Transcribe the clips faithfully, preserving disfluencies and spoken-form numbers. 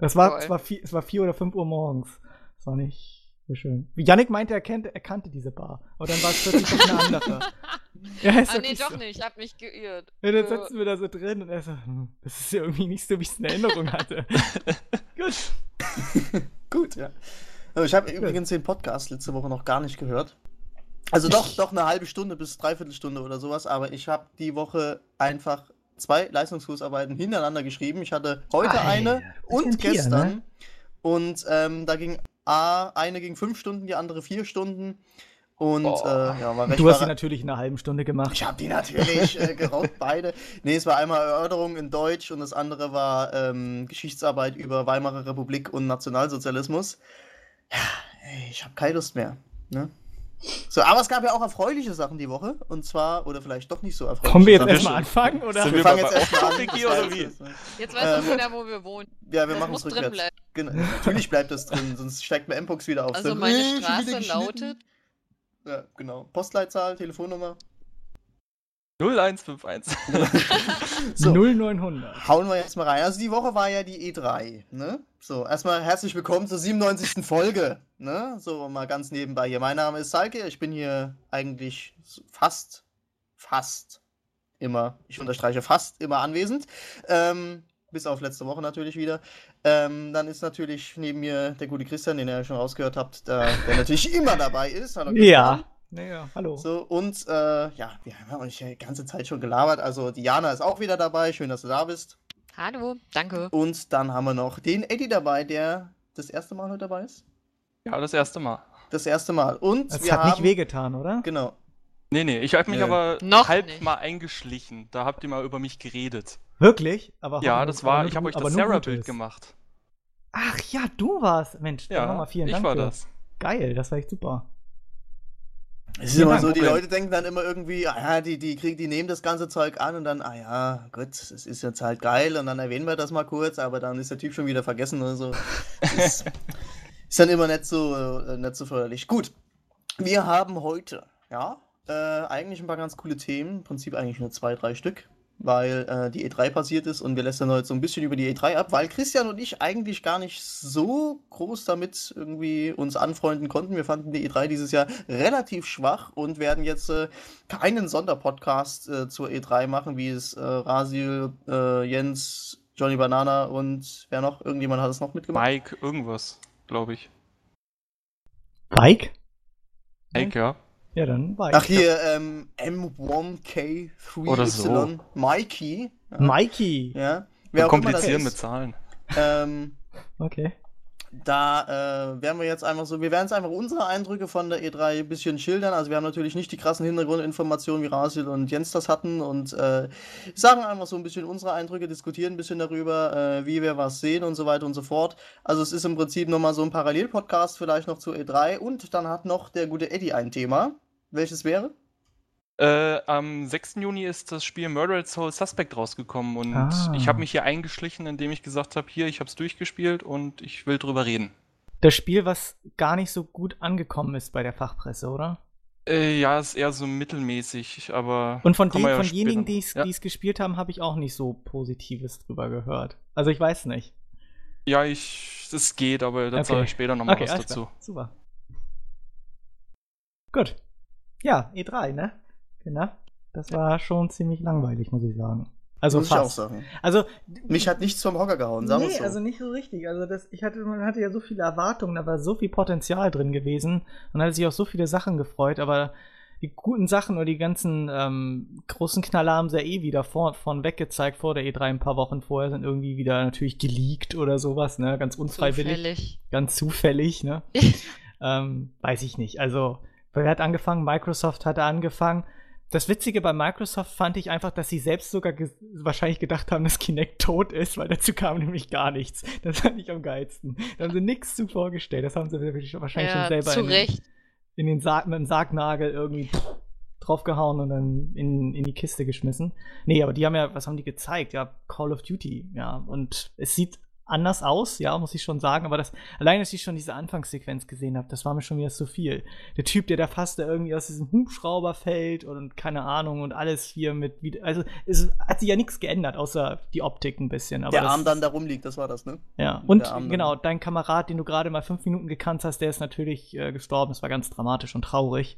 Das war, es war, vier, es war vier oder fünf Uhr morgens. Das war nicht so schön. Wie Yannick meinte, er, kennt, er kannte diese Bar. Aber dann war es plötzlich doch eine andere. Ja, ah, nee, doch so. nicht. Ich hab mich geirrt. Ja, dann sitzen wir da so drin und er so, das ist ja irgendwie nicht so, wie ich es in Erinnerung hatte. Gut. Gut, ja. Also ich habe übrigens den Podcast letzte Woche noch gar nicht gehört. Also doch, doch eine halbe Stunde bis dreiviertel Stunde oder sowas. Aber ich habe die Woche einfach zwei Leistungskursarbeiten hintereinander geschrieben. Ich hatte heute Ei, eine und gestern. Hier, ne? Und ähm, da ging A, eine ging fünf Stunden, die andere vier Stunden. Und oh. äh, ja, war recht. Du hast die natürlich in einer halben Stunde gemacht. Ich habe die natürlich äh, geraubt, beide. Nee, es war einmal Erörterung in Deutsch und das andere war ähm, Geschichtsarbeit über Weimarer Republik und Nationalsozialismus. Ja, ey, ich habe keine Lust mehr. Ne? So, aber es gab ja auch erfreuliche Sachen die Woche. Und zwar, oder vielleicht doch nicht so erfreulich. Kommen wir jetzt erstmal anfangen? Oder? Sind wir, wir fangen jetzt erstmal an. Hier oder wie? Jetzt weißt du wieder, wo wir wohnen. Ja, wir das machen es rückwärts. Genau. Natürlich bleibt das drin, sonst steigt mir M P U X wieder auf. Also meine Straße lautet... Ja, genau. Postleitzahl, Telefonnummer. null eins fünf eins. So, null neunhundert. Hauen wir jetzt mal rein. Also die Woche war ja die E drei, ne? So, erstmal herzlich willkommen zur siebenundneunzigsten Folge, ne? So, mal ganz nebenbei hier. Mein Name ist Salke, ich bin hier eigentlich fast, fast immer, ich unterstreiche fast immer anwesend. Ähm, bis auf letzte Woche natürlich wieder. Ähm, dann ist natürlich neben mir der gute Christian, den ihr ja schon rausgehört habt, der, der natürlich immer dabei ist. Hallo Christian. Ja. Naja, hallo. So, und äh, ja, wir haben euch die ganze Zeit schon gelabert. Also, Diana ist auch wieder dabei. Schön, dass du da bist. Hallo, danke. Und dann haben wir noch den Eddie dabei, der das erste Mal heute dabei ist. Ja, das erste Mal. Das erste Mal. Und das wir hat haben... nicht wehgetan, oder? Genau. Nee, nee, ich habe mich nee. aber noch halb nicht. mal eingeschlichen. Da habt ihr mal über mich geredet. Wirklich? Aber ja, das war, ich habe euch das Sarah-Bild gemacht. Ach ja, du warst. Mensch, ja, nochmal vielen Dank. Ich war für. das. Geil, das war echt super. Es ist ja, immer so, die Leute denken dann immer irgendwie, ah ja, die, die, kriegen, die nehmen das ganze Zeug an und dann, ah ja, gut, es ist jetzt halt geil und dann erwähnen wir das mal kurz, aber dann ist der Typ schon wieder vergessen oder so. ist, ist dann immer nicht so, nicht so förderlich. Gut, wir haben heute, ja, äh, eigentlich ein paar ganz coole Themen, im Prinzip eigentlich nur zwei, drei Stück, weil äh, die E drei passiert ist und wir lässt dann heute so ein bisschen über die E drei ab, weil Christian und ich eigentlich gar nicht so groß damit irgendwie uns anfreunden konnten. Wir fanden die E drei dieses Jahr relativ schwach und werden jetzt äh, keinen Sonderpodcast äh, zur E drei machen, wie es äh, Rasil, äh, Jens, Johnny Banana und wer noch? Irgendjemand hat es noch mitgemacht? Mike irgendwas, glaube ich. Mike? Mike, ja. Ja, dann war ich. Ach hier, ähm, M eins K drei Y, oder so. Mikey. Ja. Mikey. Ja. Wir komplizieren mit Zahlen. Ähm, okay. Da äh, werden wir jetzt einfach so, wir werden jetzt einfach unsere Eindrücke von der E drei ein bisschen schildern. Also wir haben natürlich nicht die krassen Hintergrundinformationen, wie Rasil und Jens das hatten. Und äh, sagen einfach so ein bisschen unsere Eindrücke, diskutieren ein bisschen darüber, äh, wie wir was sehen und so weiter und so fort. Also es ist im Prinzip nochmal so ein Parallelpodcast vielleicht noch zur E drei. Und dann hat noch der gute Eddie ein Thema. Welches wäre? Äh, am sechsten Juni ist das Spiel Murdered Soul Suspect rausgekommen und ah. ich habe mich hier eingeschlichen, indem ich gesagt habe, hier, ich habe es durchgespielt und ich will drüber reden. Das Spiel, was gar nicht so gut angekommen ist bei der Fachpresse, oder? Äh, ja, ist eher so mittelmäßig, aber... Und von, den, ja von denjenigen, die es ja. gespielt haben, habe ich auch nicht so Positives drüber gehört. Also ich weiß nicht. Ja, ich, es geht, aber da okay. sage ich später nochmal okay, was dazu. Klar. Super. Gut. Ja, E drei, ne? Genau, das war schon ziemlich langweilig, muss ich sagen. Also muss fast. Ich auch sagen. Also, mich hat nichts vom Hocker gehauen, sagen wir so. Nee, also nicht so richtig. Also das, ich hatte, man hatte ja so viele Erwartungen, da war so viel Potenzial drin gewesen. Man hatte sich auf so viele Sachen gefreut, aber die guten Sachen oder die ganzen ähm, großen Knaller haben sie ja eh wieder vor, von weggezeigt vor der E drei ein paar Wochen vorher, sind irgendwie wieder natürlich geleakt oder sowas, ne? Ganz unfreiwillig. Zufällig. Ganz zufällig, ne? ähm, weiß ich nicht. Also, wer hat angefangen? Microsoft hatte angefangen. Das Witzige bei Microsoft fand ich einfach, dass sie selbst sogar ge- wahrscheinlich gedacht haben, dass Kinect tot ist, weil dazu kam nämlich gar nichts. Das fand ich am geilsten. Da haben sie nichts zu vorgestellt. Das haben sie wahrscheinlich ja, schon selber zu in, Recht. in den Sarg, mit dem Sargnagel irgendwie draufgehauen und dann in, in die Kiste geschmissen. Nee, aber die haben ja, was haben die gezeigt? Ja, Call of Duty. Ja, und es sieht anders aus, ja, muss ich schon sagen, aber das, allein, dass ich schon diese Anfangssequenz gesehen habe, das war mir schon wieder zu viel. Der Typ, der da fast da irgendwie aus diesem Hubschrauber fällt und keine Ahnung und alles hier mit, also es hat sich ja nichts geändert, außer die Optik ein bisschen. Aber der das, Arm dann da rumliegt, das war das, ne? Ja, und genau, dein Kamerad, den du gerade mal fünf Minuten gekannt hast, der ist natürlich äh, gestorben, das war ganz dramatisch und traurig.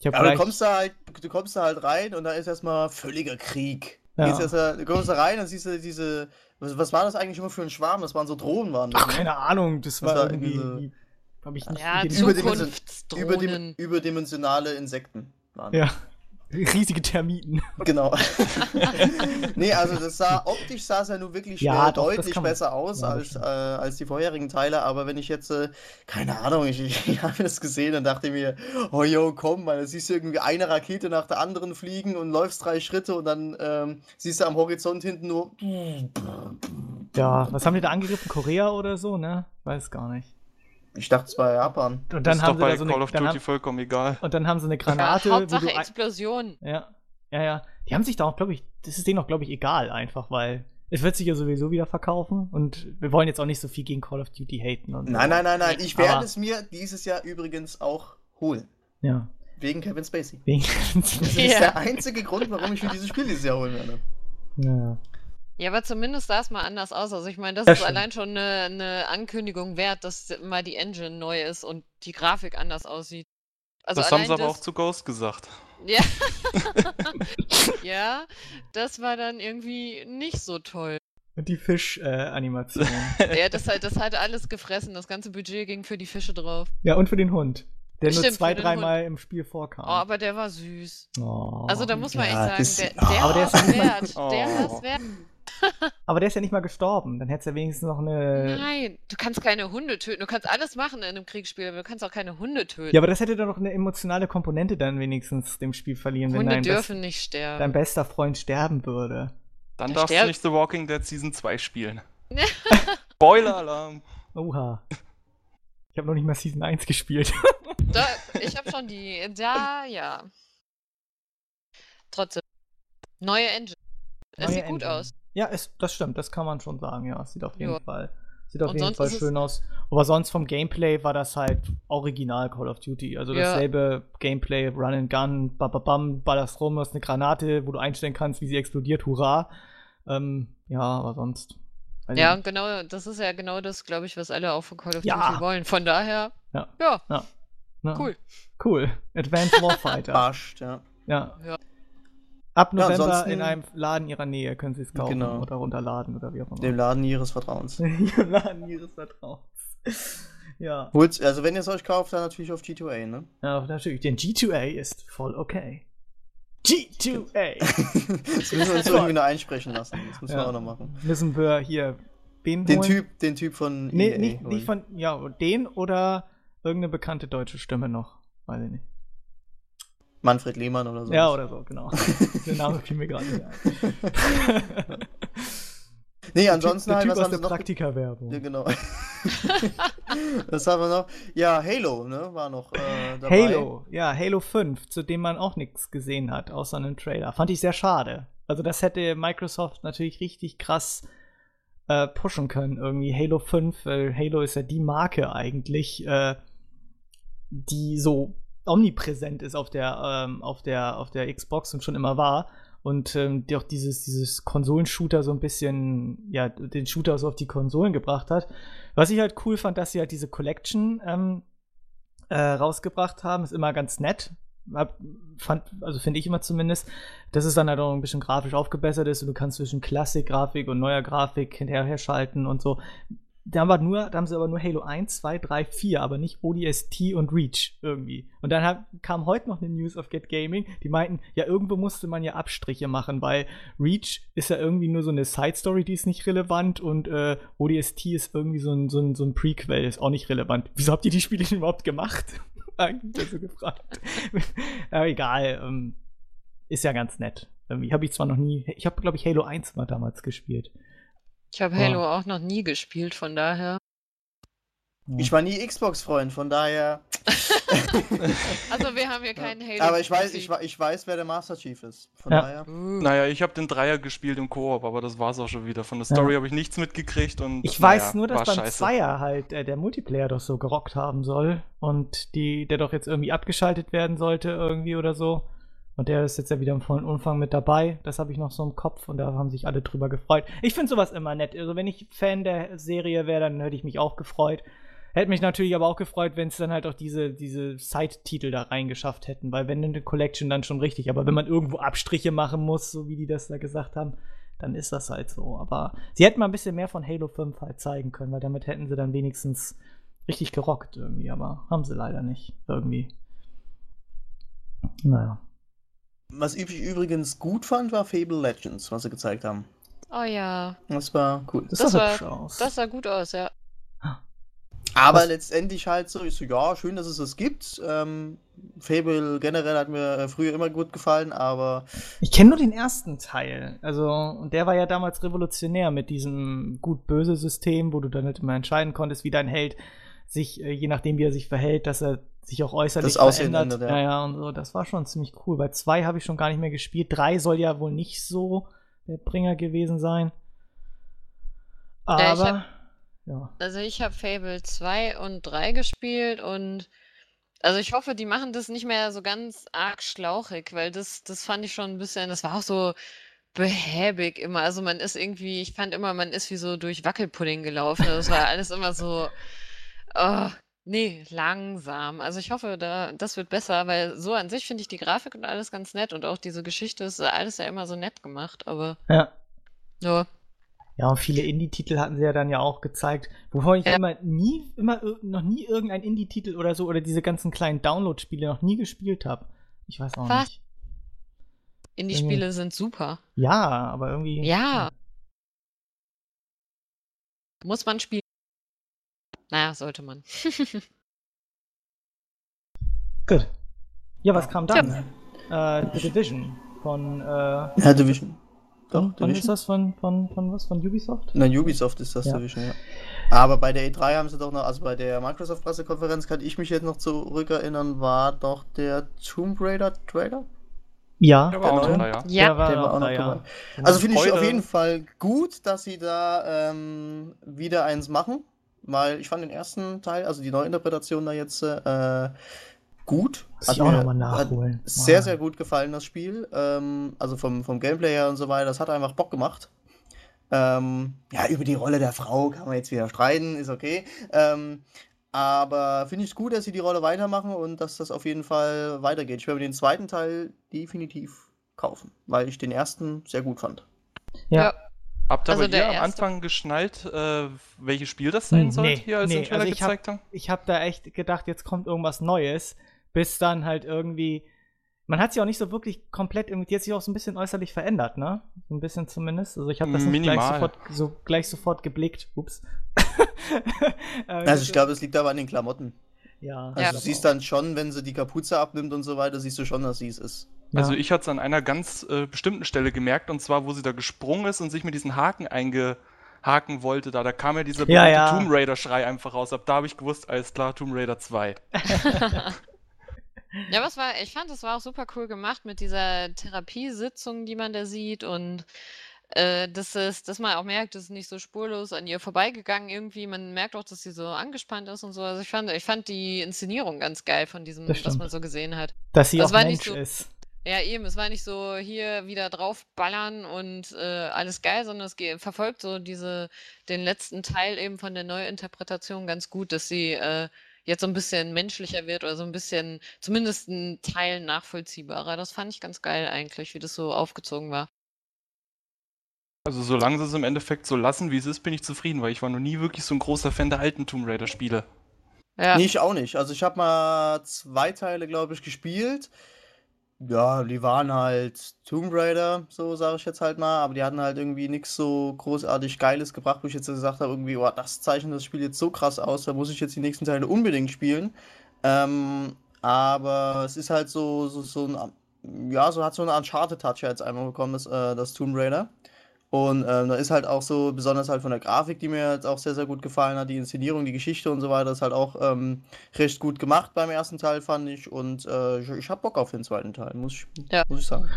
Ich hab aber du kommst, da halt, du kommst da halt rein und da ist erstmal völliger Krieg. Ja. Jetzt erst, du kommst da rein und siehst du diese, was, was war das eigentlich immer für ein Schwarm? Das waren so Drohnen, waren das? Ach, keine Ahnung, das, das war, war irgendwie, irgendwie so, hab ich nicht ja, überdimension, überdimensionale Insekten waren. Ja, riesige Termiten. Genau. Nee, also das sah, optisch sah es ja nur wirklich ja, doch, deutlich besser aus ja, als, äh, als die vorherigen Teile, aber wenn ich jetzt, äh, keine Ahnung, ich, ich habe das gesehen und dachte mir, oh yo, komm, weil siehst du irgendwie eine Rakete nach der anderen fliegen und läufst drei Schritte und dann ähm, siehst du am Horizont hinten nur ja, was haben die da angegriffen? Korea oder so, ne? Weiß gar nicht. Ich dachte, es war Japan. Und dann das ist haben doch bei so Call eine, of Duty haben, vollkommen egal. Und dann haben sie eine Granate. Ja, Hauptsache wo du, Explosion. Ja, ja, ja. Die haben sich da auch, glaube ich, das ist denen auch, glaube ich, egal einfach, weil es wird sich ja sowieso wieder verkaufen und wir wollen jetzt auch nicht so viel gegen Call of Duty haten. Und nein, so. nein, nein, nein. Ich werde Aber, es mir dieses Jahr übrigens auch holen. Ja. Wegen Kevin Spacey. Wegen Kevin Spacey. Das ist ja. der einzige Grund, warum ich mir dieses Spiel dieses Jahr holen werde. Ja. Ja, aber zumindest sah es mal anders aus. Also ich meine, das, das ist stimmt. allein schon eine, eine Ankündigung wert, dass mal die Engine neu ist und die Grafik anders aussieht. Also das haben sie das... aber auch zu Ghost gesagt. Ja. Ja, das war dann irgendwie nicht so toll. Und die Fisch-Animation. Äh, ja, das, das hat alles gefressen. Das ganze Budget ging für die Fische drauf. Ja, und für den Hund. Der Stimmt, nur zwei, dreimal im Spiel vorkam. Oh, aber der war süß. Oh, also da muss man ja, echt sagen, der, der, oh, der ist wert. Oh. Der war's wert. Aber der ist ja nicht mal gestorben, dann hättest du ja wenigstens noch eine... Nein, du kannst keine Hunde töten, du kannst alles machen in einem Kriegsspiel, aber du kannst auch keine Hunde töten. Ja, aber das hätte doch noch eine emotionale Komponente dann wenigstens dem Spiel verlieren, Hunde wenn dein, dürfen best- nicht sterben. dein bester Freund sterben würde. Dann darfst du nicht The Walking Dead Season two spielen. Spoiler-Alarm! Oha. Ich habe noch nicht mal Season eins gespielt. Da, ich habe schon die, da, ja. Trotzdem. Neue Engine. Es sieht gut aus. Ja, es, das stimmt, das kann man schon sagen, ja. Es sieht auf jeden ja. Fall, sieht auf und jeden Fall schön aus. Aber sonst vom Gameplay war das halt original Call of Duty. Also ja. dasselbe Gameplay, Run and Gun, bababam, ballerst rum, hast eine Granate, wo du einstellen kannst, wie sie explodiert, hurra. Ähm, ja, aber sonst. Also ja, und genau, das ist ja genau das, glaube ich, was alle auch von Call of ja. Duty wollen. Von daher, ja. ja. ja. ja. Cool. Cool. Advanced Warfighter. Barscht, ja. Ja. ja. Ab November ja, in einem Laden ihrer Nähe können sie es kaufen genau. oder runterladen oder wie auch immer. Dem Laden ihres Vertrauens. Dem Laden ihres Vertrauens. Ja. Holt's, also wenn ihr es euch kauft, dann natürlich auf G zwei A, ne? Ja, natürlich. Denn G zwei A ist voll okay. G zwei A! Das müssen wir uns irgendwie noch einsprechen lassen. Das müssen ja. wir auch noch machen. Müssen wir hier wen den holen? Typ, den Typ von Nee, E A nicht, nicht von, ja, den oder irgendeine bekannte deutsche Stimme noch. Weiß ich nicht. Manfred Lehmann oder so. Ja, oder so, genau. Der Name fiel mir gerade nicht ein. Nee, ansonsten der Typ, der halt, was typ haben aus der Praktika-Werbung. Ja, genau. Was haben wir noch? Ja, Halo, ne, war noch äh, dabei. Halo, ja, Halo five, zu dem man auch nichts gesehen hat, außer einen Trailer. Fand ich sehr schade. Also das hätte Microsoft natürlich richtig krass äh, pushen können, irgendwie. Halo five, weil Halo ist ja die Marke eigentlich, äh, die so omnipräsent ist auf der, ähm, auf der, auf der Xbox und schon immer war. Und ähm, die auch dieses, dieses Konsolenshooter so ein bisschen, ja, den Shooter so auf die Konsolen gebracht hat. Was ich halt cool fand, dass sie halt diese Collection ähm, äh, rausgebracht haben, ist immer ganz nett. Hab, fand, also finde ich immer zumindest, dass es dann halt auch ein bisschen grafisch aufgebessert ist und du kannst zwischen Klassik-Grafik und neuer Grafik hinterher schalten und so. Da haben, wir nur, da haben sie aber nur Halo eins, zwei, drei, vier, aber nicht O D S T und Reach irgendwie. Und dann hat, kam heute noch eine News auf Get Gaming, die meinten, ja, irgendwo musste man ja Abstriche machen, weil Reach ist ja irgendwie nur so eine Side-Story, die ist nicht relevant und äh, O D S T ist irgendwie so ein, so, ein, so ein Prequel, ist auch nicht relevant. Wieso habt ihr die Spiele denn überhaupt gemacht? Eigentlich so gefragt. Aber egal, ähm, ist ja ganz nett. Irgendwie habe ich zwar noch nie, ich habe, glaube ich, Halo eins mal damals gespielt. Ich habe Halo ja. auch noch nie gespielt, von daher. Ich war nie Xbox-Freund, von daher... Also wir haben hier keinen Halo. Aber ich weiß, ich, ich weiß, wer der Master Chief ist, von ja. daher... Naja, ich habe den Dreier gespielt im Koop, aber das war's auch schon wieder. Von der Story ja. habe ich nichts mitgekriegt und... Ich naja, weiß nur, dass beim scheiße. Zweier halt äh, der Multiplayer doch so gerockt haben soll und die, der doch jetzt irgendwie abgeschaltet werden sollte irgendwie oder so. Und der ist jetzt ja wieder im vollen Umfang mit dabei. Das habe ich noch so im Kopf und da haben sich alle drüber gefreut. Ich finde sowas immer nett. Also wenn ich Fan der Serie wäre, dann hätte ich mich auch gefreut. Hätte mich natürlich aber auch gefreut, wenn es dann halt auch diese, diese Side-Titel da reingeschafft hätten. Weil wenn eine Collection, dann schon richtig. Aber wenn man irgendwo Abstriche machen muss, so wie die das da gesagt haben, dann ist das halt so. Aber sie hätten mal ein bisschen mehr von Halo fünf halt zeigen können, weil damit hätten sie dann wenigstens richtig gerockt irgendwie. Aber haben sie leider nicht irgendwie. Naja. Was ich übrigens gut fand, war Fable Legends, was sie gezeigt haben. Oh ja. Das war cool. Das, das, sah, war, aus. das sah gut aus, ja. Aber was? Letztendlich halt so, ich so, ja, schön, dass es das gibt. Ähm, Fable generell hat mir früher immer gut gefallen, aber... Ich kenne nur den ersten Teil. Also, und der war ja damals revolutionär mit diesem Gut-Böse-System, wo du dann halt immer entscheiden konntest, wie dein Held sich, je nachdem wie er sich verhält, dass er sich auch äußerlich das verändert. Ändert, ja. Naja, und so. Das war schon ziemlich cool. Bei zwei habe ich schon gar nicht mehr gespielt. drei soll ja wohl nicht so der Bringer gewesen sein. Aber, ja, ich hab, ja. Also ich habe Fable zwei und drei gespielt und also ich hoffe, die machen das nicht mehr so ganz arg schlauchig, weil das, das fand ich schon ein bisschen, das war auch so behäbig immer. Also man ist irgendwie, ich fand immer, man ist wie so durch Wackelpudding gelaufen. Das war alles immer so oh, nee, langsam. Also ich hoffe, da, das wird besser, weil so an sich finde ich die Grafik und alles ganz nett und auch diese Geschichte ist alles ja immer so nett gemacht, aber ja. So. Ja, und viele Indie-Titel hatten sie ja dann ja auch gezeigt, wovon ich ja. immer nie, immer noch nie irgendein Indie-Titel oder so oder diese ganzen kleinen Download-Spiele noch nie gespielt habe. Ich weiß auch Was? nicht. Indie-Spiele sind super. Ja, aber irgendwie... Ja. ja. Muss man spielen. Naja, sollte man. Gut. Ja, was kam dann? Ja. Äh, The Division von... Äh, ja, Division. Von, Doch, von Division. Ist das von, von, von was? Von Ubisoft? Nein, Ubisoft ist das ja. Division, ja. Aber bei der E drei haben sie doch noch, also bei der Microsoft-Pressekonferenz, kann ich mich jetzt noch zurückerinnern, war doch der Tomb Raider-Trailer? Ja, der war auch noch dabei. Ja. Ja. Also finde ich auf jeden Fall gut, dass sie da ähm, wieder eins machen. Weil ich fand den ersten Teil, also die Neuinterpretation da jetzt äh, gut. Hat ich auch nochmal nachholen. Hat sehr, sehr gut gefallen, das Spiel. Ähm, also vom, vom Gameplay her und so weiter, das hat einfach Bock gemacht. Ähm, ja, über die Rolle der Frau kann man jetzt wieder streiten, ist okay. Ähm, aber finde ich es gut, dass sie die Rolle weitermachen und dass das auf jeden Fall weitergeht. Ich werde den zweiten Teil definitiv kaufen, weil ich den ersten sehr gut fand. Ja. ja. Habt ihr also aber ihr am Anfang geschnallt, äh, welches Spiel das sein sollte, nee, hier als nee. Entwickler also gezeigt haben? Ich habe da echt gedacht, jetzt kommt irgendwas Neues, bis dann halt irgendwie. Man hat sich auch nicht so wirklich komplett, die hat sich auch so ein bisschen äußerlich verändert, ne? So ein bisschen zumindest. Also ich habe das nicht gleich sofort, so, gleich sofort geblickt. Ups. Also ich glaube, es liegt aber an den Klamotten. Ja. Also ja. du siehst dann schon, wenn sie die Kapuze abnimmt und so weiter, siehst du schon, dass sie es ist. Ja. Also ich hatte es an einer ganz äh, bestimmten Stelle gemerkt, und zwar, wo sie da gesprungen ist und sich mit diesen Haken eingehaken wollte. Da, da kam ja dieser ja, ja. Tomb Raider-Schrei einfach raus. Ab da habe ich gewusst, alles klar, Tomb Raider zwei. Ja, was war, ich fand, das war auch super cool gemacht mit dieser Therapiesitzung, die man da sieht und äh, dass, es, dass man auch merkt, dass es nicht so spurlos an ihr vorbeigegangen irgendwie. Man merkt auch, dass sie so angespannt ist und so. Also ich fand, ich fand die Inszenierung ganz geil von diesem, was man so gesehen hat. Dass sie das auch war Mensch nicht so, ist. Ja, eben, es war nicht so hier wieder draufballern und äh, alles geil, sondern es ge- verfolgt so diese, den letzten Teil eben von der Neuinterpretation ganz gut, dass sie äh, jetzt so ein bisschen menschlicher wird oder so ein bisschen, zumindest ein Teil nachvollziehbarer. Das fand ich ganz geil eigentlich, wie das so aufgezogen war. Also solange sie es im Endeffekt so lassen, wie es ist, bin ich zufrieden, weil ich war noch nie wirklich so ein großer Fan der alten Tomb Raider-Spiele. Ja. Nee, ich auch nicht. Also ich habe mal zwei Teile, glaube ich, gespielt. Ja, die waren halt Tomb Raider, so sage ich jetzt halt mal, aber die hatten halt irgendwie nichts so großartig Geiles gebracht, wo ich jetzt gesagt habe, irgendwie, oh, das zeichnet das Spiel jetzt so krass aus, da muss ich jetzt die nächsten Teile unbedingt spielen. Ähm, aber es ist halt so, so, so ein, ja, so hat so eine Uncharted-Touch jetzt einmal bekommen, das, äh, das Tomb Raider. Und ähm, da ist halt auch so, besonders halt von der Grafik, die mir jetzt auch sehr, sehr gut gefallen hat, die Inszenierung, die Geschichte und so weiter, ist halt auch ähm, recht gut gemacht beim ersten Teil, fand ich. Und äh, ich, ich hab Bock auf den zweiten Teil, muss ich, ja. muss ich sagen.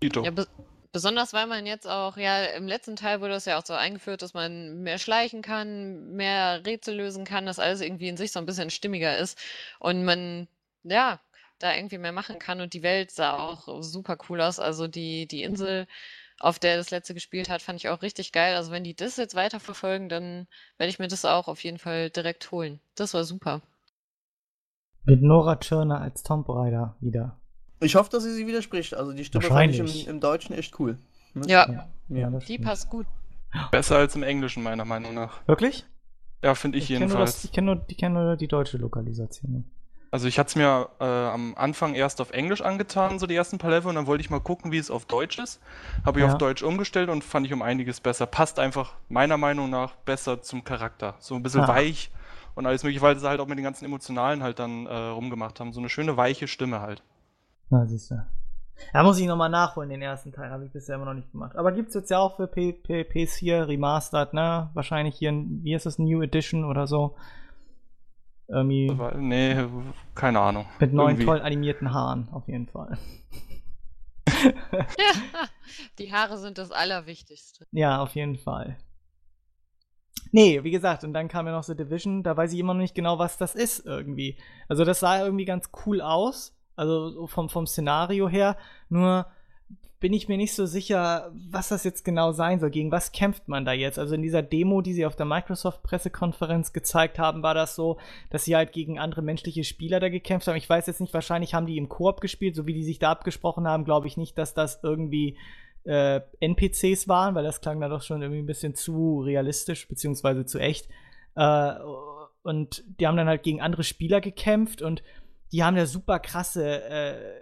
Ja, be besonders, weil man jetzt auch, ja, im letzten Teil wurde es ja auch so eingeführt, dass man mehr schleichen kann, mehr Rätsel lösen kann, dass alles irgendwie in sich so ein bisschen stimmiger ist. Und man, ja, da irgendwie mehr machen kann. Und die Welt sah auch super cool aus. Also die, die Insel, auf der das letzte gespielt hat, fand ich auch richtig geil. Also wenn die das jetzt weiterverfolgen, dann werde ich mir das auch auf jeden Fall direkt holen. Das war super. Mit Nora Tschirner als Tomb Raider wieder. Ich hoffe, dass sie sie widerspricht. Also die Stimme fand ich im, im Deutschen echt cool. Ne? Ja, ja, ja die stimmt. Passt gut. Besser als im Englischen, meiner Meinung nach. Wirklich? Ja, finde ich, ich jedenfalls. Das, ich kenne nur, kenn nur die deutsche Lokalisation. Also ich hatte es mir äh, am Anfang erst auf Englisch angetan, so die ersten paar Level, und dann wollte ich mal gucken, wie es auf Deutsch ist. Habe ich ja. auf Deutsch umgestellt und fand ich um einiges besser. Passt einfach meiner Meinung nach besser zum Charakter. So ein bisschen ah. weich und alles mögliche, weil sie halt auch mit den ganzen Emotionalen halt dann äh, rumgemacht haben. So eine schöne, weiche Stimme halt. Na, siehst du. Da muss ich nochmal nachholen, den ersten Teil habe ich bisher immer noch nicht gemacht. Aber gibt es jetzt ja auch für P S vier Remastered, ne? Wahrscheinlich hier, wie ist es, New Edition oder so? Irgendwie nee, keine Ahnung. Mit neuen toll animierten Haaren, auf jeden Fall. Ja, die Haare sind das Allerwichtigste. Ja, auf jeden Fall. Nee, wie gesagt, und dann kam ja noch The Division, da weiß ich immer noch nicht genau, was das ist irgendwie. Also das sah irgendwie ganz cool aus, also vom, vom Szenario her, nur bin ich mir nicht so sicher, was das jetzt genau sein soll. Gegen was kämpft man da jetzt? Also in dieser Demo, die sie auf der Microsoft-Pressekonferenz gezeigt haben, war das so, dass sie halt gegen andere menschliche Spieler da gekämpft haben. Ich weiß jetzt nicht, wahrscheinlich haben die im Koop gespielt, so wie die sich da abgesprochen haben, glaube ich nicht, dass das irgendwie äh, N P Cs waren, weil das klang da doch schon irgendwie ein bisschen zu realistisch, beziehungsweise zu echt. Äh, und die haben dann halt gegen andere Spieler gekämpft und die haben da super krasse äh,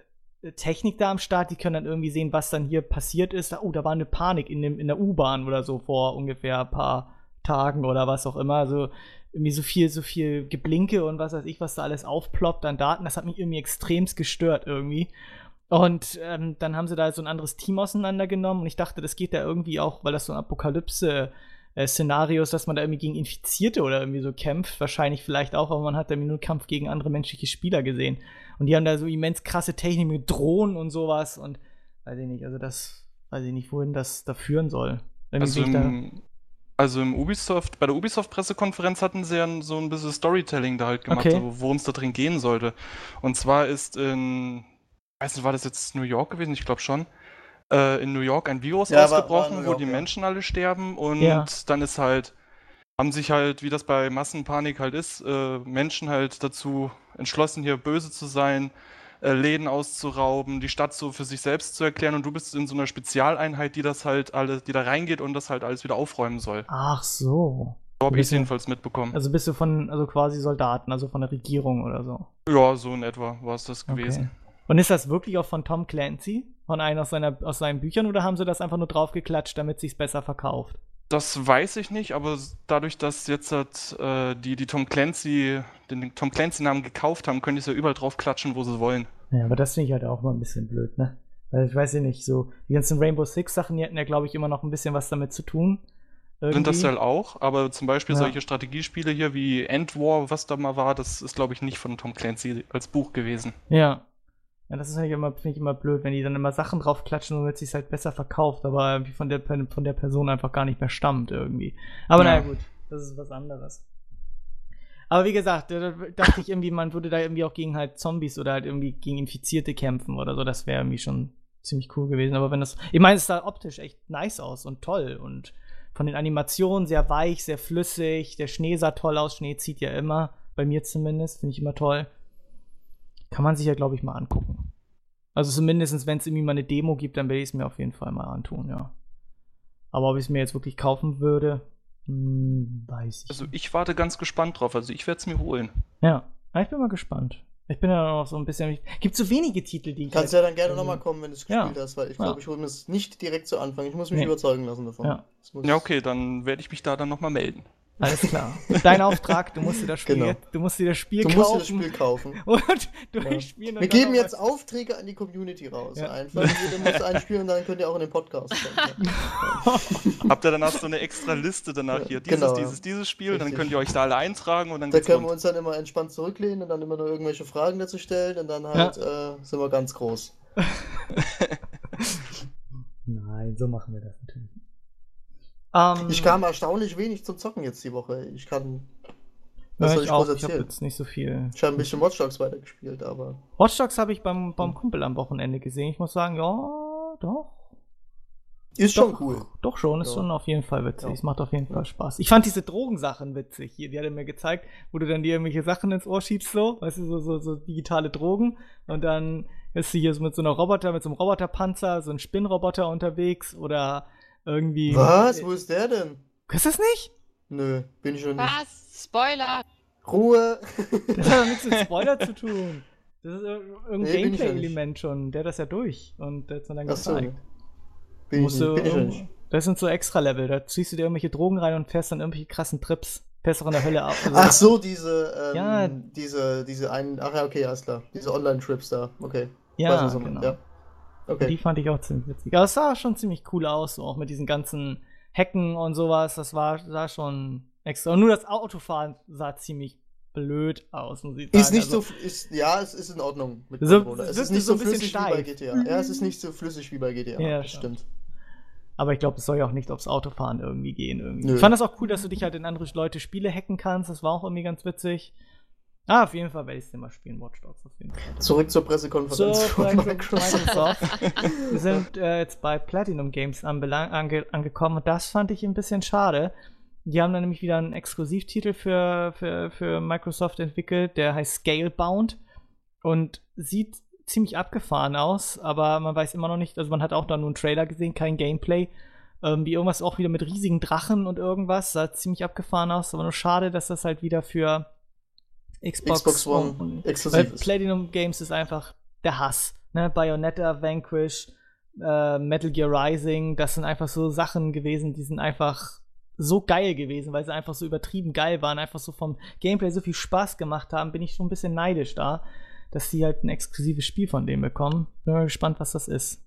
Technik da am Start, die können dann irgendwie sehen, was dann hier passiert ist. Oh, da war eine Panik in, dem, in der U-Bahn oder so vor ungefähr ein paar Tagen oder was auch immer. Also irgendwie so viel, so viel Geblinke und was weiß ich, was da alles aufploppt an Daten. Das hat mich irgendwie extremst gestört irgendwie. Und ähm, dann haben sie da so ein anderes Team auseinandergenommen und ich dachte, das geht da irgendwie auch, weil das so ein Apokalypse-Szenario ist, dass man da irgendwie gegen Infizierte oder irgendwie so kämpft. Wahrscheinlich vielleicht auch, aber man hat da nur Kampf gegen andere menschliche Spieler gesehen. Und die haben da so immens krasse Technik mit Drohnen und sowas und weiß ich nicht, also das, weiß ich nicht, wohin das da führen soll. Also im, also im Ubisoft, bei der Ubisoft-Pressekonferenz hatten sie ja so ein bisschen Storytelling da halt gemacht, okay. so, worum es da drin gehen sollte. Und zwar ist in, weiß nicht, war das jetzt New York gewesen? Ich glaube schon. Äh, in New York ein Virus ja, ausgebrochen, war, war York, wo die ja. Menschen alle sterben und ja. dann ist halt haben sich halt, wie das bei Massenpanik halt ist, äh, Menschen halt dazu entschlossen, hier böse zu sein, äh, Läden auszurauben, die Stadt so für sich selbst zu erklären und du bist in so einer Spezialeinheit, die das halt alles, die da reingeht und das halt alles wieder aufräumen soll. Ach so. So habe ich es jedenfalls mitbekommen. Also bist du von, also quasi Soldaten, also von der Regierung oder so? Ja, so in etwa war es das gewesen. Okay. Und ist das wirklich auch von Tom Clancy? Von einem aus, seiner, aus seinen Büchern oder haben sie das einfach nur draufgeklatscht, damit sich's besser verkauft? Das weiß ich nicht, aber dadurch, dass jetzt hat, äh, die, die Tom Clancy, den Tom Clancy-Namen gekauft haben, können die es ja überall drauf klatschen, wo sie wollen. Ja, aber das finde ich halt auch mal ein bisschen blöd, ne? Weil ich weiß ja nicht, so die ganzen Rainbow Six-Sachen, die hatten ja, glaube ich, immer noch ein bisschen was damit zu tun. Irgendwie. Sind das ja auch, aber zum Beispiel ja. solche Strategiespiele hier wie Endwar, was da mal war, das ist, glaube ich, nicht von Tom Clancy als Buch gewesen. Ja. Ja, das ist halt immer, finde ich immer blöd, wenn die dann immer Sachen drauf klatschen, damit es sich halt besser verkauft, aber irgendwie von der, von der Person einfach gar nicht mehr stammt irgendwie. Aber ja. naja, gut, das ist was anderes. Aber wie gesagt, da, da dachte ich irgendwie, man würde da irgendwie auch gegen halt Zombies oder halt irgendwie gegen Infizierte kämpfen oder so, das wäre irgendwie schon ziemlich cool gewesen, aber wenn das, ich meine, es sah optisch echt nice aus und toll und von den Animationen sehr weich, sehr flüssig, der Schnee sah toll aus, Schnee zieht ja immer, bei mir zumindest, finde ich immer toll. Kann man sich ja, glaube ich, mal angucken. Also zumindest, wenn es irgendwie mal eine Demo gibt, dann werde ich es mir auf jeden Fall mal antun, ja. Aber ob ich es mir jetzt wirklich kaufen würde, hm, weiß ich. Also ich warte ganz gespannt drauf, also ich werde es mir holen. Ja, ich bin mal gespannt. Ich bin ja noch so ein bisschen... Gibt so wenige Titel, die ich... Kannst ja dann gerne nochmal kommen, wenn du es gespielt ja. hast, weil ich glaube, ja. ich hole mir es nicht direkt zu Anfang. Ich muss mich nee. überzeugen lassen davon. Ja, ja okay, dann werde ich mich da dann nochmal melden. Alles klar. Dein Auftrag, du musst dir das Spiel, genau. du musst dir das Spiel du kaufen. Du musst dir das Spiel kaufen. Und durch ja. Spiel Wir geben jetzt Aufträge an die Community raus. Ja. Einfach. Jeder muss ein Spiel und dann könnt ihr auch in den Podcast kommen. Ja. Habt ihr danach so eine extra Liste danach ja. hier? Dieses, genau. dieses, dieses Spiel, richtig. Dann könnt ihr euch da alle eintragen und dann Da können rund. wir uns dann immer entspannt zurücklehnen und dann immer nur irgendwelche Fragen dazu stellen und dann halt ja. äh, sind wir ganz groß. Nein, so machen wir das natürlich. Um, ich kam erstaunlich wenig zum Zocken jetzt die Woche. Ich kann. Was soll ich groß erzählen? Ich habe jetzt nicht so viel. Ich habe ein bisschen Watch Dogs weitergespielt, aber. Watch Dogs habe ich beim, beim Kumpel am Wochenende gesehen. Ich muss sagen, ja, doch. Ist doch, schon cool. Doch schon, ist ja. schon auf jeden Fall witzig. Ja. Es macht auf jeden Fall Spaß. Ich fand diese Drogensachen witzig. Hier, die hat er mir gezeigt, wo du dann dir irgendwelche Sachen ins Ohr schiebst, so. Weißt du, so, so, so digitale Drogen. Und dann ist sie hier so mit so einer Roboter, mit so einem Roboterpanzer, so ein Spinnroboter unterwegs oder. Irgendwie. Was? Wo ist der denn? Kannst du das nicht? Nö, bin ich schon nicht. Was? Spoiler! Ruhe! Das hat doch nichts mit Spoiler zu tun. Das ist irgendein nee, Gameplay-Element schon. Der hat das ja durch und der hat es mir dann gezeigt. So. Bin, ich nicht. Du, bin ich schon nicht. Das sind so Extra-Level. Da ziehst du dir irgendwelche Drogen rein und fährst dann irgendwelche krassen Trips. Fährst auch in der Hölle ab. Also Ach so, diese. Ähm, ja. Diese, diese einen. Ach ja, okay, alles klar. Diese Online-Trips da. Okay. Ja, weiß, was genau. Man, ja. Okay. Die fand ich auch ziemlich witzig. Aber es sah schon ziemlich cool aus, so auch mit diesen ganzen Hacken und sowas. Das war sah schon extra. Und nur das Autofahren sah ziemlich blöd aus, muss ich sagen. Ist nicht also, so, ist, ja, es ist in Ordnung mit so, Corona. Es ist nicht so, so flüssig steif. Wie bei G T A. Mhm. Ja, es ist nicht so flüssig wie bei G T A. Ja, das stimmt. Aber ich glaube, es soll ja auch nicht aufs Autofahren irgendwie gehen. Irgendwie. Nö. Ich fand das auch cool, dass du dich halt in andere Leute Spiele hacken kannst. Das war auch irgendwie ganz witzig. Ah, auf jeden Fall werde ich es immer spielen, Watch Dogs auf jeden Fall. Zurück zur Pressekonferenz von Microsoft. Wir sind äh, jetzt bei Platinum Games anbelang- ange- angekommen und das fand ich ein bisschen schade. Die haben dann nämlich wieder einen Exklusivtitel für, für, für Microsoft entwickelt, der heißt Scalebound und sieht ziemlich abgefahren aus, aber man weiß immer noch nicht, also man hat auch da nur einen Trailer gesehen, kein Gameplay. Ähm, wie irgendwas auch wieder mit riesigen Drachen und irgendwas, sah ziemlich abgefahren aus, aber nur schade, dass das halt wieder für Xbox, Xbox One exklusiv ist. Platinum Games ist einfach der Hass. Ne? Bayonetta, Vanquish, äh, Metal Gear Rising, das sind einfach so Sachen gewesen, die sind einfach so geil gewesen, weil sie einfach so übertrieben geil waren, einfach so vom Gameplay so viel Spaß gemacht haben, bin ich schon ein bisschen neidisch da, dass sie halt ein exklusives Spiel von denen bekommen. Bin mal gespannt, was das ist.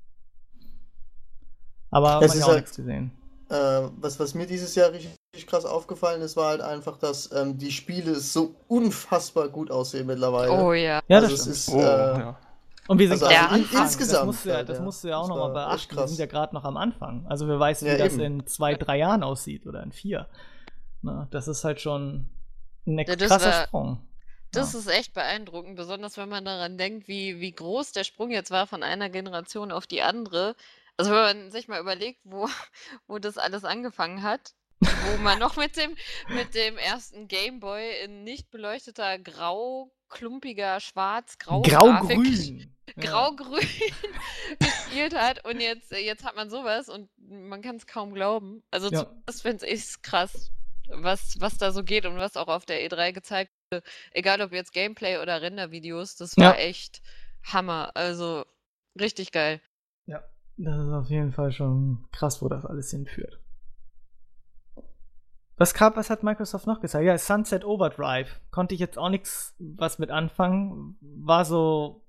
Aber das man hat auch halt, nichts gesehen. Äh, was, was mir dieses Jahr richtig krass aufgefallen ist, war halt einfach, dass ähm, die Spiele so unfassbar gut aussehen mittlerweile. Oh ja. Ja, das also ist, oh, äh, ja. Und wir sind also, also in, insgesamt. Das musst du ja, das musst du ja auch nochmal beachten. Wir sind ja gerade noch am Anfang. Also wir wissen, ja, wie eben. das in zwei, drei Jahren aussieht oder in vier. Na, das ist halt schon ein ja, krasser war, Sprung. Das ja. ist echt beeindruckend, besonders wenn man daran denkt, wie, wie groß der Sprung jetzt war von einer Generation auf die andere. Also wenn man sich mal überlegt, wo, wo das alles angefangen hat. Wo man noch mit dem, mit dem ersten Gameboy in nicht beleuchteter grau, klumpiger, schwarz, grau, grau-grün grau-grün ja. gespielt hat und jetzt, jetzt hat man sowas und man kann es kaum glauben. Also ja. das finde ich krass, was, was da so geht und was auch auf der E drei gezeigt wurde. Egal ob jetzt Gameplay oder Rendervideos, das war ja. echt Hammer. Also richtig geil. Ja, das ist auf jeden Fall schon krass, wo das alles hinführt. Was, gab, was hat Microsoft noch gesagt? Ja, Sunset Overdrive. Konnte ich jetzt auch nichts was mit anfangen. War so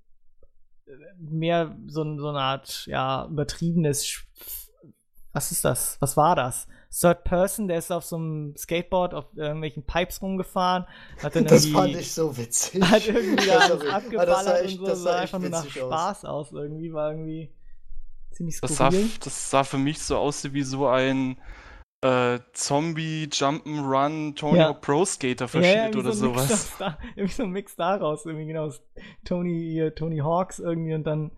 mehr so, so eine Art, ja, übertriebenes. Sch- was ist das? Was war das? Third Person, der ist auf so einem Skateboard auf irgendwelchen Pipes rumgefahren. Hat dann das fand ich so witzig. Hat irgendwie das alles abgeballert das echt, und so. Das sah, sah einfach nur nach Spaß aus. aus irgendwie. War irgendwie ziemlich skurril. Das sah, das sah für mich so aus wie so ein. Äh, Zombie, Jump'n'Run, Tony ja. Pro Skater verschielt ja, ja, oder so sowas. Da, irgendwie so ein Mix daraus, irgendwie genau. Tony, Tony Hawks irgendwie und dann.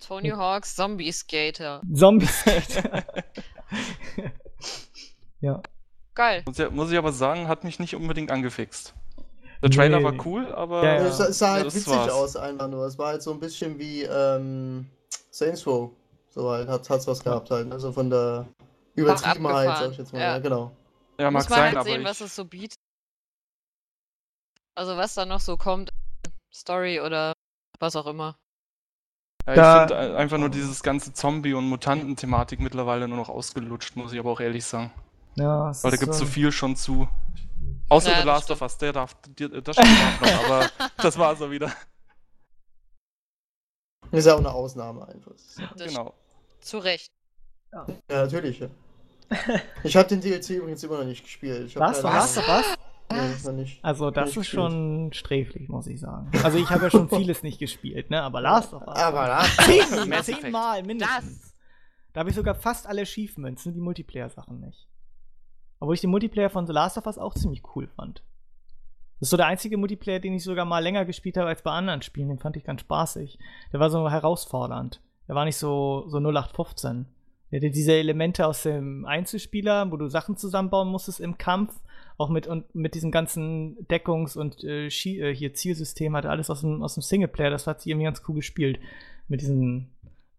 Tony ja. Hawks, Zombie Skater. Zombie Skater. ja. Geil. Muss, muss ich aber sagen, hat mich nicht unbedingt angefixt. Der Trailer nee. war cool, aber. Ja, ja. Es, es sah halt ja, witzig war's. aus, einfach nur. Es war halt so ein bisschen wie ähm, Saints Row. So halt, hat, hat's was gehabt halt. Also von der. Übertriebenheit, sag ich jetzt mal. Ja, ja genau. Ja, mag Muss man sein, halt sehen, aber was es so bietet. Also was da noch so kommt, Story oder was auch immer. Ja, da ich finde einfach nur dieses ganze Zombie- und Mutanten-Thematik mittlerweile nur noch ausgelutscht, muss ich aber auch ehrlich sagen. Ja, Weil da gibt es so viel schon zu. Außer ja, The Last of Us, der darf, das darf man, aber das war's so wieder. Das ist ja auch eine Ausnahme einfach. Das genau. Zu Recht. Ja, ja natürlich. Ja. Ich habe den D L C übrigens immer noch nicht gespielt. Ich was? Was? Was? Nee, also das ist gespielt. Schon sträflich, muss ich sagen. Also ich habe ja schon vieles nicht gespielt, ne? Aber Last of Us. Aber Last of Us. Zehnmal mindestens. Das. Da habe ich sogar fast alle Achievements, die Multiplayer-Sachen nicht. Obwohl ich den Multiplayer von The Last of Us auch ziemlich cool fand. Das ist so der einzige Multiplayer, den ich sogar mal länger gespielt habe als bei anderen Spielen. Den fand ich ganz spaßig. Der war so herausfordernd. Der war nicht so, so null acht fünfzehn. Der hatte diese Elemente aus dem Einzelspieler, wo du Sachen zusammenbauen musstest im Kampf. Auch mit, und mit diesem ganzen Deckungs- und äh, hier Zielsystem hatte alles aus dem, aus dem Singleplayer. Das hat sich irgendwie ganz cool gespielt. Mit diesen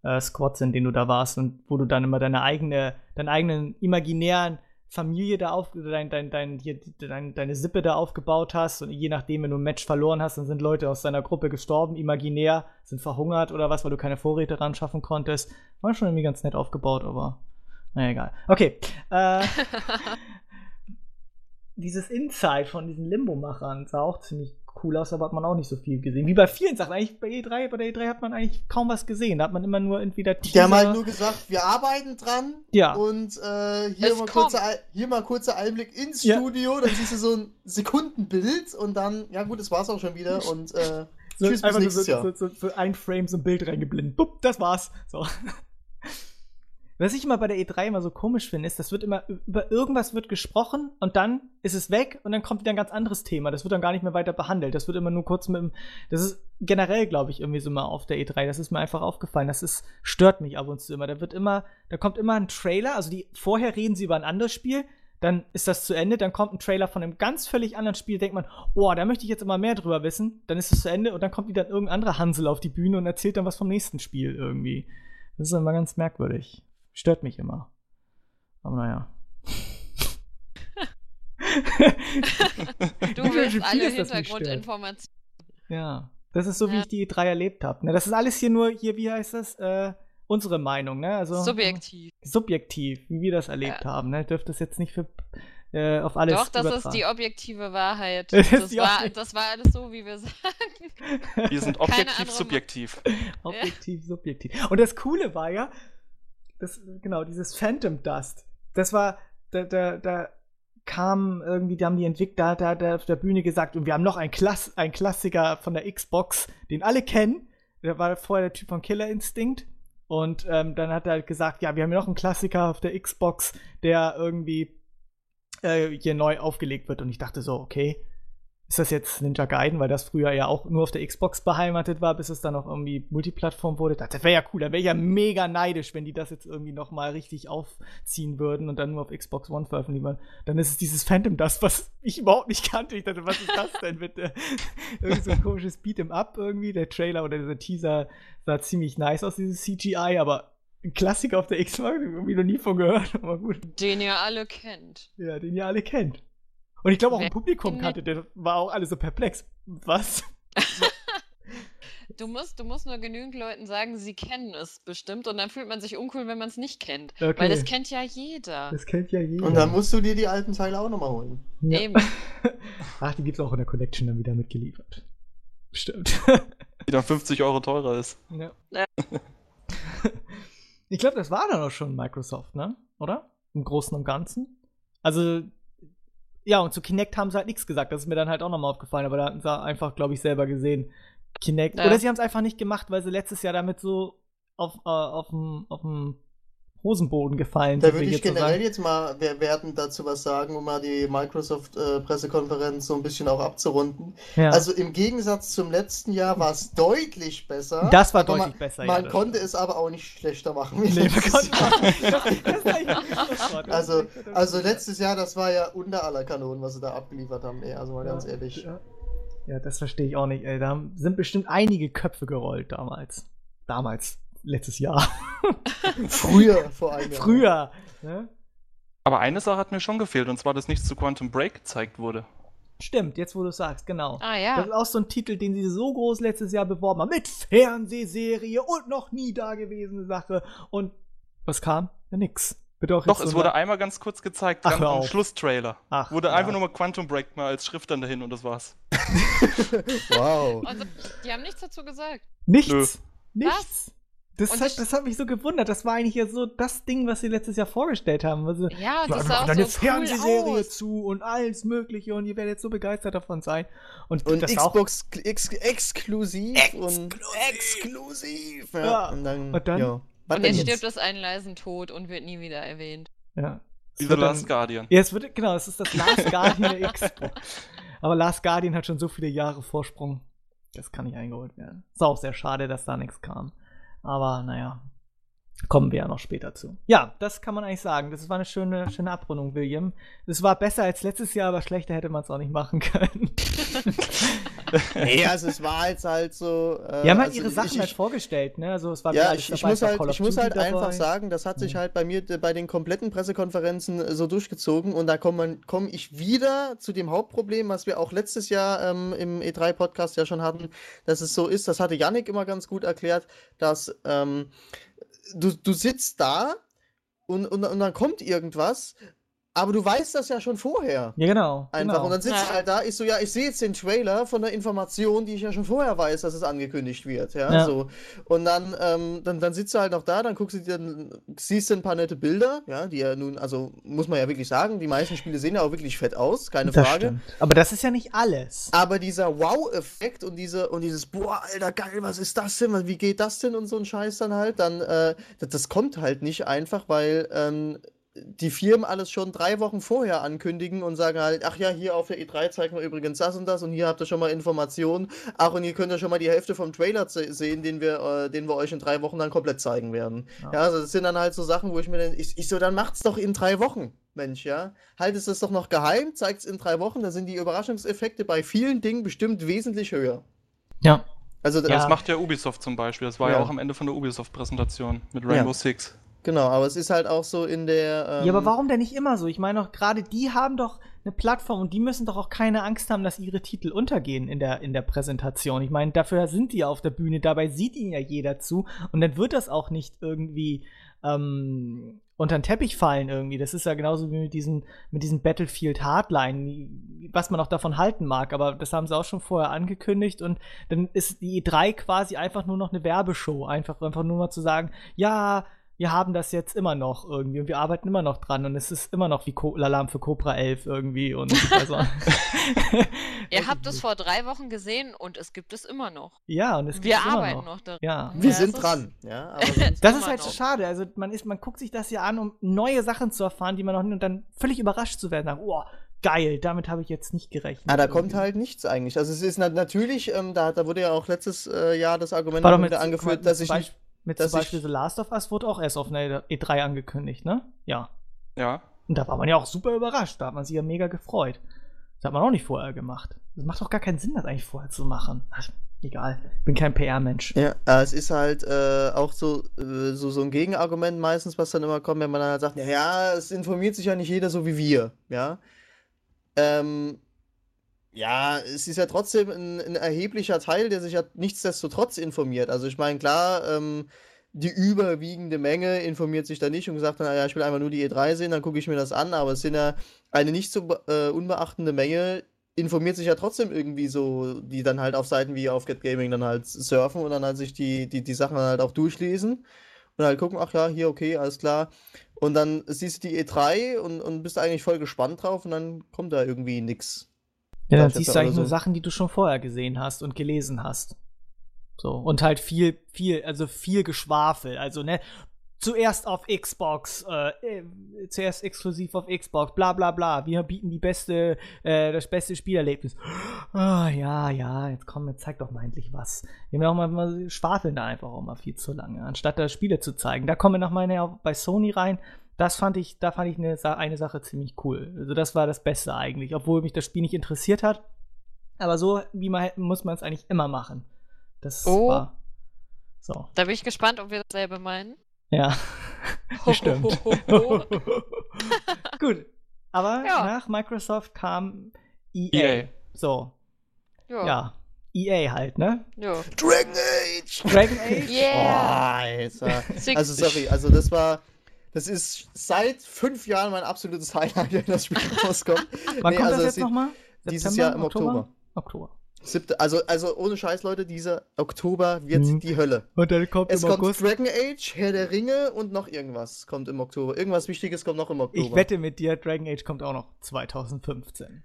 äh, Squads, in denen du da warst. Und wo du dann immer deine eigene, deinen eigenen imaginären Familie da auf, dein, dein, dein, hier, dein, deine Sippe da aufgebaut hast und je nachdem, wenn du ein Match verloren hast, dann sind Leute aus deiner Gruppe gestorben, imaginär, sind verhungert oder was, weil du keine Vorräte ran schaffen konntest. War schon irgendwie ganz nett aufgebaut, aber naja, egal. Okay. Äh, dieses Inside von diesen Limbo-Machern sah auch ziemlich cool aus, aber hat man auch nicht so viel gesehen. Wie bei vielen Sachen. Eigentlich bei E drei, bei der E drei hat man eigentlich kaum was gesehen. Da hat man immer nur entweder Teaser. Die haben halt nur gesagt, wir arbeiten dran. Ja. Und äh, hier, mal kurze, hier mal kurzer Einblick ins ja. Studio. Dann siehst du so ein Sekundenbild und dann, ja gut, das war's auch schon wieder. Und äh, so, tschüss, bis nächstes so, Jahr. So, so, so für ein Frame so ein Bild reingeblendet. Bupp, das war's. So. Was ich immer bei der E drei immer so komisch finde, ist, das wird immer, über irgendwas wird gesprochen und dann ist es weg und dann kommt wieder ein ganz anderes Thema. Das wird dann gar nicht mehr weiter behandelt. Das wird immer nur kurz mit dem, das ist generell, glaube ich, irgendwie so mal auf der E drei. Das ist mir einfach aufgefallen. Das ist, stört mich ab und zu immer. Da wird immer, da kommt immer ein Trailer, also die, vorher reden sie über ein anderes Spiel, dann ist das zu Ende, dann kommt ein Trailer von einem ganz völlig anderen Spiel, denkt man, oh, da möchte ich jetzt immer mehr drüber wissen, dann ist es zu Ende und dann kommt wieder irgendein anderer Hansel auf die Bühne und erzählt dann was vom nächsten Spiel irgendwie. Das ist immer ganz merkwürdig. Stört mich immer. Aber naja. Du willst alle Hintergrundinformationen. Ja, das ist so, wie ja. ich die E drei erlebt habe. Das ist alles hier nur, hier, wie heißt das? Äh, unsere Meinung, ne? Also, subjektiv. Subjektiv, wie wir das erlebt ja. haben. Ne? Dürft das jetzt nicht für äh, auf alles Doch, das übertragen. Ist die objektive Wahrheit. Das, das, war, objektiv. Das war alles so, wie wir sagen. Wir sind objektiv, subjektiv. Objektiv, ja. subjektiv. Und das Coole war ja, das, genau, dieses Phantom Dust. Das war, da, da, da kam irgendwie, da haben die Entwickler da, da auf der Bühne gesagt, und wir haben noch einen, Klass, einen Klassiker von der Xbox, den alle kennen. Da war vorher der Typ von Killer Instinct. Und ähm, dann hat er halt gesagt, ja, wir haben noch einen Klassiker auf der Xbox, der irgendwie äh, hier neu aufgelegt wird. Und ich dachte so, okay, ist das jetzt Ninja Gaiden, weil das früher ja auch nur auf der Xbox beheimatet war, bis es dann auch irgendwie Multiplattform wurde. Das wäre ja cool, da wäre ich ja mega neidisch, wenn die das jetzt irgendwie nochmal richtig aufziehen würden und dann nur auf Xbox One veröffentlichen würden. Dann ist es dieses Phantom Dust, was ich überhaupt nicht kannte. Ich dachte, was ist das denn bitte? Irgend so ein komisches Beat'em Up irgendwie. Der Trailer oder der Teaser sah ziemlich nice aus, dieses C G I, aber ein Klassiker auf der Xbox, irgendwie noch nie von gehört, aber gut. Den ihr alle kennt. Ja, den ihr alle kennt. Und ich glaube auch im Publikum kannte, der war auch alle so perplex. Was? du, musst, du musst nur genügend Leuten sagen, sie kennen es bestimmt und dann fühlt man sich uncool, wenn man es nicht kennt. Okay. Weil das kennt ja jeder. Das kennt ja jeder. Und dann musst du dir die alten Teile auch nochmal holen. Ja. Eben. Ach, die gibt's auch in der Collection dann wieder mitgeliefert. Bestimmt. Die dann fünfzig Euro teurer ist. Ja. ja. Ich glaube, das war dann auch schon Microsoft, ne? Oder? Im Großen und Ganzen. Also. Ja, und zu Kinect haben sie halt nichts gesagt. Das ist mir dann halt auch nochmal aufgefallen. Aber da hatten sie einfach, glaube ich, selber gesehen. Kinect. Ja. Oder sie haben es einfach nicht gemacht, weil sie letztes Jahr damit so auf äh, auf dem Hosenboden gefallen sind. Da würde ich generell sagen. Jetzt mal wir werden dazu was sagen, um mal die Microsoft-Pressekonferenz äh, so ein bisschen auch abzurunden. Ja. Also im Gegensatz zum letzten Jahr war es deutlich besser. Das war deutlich man, besser, man ja. Man konnte es aber auch nicht schlechter machen. Nee, man konnte also, also letztes Jahr, das war ja unter aller Kanonen, was sie da abgeliefert haben. Ey, also mal ja, ganz ehrlich. Ja, ja das verstehe ich auch nicht. Ey. Da sind bestimmt einige Köpfe gerollt damals. Damals. Letztes Jahr. Früher vor allem. Früher. Ne? Aber eine Sache hat mir schon gefehlt, und zwar, dass nichts zu Quantum Break gezeigt wurde. Stimmt, jetzt wo du es sagst, genau. Ah ja. Das ist auch so ein Titel, den sie so groß letztes Jahr beworben haben. Mit Fernsehserie und noch nie dagewesene Sache. Und was kam? Ja, nix. Doch, Doch es so wurde einmal ganz kurz gezeigt, Ach, ganz am Schlusstrailer. Ach, wurde ja. einfach nur mal Quantum Break mal als Schrift dann dahin und das war's. Wow. Also, die haben nichts dazu gesagt. Nichts? Nö. Nichts? Was? Das hat, ich, das hat mich so gewundert. Das war eigentlich ja so das Ding, was sie letztes Jahr vorgestellt haben. Also, ja, das sah auch dann so jetzt cool Fernsehserie aus. Zu und alles Mögliche und ihr werdet so begeistert davon sein. Und, und das Xbox auch ex exklusiv, exklusiv und exklusiv. Ja. Ja. Und dann. Und dann ja. Und er stirbt aus einem leisen Tod und wird nie wieder erwähnt. Ja. Wie The Last Guardian. Ja, es wird, genau, es ist das Last Guardian der Xbox. Aber Last Guardian hat schon so viele Jahre Vorsprung. Das kann nicht eingeholt werden. Ist auch sehr schade, dass da nichts kam. Aber naja, kommen wir ja noch später zu. Ja, das kann man eigentlich sagen. Das war eine schöne, schöne Abrundung, William. Es war besser als letztes Jahr, aber schlechter hätte man es auch nicht machen können. Nee, also es war halt, halt so... Äh, ja, man also hat ihre Sachen ich, halt ich, vorgestellt, ne? Also es war ja, ich, ich dabei, muss halt, ich muss halt einfach sagen, das hat sich hm. halt bei mir bei den kompletten Pressekonferenzen so durchgezogen und da komme komm ich wieder zu dem Hauptproblem, was wir auch letztes Jahr ähm, im E drei Podcast ja schon hatten, dass es so ist, das hatte Yannick immer ganz gut erklärt, dass ähm, du, du sitzt da und, und, und dann kommt irgendwas. Aber du weißt das ja schon vorher. Ja, genau. Einfach. Genau. Und dann sitzt ja. halt da, ich so, ja, ich sehe jetzt den Trailer von der Information, die ich ja schon vorher weiß, dass es angekündigt wird. Ja, ja. So. Und dann, ähm, dann, dann sitzt du halt noch da, dann guckst du dir, dann siehst du ein paar nette Bilder, ja, die ja nun, also muss man ja wirklich sagen, die meisten Spiele sehen ja auch wirklich fett aus, keine das Frage. Stimmt. Aber das ist ja nicht alles. Aber dieser Wow-Effekt und diese und dieses, boah, Alter, geil, was ist das denn? Wie geht das denn? Und so ein Scheiß dann halt, dann, äh, das, das kommt halt nicht einfach, weil, ähm, die Firmen alles schon drei Wochen vorher ankündigen und sagen halt, ach ja, hier auf der E drei zeigen wir übrigens das und das und hier habt ihr schon mal Informationen. Ach, und hier könnt ihr schon mal die Hälfte vom Trailer se- sehen, den wir, äh, den wir euch in drei Wochen dann komplett zeigen werden. Ja, ja, also das sind dann halt so Sachen, wo ich mir dann, ich, ich so, dann macht's doch in drei Wochen, Mensch, ja. Haltet es doch noch geheim, zeigt's in drei Wochen, da sind die Überraschungseffekte bei vielen Dingen bestimmt wesentlich höher. Ja. Also das, ja. das macht ja Ubisoft zum Beispiel, das war ja, ja auch am Ende von der Ubisoft-Präsentation mit Rainbow ja. Six. Genau, aber es ist halt auch so in der... Ähm ja, aber warum denn nicht immer so? Ich meine doch, gerade die haben doch eine Plattform und die müssen doch auch keine Angst haben, dass ihre Titel untergehen in der, in der Präsentation. Ich meine, dafür sind die ja auf der Bühne, dabei sieht ihnen ja jeder zu und dann wird das auch nicht irgendwie ähm, unter den Teppich fallen irgendwie. Das ist ja genauso wie mit diesem mit diesem Battlefield Hardline, was man auch davon halten mag, aber das haben sie auch schon vorher angekündigt und dann ist die E drei quasi einfach nur noch eine Werbeshow, einfach, einfach nur mal zu sagen, ja... wir haben das jetzt immer noch irgendwie und wir arbeiten immer noch dran und es ist immer noch wie Co- Alarm für Cobra elf irgendwie. Und also ihr habt es vor drei Wochen gesehen und es gibt es immer noch. Ja, und es gibt wir es immer noch. Wir arbeiten noch daran. Ja. Wir ja, sind dran. Ist ja, aber sonst das ist halt so schade. Also man, ist, man guckt sich das ja an, um neue Sachen zu erfahren, die man noch nicht und dann völlig überrascht zu werden. Nach, oh, geil, damit habe ich jetzt nicht gerechnet. Ah, da irgendwie kommt halt nichts eigentlich. Also es ist na- natürlich, ähm, da, da wurde ja auch letztes äh, Jahr das Argument wieder angeführt, dass ich Beisp- nicht Mit zum Beispiel The Last of Us wurde auch erst auf einer E drei angekündigt, ne? Ja. Ja. Und da war man ja auch super überrascht. Da hat man sich ja mega gefreut. Das hat man auch nicht vorher gemacht. Das macht doch gar keinen Sinn, das eigentlich vorher zu machen. Ach, egal. Ich bin kein P R-Mensch. Ja, es ist halt äh, auch so, äh, so, so ein Gegenargument meistens, was dann immer kommt, wenn man dann halt sagt, ja, ja, es informiert sich ja nicht jeder so wie wir, ja. Ähm... Ja, es ist ja trotzdem ein, ein erheblicher Teil, der sich ja nichtsdestotrotz informiert. Also ich meine, klar, ähm, die überwiegende Menge informiert sich da nicht und sagt dann, naja, ich will einfach nur die E drei sehen, dann gucke ich mir das an. Aber es sind ja eine nicht so äh, unbeachtende Menge, informiert sich ja trotzdem irgendwie so, die dann halt auf Seiten wie auf Get Gaming dann halt surfen und dann halt sich die, die, die Sachen dann halt auch durchlesen und halt gucken, ach ja, hier, okay, alles klar. Und dann siehst du die E drei und, und bist eigentlich voll gespannt drauf und dann kommt da irgendwie nichts. Ja, dann siehst du eigentlich so nur Sachen, die du schon vorher gesehen hast und gelesen hast. So, und halt viel, viel, also viel Geschwafel. Also, ne, zuerst auf Xbox, äh, äh, zuerst exklusiv auf Xbox, bla bla bla. Wir bieten die beste, äh, das beste Spielerlebnis. Oh, ja, ja, jetzt komm, jetzt zeig doch mal endlich was. Wir haben ja auch mal, schwafeln da einfach auch mal viel zu lange, anstatt da Spiele zu zeigen. Da kommen wir nochmal näher bei Sony rein. Das fand ich, da fand ich eine, eine Sache ziemlich cool. Also das war das Beste eigentlich, obwohl mich das Spiel nicht interessiert hat. Aber so wie man muss man es eigentlich immer machen. Das oh. war so. Da bin ich gespannt, ob wir dasselbe meinen. Ja, bestimmt. Gut, aber ja. nach Microsoft kam E A. E A. So, ja. ja. E A halt, ne? Ja. Dragon Age! Dragon Age? Yeah! Oh, also sorry, also das war... Das ist seit fünf Jahren mein absolutes Highlight, wenn das Spiel rauskommt. Wann nee, kommt also das jetzt nochmal? Dieses Jahr im Oktober. Oktober. Siebte, also, also ohne Scheiß, Leute, dieser Oktober wird mhm. die Hölle. Und dann kommt es im August. kommt Dragon Age, Herr der Ringe und noch irgendwas kommt im Oktober. Irgendwas Wichtiges kommt noch im Oktober. Ich wette mit dir, Dragon Age kommt auch noch zwanzig fünfzehn.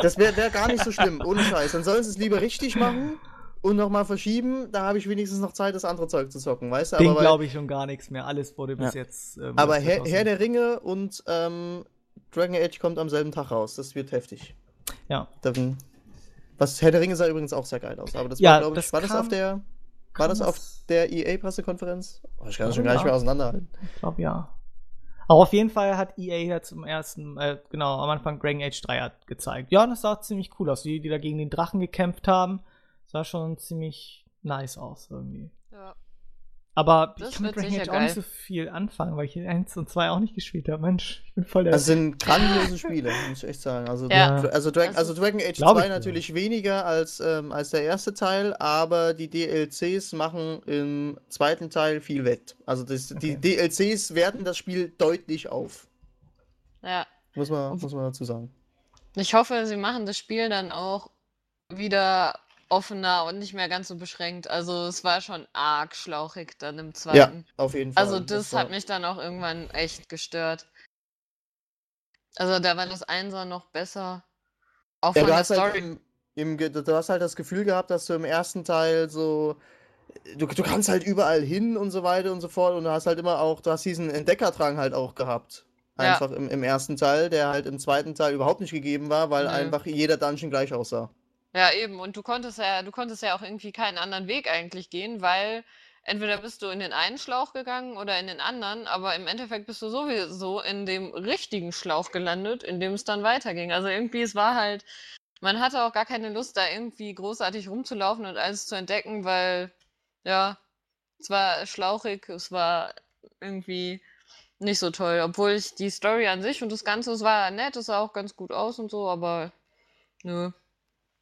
Das wäre wär gar nicht so schlimm, ohne Scheiß. Dann sollen sie es lieber richtig machen und nochmal verschieben. Da habe ich wenigstens noch Zeit, das andere Zeug zu zocken, weißt du? Den glaube ich schon gar nichts mehr. Alles wurde bis ja. jetzt... Ähm, aber Herr, Herr der Ringe und ähm, Dragon Age kommt am selben Tag raus. Das wird heftig. Ja. Dann... Was, Herr der Ringe sah übrigens auch sehr geil aus, aber das ja, war, glaube ich, das war, kam, das auf der, war das auf der E A-Pressekonferenz? Oh, ich kann das schon gar nicht mehr auseinanderhalten. Ich glaube, ja. Aber auf jeden Fall hat E A ja zum ersten, äh, genau, am Anfang Dragon Age drei hat gezeigt. Ja, das sah ziemlich cool aus, die, die da gegen den Drachen gekämpft haben. Sah schon ziemlich nice aus, irgendwie. Ja. Aber das ich kann mit Dragon Age geil. auch nicht so viel anfangen, weil ich eins und zwei auch nicht gespielt habe. Mensch, ich bin voll der... Das sind grandiose Spiele, muss ich echt sagen. Also, ja. die, also, Dra- also Dragon Age zwei natürlich ja. weniger als, ähm, als der erste Teil, aber die D L Cs machen im zweiten Teil viel wett. Also das, okay. die D L Cs werten das Spiel deutlich auf. Ja. Muss man, muss man dazu sagen. Ich hoffe, sie machen das Spiel dann auch wieder... offener und nicht mehr ganz so beschränkt. Also es war schon arg schlauchig dann im zweiten. Ja, auf jeden Fall. Also das, das hat mich dann auch irgendwann echt gestört. Also da war das Einser noch besser. Auch ja, von du der hast Story. Halt im, im, du hast halt das Gefühl gehabt, dass du im ersten Teil so... Du, du kannst halt überall hin und so weiter und so fort und du hast halt immer auch... Du hast diesen Entdeckerdrang halt auch gehabt. Einfach ja. im, im ersten Teil, der halt im zweiten Teil überhaupt nicht gegeben war, weil mhm. einfach jeder Dungeon gleich aussah. Ja, eben. Und du konntest ja, du konntest ja auch irgendwie keinen anderen Weg eigentlich gehen, weil entweder bist du in den einen Schlauch gegangen oder in den anderen, aber im Endeffekt bist du sowieso in dem richtigen Schlauch gelandet, in dem es dann weiterging. Also irgendwie, es war halt, man hatte auch gar keine Lust, da irgendwie großartig rumzulaufen und alles zu entdecken, weil, ja, es war schlauchig, es war irgendwie nicht so toll. Obwohl ich die Story an sich und das Ganze, es war nett, es sah auch ganz gut aus und so, aber nö.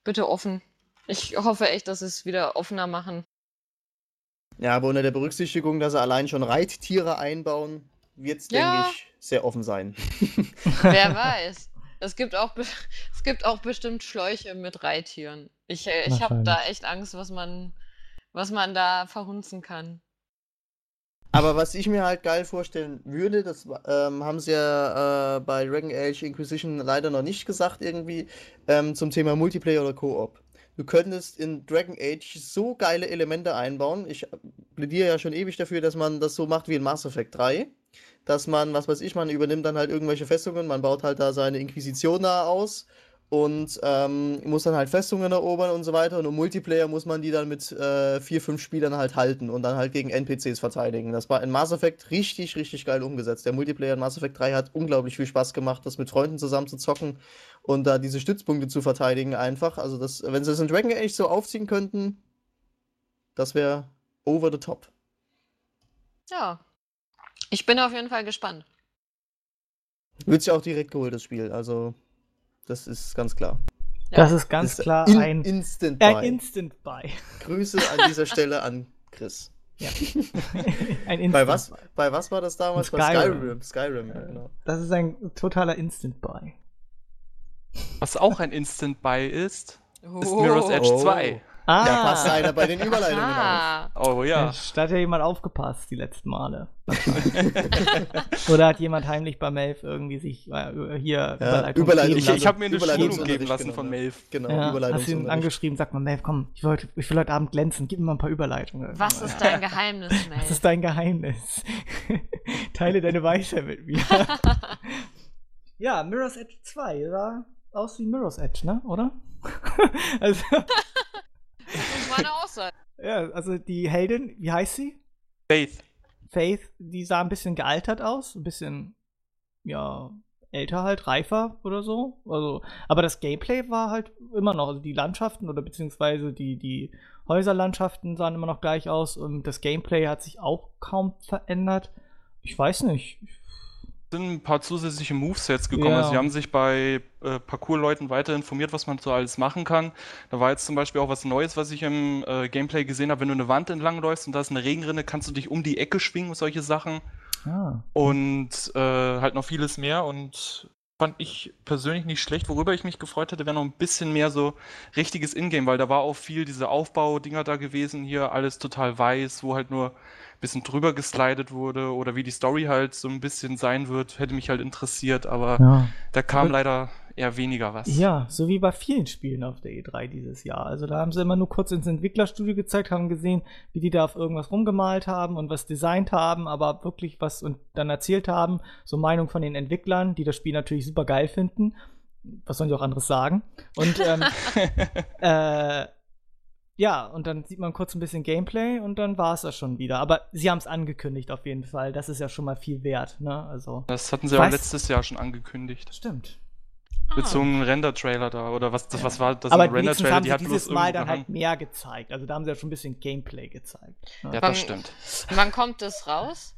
Bitte offen. Ich hoffe echt, dass sie es wieder offener machen. Ja, aber unter der Berücksichtigung, dass sie allein schon Reittiere einbauen, wird es, ja. denke ich, sehr offen sein. Wer weiß. Es gibt auch, be- es gibt auch bestimmt Schläuche mit Reittieren. Ich, ich habe da echt Angst, was man, was man da verhunzen kann. Aber was ich mir halt geil vorstellen würde, das ähm, haben sie ja äh, bei Dragon Age Inquisition leider noch nicht gesagt irgendwie, ähm, zum Thema Multiplayer oder Co-op. Du könntest in Dragon Age so geile Elemente einbauen. Ich plädiere ja schon ewig dafür, dass man das so macht wie in Mass Effect drei. Dass man, was weiß ich, man übernimmt dann halt irgendwelche Festungen, man baut halt da seine Inquisition da aus und ähm, muss dann halt Festungen erobern und so weiter. Und im Multiplayer muss man die dann mit äh, vier, fünf Spielern halt halten und dann halt gegen N P Cs verteidigen. Das war in Mass Effect richtig, richtig geil umgesetzt. Der Multiplayer in Mass Effect drei hat unglaublich viel Spaß gemacht, das mit Freunden zusammen zu zocken und da diese Stützpunkte zu verteidigen einfach. Also das, wenn sie das in Dragon Age so aufziehen könnten, das wäre over the top. Ja, ich bin auf jeden Fall gespannt. Wird ja auch direkt geholt, das Spiel, also... Das ist ganz klar. Das ja. ist ganz ist klar in, ein Instant Buy. Ein Instant Buy. Grüße an dieser Stelle an Chris. Ja. Ein Instant bei, was, bei was war das damals? Skyrim. Bei Skyrim. Skyrim, ja, genau. Das ist ein totaler Instant Buy. Was auch ein Instant Buy ist, oh. ist Mirror's Edge zwei. Ah. Da passt einer bei den Überleitungen ah. auf. Oh ja. Da hat ja jemand aufgepasst die letzten Male. Oder hat jemand heimlich bei Melf irgendwie sich äh, hier ja, Überleitung Ich, ich habe mir eine Schulung geben lassen von Melf. Genau, ja, Überleitung. Hast du ihn angeschrieben, sagt man, Melf, komm, ich, wollt, ich will heute Abend glänzen, gib mir mal ein paar Überleitungen. Was ja. ist dein Geheimnis, Melf? Was ist dein Geheimnis? Teile deine Weisheit mit mir. Ja, Mirror's Edge zwei, oder? Aus wie Mirror's Edge, ne? Oder? Also... Das war eine Aussage. Ja, also die Heldin, wie heißt sie? Faith. Faith, die sah ein bisschen gealtert aus, ein bisschen, ja, älter halt, reifer oder so. Also, aber das Gameplay war halt immer noch, also die Landschaften oder beziehungsweise die, die Häuserlandschaften sahen immer noch gleich aus und das Gameplay hat sich auch kaum verändert. Ich weiß nicht. Sind ein paar zusätzliche Movesets gekommen. Yeah. Also sie haben sich bei äh, Parkour-Leuten weiter informiert, was man so alles machen kann. Da war jetzt zum Beispiel auch was Neues, was ich im äh, Gameplay gesehen habe. Wenn du eine Wand entlang läufst und da ist eine Regenrinne, kannst du dich um die Ecke schwingen und solche Sachen. Ah. Und äh, halt noch vieles mehr, und fand ich persönlich nicht schlecht. Worüber ich mich gefreut hätte, wäre noch ein bisschen mehr so richtiges Ingame, weil da war auch viel diese Aufbau-Dinger da gewesen, hier alles total weiß, wo halt nur ein bisschen drüber geslidet wurde, oder wie die Story halt so ein bisschen sein wird, hätte mich halt interessiert, aber ja. da kam aber leider eher weniger was. Ja, so wie bei vielen Spielen auf der E drei dieses Jahr. Also da haben sie immer nur kurz ins Entwicklerstudio gezeigt, haben gesehen, wie die da auf irgendwas rumgemalt haben und was designt haben, aber wirklich was und dann erzählt haben, so Meinung von den Entwicklern, die das Spiel natürlich super geil finden. Was sollen die auch anderes sagen? Und ähm, äh, ja, und dann sieht man kurz ein bisschen Gameplay und dann war es das schon wieder. Aber sie haben es angekündigt auf jeden Fall. Das ist ja schon mal viel wert, ne? Also, das hatten sie ja letztes Jahr schon angekündigt. Stimmt. Mit so einem Render-Trailer da, oder was, das, was war das? Aber wenigstens haben sie dieses Mal dann halt mehr gezeigt. Also da haben sie ja schon ein bisschen Gameplay gezeigt. Ne? Ja, das stimmt. Wann kommt das raus?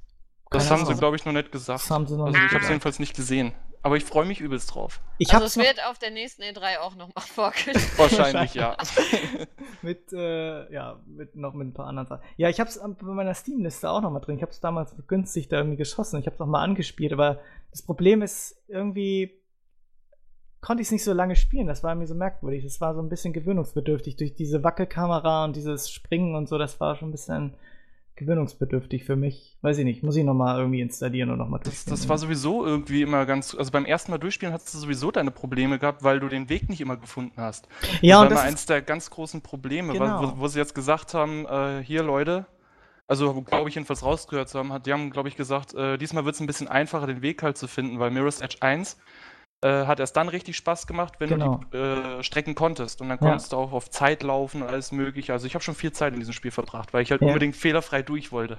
Das haben sie, glaube ich, noch nicht gesagt. Das haben sie noch nicht gesagt. Also ich habe es jedenfalls nicht gesehen. Aber ich freue mich übelst drauf. Ich also es wird auf der nächsten E drei auch nochmal vorgestellt. Wahrscheinlich, ja. mit, äh, ja, mit, noch mit ein paar anderen Sachen. Ja, ich habe es bei meiner Steam-Liste auch nochmal drin. Ich habe es damals günstig da irgendwie geschossen. Ich habe es nochmal angespielt. Aber das Problem ist, irgendwie konnte ich es nicht so lange spielen. Das war mir so merkwürdig. Das war so ein bisschen gewöhnungsbedürftig. Durch diese Wackelkamera und dieses Springen und so, das war schon ein bisschen gewöhnungsbedürftig für mich. Weiß ich nicht, muss ich nochmal irgendwie installieren und nochmal durchspielen. Das, das war sowieso irgendwie immer ganz, also beim ersten Mal durchspielen hast du sowieso deine Probleme gehabt, weil du den Weg nicht immer gefunden hast. Ja, das war und das immer eins der ganz großen Probleme, genau. wo, wo sie jetzt gesagt haben, äh, hier Leute, also glaube ich jedenfalls rausgehört zu haben, die haben glaube ich gesagt, äh, diesmal wird es ein bisschen einfacher, den Weg halt zu finden, weil Mirror's Edge eins äh, hat erst dann richtig Spaß gemacht, wenn genau. du die äh, Strecken konntest. Und dann konntest ja. du auch auf Zeit laufen, alles mögliche. Also ich habe schon viel Zeit in diesem Spiel verbracht, weil ich halt ja. unbedingt fehlerfrei durch wollte.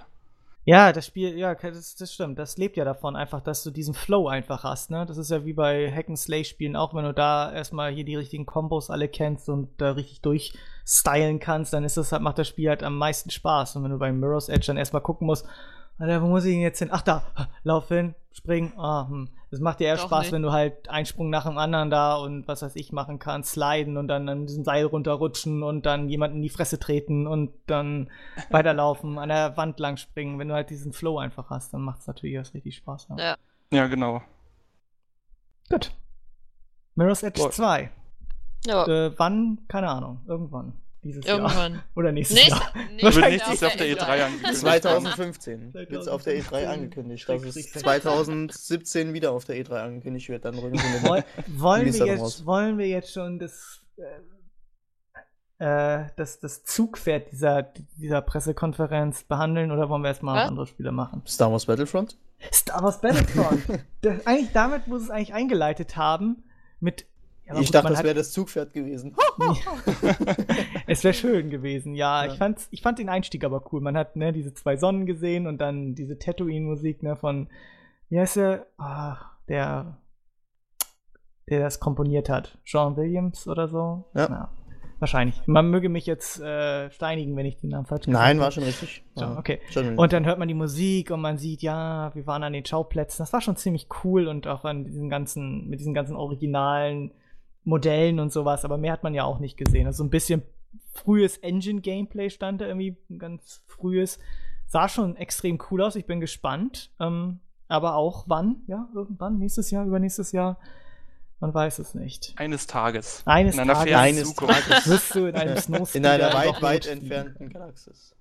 Ja, das Spiel, ja, das, das stimmt. Das lebt ja davon einfach, dass du diesen Flow einfach hast, ne? Das ist ja wie bei Hack-and-Slay-Spielen auch, wenn du da erstmal hier die richtigen Kombos alle kennst und da richtig durchstylen kannst, dann ist das halt, macht das Spiel halt am meisten Spaß. Und wenn du bei Mirror's Edge dann erstmal gucken musst, Alter, wo muss ich denn jetzt hin? Ach, da, lauf hin, springen, ah, hm. Das macht dir eher Doch Spaß, nicht. Wenn du halt einen Sprung nach dem anderen da und was weiß ich machen kannst, sliden und dann an diesem Seil runterrutschen und dann jemanden in die Fresse treten und dann weiterlaufen, an der Wand lang springen. Wenn du halt diesen Flow einfach hast, dann macht es natürlich erst richtig Spaß. Ja, ja, ja genau. Gut. Mirror's Edge Boah. zwei. Ja. Und, äh, wann? Keine Ahnung. Irgendwann. Dieses Irgendwann. Jahr. Oder nächstes Nicht, Jahr. Nicht, wahrscheinlich nächstes Jahr auf der E drei angekündigt. zwanzig fünfzehn wird es auf der E drei angekündigt. Dass es zwanzig siebzehn wieder auf der E drei angekündigt wird. Dann rücken wir Woll, wollen, wir jetzt, wollen wir jetzt schon das, äh, das, das Zugpferd dieser, dieser Pressekonferenz behandeln oder wollen wir erstmal ja? andere Spiele machen? Star Wars Battlefront? Star Wars Battlefront! das, eigentlich, damit muss es eigentlich eingeleitet haben mit Ja, ich gut, dachte, das wäre das Zugpferd gewesen. Es wäre schön gewesen, ja. ja. Ich, fand's, ich fand den Einstieg aber cool. Man hat ne, diese zwei Sonnen gesehen und dann diese Tatooine-Musik ne, von, wie heißt der? Ach, der, der das komponiert hat. John Williams oder so? Ja. Na, wahrscheinlich. Man möge mich jetzt äh, steinigen, wenn ich den Namen falsch gesagt habe. Nein, war schon richtig. So, okay. Schon. Und dann hört man die Musik und man sieht, ja, wir waren an den Schauplätzen. Das war schon ziemlich cool und auch an diesen ganzen, mit diesen ganzen originalen Modellen und sowas, aber mehr hat man ja auch nicht gesehen. Also ein bisschen frühes Engine-Gameplay stand da irgendwie, ein ganz frühes. Sah schon extrem cool aus, ich bin gespannt. Ähm, aber auch wann? Ja, irgendwann? Nächstes Jahr? Übernächstes Jahr? Man weiß es nicht. Eines Tages. Eines in einer Tages. Eines Tages. Wirst du in einem Snowspeeder in einer weit, weit entfernten Galaxis.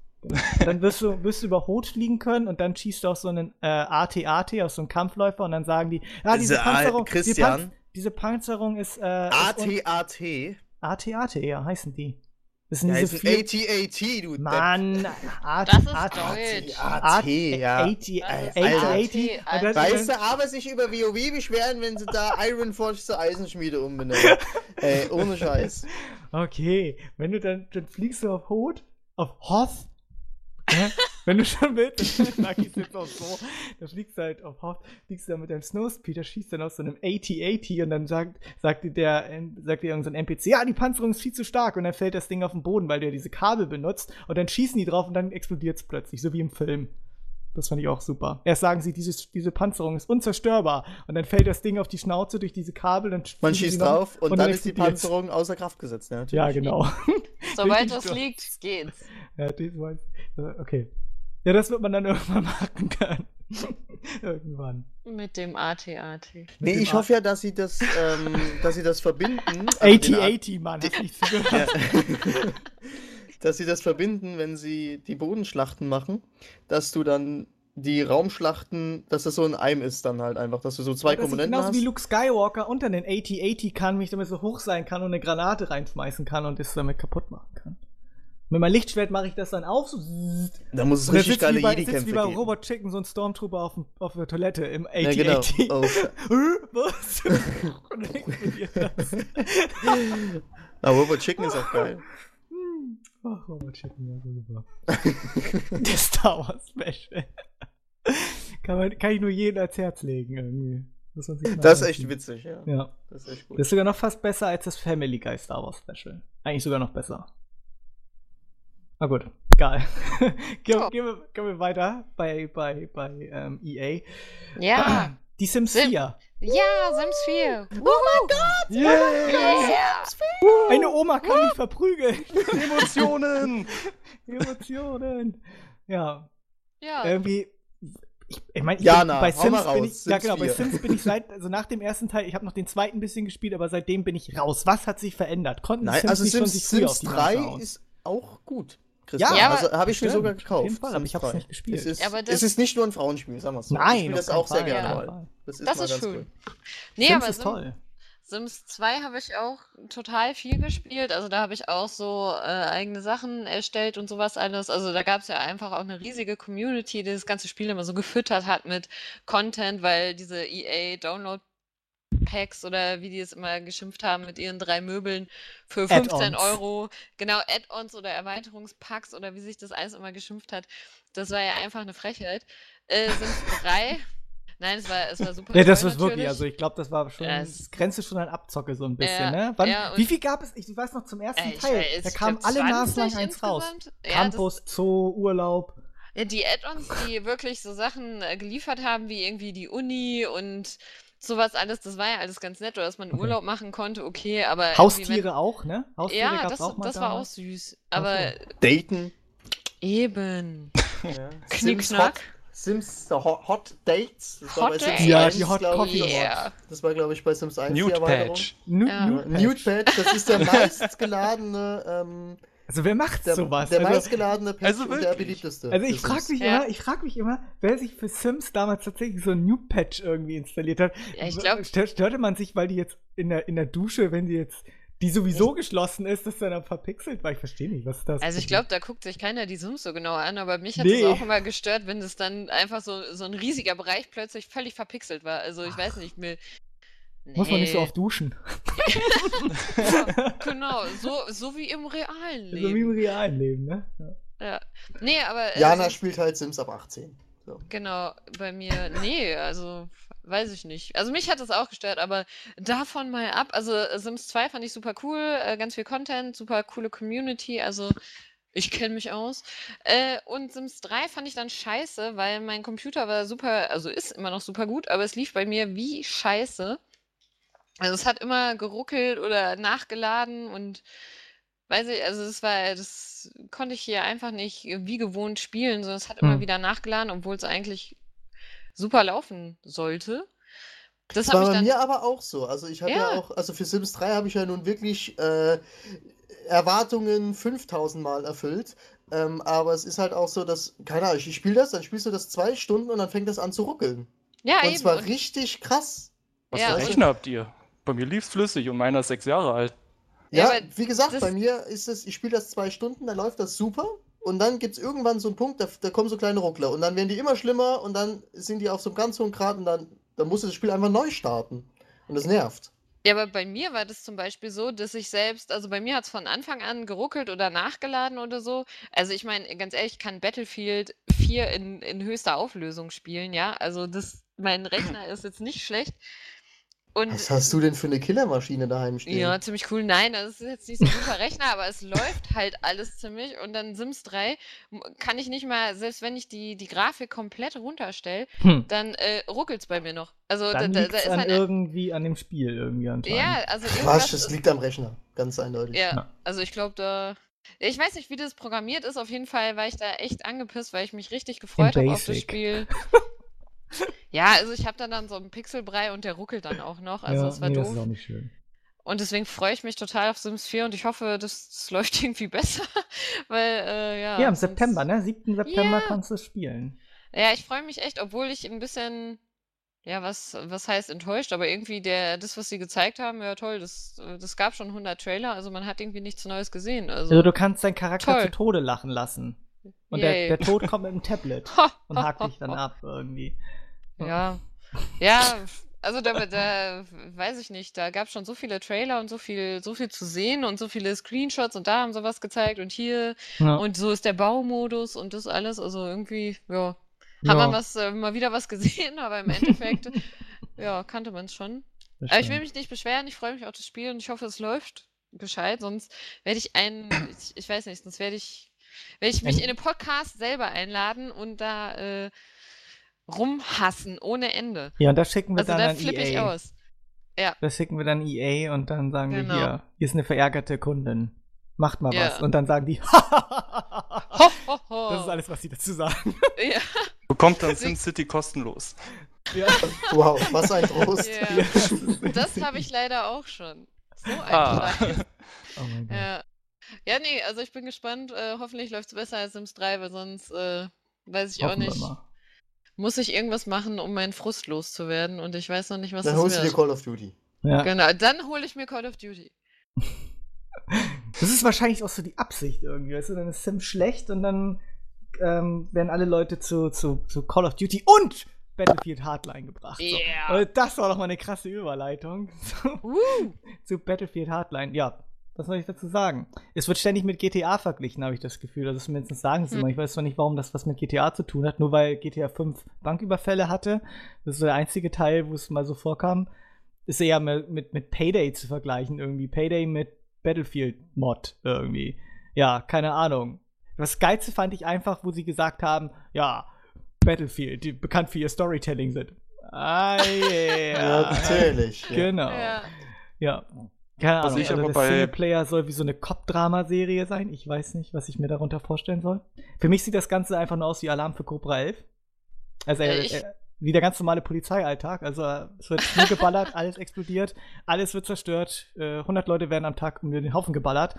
Dann wirst du, wirst du über Hot fliegen können und dann schießt du auf so einen äh, A T A T, auf so einen Kampfläufer und dann sagen die, ah, diese, diese Panzerung, Christian, die Panz- Diese Panzerung ist. Äh, A T A T? Ist un- A T A T, ja, heißen die. Das sind ja, diese vier- A T A T, du Mann, A T A T. Das ist Deutsch. A T A T, ja. A T A T. Weißt du, aber sich über WoW beschweren, wenn sie da Ironforge zur Eisenschmiede umbenennen. Ey, ohne Scheiß. Okay, wenn du dann, dann fliegst du auf Hoth, auf Hoth. Wenn du schon willst, dann sag ich jetzt auch so, da fliegst du halt auf Hoth, fliegst du da mit deinem Snowspeeder, schießt dann aus so einem A T A T und dann sagt, sagt dir der, sagt dir irgendein N P C, ja, die Panzerung ist viel zu stark und dann fällt das Ding auf den Boden, weil du ja diese Kabel benutzt und dann schießen die drauf und dann explodiert es plötzlich, so wie im Film. Das fand ich auch super. Erst sagen sie, dieses, diese Panzerung ist unzerstörbar und dann fällt das Ding auf die Schnauze durch diese Kabel. Dann man schießt drauf und, und dann, dann ist die Panzerung außer Kraft gesetzt. Ja, ja genau. Sobald das liegt, geht's. Ja, das okay. Ja, das wird man dann irgendwann machen können. Irgendwann. Mit dem A T A T. Nee, ich hoffe ja, dass sie das, ähm, dass sie das verbinden. A T A T, Mann, hast nichts gehört. Dass sie das verbinden, wenn sie die Bodenschlachten machen, dass du dann die Raumschlachten, dass das so in einem ist dann halt einfach, dass du so zwei ja, Komponenten genauso hast. Genauso wie Luke Skywalker unter den A T A T kann, mich damit so hoch sein kann und eine Granate reinschmeißen kann und es damit kaputt machen kann. Mit meinem Lichtschwert mache ich das dann auf. So da muss es richtig geile Jedi-Kämpfe geben. Wie bei Robot Chicken so ein Stormtrooper auf, auf der Toilette im A T A T. Ja, genau. Oh. Was? Na, Robot Chicken ist auch geil. Oh, Robot Chicken, ja, so super. Das Star Wars Special. Kann, man, kann ich nur jedem ans Herz legen, irgendwie. Das, das ist echt witzig, ja. ja. Das ist echt gut. Das ist sogar noch fast besser als das Family Guy Star Wars Special. Eigentlich sogar noch besser. Na gut, egal. Gehen oh. geh, geh, geh wir weiter bei, bei, bei ähm, E A. Ja. Ah, die Sims Sim vier. Ja, Sims vier. Oh mein Gott! Yeah. Oh mein Gott. Yeah. Sims vier. Eine Oma kann mich verprügeln. Emotionen. Emotionen. Ja. Ja. Irgendwie. Ich, ich meine, bei Sims bin ich, ja genau, bei Sims bin ich seit, also nach dem ersten Teil, ich habe noch den zweiten ein bisschen gespielt, aber seitdem bin ich raus. Was hat sich verändert? Konnten Nein, Sims also nicht Sims, schon sich früh Sims drei auf ist auch gut. Christian. Ja, also habe ich stimmt, mir sogar gekauft. Auf jeden Fall, aber ich habe es nicht gespielt. Es ist, ja, es ist nicht nur ein Frauenspiel, sagen wir es so. Nein, ich spiele das auch Fall, sehr gerne. Ja. Mal. Das ist, das mal ist ganz schön. Cool. Nee, Sims aber ist Sim toll. Sims zwei habe ich auch total viel gespielt. Also da habe ich auch so äh, eigene Sachen erstellt und sowas alles. Also da gab es ja einfach auch eine riesige Community, die das ganze Spiel immer so gefüttert hat mit Content, weil diese E A-Download Packs oder wie die es immer geschimpft haben mit ihren drei Möbeln für fünfzehn Euro. Genau, Add-ons oder Erweiterungspacks oder wie sich das alles immer geschimpft hat. Das war ja einfach eine Frechheit. Äh, Sims drei. Nein, es war, es war super. Ja, das war wirklich, also ich glaube, das war schon, ja, es grenzte schon an Abzocke so ein bisschen, ja, ne? Wann, ja, wie viel gab es? Ich weiß noch zum ersten äh, Teil. Weiß, da kamen alle Maßnahmen eins raus. Ja, Campus, Zoo, Urlaub. Ja, die Add-ons, die wirklich so Sachen äh, geliefert haben, wie irgendwie die Uni und sowas alles, das war ja alles ganz nett, oder dass man okay. Urlaub machen konnte, okay, aber Haustiere wenn, auch, ne? Haustiere ja, gab's das, auch mal das war damals auch süß, aber okay. Daten. Eben. Ja. Knickknack. Sims Hot, Hot Dates. Das Hot war bei Sims Dates. Ja, die Hot Coffee. Yeah. Das war, glaube ich, bei Sims eins Nude die Erweiterung. Patch. Nude, ja. Nude, Nude Patch. Patch, das ist der meistgeladene ähm, also wer macht der, sowas? Der also, meistgeladene Patch also und der beliebteste. Also ich frage mich, ja. frag mich immer, wer sich für Sims damals tatsächlich so ein Nude-Patch irgendwie installiert hat. Ja, ich glaub, störte man sich, weil die jetzt in der, in der Dusche, wenn die jetzt die sowieso ich, geschlossen ist, das dann verpixelt war. Ich verstehe nicht, was das ist. Also ich glaube, da guckt sich keiner die Sims so genau an, aber mich hat es nee. auch immer gestört, wenn das dann einfach so, so ein riesiger Bereich plötzlich völlig verpixelt war. Also ich Ach. weiß nicht, mir Nee. Muss man nicht so oft duschen. Ja, genau, so, so wie im realen Leben. So wie im realen Leben, ne? Ja. ja. Nee, aber. Jana äh, spielt halt Sims ab achtzehn. So. Genau, bei mir, nee, also weiß ich nicht. Also mich hat das auch gestört, aber davon mal ab. Also Sims zwei fand ich super cool, ganz viel Content, super coole Community, also ich kenne mich aus. Äh, und Sims drei fand ich dann scheiße, weil mein Computer war super, also ist immer noch super gut, aber es lief bei mir wie scheiße. Also es hat immer geruckelt oder nachgeladen und weiß ich, also es war, das konnte ich hier einfach nicht wie gewohnt spielen, sondern es hat hm. immer wieder nachgeladen, obwohl es eigentlich super laufen sollte. Das, das war ich dann bei mir aber auch so. Also ich habe ja. ja auch, also für Sims drei habe ich ja nun wirklich äh, Erwartungen fünftausend Mal erfüllt. Ähm, aber es ist halt auch so, dass, keine Ahnung, ich spiele das, dann spielst du das zwei Stunden und dann fängt das an zu ruckeln. Ja, und eben. Zwar und richtig krass. Was ja, für einen Rechner habt ihr? Bei mir lief's flüssig und meiner ist sechs Jahre alt. Ja, ja wie gesagt, bei mir ist es, ich spiele das zwei Stunden, dann läuft das super und dann gibt es irgendwann so einen Punkt, da, da kommen so kleine Ruckler und dann werden die immer schlimmer und dann sind die auf so einem ganz hohen Grad und dann, dann musst du das Spiel einfach neu starten und das nervt. Ja, aber bei mir war das zum Beispiel so, dass ich selbst, also bei mir hat es von Anfang an geruckelt oder nachgeladen oder so. Also ich meine, ganz ehrlich, ich kann Battlefield vier in, in höchster Auflösung spielen, ja. Also das, mein Rechner ist jetzt nicht schlecht. Und was hast du denn für eine Killermaschine daheim stehen? Ja, ziemlich cool. Nein, das ist jetzt nicht so ein super Rechner, aber es läuft halt alles ziemlich. Und dann Sims drei kann ich nicht mal, selbst wenn ich die, die Grafik komplett runterstelle, hm. dann äh, ruckelt es bei mir noch. Also dann da, da, da ist an halt irgendwie an dem Spiel irgendwie anscheinend. Ja, also Quatsch, das liegt am Rechner, ganz eindeutig. Ja, ja. Also ich glaube da, ich weiß nicht, wie das programmiert ist. Auf jeden Fall war ich da echt angepisst, weil ich mich richtig gefreut habe auf das Spiel. Ja, also ich habe dann, dann so einen Pixelbrei und der ruckelt dann auch noch. Also ja, das war nee, doof. Das ist auch nicht schön. Und deswegen freue ich mich total auf Sims vier und ich hoffe, das, das läuft irgendwie besser. Weil, äh, ja, ja, im September, ne? siebten September yeah. kannst du spielen. Ja, ich freue mich echt, obwohl ich ein bisschen, ja, was, was heißt enttäuscht, aber irgendwie der, das, was sie gezeigt haben, ja toll, das, das gab schon hundert Trailer, also man hat irgendwie nichts Neues gesehen. Also, also du kannst deinen Charakter toll. zu Tode lachen lassen. Und der, der Tod kommt mit dem Tablet und hakt dich dann ab irgendwie. Ja, ja. Also da, da weiß ich nicht, da gab es schon so viele Trailer und so viel, so viel zu sehen und so viele Screenshots und da haben sie was gezeigt und hier ja. und so ist der Baumodus und das alles, also irgendwie, ja, ja. haben wir was, äh, mal wieder was gesehen, aber im Endeffekt, ja, kannte man es schon. Bestimmt. Aber ich will mich nicht beschweren, ich freue mich auf das Spiel und ich hoffe, es läuft Bescheid, sonst werde ich einen, ich, ich weiß nicht, sonst werde ich, werde ich mich in den Podcast selber einladen und da, äh, rumhassen ohne Ende. Ja, und da schicken wir also dann da an E A. Also da flippe ich aus. Ja. Da schicken wir dann E A und dann sagen genau. wir hier, hier ist eine verärgerte Kundin. Macht mal ja. was. Und dann sagen die ho, ho, ho. Das ist alles, was sie dazu sagen. Ja. Bekommt dann SimCity kostenlos. Ja. Wow, was ein Trost. Ja. Ja. Das, das habe ich leider auch schon. So ein ah. Preis. Oh mein Gott. Ja. ja, nee, also ich bin gespannt. Äh, hoffentlich läuft es besser als Sims drei, weil sonst äh, weiß ich Hoffen auch nicht. Muss ich irgendwas machen, um meinen Frust loszuwerden und ich weiß noch nicht, was dann das wird. Dann holst du dir Call of Duty. Ja. Genau, dann hole ich mir Call of Duty. Das ist wahrscheinlich auch so die Absicht irgendwie, weißt du, dann ist Sims schlecht und dann ähm, werden alle Leute zu, zu, zu Call of Duty und Battlefield Hardline gebracht. Yeah. So. Das war doch mal eine krasse Überleitung. uh. Zu Battlefield Hardline, ja. Was soll ich dazu sagen? Es wird ständig mit G T A verglichen, habe ich das Gefühl. Also zumindest sagen sie hm. mal. Ich weiß zwar nicht, warum das was mit G T A zu tun hat, nur weil G T A fünf Banküberfälle hatte. Das ist so der einzige Teil, wo es mal so vorkam. Ist eher mit, mit, mit Payday zu vergleichen irgendwie. Payday mit Battlefield-Mod irgendwie. Ja, keine Ahnung. Das Geilste fand ich einfach, wo sie gesagt haben, ja, Battlefield, die bekannt für ihr Storytelling sind. Ah, yeah. Ja, natürlich. Genau. Ja. ja. Keine Ahnung, also der Singleplayer soll wie so eine Cop-Drama-Serie sein. Ich weiß nicht, was ich mir darunter vorstellen soll. Für mich sieht das Ganze einfach nur aus wie Alarm für Cobra elf. Also äh, äh, wie der ganz normale Polizeialltag. Also es wird nur geballert, alles explodiert, alles wird zerstört. Äh, hundert Leute werden am Tag um den Haufen geballert.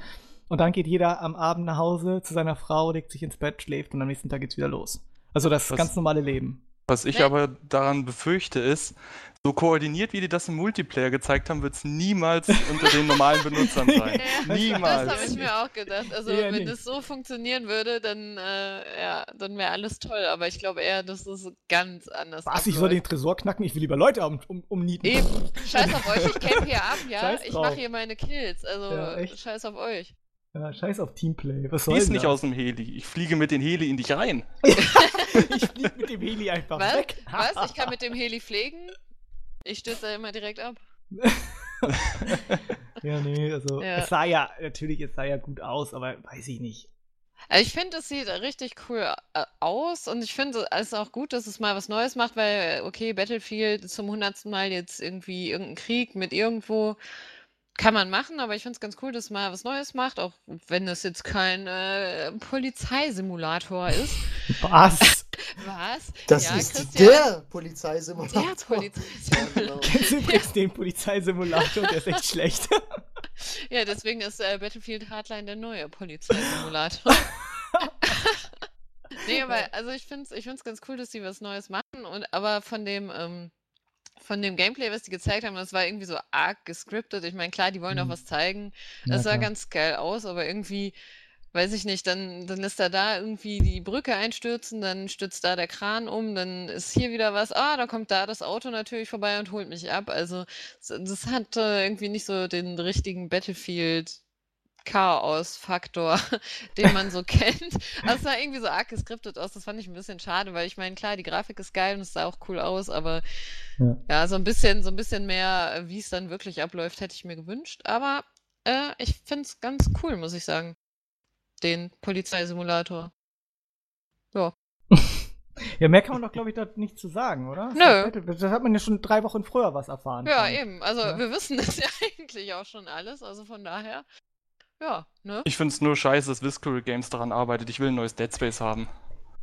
Und dann geht jeder am Abend nach Hause zu seiner Frau, legt sich ins Bett, schläft und am nächsten Tag geht's wieder los. Also das was, ganz normale Leben. Was ich aber daran befürchte ist, so koordiniert, wie die das im Multiplayer gezeigt haben, wird es niemals unter den normalen Benutzern sein. Ja, niemals. Das habe ich mir auch gedacht. Also ja, wenn nee. das so funktionieren würde, dann, äh, ja, dann wäre alles toll. Aber ich glaube eher, das ist ganz anders. Was, abläuft. Ich soll den Tresor knacken? Ich will lieber Leute um, um, umnieten. Eben. Scheiß auf euch, ich camp hier ab, ja? Ich mache hier meine Kills. Also ja, scheiß auf euch. Ja, scheiß auf Teamplay. Was soll ich? Schieß nicht aus dem Heli. Ich fliege mit dem Heli in dich rein. Ich fliege mit dem Heli einfach Was? weg. Was? Ich kann mit dem Heli fliegen? Ich stürze da immer direkt ab. ja, nee, also ja. es sah ja, natürlich, es sah ja gut aus, aber weiß ich nicht. Also ich finde, es sieht richtig cool aus und ich finde es auch gut, dass es mal was Neues macht, weil, okay, Battlefield zum hundertsten Mal jetzt irgendwie irgendeinen Krieg mit irgendwo kann man machen, aber ich finde es ganz cool, dass es mal was Neues macht, auch wenn das jetzt kein äh, Polizeisimulator ist. Was? Was? Das ja, ist Christian. der Polizeisimulator. Der Polizeisimulator. Kennst du übrigens den Polizeisimulator? Der ist echt schlecht. Ja, deswegen ist äh, Battlefield Hardline der neue Polizeisimulator. Nee, aber also ich finde es ich find's ganz cool, dass sie was Neues machen, und aber von dem ähm, von dem Gameplay, was die gezeigt haben, das war irgendwie so arg gescriptet. Ich meine, klar, die wollen auch mhm. was zeigen. Das ja, sah klar. ganz geil aus, aber irgendwie weiß ich nicht, dann, dann lässt er da irgendwie die Brücke einstürzen, dann stürzt da der Kran um, dann ist hier wieder was, ah, dann kommt da das Auto natürlich vorbei und holt mich ab. Also das hat äh, irgendwie nicht so den richtigen Battlefield-Chaos-Faktor, den man so kennt. Also es sah irgendwie so arg geskriptet aus, das fand ich ein bisschen schade, weil ich meine, klar, die Grafik ist geil und es sah auch cool aus, aber ja, ja so ein bisschen, so ein bisschen mehr, wie es dann wirklich abläuft, hätte ich mir gewünscht. Aber äh, ich finde es ganz cool, muss ich sagen. Den Polizeisimulator. Ja. Ja, mehr kann man doch, glaube ich, da nicht zu sagen, oder? Nö. Das hat man ja schon drei Wochen früher was erfahren. Ja, kann. eben. Also ja. wir wissen das ja eigentlich auch schon alles. Also von daher, ja, ne? Ich finde es nur scheiße, dass Visceral Games daran arbeitet. Ich will ein neues Dead Space haben.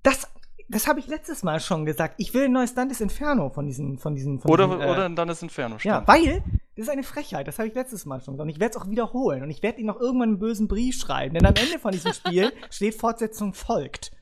Das Das habe ich letztes Mal schon gesagt. Ich will ein neues Dantes Inferno von diesen. Von diesen von oder, diesen, äh, oder ein Dantes Inferno, stimmt. Ja, weil, das ist eine Frechheit. Das habe ich letztes Mal schon gesagt. Und ich werde es auch wiederholen. Und ich werde ihm noch irgendwann einen bösen Brief schreiben. Denn am Ende von diesem Spiel steht Fortsetzung folgt.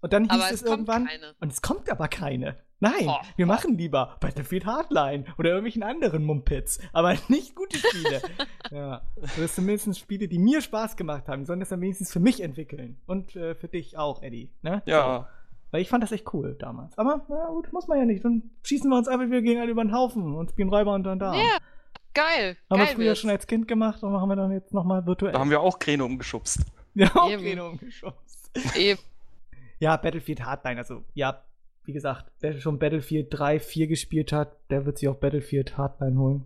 Und dann hieß aber es, es irgendwann. Keine. Und es kommt aber keine. Nein, oh, wir oh. machen lieber Battlefield Hardline oder irgendwelchen anderen Mumpitz. Aber nicht gute Spiele. Ja, das sind mindestens Spiele, die mir Spaß gemacht haben. Die sollen das dann wenigstens für mich entwickeln. Und äh, für dich auch, Eddie. Ne? Ja. So. Weil ich fand das echt cool damals. Aber na gut, muss man ja nicht. Dann schießen wir uns einfach wieder gegen alle über den Haufen und spielen Räuber und dann da. Ja, yeah, geil. Haben geil wir früher wird's. schon als Kind gemacht und machen wir dann jetzt nochmal virtuell. Da haben wir auch Kräne umgeschubst. Ja, auch Eben. Kräne umgeschubst. Eben. Ja, Battlefield Hardline. Also, ja, wie gesagt, wer schon Battlefield drei, vier gespielt hat, der wird sich auch Battlefield Hardline holen.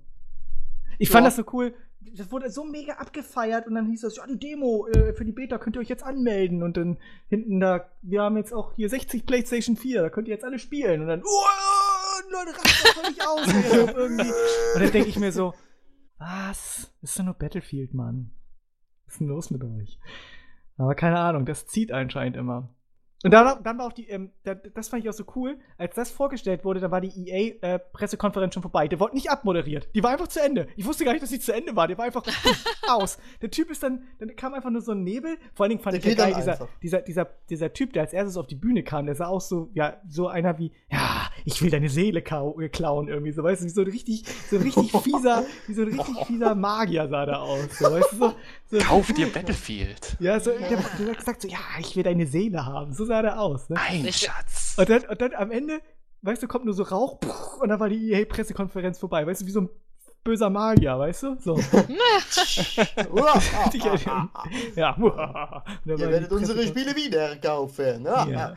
Ich ja. fand das so cool. Das wurde so mega abgefeiert und dann hieß es, ja, die Demo äh, für die Beta könnt ihr euch jetzt anmelden und dann hinten da, wir haben jetzt auch hier sechzig PlayStation vier, da könnt ihr jetzt alle spielen und dann, oh, Leute, rast doch völlig aus. Ey, irgendwie. Und dann denke ich mir so, was? Das ist doch nur Battlefield, Mann. Was ist denn los mit euch? Aber keine Ahnung, das zieht anscheinend immer. Und dann, dann war auch die, ähm, das fand ich auch so cool, als das vorgestellt wurde, da war die E A-Pressekonferenz äh, schon vorbei. Der wurde nicht abmoderiert. Die war einfach zu Ende. Ich wusste gar nicht, dass die zu Ende war. Der war einfach aus. Der Typ ist dann, dann kam einfach nur so ein Nebel. Vor allen Dingen fand ich ja geil, dieser, dieser, dieser, dieser Typ, der als erstes auf die Bühne kam, der sah auch so, ja, so einer wie, ja, ich will deine Seele klauen irgendwie, so, weißt du, wie so ein richtig, so ein richtig fieser, wie so ein richtig fieser Magier sah der aus, so, weißt du, so. so Kauf dir Battlefield. Ja, so, der, der sagt so, ja, ich will deine Seele haben, so sah der aus, ne? Ein Schatz. Und dann, und dann am Ende, weißt du, kommt nur so Rauch, und dann war die E A-Pressekonferenz vorbei, weißt du, wie so ein böser Magier, weißt du? So. Ja. Ihr werdet unsere Spiele wieder kaufen. Ja.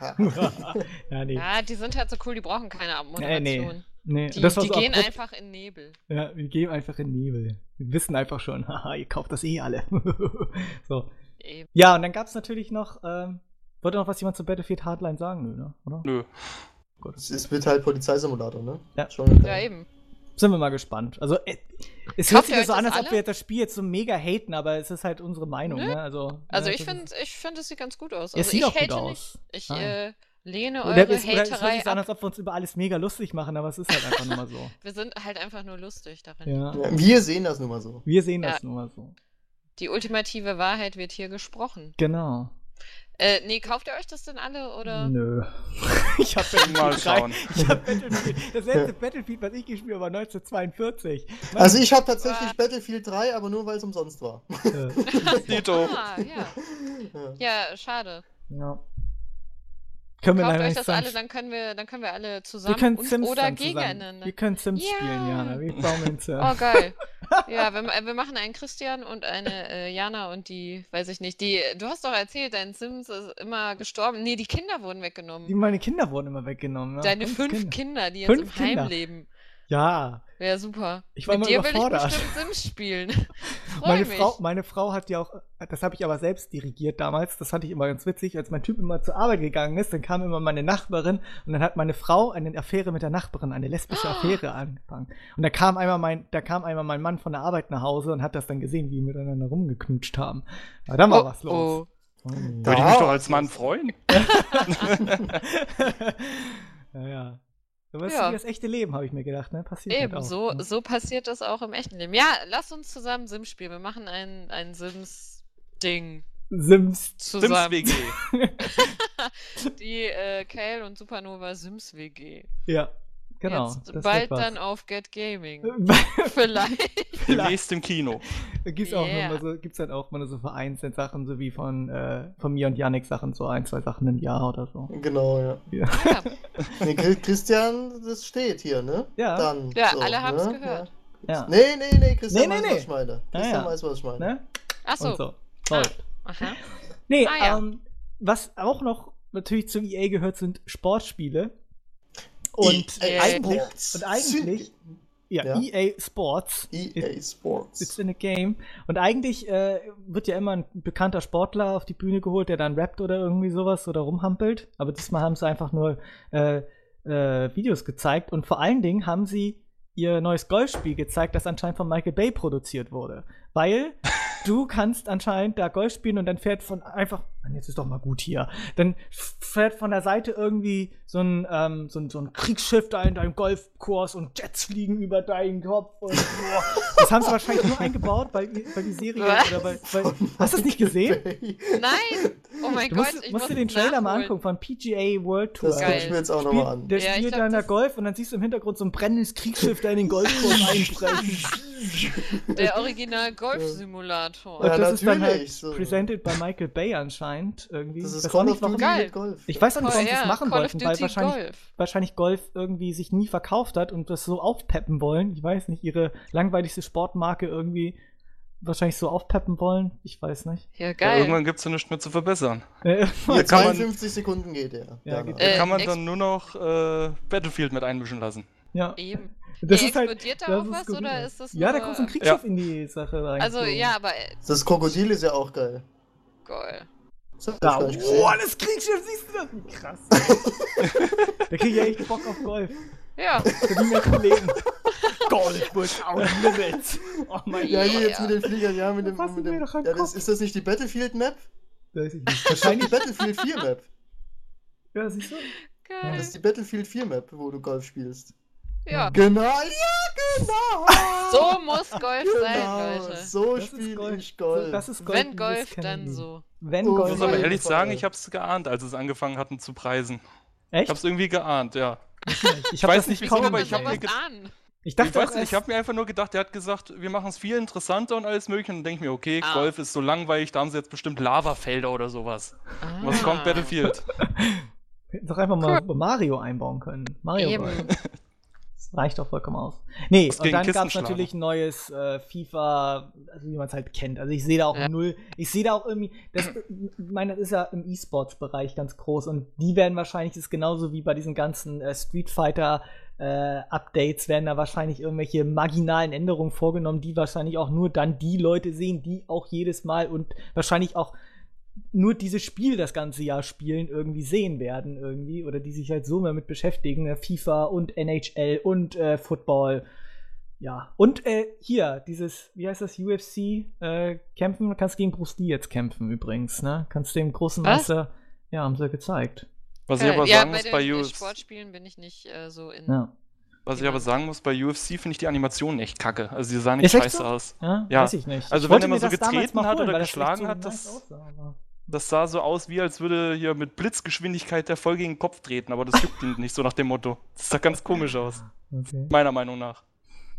Ja, nee. Ja, die sind halt so cool, die brauchen keine Abmoderation. Nee, nee. Nee. Die, das die gehen abrupt. einfach in Nebel. Ja, die gehen einfach in Nebel. Wir wissen einfach schon, haha, ihr kauft das eh alle. So. Eben. Ja, und dann gab es natürlich noch, ähm, wollte noch was jemand zu Battlefield Hardline sagen? Nö, ne? Oder? Nö. Gut. Es wird halt Polizeisimulator, ne? Ja, schon ja eben. Sind wir mal gespannt. Also, es hört sich ja so an, als ob wir das Spiel jetzt so mega haten, aber es ist halt unsere Meinung. Ne? Also, also ja, ich finde, ich find, es sieht ganz gut aus. Also, es sieht ich auch hate gut aus. Nicht. Ich äh, lehne eure Haterei ab. Es hört sich so an, als ob wir uns über alles mega lustig machen, aber es ist halt einfach nur mal so. Wir sind halt einfach nur lustig darin. Ja. Ja, wir sehen das nur mal so. Wir sehen ja. das nur mal so. Die ultimative Wahrheit wird hier gesprochen. Genau. Äh, nee, kauft ihr euch das denn alle, oder? Nö. Ich hab Battlefield Ich hab Battlefield. Das letzte Battlefield, was ich gespielt habe, war neunzehnhundertzweiundvierzig. Man, also ich hab tatsächlich war... Battlefield drei, aber nur, weil es umsonst war. Ja. Dito. Ah, ja. Ja, schade. Ja. Können wir kauft euch das alle, dann können wir, dann können wir alle zusammen wir und, Sims oder gegeneinander. Wir können Sims ja. spielen, Jana. Wir bauen Sims. Oh, geil. Ja, wir, wir machen einen Christian und eine äh, Jana und die, weiß ich nicht, die, du hast doch erzählt, dein Sims ist immer gestorben. Nee, die Kinder wurden weggenommen. Die, meine Kinder wurden immer weggenommen. Ja. Deine fünf, fünf Kinder. Kinder, die jetzt fünf im Kinder. Heim leben. Ja. Wäre super. Ich war Mit dir will ich bestimmt Sims spielen. meine, Frau, meine Frau hat ja auch, das habe ich aber selbst dirigiert damals, das fand ich immer ganz witzig, als mein Typ immer zur Arbeit gegangen ist, dann kam immer meine Nachbarin und dann hat meine Frau eine Affäre mit der Nachbarin, eine lesbische oh. Affäre angefangen. Und da kam, einmal mein, da kam einmal mein Mann von der Arbeit nach Hause und hat das dann gesehen, wie die miteinander rumgeknutscht haben. Aber dann war oh, was los. Oh. Oh. Würde ich mich doch als Mann freuen. Naja. Aber ja. Das echte Leben, habe ich mir gedacht, ne? Passiert Eben, halt auch, so, ne? so passiert das auch im echten Leben. Ja, lass uns zusammen Sims spielen. Wir machen ein, ein Sims-Ding. Sims. Zusammen. Sims-W G. Die äh, Kale und Supernova Sims-W G. Ja, genau. Jetzt bald dann auf Get Gaming. Vielleicht. Demnächst im Kino. Da gibt es yeah. so, halt auch mal so vereinzelt Sachen, so wie von, äh, von mir und Yannick Sachen, so ein, zwei Sachen im Jahr oder so. Genau, ja. ja. ja. Nee, Christian, das steht hier, ne? Ja, dann, ja so, alle haben es ne? gehört. Ja. Nee, nee, nee, Christian nee, nee, weiß, nee. was ich meine. Christian ja, ja. weiß, was ich meine. Ne? Achso. So. Ah. Aha. Nee, ah, ja. ähm, was auch noch natürlich zum E A gehört, sind Sportspiele. Und E A eigentlich, Sports. Und eigentlich ja, ja. E A Sports. E A Sports. It's in a game. Und eigentlich äh, wird ja immer ein bekannter Sportler auf die Bühne geholt, der dann rappt oder irgendwie sowas oder rumhampelt. Aber diesmal haben sie einfach nur äh, äh, Videos gezeigt. Und vor allen Dingen haben sie ihr neues Golfspiel gezeigt, das anscheinend von Michael Bay produziert wurde. Weil du kannst anscheinend da Golf spielen und dann fährt von einfach jetzt ist doch mal gut hier. Dann fährt von der Seite irgendwie so ein, ähm, so ein, so ein Kriegsschiff da in deinem Golfkurs und Jets fliegen über deinen Kopf. Und, boah, das haben sie wahrscheinlich nur eingebaut bei, bei die Serie. Oder bei, bei, hast du das nicht gesehen? Nein! Oh mein Gott, musst, ich musst dir den Trailer nachholen. Mal angucken von P G A World Tour. Das gucke ich mir jetzt auch nochmal an. Der ja, spielt da in der Golf und dann siehst du im Hintergrund so ein brennendes Kriegsschiff da in den Golfkurs einbrechen. Der original Golf-Simulator. Ja, das ist dann halt so presented by Michael Bay anscheinend. Irgendwie. Das ist Call of Duty mit Golf. Ich weiß auch nicht, warum sie es machen wollten, weil wahrscheinlich Golf. wahrscheinlich Golf irgendwie sich nie verkauft hat und das so aufpeppen wollen. Ich weiß nicht, ihre langweiligste Sportmarke irgendwie wahrscheinlich so aufpeppen wollen. Ich weiß nicht. Ja, geil. Ja, irgendwann gibt es ja nichts mehr zu verbessern. Ja, ja, zweiundfünfzig Sekunden geht der. Ja, geht äh, da kann man Ex dann nur noch äh, Battlefield mit einmischen lassen. Ja. Eben. Das ist halt, explodiert da auch was, oder ist das nur... Ja, da kommt so ein Kriegsschiff ja. in die Sache rein. Also, ja, aber... Das Krokodil ist ja auch geil. Geil. Das da, das oh, das Kriegsschiff, siehst du das? Wie krass. Da krieg ich echt Bock auf Golf. Ja. Da bin ich mein Kollegen. Golf without limits. Oh mein ja, Gott. Ja, hier jetzt mit den Fliegern, ja, mit dem... Mit dem, mit dem ja, das, ist das nicht die Battlefield-Map? Weiß ich nicht. Wahrscheinlich die Battlefield vier Map. Ja, siehst du? Geil. Ja, das ist die Battlefield vier Map, wo du Golf spielst. Ja. Genau. Ja, genau. So muss Golf genau. sein, Leute. So spiele ich Golf. So, das ist Golf. Wenn Golf, dann so. Wenn oh, Golf. Ich muss aber ehrlich sagen, ich hab's geahnt, als es angefangen hatten zu preisen. Echt? Ich hab's irgendwie geahnt, ja. Ich weiß nicht wieso, aber ich hab mir gedacht. Ich dachte, ich, ich habe mir einfach nur gedacht, der hat gesagt, wir machen es viel interessanter und alles mögliche. Und dann denke ich mir, okay, ah. Golf ist so langweilig, da haben sie jetzt bestimmt Lavafelder oder sowas. Ah. Was kommt Battlefield? Wir hätten doch einfach mal cool. Mario einbauen können. Mario Eben. Golf. Reicht doch vollkommen aus. Nee, und dann gab es natürlich ein neues äh, FIFA, also wie man es halt kennt. Also ich sehe da auch ja. null. Ich sehe da auch irgendwie, das, ich meine, das ist ja im E-Sports-Bereich ganz groß und die werden wahrscheinlich, das ist genauso wie bei diesen ganzen äh, Street Fighter äh, Updates, werden da wahrscheinlich irgendwelche marginalen Änderungen vorgenommen, die wahrscheinlich auch nur dann die Leute sehen, die auch jedes Mal und wahrscheinlich auch nur dieses Spiel das ganze Jahr spielen, irgendwie sehen werden, irgendwie, oder die sich halt so mehr mit beschäftigen, ne? FIFA und N H L und äh, Football. Ja, und äh, hier, dieses, wie heißt das, U F C äh, kämpfen, du kannst gegen Bruce Lee jetzt kämpfen übrigens, ne? Kannst dem großen Meister, ja, haben sie gezeigt. Was ich aber ja, sagen ja, muss, bei, bei U F C Sportspielen bin ich nicht äh, so in... Ja. Was ich aber sagen muss, bei U F C finde ich die Animationen echt kacke. Also die sahen nicht scheiße so? aus. Ja, ja, weiß ich nicht. Also ich wenn er mal so getreten holen, hat oder geschlagen so hat, das, das sah so aus, wie als würde hier mit Blitzgeschwindigkeit der voll gegen den Kopf treten. Aber das juckt ihn nicht so nach dem Motto. Das sah ganz komisch aus. Okay. Meiner Meinung nach.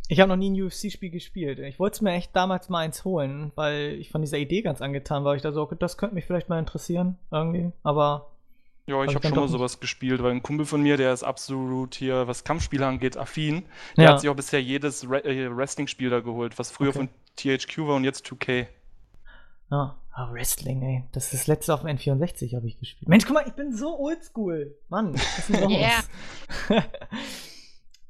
Ich habe noch nie ein U F C-Spiel gespielt. Ich wollte es mir echt damals mal eins holen, weil ich von dieser Idee ganz angetan war. Ich dachte, okay, das könnte mich vielleicht mal interessieren irgendwie, aber... Ja, ich habe schon mal sowas gespielt, weil ein Kumpel von mir, der ist absolut hier, was Kampfspiele angeht, affin. Der ja. hat sich auch bisher jedes Re äh, Wrestling-Spiel da geholt, was früher okay. von T H Q war und jetzt zwei K. Ah, oh, Wrestling, ey. Das ist das letzte auf dem N vierundsechzig habe ich gespielt. Mensch, guck mal, ich bin so oldschool. Mann, was ist denn los?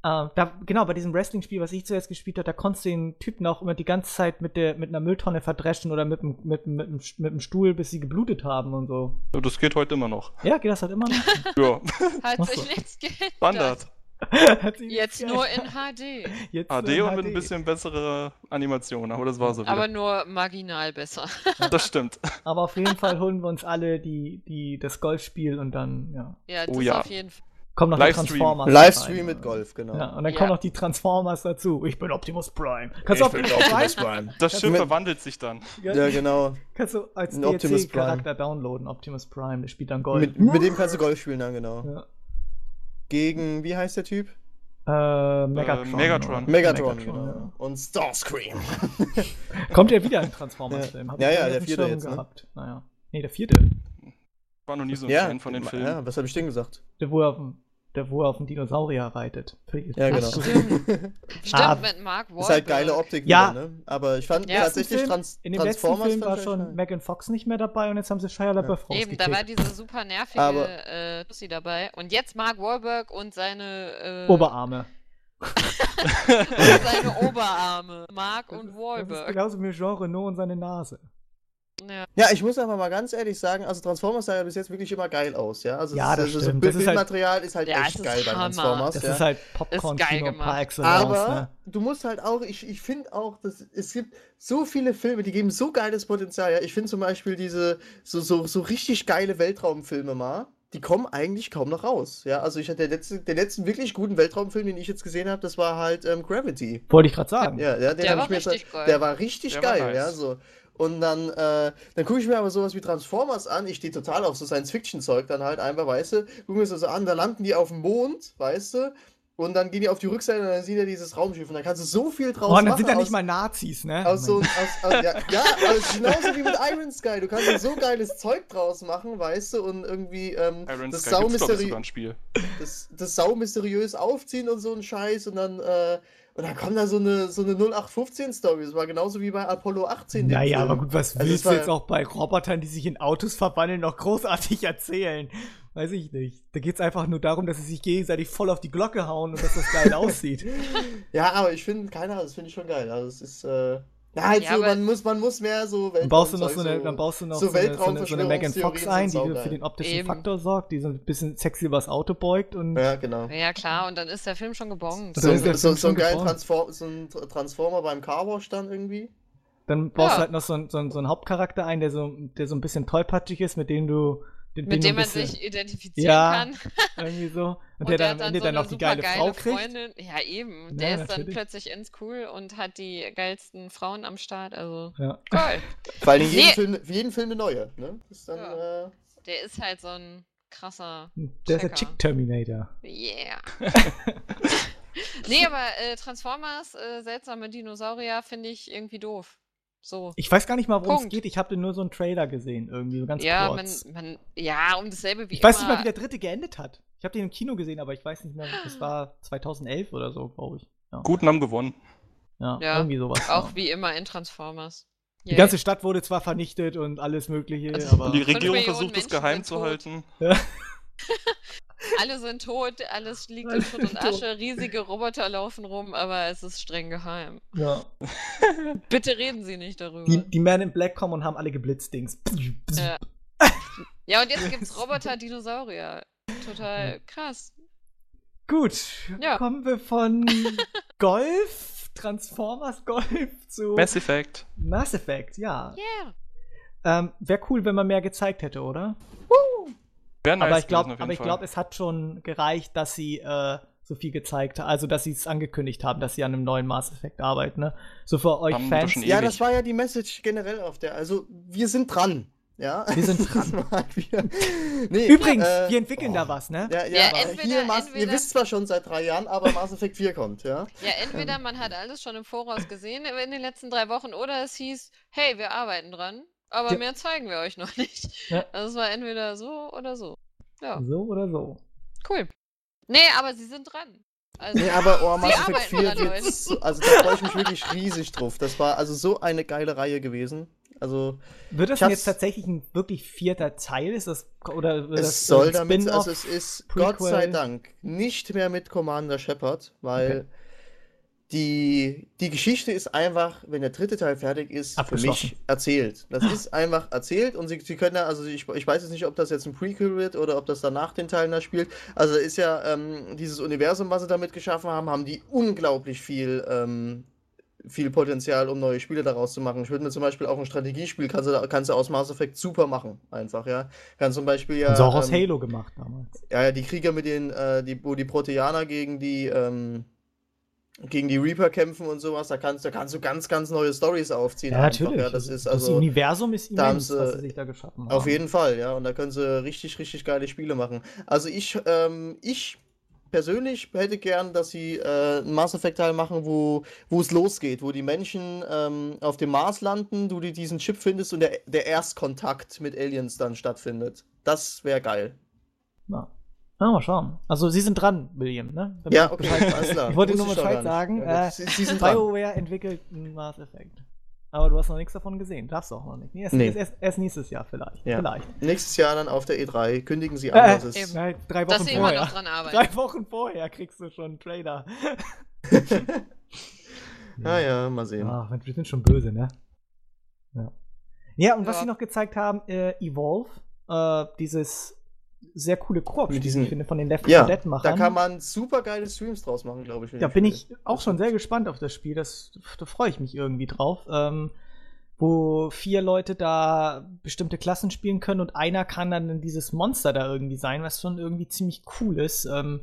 Uh, da, genau, bei diesem Wrestling-Spiel, was ich zuerst gespielt habe, da konntest du den Typen auch immer die ganze Zeit mit, der, mit einer Mülltonne verdreschen oder mit dem mit, mit, mit, mit Stuhl, bis sie geblutet haben und so. Ja, das geht heute immer noch. Ja, geht das halt immer noch? Ja. Hat sich nichts geändert. Standard. Jetzt nur in H D. Jetzt H D in und H D. Mit ein bisschen bessere Animation, aber das war so wieder. Aber nur marginal besser. Das stimmt. Aber auf jeden Fall holen wir uns alle die, die, das Golfspiel und dann, ja. Ja, das oh, ja. auf jeden Fall. Kommen noch Livestream. die Transformers Livestream mit Golf, genau. Ja, und dann ja. kommen noch die Transformers dazu. Ich bin Optimus Prime. Kannst ich du Optimus, Optimus Prime. Das Schiff verwandelt sich dann. Ja, genau. Kannst du als D L C-Charakter downloaden, Optimus Prime, der spielt dann Golf. Mit, mit dem kannst du Golf spielen, dann genau. Ja. Gegen, wie heißt der Typ? Äh, Megatron. Äh, Megatron. Megatron, Megatron genau. ja. Und Starscream. Kommt ja wieder ein Transformers-Film. Ja, ja, ja der vierte jetzt, ne? Naja. Nee, der vierte. Ich war noch nie so ein ja, Fan von den Filmen. Ja, was habe ich denn gesagt? Der wo auf dem der wo er auf den Dinosaurier reitet. Ja, genau. Stimmt, Stimmt mit Mark Wahlberg. Ist halt geile Optik ja. wieder, ne? Aber ich fand ja, tatsächlich Film, Trans in dem letzten Film war schon Megan Fox nicht mehr dabei und jetzt haben sie Shia LaBeouf ja. rausgekickt. Eben, da war diese super nervige Aber, äh, Tussi dabei. Und jetzt Mark Wahlberg und seine... Äh, Oberarme. und seine Oberarme. Mark und Wahlberg. Das ist genauso wie Jean Reno und seine Nase. Ja. ja, ich muss aber mal ganz ehrlich sagen, also Transformers sah ja bis jetzt wirklich immer geil aus, ja. Also ja, das, das, stimmt. das Bildmaterial ist halt, ist halt ja, echt geil bei Transformers. Das ja. ist halt Popcorn ist geil gemacht. Aber ne? du musst halt auch, ich, ich finde auch, dass, es gibt so viele Filme, die geben so geiles Potenzial. Ja? Ich finde zum Beispiel diese so, so, so richtig geile Weltraumfilme mal. Die kommen eigentlich kaum noch raus. Ja, also ich hatte den letzten, den letzten wirklich guten Weltraumfilm, den ich jetzt gesehen habe, das war halt ähm, Gravity. Wollte ich gerade sagen. Ja, ja, den der, war ich mir jetzt, geil. der war richtig der geil. War nice. ja, so. Und dann, äh, dann gucke ich mir aber sowas wie Transformers an. Ich stehe total auf so Science-Fiction-Zeug dann halt einfach, weißt du. Gucken wir es also an, da landen die auf dem Mond, weißt du. Und dann gehen die auf die Rückseite und dann sieht er dieses Raumschiff. Und dann kannst du so viel draus machen. Oh, und dann sind ja nicht mal Nazis, ne? Aus so, aus, aus, ja, ja, aber es ist genauso wie mit Iron Sky. Du kannst ja so geiles Zeug draus machen, weißt du? Und irgendwie ähm, Iron das Saumysteriös das, das Sau mysteriös aufziehen und so ein Scheiß. Und dann, äh, und dann kommt da so eine, so eine null acht fünfzehn-Story. Das war genauso wie bei Apollo achtzehn. Naja, Film. aber gut, was willst also du jetzt auch bei Robotern, die sich in Autos verwandeln, noch großartig erzählen? Weiß ich nicht. Da geht's einfach nur darum, dass sie sich gegenseitig voll auf die Glocke hauen und dass das geil aussieht. Ja, aber ich finde, keine Ahnung, das finde ich schon geil. Also es ist, äh, na, halt ja, so, man muss, man muss mehr so Weltraum. Dann baust du noch so eine, dann baust du noch so, so eine, so eine, so eine Megan Fox ein, die für den optischen Eben. Faktor sorgt, die so ein bisschen sexy übers Auto beugt und. Ja, genau. Ja, klar, und dann ist der Film schon gebongt. So, so, so, so ein geiler Transform, so ein Transformer beim Carwash dann irgendwie. Dann baust ja. du halt noch so einen so so ein Hauptcharakter ein, der so, der so ein bisschen tollpatschig ist, mit dem du Den, mit den dem man bisschen, sich identifizieren ja, kann. Irgendwie so. Und, und der, der dann am Ende so dann auch die geile, geile Frau kriegt. Freundin. Ja, eben. Ja, der ja, ist natürlich. dann plötzlich ins Cool und hat die geilsten Frauen am Start. Also, ja. Cool. Vor allem jeden, nee. Film, jeden Film eine neue. Ne? Ist dann, ja. äh... Der ist halt so ein krasser Der Checker. ist ein Chick-Terminator. Yeah. Nee, aber äh, Transformers, äh, seltsame Dinosaurier, finde ich irgendwie doof. So. Ich weiß gar nicht mal, worum es geht. Ich habe nur so einen Trailer gesehen, irgendwie so ganz ja, kurz. Man, man, ja, um dasselbe wie Ich immer. weiß nicht mal, wie der dritte geendet hat. Ich habe den im Kino gesehen, aber ich weiß nicht mehr, das war zwanzig elf oder so, glaube ich. Ja. Guten haben gewonnen. Ja, ja, irgendwie sowas. Auch ja. wie immer in Transformers. Die yeah. ganze Stadt wurde zwar vernichtet und alles Mögliche, also, aber... Die Regierung versucht, Menschen es geheim zu halten. Ja. Alle sind tot, alles liegt in Schutt und Asche, riesige Roboter laufen rum, aber es ist streng geheim. Ja. Bitte reden Sie nicht darüber. Die, die Men in Black kommen und haben alle Blitzdings. Ja. Ja, und jetzt gibt's Roboter-Dinosaurier. Total ja. krass. Gut, ja. kommen wir von Golf, Transformers Golf zu... Mass Effect. Mass Effect, ja. Yeah. Ähm, wäre cool, wenn man mehr gezeigt hätte, oder? Woo! Nice aber ich glaube, glaub, es hat schon gereicht, dass sie äh, so viel gezeigt haben, also dass sie es angekündigt haben, dass sie an einem neuen Mass Effect arbeiten. Ne? So für euch haben Fans. Ja, das war ja die Message generell auf der. Also wir sind dran. Ja? Wir sind dran. wir, nee, Übrigens, äh, wir entwickeln oh. da was, ne? Ja, ja, ja, entweder, hier Mass, entweder, ihr wisst zwar schon seit drei Jahren, aber Mass Effect vier kommt, ja? Ja, entweder man hat alles schon im Voraus gesehen in den letzten drei Wochen oder es hieß, hey, wir arbeiten dran. Aber ja. mehr zeigen wir euch noch nicht. Ja. Also es war entweder so oder so. Ja. So oder so. Cool. Nee, aber sie sind dran. Also, nee, aber oh, Mass Effect vier wird's so, also da freue ich mich wirklich riesig drauf. Das war also so eine geile Reihe gewesen. Also, wird das denn jetzt tatsächlich ein wirklich vierter Teil? Ist das, oder wird es das soll damit, also es ist Prequel? Gott sei Dank nicht mehr mit Commander Shepard, weil... Okay. Die, die Geschichte ist einfach, wenn der dritte Teil fertig ist, für mich erzählt. Das ist einfach erzählt und sie, sie können da, also ich, ich weiß jetzt nicht, ob das jetzt ein Prequel wird oder ob das danach den Teilen da spielt. Also ist ja ähm, dieses Universum, was sie damit geschaffen haben, haben die unglaublich viel, ähm, viel Potenzial, um neue Spiele daraus zu machen. Ich würde mir zum Beispiel auch ein Strategiespiel, kannst du, kannst du aus Mass Effect super machen, einfach, ja. Kannst zum Beispiel ja... Und so auch ähm, aus Halo gemacht damals. Ja, ja, die Krieger mit den, äh, die, wo die Proteaner gegen die, ähm, gegen die Reaper kämpfen und sowas, da kannst, da kannst du ganz, ganz neue Storys aufziehen. Ja, einfach. Natürlich. Ja, das, ist also, das Universum ist immens, was sie sich da geschaffen haben. Auf jeden Fall, ja. Und da können sie richtig, richtig geile Spiele machen. Also ich, ähm, ich persönlich hätte gern, dass sie äh, einen Mass Effect-Teil machen, wo wo es losgeht, wo die Menschen ähm, auf dem Mars landen, du dir diesen Chip findest und der, der Erstkontakt mit Aliens dann stattfindet. Das wäre geil. Na. Na, mal schauen. Also, sie sind dran, William, ne? Damit ja, okay, alles klar. Ich wollte nur mal Bescheid sagen. Ja, äh, sie, sie sind BioWare dran. Entwickelt einen Mass Effect. Aber du hast noch nichts davon gesehen. Darfst du auch noch nicht. Nee, erst, nee. erst, erst nächstes Jahr vielleicht. Ja. vielleicht. Nächstes Jahr dann auf der E drei. Kündigen sie an, äh, dass es... Nein, drei Wochen dass vorher. Immer noch dran arbeiten. Drei Wochen vorher kriegst du schon einen Trailer. Naja, mal sehen. Ach, wir sind schon böse, ne? Ja. Ja, und ja. was sie noch gezeigt haben, äh, Evolve, äh, dieses sehr coole Koop-Spiel, die ich finde, von den Left four ja, Dead-Machern. Da kann man super geile Streams draus machen, glaube ich. Da bin ich auch schon sehr gespannt auf das Spiel, das, da freue ich mich irgendwie drauf. Ähm, wo vier Leute da bestimmte Klassen spielen können und einer kann dann dieses Monster da irgendwie sein, was schon irgendwie ziemlich cool ist. Ähm,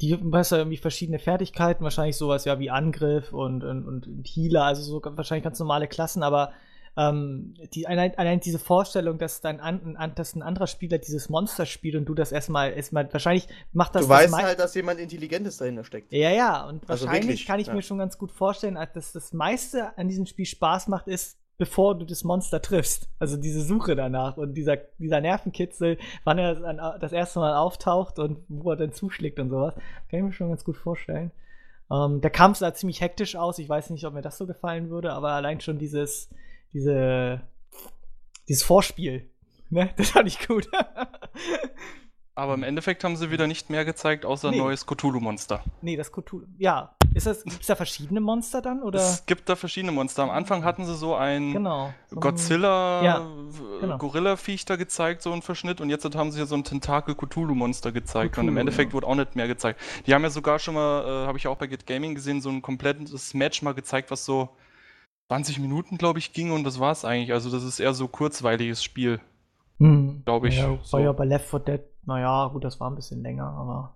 die haben irgendwie verschiedene Fertigkeiten, wahrscheinlich sowas ja wie Angriff und, und, und Healer, also so wahrscheinlich ganz normale Klassen, aber Ähm, die, allein, allein diese Vorstellung, dass dann an, an, dass ein anderer Spieler dieses Monster spielt und du das erstmal, erstmal wahrscheinlich macht das. Du weißt das halt, dass jemand Intelligentes dahinter steckt. Ja, ja, und also wahrscheinlich wirklich, kann ich ja. mir schon ganz gut vorstellen, dass das meiste an diesem Spiel Spaß macht, ist, bevor du das Monster triffst. Also diese Suche danach und dieser, dieser Nervenkitzel, wann er das erste Mal auftaucht und wo er dann zuschlägt und sowas. Kann ich mir schon ganz gut vorstellen. Ähm, der Kampf sah ziemlich hektisch aus. Ich weiß nicht, ob mir das so gefallen würde, aber allein schon dieses. Diese, dieses Vorspiel, ne? Das fand ich gut. Aber im Endeffekt haben sie wieder nicht mehr gezeigt, außer nee. ein neues Cthulhu-Monster. Nee, das Cthulhu, ja. Ist das, gibt's da verschiedene Monster dann, oder? Es gibt da verschiedene Monster. Am Anfang hatten sie so ein genau, so Godzilla-Gorilla-Viech ja, genau. da gezeigt, so einen Verschnitt. Und jetzt haben sie ja so ein Tentakel-Cthulhu-Monster gezeigt. Cthulhu, und im Endeffekt ja. wurde auch nicht mehr gezeigt. Die haben ja sogar schon mal, äh, habe ich ja auch bei Get Gaming gesehen, so ein komplettes Match mal gezeigt, was so zwanzig Minuten, glaube ich, ging und das war's eigentlich. Also das ist eher so kurzweiliges Spiel, hm. glaube ich. Ja, so. War ja bei Left four Dead, naja, gut, das war ein bisschen länger, aber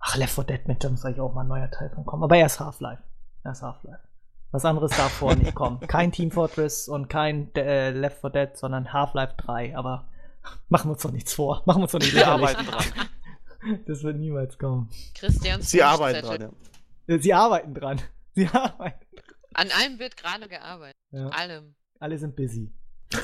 ach, Left four Dead mit Jump soll ich auch mal ein neuer Teil von kommen. Aber erst Half-Life. Erst Half-Life. Was anderes darf vor nicht kommen. Kein Team Fortress und kein äh, Left four Dead, sondern Half-Life drei. Aber machen wir uns doch nichts vor. Machen wir uns doch nicht lächerlich. Wir arbeiten dran. Das wird niemals kommen. Christian, Sie arbeiten dran, ja. Sie arbeiten dran. Sie arbeiten dran. An allem wird gerade gearbeitet. Ja. Allem. Alle sind busy. ähm.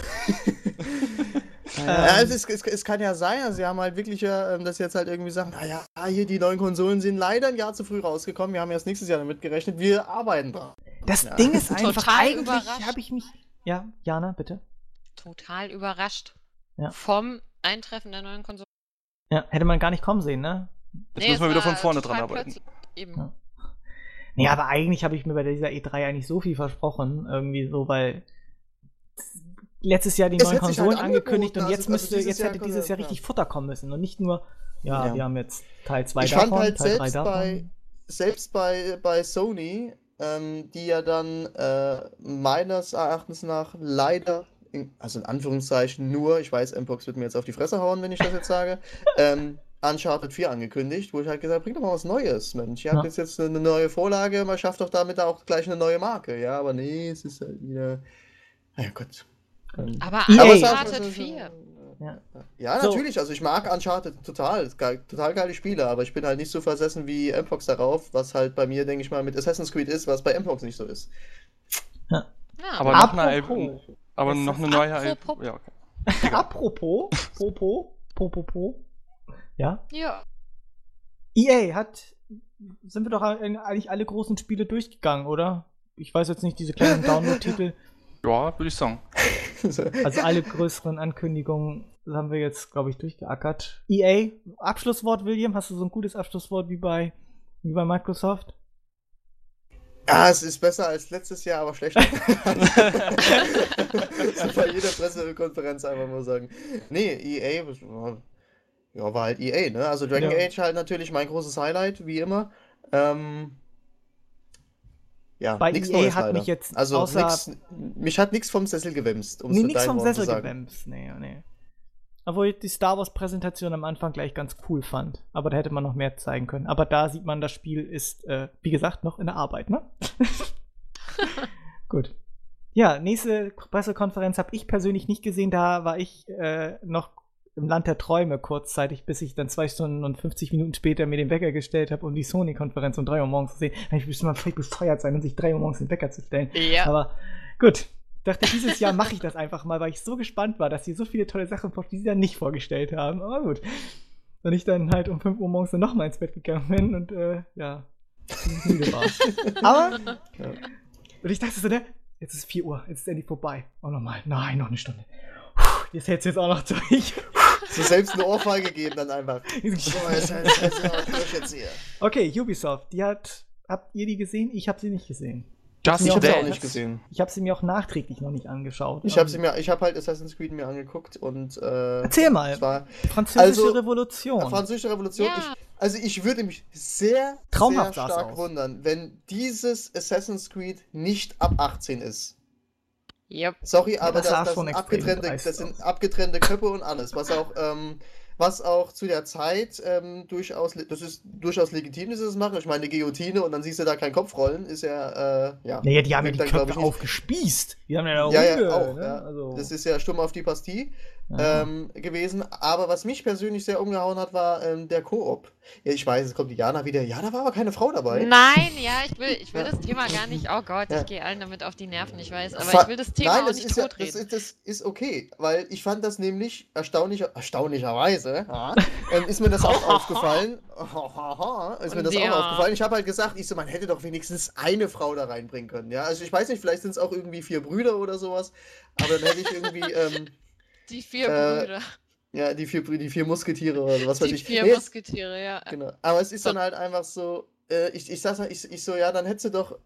ja, es, ist, es, es kann ja sein, also sie haben halt wirklich, äh, dass jetzt halt irgendwie sagen, naja, hier die neuen Konsolen sind leider ein Jahr zu früh rausgekommen, wir haben erst nächstes Jahr damit gerechnet, wir arbeiten dran. Das ja. Ding ist einfach, total überrascht. Habe ich mich, ja, Jana, bitte. Total überrascht ja. vom Eintreffen der neuen Konsolen. Ja, hätte man gar nicht kommen sehen, ne? Jetzt nee, müssen wir wieder von vorne dran arbeiten. Eben. Ja. Nee, aber eigentlich habe ich mir bei dieser E drei eigentlich so viel versprochen, irgendwie so, weil letztes Jahr die neuen Konsolen halt angekündigt und jetzt also müsste, jetzt Jahr hätte dieses Jahr richtig ja. Futter kommen müssen und nicht nur, ja, ja. wir haben jetzt Teil zwei ich davon, fand halt Teil drei davon. Bei, selbst bei, bei Sony, ähm, die ja dann äh, meines Erachtens nach leider, in, also in Anführungszeichen nur, ich weiß, M-Box wird mir jetzt auf die Fresse hauen, wenn ich das jetzt sage, ähm, Uncharted vier angekündigt, wo ich halt gesagt habe, bring doch mal was Neues, Mensch. Ihr habt jetzt jetzt eine neue Vorlage, man schafft doch damit auch gleich eine neue Marke. Ja, aber nee, es ist halt wieder... Naja, Gott. Aber Uncharted vier. Ja, ja so. Natürlich, also ich mag Uncharted total, total geile Spiele, aber ich bin halt nicht so versessen wie M-Fox darauf, was halt bei mir, denke ich mal, mit Assassin's Creed ist, was bei M-Fox nicht so ist. Ja. Ja, aber noch eine, aber noch eine neue... Apropos. Ja, okay. Apropos. Popo. Popopo. Ja? Ja. E A hat, sind wir doch eigentlich alle großen Spiele durchgegangen, oder? Ich weiß jetzt nicht, diese kleinen Download-Titel. Ja, würde ich sagen. Also alle größeren Ankündigungen haben wir jetzt, glaube ich, durchgeackert. E A, Abschlusswort, William, hast du so ein gutes Abschlusswort wie bei, wie bei Microsoft? Ja, es ist besser als letztes Jahr, aber schlechter. Bei jeder Pressekonferenz einfach mal sagen. Nee, E A... Ja, war halt E A, ne? Also Dragon ja. Age halt natürlich mein großes Highlight, wie immer. Ähm, ja, bei E A Neues hat leider. Mich jetzt also außer... Nix, mich hat nichts vom Sessel gewämst, um es nee, nichts vom Wort Sessel gewämst, nee, nee. Obwohl ich die Star Wars-Präsentation am Anfang gleich ganz cool fand. Aber da hätte man noch mehr zeigen können. Aber da sieht man, das Spiel ist, äh, wie gesagt, noch in der Arbeit, ne? Gut. Ja, nächste Pressekonferenz habe ich persönlich nicht gesehen. Da war ich äh, noch im Land der Träume kurzzeitig, bis ich dann zwei Stunden und fünfzig Minuten später mir den Wecker gestellt habe, um die Sony-Konferenz um drei Uhr morgens zu sehen. Da habe ich bestimmt mal vielleicht besteuert sein, um sich drei Uhr morgens den Wecker zu stellen. Ja. Aber gut, dachte, dieses Jahr mache ich das einfach mal, weil ich so gespannt war, dass sie so viele tolle Sachen, die sie dann nicht vorgestellt haben. Aber gut. Und ich dann halt um fünf Uhr morgens dann nochmal ins Bett gegangen bin und, äh, ja, müde war. Aber, ja. Und ich dachte so, ne, jetzt ist vier Uhr, jetzt ist endlich vorbei. Oh, nochmal, nein, noch eine Stunde. Puh, jetzt hältst du jetzt auch noch durch. So selbst eine Ohrfeige geben dann einfach. So, jetzt, jetzt, jetzt, jetzt hier. Okay, Ubisoft, die hat, habt ihr die gesehen? Ich habe sie nicht gesehen. Just ich habe auch nicht gesehen. Ich habe sie mir auch nachträglich noch nicht angeschaut. Ich habe sie mir, ich habe halt Assassin's Creed mir angeguckt und äh, erzähl mal. War, Französische also, Revolution. Französische Revolution. Ja. Ich, also ich würde mich sehr, Traumhaft sehr stark wundern, wenn dieses Assassin's Creed nicht ab achtzehn ist. Yep. Sorry, aber das, das, das, sind, abgetrennte, das sind abgetrennte Köpfe und alles, was auch ähm, was auch zu der Zeit ähm, durchaus, das ist durchaus legitim, dass sie das machen. Ich meine, Guillotine und dann siehst du da keinen Kopf rollen, ist ja, äh, ja. Naja, die haben ja die dann, Köpfe aufgespießt. Die haben ja auch, ja, Hunde, ja, auch ne? ja. Also. Das ist ja stumm auf die Pastille ähm, gewesen. Aber was mich persönlich sehr umgehauen hat, war ähm, der Koop. Ja, ich weiß, es kommt die Jana wieder. Ja, da war aber keine Frau dabei. Nein, ja, ich will, ich will ja. das Thema gar nicht. Oh Gott, ja. ich gehe allen damit auf die Nerven, ich weiß. Aber Fa ich will das Thema Nein, auch das nicht totreden. Ja, das, das ist okay, weil ich fand das nämlich erstaunlich, erstaunlicherweise. Ja. Ähm, ist mir das auch aufgefallen. ist mir das ja. auch aufgefallen. Ich habe halt gesagt, ich so, man hätte doch wenigstens eine Frau da reinbringen können. Ja, also ich weiß nicht, vielleicht sind es auch irgendwie vier Brüder oder sowas. Aber dann hätte ich irgendwie ähm, die vier äh, Brüder. Ja, die vier, die vier Musketiere oder so, was weiß ich. Die vier nee, Musketiere, ja. Genau. Aber es ist dann halt einfach so, äh, ich, ich sag ich, ich so, ja, dann hättest du doch,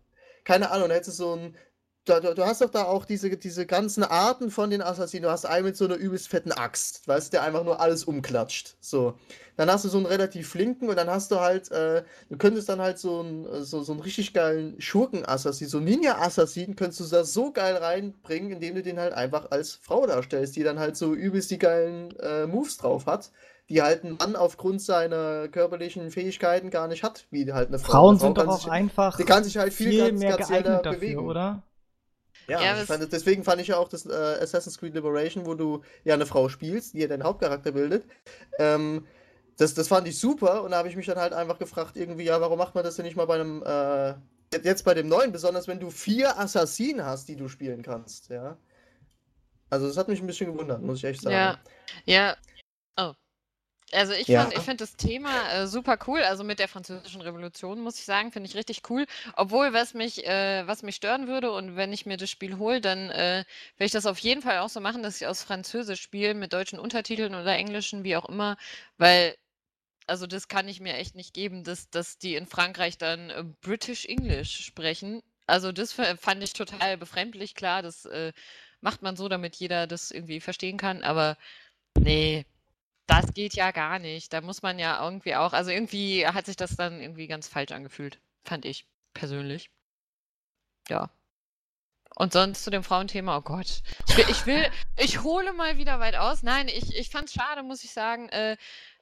keine Ahnung, dann hättest du so ein Du, du, du hast doch da auch diese, diese ganzen Arten von den Assassinen. Du hast einen mit so einer übelst fetten Axt, weißt du, der einfach nur alles umklatscht. So. Dann hast du so einen relativ flinken und dann hast du halt, äh, du könntest dann halt so einen, so, so einen richtig geilen Schurken-Assassin, so einen Ninja-Assassin, könntest du da so geil reinbringen, indem du den halt einfach als Frau darstellst, die dann halt so übelst die geilen äh, Moves drauf hat, die halt ein Mann aufgrund seiner körperlichen Fähigkeiten gar nicht hat, wie halt eine Frau. Frauen sind doch auch sich, einfach die kann sich halt viel, viel ganz, mehr ganz geeignet dafür, bewegen. Oder? Ja, ja ich fand, deswegen fand ich ja auch das äh, Assassin's Creed Liberation, wo du ja eine Frau spielst, die ja deinen Hauptcharakter bildet. Ähm, das, das fand ich super und da habe ich mich dann halt einfach gefragt, irgendwie, ja, warum macht man das denn nicht mal bei einem, äh, jetzt bei dem neuen, besonders wenn du vier Assassinen hast, die du spielen kannst, ja. Also das hat mich ein bisschen gewundert, muss ich echt sagen. Ja, ja. Oh. Also ich ja. finde das Thema äh, super cool, also mit der Französischen Revolution, muss ich sagen, finde ich richtig cool, obwohl was mich, äh, was mich stören würde und wenn ich mir das Spiel hole, dann äh, werde ich das auf jeden Fall auch so machen, dass ich aus Französisch spiele, mit deutschen Untertiteln oder englischen, wie auch immer, weil, also das kann ich mir echt nicht geben, dass, dass die in Frankreich dann äh, British English sprechen, also das fand ich total befremdlich, klar, das äh, macht man so, damit jeder das irgendwie verstehen kann, aber nee, das geht ja gar nicht. Da muss man ja irgendwie auch, also irgendwie hat sich das dann irgendwie ganz falsch angefühlt, fand ich persönlich. Ja. Und sonst zu dem Frauenthema, oh Gott. Ich will, ich, will, ich hole mal wieder weit aus. Nein, ich, ich fand's schade, muss ich sagen, äh,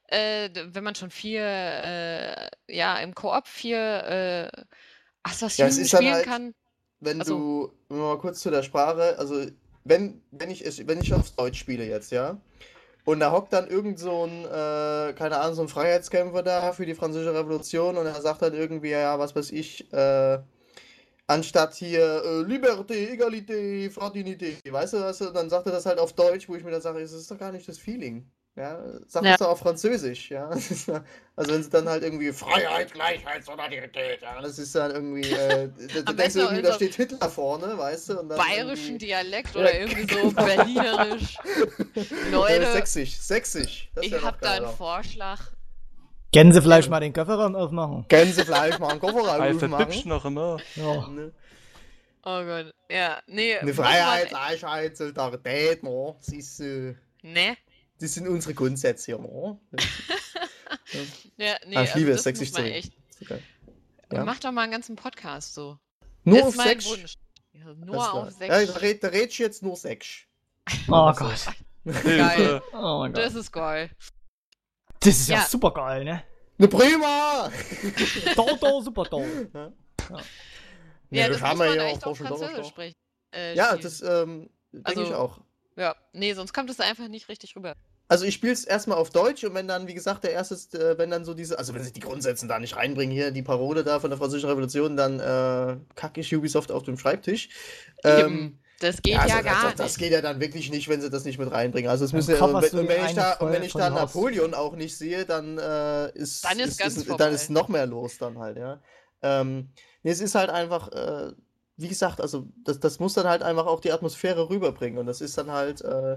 äh, wenn man schon vier, äh, ja, im Koop vier äh, Assassinen ja, spielen halt, kann. Wenn also, du, mal kurz zu der Sprache, also wenn, wenn ich wenn ich aufs Deutsch spiele jetzt, ja, und da hockt dann irgend so ein, äh, keine Ahnung, so ein Freiheitskämpfer da für die Französische Revolution und er sagt dann irgendwie, ja, was weiß ich, äh, anstatt hier äh, Liberté, Egalité, Fraternité, weißt du, weißt du, dann sagt er das halt auf Deutsch, wo ich mir dann sage, das ist doch gar nicht das Feeling. Ja, sag ja. das doch auf Französisch, ja. Also wenn sie dann halt irgendwie Freiheit, Gleichheit, Solidarität, ja, das ist dann irgendwie, äh, da denkst du irgendwie, da steht Hitler vorne, weißt du? Und dann bayerischen Dialekt oder ja, irgendwie so berlinerisch. Leute. Ja, sächsisch, sächsisch. Das ich hab da einen auch. Vorschlag. Gänsefleisch ja. mal den Kofferraum aufmachen. Gänsefleisch mal den Kofferraum aufmachen. Alter, hübsch noch immer. Ja. Ne. Oh Gott, ja, nee. Eine Freiheit, Gleichheit, Solidarität, no. Das ist, äh, ne? Das sind unsere Grundsätze hier, oder? Ja, nee, ah, ich liebe also das muss man echt. Okay. Ja. Mach doch mal einen ganzen Podcast so. Nur ist auf mein Sex. Wunsch. Ja, nur auf Sex. Ja, da redest red jetzt nur Sex. Oh Gott. Geil. Oh mein Gott. Das ist geil. Das ist ja, ja super geil, ne? Ne prima! Toto, super toll. Ja, ja. Nee, ja das, das muss man ja echt auch auf Französisch sprechen. Äh, ja, spielen. das ähm, denke also, ich auch. Ja, nee, sonst kommt es einfach nicht richtig rüber. Also ich spiele es erstmal auf Deutsch und wenn dann, wie gesagt, der erste, äh, wenn dann so diese, also wenn sie die Grundsätze da nicht reinbringen, hier die Parole da von der Französischen Revolution, dann äh, kacke ich Ubisoft auf dem Schreibtisch. Ähm, das geht ja, also, ja gar das, nicht. Das geht ja dann wirklich nicht, wenn sie das nicht mit reinbringen. Also es müssen ja, und, wenn, und wenn ich da, und wenn ich da Napoleon raus. auch nicht sehe, dann äh, ist, dann ist, ist, ganz ist, dann ist noch mehr los dann halt, ja. Ähm, nee, es ist halt einfach... Äh, Wie gesagt, also das, das muss dann halt einfach auch die Atmosphäre rüberbringen und das ist dann halt, äh,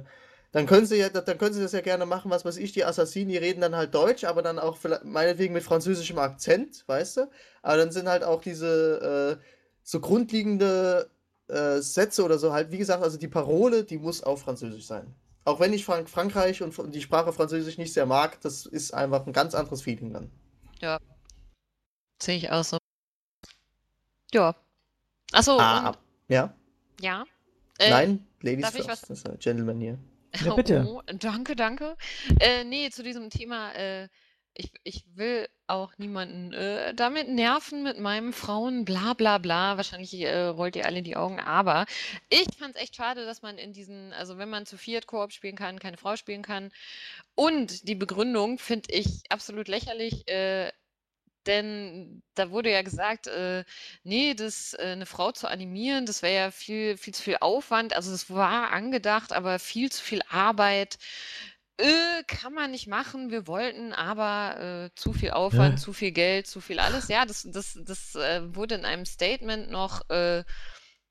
dann können sie ja, dann können sie das ja gerne machen, was weiß ich, die Assassinen, die reden dann halt Deutsch, aber dann auch vielleicht meinetwegen mit französischem Akzent, weißt du, aber dann sind halt auch diese, äh, so grundlegende äh, Sätze oder so halt, wie gesagt, also die Parole, die muss auf Französisch sein. Auch wenn ich Frank Frankreich und die Sprache Französisch nicht sehr mag, das ist einfach ein ganz anderes Feeling dann. Ja, sehe ich auch so. Ja. Achso. Ah, ja? Ja. Äh, Nein, Ladies first. Was... Das ist ein Gentleman hier. Ja, bitte. Oh, danke, danke. Äh, nee, zu diesem Thema, äh, ich, ich will auch niemanden äh, damit nerven mit meinem Frauen, bla bla bla. Wahrscheinlich äh, rollt ihr alle die Augen, aber ich fand es echt schade, dass man in diesen, also wenn man zu viert Koop spielen kann, keine Frau spielen kann. Und die Begründung finde ich absolut lächerlich, äh, denn da wurde ja gesagt, äh, nee, das äh, eine Frau zu animieren, das wäre ja viel, viel zu viel Aufwand. Also das war angedacht, aber viel zu viel Arbeit. Äh, kann man nicht machen, wir wollten, aber äh, zu viel Aufwand, ja. zu viel Geld, zu viel alles. Ja, das, das, das äh, wurde in einem Statement noch äh,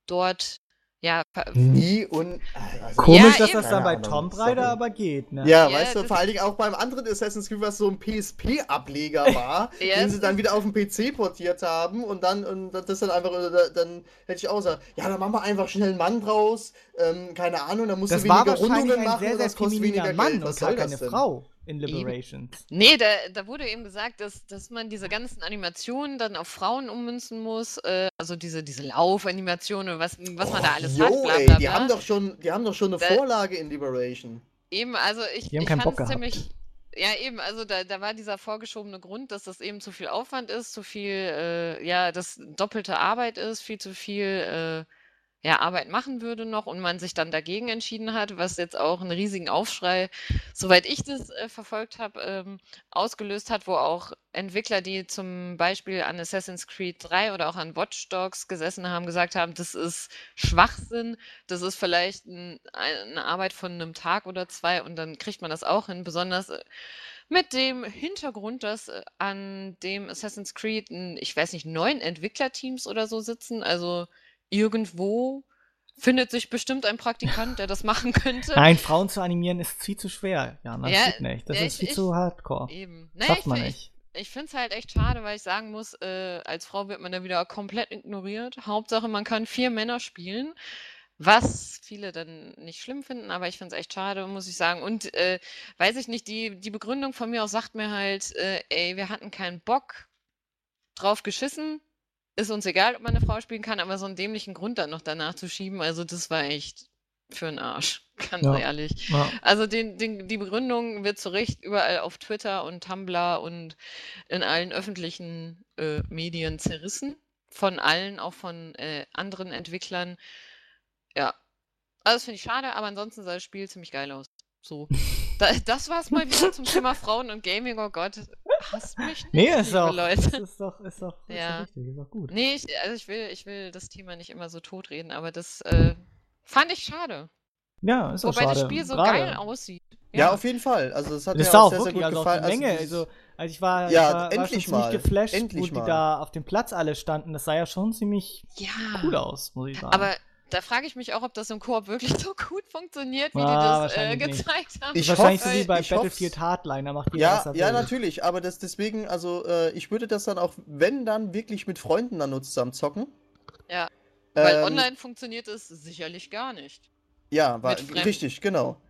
dort, ja. Nie und... Also komisch, ja, dass eben. Das dann bei Tomb Raider aber geht, ne? Ja, ja weißt du, vor allen Dingen auch beim anderen Assassin's Creed, was so ein P S P-Ableger war, ja, den sie dann wieder auf den P C portiert haben und dann, und das dann einfach, dann hätte ich auch gesagt, ja, dann machen wir einfach schnell einen Mann draus, ähm, keine Ahnung, dann musst das du weniger Rundungen machen, sehr, sehr das kostet weniger Mann Geld. Was soll das denn? Keine Frau. In Liberation. Eben. Nee, da, da wurde eben gesagt, dass, dass man diese ganzen Animationen dann auf Frauen ummünzen muss, äh, also diese, diese Laufanimationen und was, was oh, man da alles jo, hat. Bla, bla, bla. Ey, die haben doch schon, die haben doch schon eine da, Vorlage in Liberation. Eben, also ich, ich fand es ziemlich... Ja, eben, also da, da war dieser vorgeschobene Grund, dass das eben zu viel Aufwand ist, zu viel, äh, ja, das doppelte Arbeit ist, viel zu viel... Äh, ja, Arbeit machen würde noch und man sich dann dagegen entschieden hat, was jetzt auch einen riesigen Aufschrei, soweit ich das äh, verfolgt habe, ähm, ausgelöst hat, wo auch Entwickler, die zum Beispiel an Assassin's Creed drei oder auch an Watch Dogs gesessen haben, gesagt haben, das ist Schwachsinn, das ist vielleicht ein, eine Arbeit von einem Tag oder zwei und dann kriegt man das auch hin, besonders äh, mit dem Hintergrund, dass äh, an dem Assassin's Creed, ein, ich weiß nicht, neun Entwicklerteams oder so sitzen, also irgendwo findet sich bestimmt ein Praktikant, der das machen könnte. Nein, Frauen zu animieren ist viel zu schwer. Ja, das ja, geht nicht. Das ja, ist ich, viel ich, zu hardcore. Eben. Naja, Schafft ich, man ich, nicht. Ich, ich finde es halt echt schade, weil ich sagen muss, äh, als Frau wird man da wieder komplett ignoriert. Hauptsache, man kann vier Männer spielen, was viele dann nicht schlimm finden, aber ich finde es echt schade, muss ich sagen. Und äh, weiß ich nicht, die, die Begründung von mir aus sagt mir halt, äh, ey, wir hatten keinen Bock drauf geschissen. Ist uns egal, ob man eine Frau spielen kann, aber so einen dämlichen Grund dann noch danach zu schieben, also das war echt für einen Arsch, ganz ja. ehrlich. Ja. Also den, den, die Begründung wird zu Recht überall auf Twitter und Tumblr und in allen öffentlichen äh, Medien zerrissen. Von allen, auch von äh, anderen Entwicklern. Ja, also das finde ich schade, aber ansonsten sah das Spiel ziemlich geil aus. So. Das war's mal wieder zum Thema Frauen und Gaming, oh Gott, hasst mich nicht, nee, ist liebe auch, Leute. Das ist doch, ist doch, ist ja. doch richtig, ist doch gut. Nee, ich, also ich will, ich will das Thema nicht immer so totreden, aber das äh, fand ich schade. Ja, ist auch schade. Wobei das Spiel so Gerade. geil aussieht. Ja. ja, auf jeden Fall. Also das hat das mir auch, auch sehr, sehr gut also gefallen. Menge. Also, also ich war, ja, ich war, endlich war schon mal. ziemlich geflasht, endlich wo mal. die da auf dem Platz alle standen. Das sah ja schon ziemlich ja. cool aus, muss ich sagen. Aber da frage ich mich auch, ob das im Koop wirklich so gut funktioniert, wie ah, die das äh, gezeigt nicht. haben. Ich wahrscheinlich hoffe, so wie bei Battlefield Hardline, macht die Ja, ja natürlich, aber das deswegen, also äh, ich würde das dann auch, wenn dann, wirklich mit Freunden dann nur zusammen zocken. Ja, ähm, weil online funktioniert es sicherlich gar nicht. Ja, weil, richtig, genau.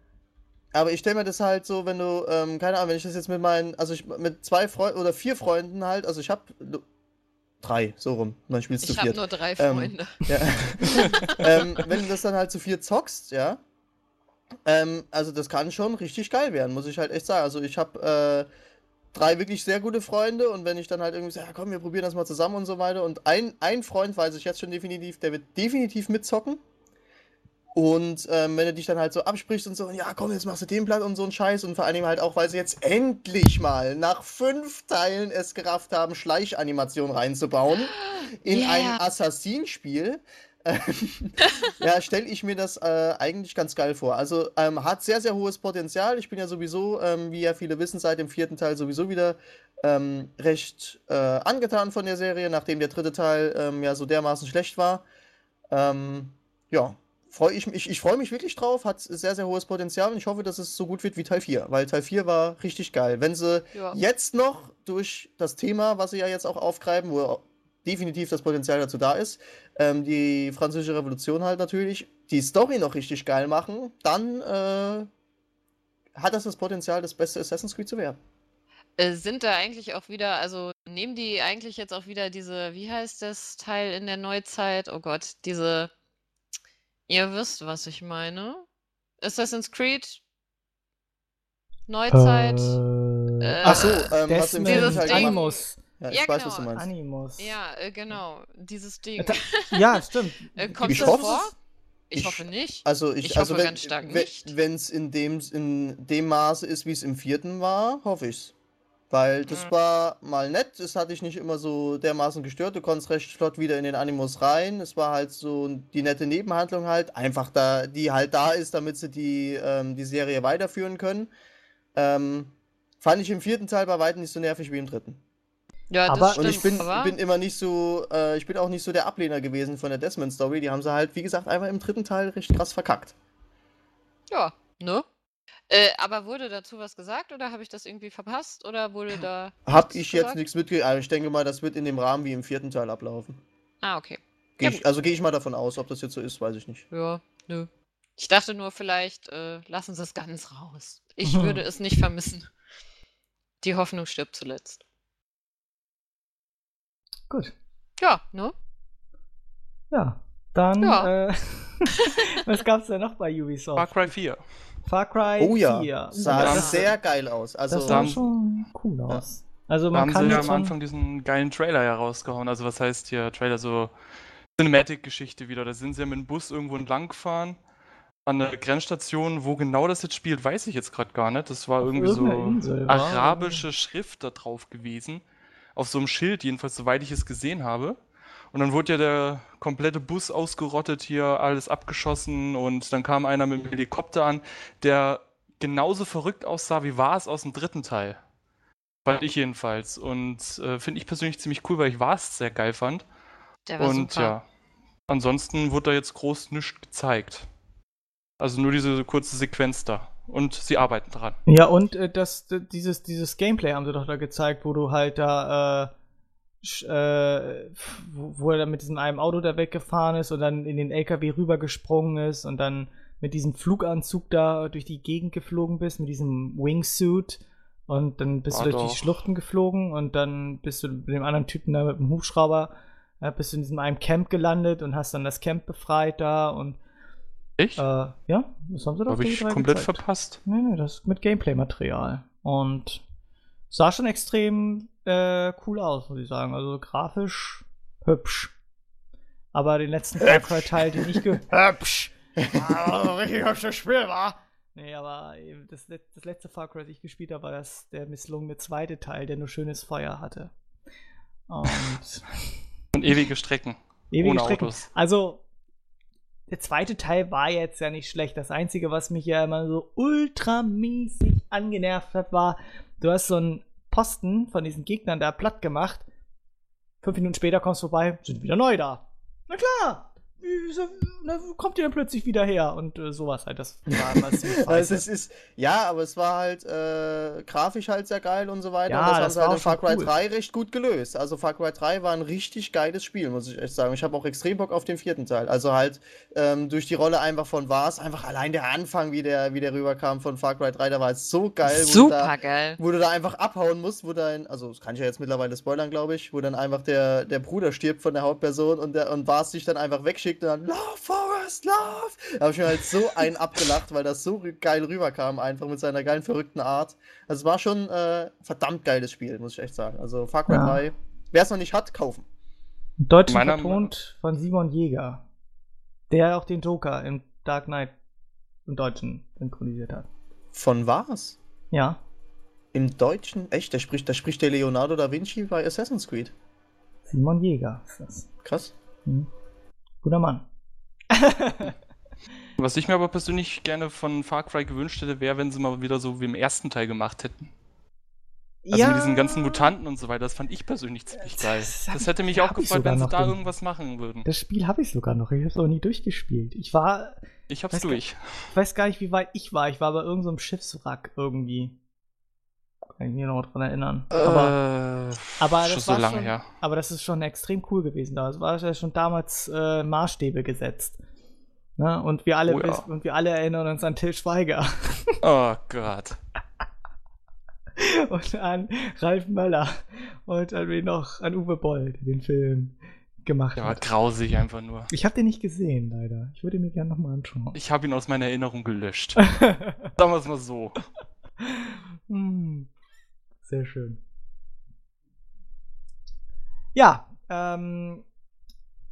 Aber ich stelle mir das halt so, wenn du, ähm, keine Ahnung, wenn ich das jetzt mit meinen, also ich, mit zwei Freunden oder vier Freunden halt, also ich habe... Drei, so rum. Man spielt zu viert. Ich hab nur drei Freunde. Ähm, ja. ähm, wenn du das dann halt zu viert zockst, ja. Ähm, also das kann schon richtig geil werden, muss ich halt echt sagen. Also ich habe äh, drei wirklich sehr gute Freunde und wenn ich dann halt irgendwie sage, ja komm, wir probieren das mal zusammen und so weiter. Und ein, ein Freund, weiß ich jetzt schon definitiv, der wird definitiv mitzocken. Und ähm, wenn du dich dann halt so absprichst und so, ja komm, jetzt machst du den Blatt und so einen Scheiß und vor allem halt auch, weil sie jetzt endlich mal nach fünf Teilen es gerafft haben, Schleichanimationen reinzubauen in yeah. ein Assassin-Spiel, ja, stelle ich mir das äh, eigentlich ganz geil vor. Also ähm, hat sehr, sehr hohes Potenzial. Ich bin ja sowieso, ähm, wie ja viele wissen, seit dem vierten Teil sowieso wieder ähm, recht äh, angetan von der Serie, nachdem der dritte Teil ähm, ja so dermaßen schlecht war. Ähm, ja. Freu ich, ich, ich freue mich wirklich drauf, hat sehr, sehr hohes Potenzial und ich hoffe, dass es so gut wird wie Teil vier, weil Teil vier war richtig geil. Wenn sie ja. jetzt noch durch das Thema, was sie ja jetzt auch aufgreifen, wo definitiv das Potenzial dazu da ist. Ähm, die Französische Revolution halt natürlich, die Story noch richtig geil machen, dann äh, hat das das Potenzial, das beste Assassin's Creed zu werden. Sind da eigentlich auch wieder, also nehmen die eigentlich jetzt auch wieder diese, wie heißt das Teil in der Neuzeit? Oh Gott, diese, ihr wisst, was ich meine. Assassin's Creed? Neuzeit? Äh, äh, Ach so, ähm, was im dieses Ding. Animus. Ja, ich ja, weiß, genau. was du meinst. Animus. Ja, äh, genau, dieses Ding. Ja, stimmt. äh, kommt ich das hoffe, vor? Ich, ich hoffe nicht. Also ich, ich hoffe also wenn, ganz stark nicht. Wenn es in dem, in dem Maße ist, wie es im vierten war, hoffe ich's. Weil das mhm. war mal nett, das hatte ich nicht immer so dermaßen gestört, du konntest recht flott wieder in den Animus rein, es war halt so die nette Nebenhandlung halt, einfach da, die halt da ist, damit sie die, ähm, die Serie weiterführen können. Ähm, fand ich im vierten Teil bei weitem nicht so nervig wie im dritten. Ja, das stimmt. Und ich bin, bin immer nicht so, äh, ich bin auch nicht so der Ablehner gewesen von der Desmond-Story, die haben sie halt, wie gesagt, einfach im dritten Teil recht krass verkackt. Ja, ne? Äh, aber wurde dazu was gesagt oder habe ich das irgendwie verpasst oder wurde da... Hab ich gesagt? Jetzt nichts mitgekriegt, aber ich denke mal, das wird in dem Rahmen wie im vierten Teil ablaufen. Ah, okay. Geh ja, ich, also gehe ich mal davon aus, ob das jetzt so ist, weiß ich nicht. Ja, nö. Ich dachte nur, vielleicht äh, lassen sie es ganz raus. Ich würde es nicht vermissen. Die Hoffnung stirbt zuletzt. Gut. Ja, ne? Ja, dann... Ja. Äh, was gab's denn noch bei Ubisoft? Far Cry vier. Far Cry oh ja. vier. Sah ja. sehr geil aus. Also, das sah schon cool aus. Ja. Also man da kann haben sie ja am Anfang diesen geilen Trailer ja rausgehauen. Also was heißt hier Trailer, so Cinematic-Geschichte wieder. Da sind sie ja mit dem Bus irgendwo entlang gefahren an einer Grenzstation. Wo genau das jetzt spielt, weiß ich jetzt gerade gar nicht. Das war irgendwie Irgendeine so Insel, arabische war. Schrift da drauf gewesen. Auf so einem Schild jedenfalls, soweit ich es gesehen habe. Und dann wurde ja der komplette Bus ausgerottet hier, alles abgeschossen und dann kam einer mit dem Helikopter an, der genauso verrückt aussah wie Vars aus dem dritten Teil. Fand ich jedenfalls. Und äh, finde ich persönlich ziemlich cool, weil ich Vars sehr geil fand. Der war und super. Ja, ansonsten wurde da jetzt groß nichts gezeigt. Also nur diese kurze Sequenz da. Und sie arbeiten dran. Ja, und äh, das, dieses, dieses Gameplay haben sie doch da gezeigt, wo du halt da... Äh Äh, wo er dann mit diesem einem Auto da weggefahren ist und dann in den L K W rübergesprungen ist und dann mit diesem Fluganzug da durch die Gegend geflogen bist, mit diesem Wingsuit und dann bist War du durch doch. die Schluchten geflogen und dann bist du mit dem anderen Typen da mit dem Hubschrauber, äh, bist du in diesem einem Camp gelandet und hast dann das Camp befreit da und Echt? Äh, ja, das haben sie doch Hab ich komplett gezeigt. verpasst. Nee, nee, das ist mit Gameplay-Material und sah schon extrem äh, cool aus, muss ich sagen. Also grafisch hübsch. Aber den letzten Far Cry Teil, den ich ge... hübsch! Also richtig hübsches Spiel, wa? Nee, aber das, das letzte Far Cry, das ich gespielt habe, war das, der misslungene zweite Teil, der nur schönes Feuer hatte. Und, Und ewige Strecken. Ewige Ohne Strecken. Autos. Also, der zweite Teil war jetzt ja nicht schlecht. Das Einzige, was mich ja immer so ultramäßig angenervt hat, war... Du hast so einen Posten von diesen Gegnern da platt gemacht. Fünf Minuten später kommst du vorbei, sind wieder neu da. Na klar, na, kommt ihr dann plötzlich wieder her und äh, sowas halt. Das war also es ist, ja, aber es war halt äh, grafisch halt sehr geil und so weiter. Ja, und das, das haben sie halt in Far Cry cool. drei recht gut gelöst. Also Far Cry drei war ein richtig geiles Spiel, muss ich echt sagen. Ich habe auch extrem Bock auf den vierten Teil. Also halt ähm, durch die Rolle einfach von Vars, einfach allein der Anfang, wie der, wie der rüberkam von Far Cry drei, da war es so geil. Super wo da, geil. Wo du da einfach abhauen musst, wo dann, also das kann ich ja jetzt mittlerweile spoilern, glaube ich, wo dann einfach der, der Bruder stirbt von der Hauptperson und, der, und Vars dich dann einfach wegschickt und dann, Love, Forrest, Love! Da habe ich mir halt so einen abgelacht, weil das so geil rüberkam, einfach mit seiner geilen, verrückten Art. Also es war schon äh, verdammt geiles Spiel, muss ich echt sagen. Also Far Cry drei, ja. Wer es noch nicht hat, kaufen. Deutsch vertont von Simon Jäger, der auch den Joker im Dark Knight im Deutschen synchronisiert hat. Von was? Ja. Im Deutschen? Echt? Da spricht, da spricht der Leonardo da Vinci bei Assassin's Creed. Simon Jäger ist das. Krass. Hm. Guter Mann. Was ich mir aber persönlich gerne von Far Cry gewünscht hätte, wäre, wenn sie mal wieder so wie im ersten Teil gemacht hätten. Also ja. mit diesen ganzen Mutanten und so weiter, das fand ich persönlich ziemlich geil. Das, das hätte mich auch gefreut, wenn sie da den, irgendwas machen würden. Das Spiel habe ich sogar noch, ich habe es auch nie durchgespielt. Ich war... Ich hab's weiß durch. Gar, ich weiß gar nicht, wie weit ich war, ich war bei irgendeinem so Schiffswrack irgendwie. irgendwie noch dran erinnern. Äh, aber, aber schon das so war lange schon, her. Aber das ist schon extrem cool gewesen. Da war ja schon damals äh, Maßstäbe gesetzt. Ne? Und, wir alle, oh, ja. und wir alle erinnern uns an Till Schweiger. Oh Gott. Und an Ralf Möller. Und an wen noch? An Uwe Boll, der den Film gemacht der hat. Der war grausig einfach nur. Ich habe den nicht gesehen, leider. Ich würde ihn mir gerne nochmal anschauen. Ich habe ihn aus meiner Erinnerung gelöscht. Damals mal so. Sehr schön. Ja, ähm,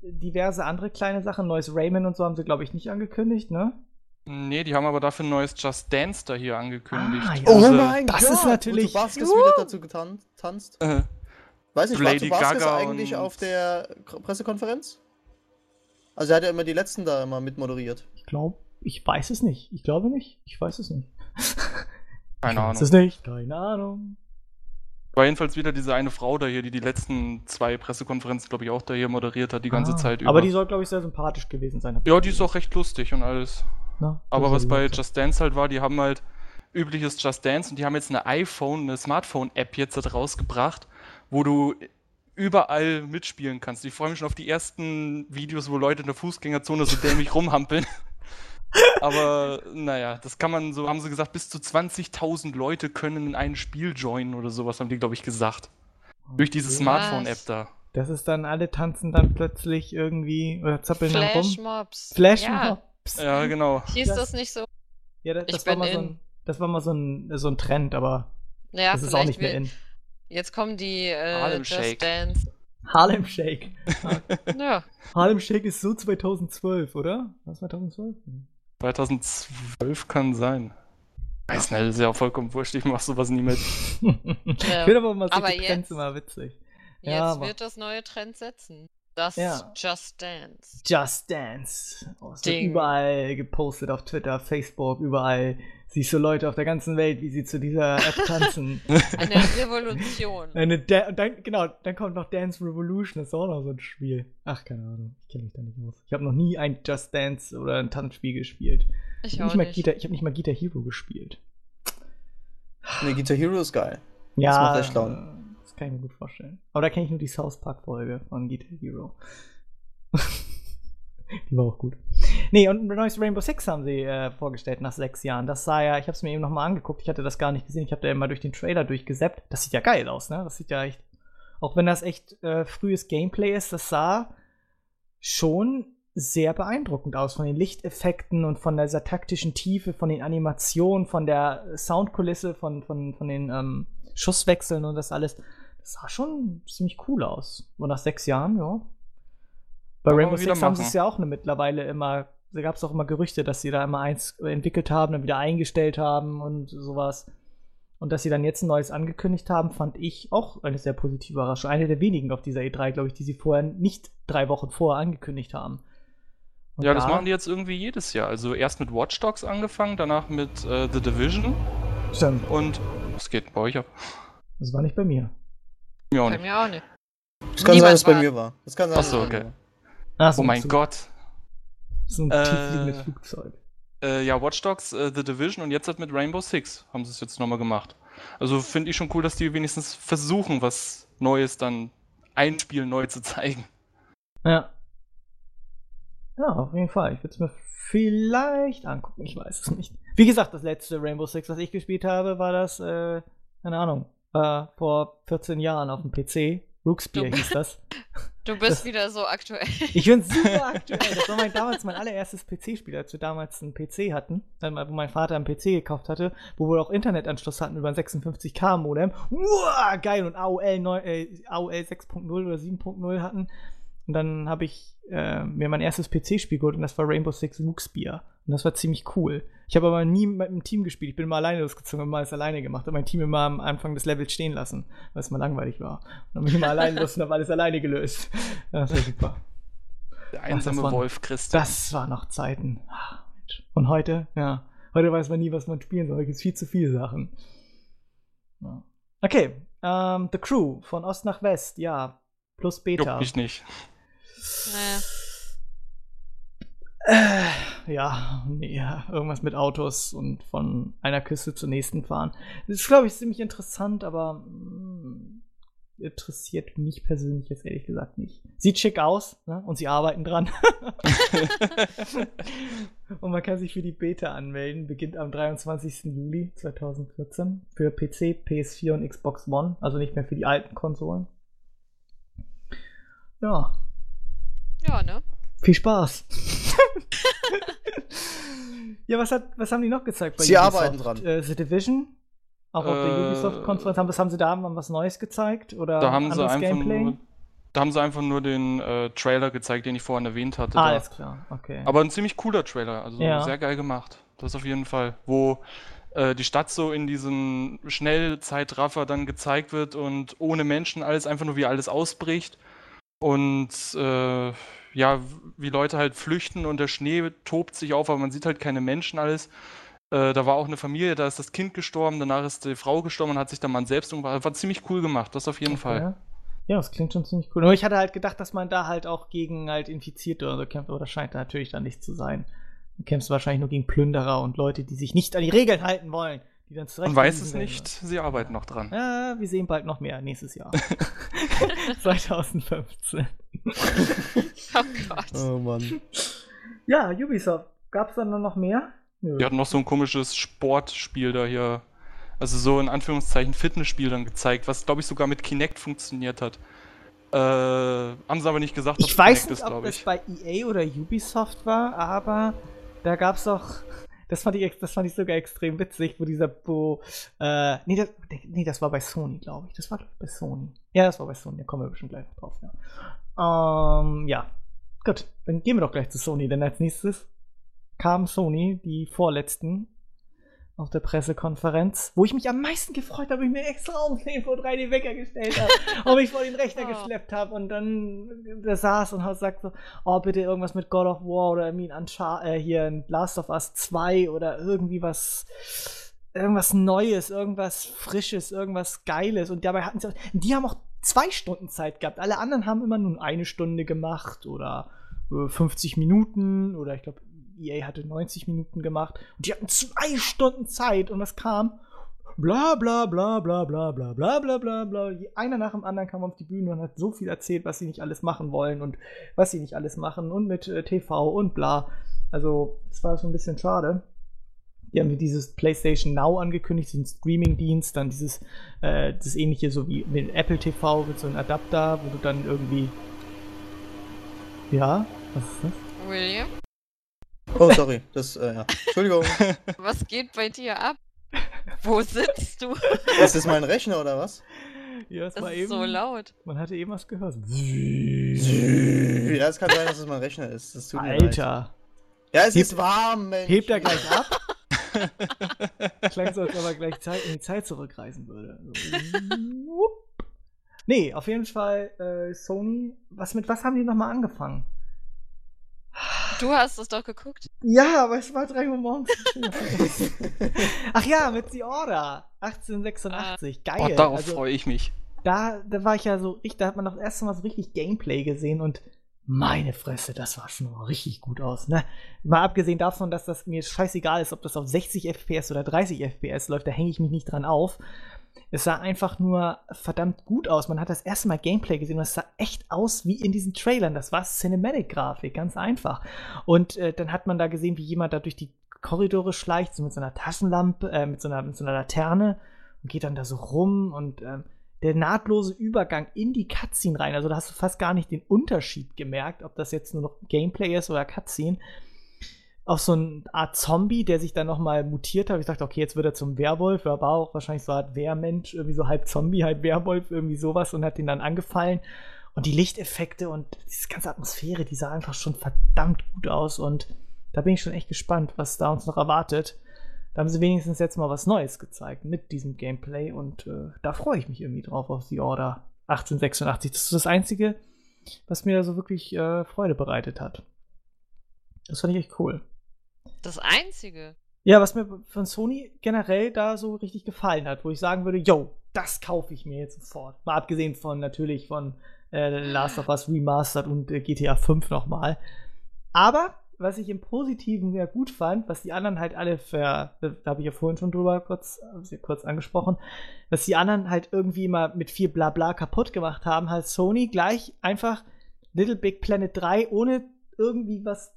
diverse andere kleine Sachen. Neues Rayman und so haben sie, glaube ich, nicht angekündigt, ne? Nee, die haben aber dafür ein neues Just Dance da hier angekündigt. Ah, ja. Oh mein Gott! Das ist natürlich... Ute Vasquez wieder dazu getanzt. Äh, Weiß nicht, war Ute Vasquez eigentlich auf der Pressekonferenz? Also er hat ja immer die letzten da immer mitmoderiert. Ich glaube, ich weiß es nicht. Ich glaube nicht. Ich weiß es nicht. Keine Ahnung. Ich weiß es nicht. Keine Ahnung. War jedenfalls wieder diese eine Frau da hier, die die letzten zwei Pressekonferenzen, glaube ich, auch da hier moderiert hat, die ah, ganze Zeit über. Aber die soll, glaube ich, sehr sympathisch gewesen sein. Ja, die ist auch recht lustig und alles. Na, aber was bei Just Dance halt war, die haben halt übliches Just Dance und die haben jetzt eine iPhone, eine Smartphone-App jetzt halt rausgebracht, wo du überall mitspielen kannst. Ich freue mich schon auf die ersten Videos, wo Leute in der Fußgängerzone so dämlich rumhampeln. Aber naja, das kann man so, haben sie gesagt, bis zu zwanzigtausend Leute können in ein Spiel joinen oder sowas, haben die, glaube ich, gesagt. Durch diese yes. Smartphone-App da. Das ist dann, alle tanzen dann plötzlich irgendwie oder zappeln dann rum. Flashmobs. Flashmobs. Ja, genau. Hieß das, das nicht so? Ja, das, das, war, mal so ein, das war mal so ein, so ein Trend, aber ja, das ist auch nicht mehr in. Jetzt kommen die äh, Harlem Just Shake. Dance. Harlem Shake. Ja. Harlem Shake ist so zweitausendzwölf, oder? Was zweitausendzwölf? zweitausendzwölf kann sein. Weiß nicht, das ist ja auch vollkommen wurscht, ich mach sowas nie mit. Ja. Ich will aber mal so die Trends immer witzig. Jetzt ja, wird das neue Trend setzen. Das ja. Just Dance. Just Dance. Oh, es wird überall gepostet, auf Twitter, Facebook, überall. Siehst du Leute auf der ganzen Welt, wie sie zu dieser App tanzen. Eine Revolution. Eine da dann, genau, dann kommt noch Dance Revolution, das ist auch noch so ein Spiel. Ach, keine Ahnung, ich kenne mich da nicht aus. Ich habe noch nie ein Just Dance oder ein Tanzspiel gespielt. Ich, ich habe nicht, nicht. Mal, hab nicht mal Guitar Hero gespielt. Ne, Guitar Hero ist geil. Ja. Das macht echt Laune. Kann ich mir gut vorstellen. Aber da kenne ich nur die South Park-Folge von Guitar Hero. Die war auch gut. Nee, und ein neues Rainbow Six haben sie äh, vorgestellt nach sechs Jahren. Das sah ja, ich habe es mir eben nochmal angeguckt, ich hatte das gar nicht gesehen, ich habe da immer durch den Trailer durchgesappt. Das sieht ja geil aus, ne? Das sieht ja echt, auch wenn das echt äh, frühes Gameplay ist, das sah schon sehr beeindruckend aus von den Lichteffekten und von dieser taktischen Tiefe, von den Animationen, von der Soundkulisse, von, von, von den ähm, Schusswechseln und das alles. Das sah schon ziemlich cool aus. Und nach sechs Jahren, ja. Bei Rainbow Six haben sie es ja auch eine mittlerweile immer, da gab es auch immer Gerüchte, dass sie da immer eins entwickelt haben, dann wieder eingestellt haben und sowas. Und dass sie dann jetzt ein neues angekündigt haben, fand ich auch eine sehr positive Überraschung. Eine der wenigen auf dieser E drei, glaube ich, die sie vorher nicht drei Wochen vorher angekündigt haben. Und ja, da das machen die jetzt irgendwie jedes Jahr. Also erst mit Watch Dogs angefangen, danach mit äh, The Division. Stimmt. Und was geht bei euch ab? Das war nicht bei mir. Mir auch nicht. Bei mir auch nicht. Das kann Niemand sein, dass es bei mir war. Das kann sein, Achso, okay. Ach so, oh mein so, Gott. So ein tieffliegendes äh, Flugzeug. Äh, ja, Watch Dogs, äh, The Division und jetzt halt mit Rainbow Six haben sie es jetzt nochmal gemacht. Also finde ich schon cool, dass die wenigstens versuchen, was Neues dann ein Spiel neu zu zeigen. Ja. Ja, auf jeden Fall. Ich würde es mir vielleicht angucken, ich weiß es nicht. Wie gesagt, das letzte Rainbow Six, was ich gespielt habe, war das, äh, keine Ahnung, war vor vierzehn Jahren auf dem P C. Rookspear hieß das. Du bist das, wieder so aktuell. Ich bin super aktuell. Das war mein, damals mein allererstes P C-Spiel, als wir damals einen P C hatten, wo mein Vater einen P C gekauft hatte, wo wir auch Internetanschluss hatten über ein sechsundfünfzig K Modem. Uah, geil! Und A O L, neun, äh, A O L sechs Punkt null oder sieben Punkt null hatten. Und dann habe ich äh, mir mein erstes P C-Spiel geholt und das war Rainbow Six Rookspear. Und das war ziemlich cool. Ich habe aber nie mit einem Team gespielt. Ich bin immer alleine losgezogen, habe immer alles alleine gemacht. Habe mein Team immer am Anfang des Levels stehen lassen, weil es mal langweilig war. Und dann bin ich immer alleine los und habe alles alleine gelöst. Das war super. Der einsame Ach, Wolf, Christian. Das waren noch Zeiten. Und heute, ja. Heute weiß man nie, was man spielen soll. Heute gibt es viel zu viele Sachen. Ja. Okay. Um, The Crew von Ost nach West. Ja. Plus Beta. Juckt mich nicht. Naja. Äh. ja, nee, irgendwas mit Autos und von einer Küste zur nächsten fahren. Das ist, glaube ich, ziemlich interessant, aber mh, interessiert mich persönlich jetzt ehrlich gesagt nicht. Sieht schick aus, ne? Und sie arbeiten dran. Und man kann sich für die Beta anmelden, beginnt am dreiundzwanzigsten Juli zweitausendvierzehn für P C, P S vier und Xbox One, also nicht mehr für die alten Konsolen. Ja. Ja, ne? Viel Spaß. Ja, was, hat, was haben die noch gezeigt bei sie Ubisoft? Sie arbeiten dran. Äh, The Division? Auch äh, auf der Ubisoft-Konferenz. Haben, was haben sie da? Haben was Neues gezeigt? Oder da haben anderes sie Gameplay? Nur, da haben sie einfach nur den äh, Trailer gezeigt, den ich vorhin erwähnt hatte. Ah, alles klar. Okay. Aber ein ziemlich cooler Trailer. Also ja. Sehr geil gemacht. Das auf jeden Fall. Wo äh, die Stadt so in diesem Schnellzeitraffer dann gezeigt wird und ohne Menschen alles, einfach nur wie alles ausbricht. Und äh, ja, wie Leute halt flüchten und der Schnee tobt sich auf, aber man sieht halt keine Menschen alles. Äh, da war auch eine Familie, da ist das Kind gestorben, danach ist die Frau gestorben und hat sich der Mann selbst umgebracht. War ziemlich cool gemacht, das auf jeden okay. Fall. Ja, das klingt schon ziemlich cool. Nur ich hatte halt gedacht, dass man da halt auch gegen halt Infizierte oder so kämpft, aber das scheint da natürlich dann nicht zu sein. Du kämpfst wahrscheinlich nur gegen Plünderer und Leute, die sich nicht an die Regeln halten wollen. Die dann zurecht Man weiß es nicht, sie arbeiten noch dran. Ja, wir sehen bald noch mehr, nächstes Jahr. zweitausendfünfzehn. Oh Gott. Oh Mann. Ja, Ubisoft. Gab's dann noch mehr? Nö. Die hatten noch so ein komisches Sportspiel da hier. Also so in Anführungszeichen Fitnessspiel dann gezeigt, was glaube ich sogar mit Kinect funktioniert hat. Äh, haben sie aber nicht gesagt, ob es Kinect ist, glaube ich. Ich weiß nicht, ob das bei E A oder Ubisoft war, aber da gab's doch... Das fand, ich, das fand ich sogar extrem witzig, wo dieser Bo... Äh, nee, das, nee, das war bei Sony, glaube ich. Das war bei Sony. Ja, das war bei Sony. Da kommen wir bestimmt gleich drauf. Ja. Ähm, ja. Gut, dann gehen wir doch gleich zu Sony. Denn als nächstes kam Sony, die vorletzten, auf der Pressekonferenz, wo ich mich am meisten gefreut habe, ob ich mir extra um zehn Uhr drei den Wecker gestellt habe, ob ich vor den Rechner oh. geschleppt habe und dann da saß und hat gesagt so, oh bitte irgendwas mit God of War oder irgendwie äh, hier in Last of Us zwei oder irgendwie was, irgendwas Neues, irgendwas Frisches, irgendwas Geiles und dabei hatten sie auch, die haben auch zwei Stunden Zeit gehabt, alle anderen haben immer nur eine Stunde gemacht oder fünfzig Minuten oder ich glaube E A hatte neunzig Minuten gemacht und die hatten zwei Stunden Zeit und was kam? Bla bla bla bla bla bla bla bla bla bla. Einer nach dem anderen kam auf die Bühne und hat so viel erzählt, was sie nicht alles machen wollen und was sie nicht alles machen und mit äh, T V und bla. Also, das war so ein bisschen schade. Die haben dieses PlayStation Now angekündigt, diesen Streaming-Dienst, dann dieses äh, das ähnliche, so wie mit Apple T V, mit so einem Adapter, wo du dann irgendwie. Ja, was ist das? William? Oh, sorry. Das, äh, ja. Entschuldigung. Was geht bei dir ab? Wo sitzt du? Das ist mein Rechner, oder was? Ja, das, das war ist eben, so laut. Man hatte eben was gehört. Ja, es kann sein, dass es mein Rechner ist. Das tut mir Alter. Leid. Ja, es Heb, ist warm, Mensch. Hebt er gleich ab? Klang so, als ob er gleich Zeit, in die Zeit zurückreisen würde. So. Nee, auf jeden Fall, äh, Sony. Was, mit was haben die nochmal angefangen? Du hast es doch geguckt. Ja, aber es war drei Uhr morgens. Ach ja, mit The Order. achtzehnhundertsechsundachtzig. Ah. Geil. Oh, darauf also, freue ich mich. Da, da war ich ja so richtig, da hat man das erste Mal so richtig Gameplay gesehen und meine Fresse, das sah schon mal richtig gut aus, ne? Mal abgesehen davon, dass das mir scheißegal ist, ob das auf sechzig F P S oder dreißig F P S läuft, da hänge ich mich nicht dran auf. Es sah einfach nur verdammt gut aus. Man hat das erste Mal Gameplay gesehen und es sah echt aus wie in diesen Trailern. Das war Cinematic-Grafik, ganz einfach. Und äh, dann hat man da gesehen, wie jemand da durch die Korridore schleicht, so mit so einer Taschenlampe, äh, mit, so einer, mit so einer Laterne und geht dann da so rum und äh, der nahtlose Übergang in die Cutscene rein. Also da hast du fast gar nicht den Unterschied gemerkt, ob das jetzt nur noch Gameplay ist oder Cutscene. Auch so eine Art Zombie, der sich dann nochmal mutiert hat. Ich dachte, okay, jetzt wird er zum Werwolf. Er war auch wahrscheinlich so eine Art Wehrmensch, irgendwie so halb Zombie, halb Werwolf, irgendwie sowas und hat ihn dann angefallen. Und die Lichteffekte und diese ganze Atmosphäre, die sah einfach schon verdammt gut aus. Und da bin ich schon echt gespannt, was da uns noch erwartet. Da haben sie wenigstens jetzt mal was Neues gezeigt mit diesem Gameplay. Und äh, da freue ich mich irgendwie drauf auf The Order achtzehnhundertsechsundachtzig. Das ist das Einzige, was mir da so wirklich äh, Freude bereitet hat. Das fand ich echt cool. Das Einzige. Ja, was mir von Sony generell da so richtig gefallen hat, wo ich sagen würde, yo, das kaufe ich mir jetzt sofort. Mal abgesehen von natürlich von äh, Last of Us Remastered und äh, G T A fünf nochmal. Aber was ich im Positiven ja gut fand, was die anderen halt alle ver, da habe ich ja vorhin schon drüber kurz, kurz angesprochen, was die anderen halt irgendwie immer mit viel Blabla kaputt gemacht haben, hat Sony gleich einfach Little Big Planet drei ohne irgendwie was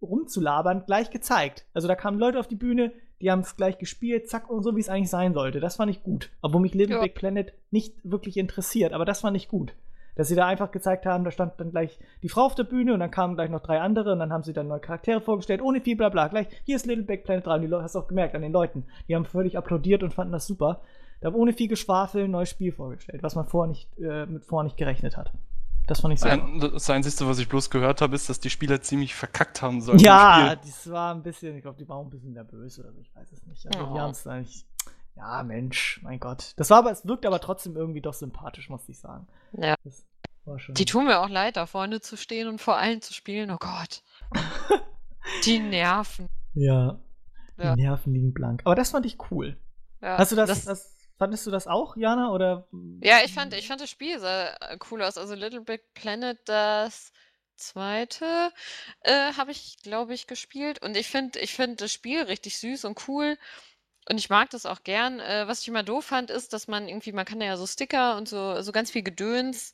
rumzulabern gleich gezeigt. Also da kamen Leute auf die Bühne, die haben es gleich gespielt, zack, und so, wie es eigentlich sein sollte. Das fand ich gut. Obwohl mich Little ja. Big Planet nicht wirklich interessiert, aber das fand ich gut. Dass sie da einfach gezeigt haben, da stand dann gleich die Frau auf der Bühne und dann kamen gleich noch drei andere und dann haben sie dann neue Charaktere vorgestellt, ohne viel Blabla. Gleich, hier ist Little Big Planet drei. Und die Leute, hast du auch gemerkt an den Leuten. Die haben völlig applaudiert und fanden das super. Da haben ohne viel Geschwafel ein neues Spiel vorgestellt, was man vorher nicht, äh, mit vorher nicht gerechnet hat. Das fand ich sehr gut. Das Einzige, was ich bloß gehört habe, ist, dass die Spieler ziemlich verkackt haben sollen. Ja, das war ein bisschen, ich glaube, die waren ein bisschen nervös oder so, ich weiß es nicht. Also, oh. die haben es eigentlich. Ja, Mensch, mein Gott. Das war aber, es wirkt aber trotzdem irgendwie doch sympathisch, muss ich sagen. Ja. Das war schon. Die tun mir auch leid, da vorne zu stehen und vor allen zu spielen. Oh Gott. Die Nerven. Ja. ja. Die Nerven liegen blank. Aber das fand ich cool. Ja, Hast du das, das, das fandest du das auch, Jana? Oder? Ja, ich fand, ich fand das Spiel sehr cool aus. Also Little Big Planet, das zweite äh, habe ich, glaube ich, gespielt. Und ich finde, ich find das Spiel richtig süß und cool. Und ich mag das auch gern. Äh, was ich immer doof fand, ist, dass man irgendwie, man kann ja so Sticker und so, so ganz viel Gedöns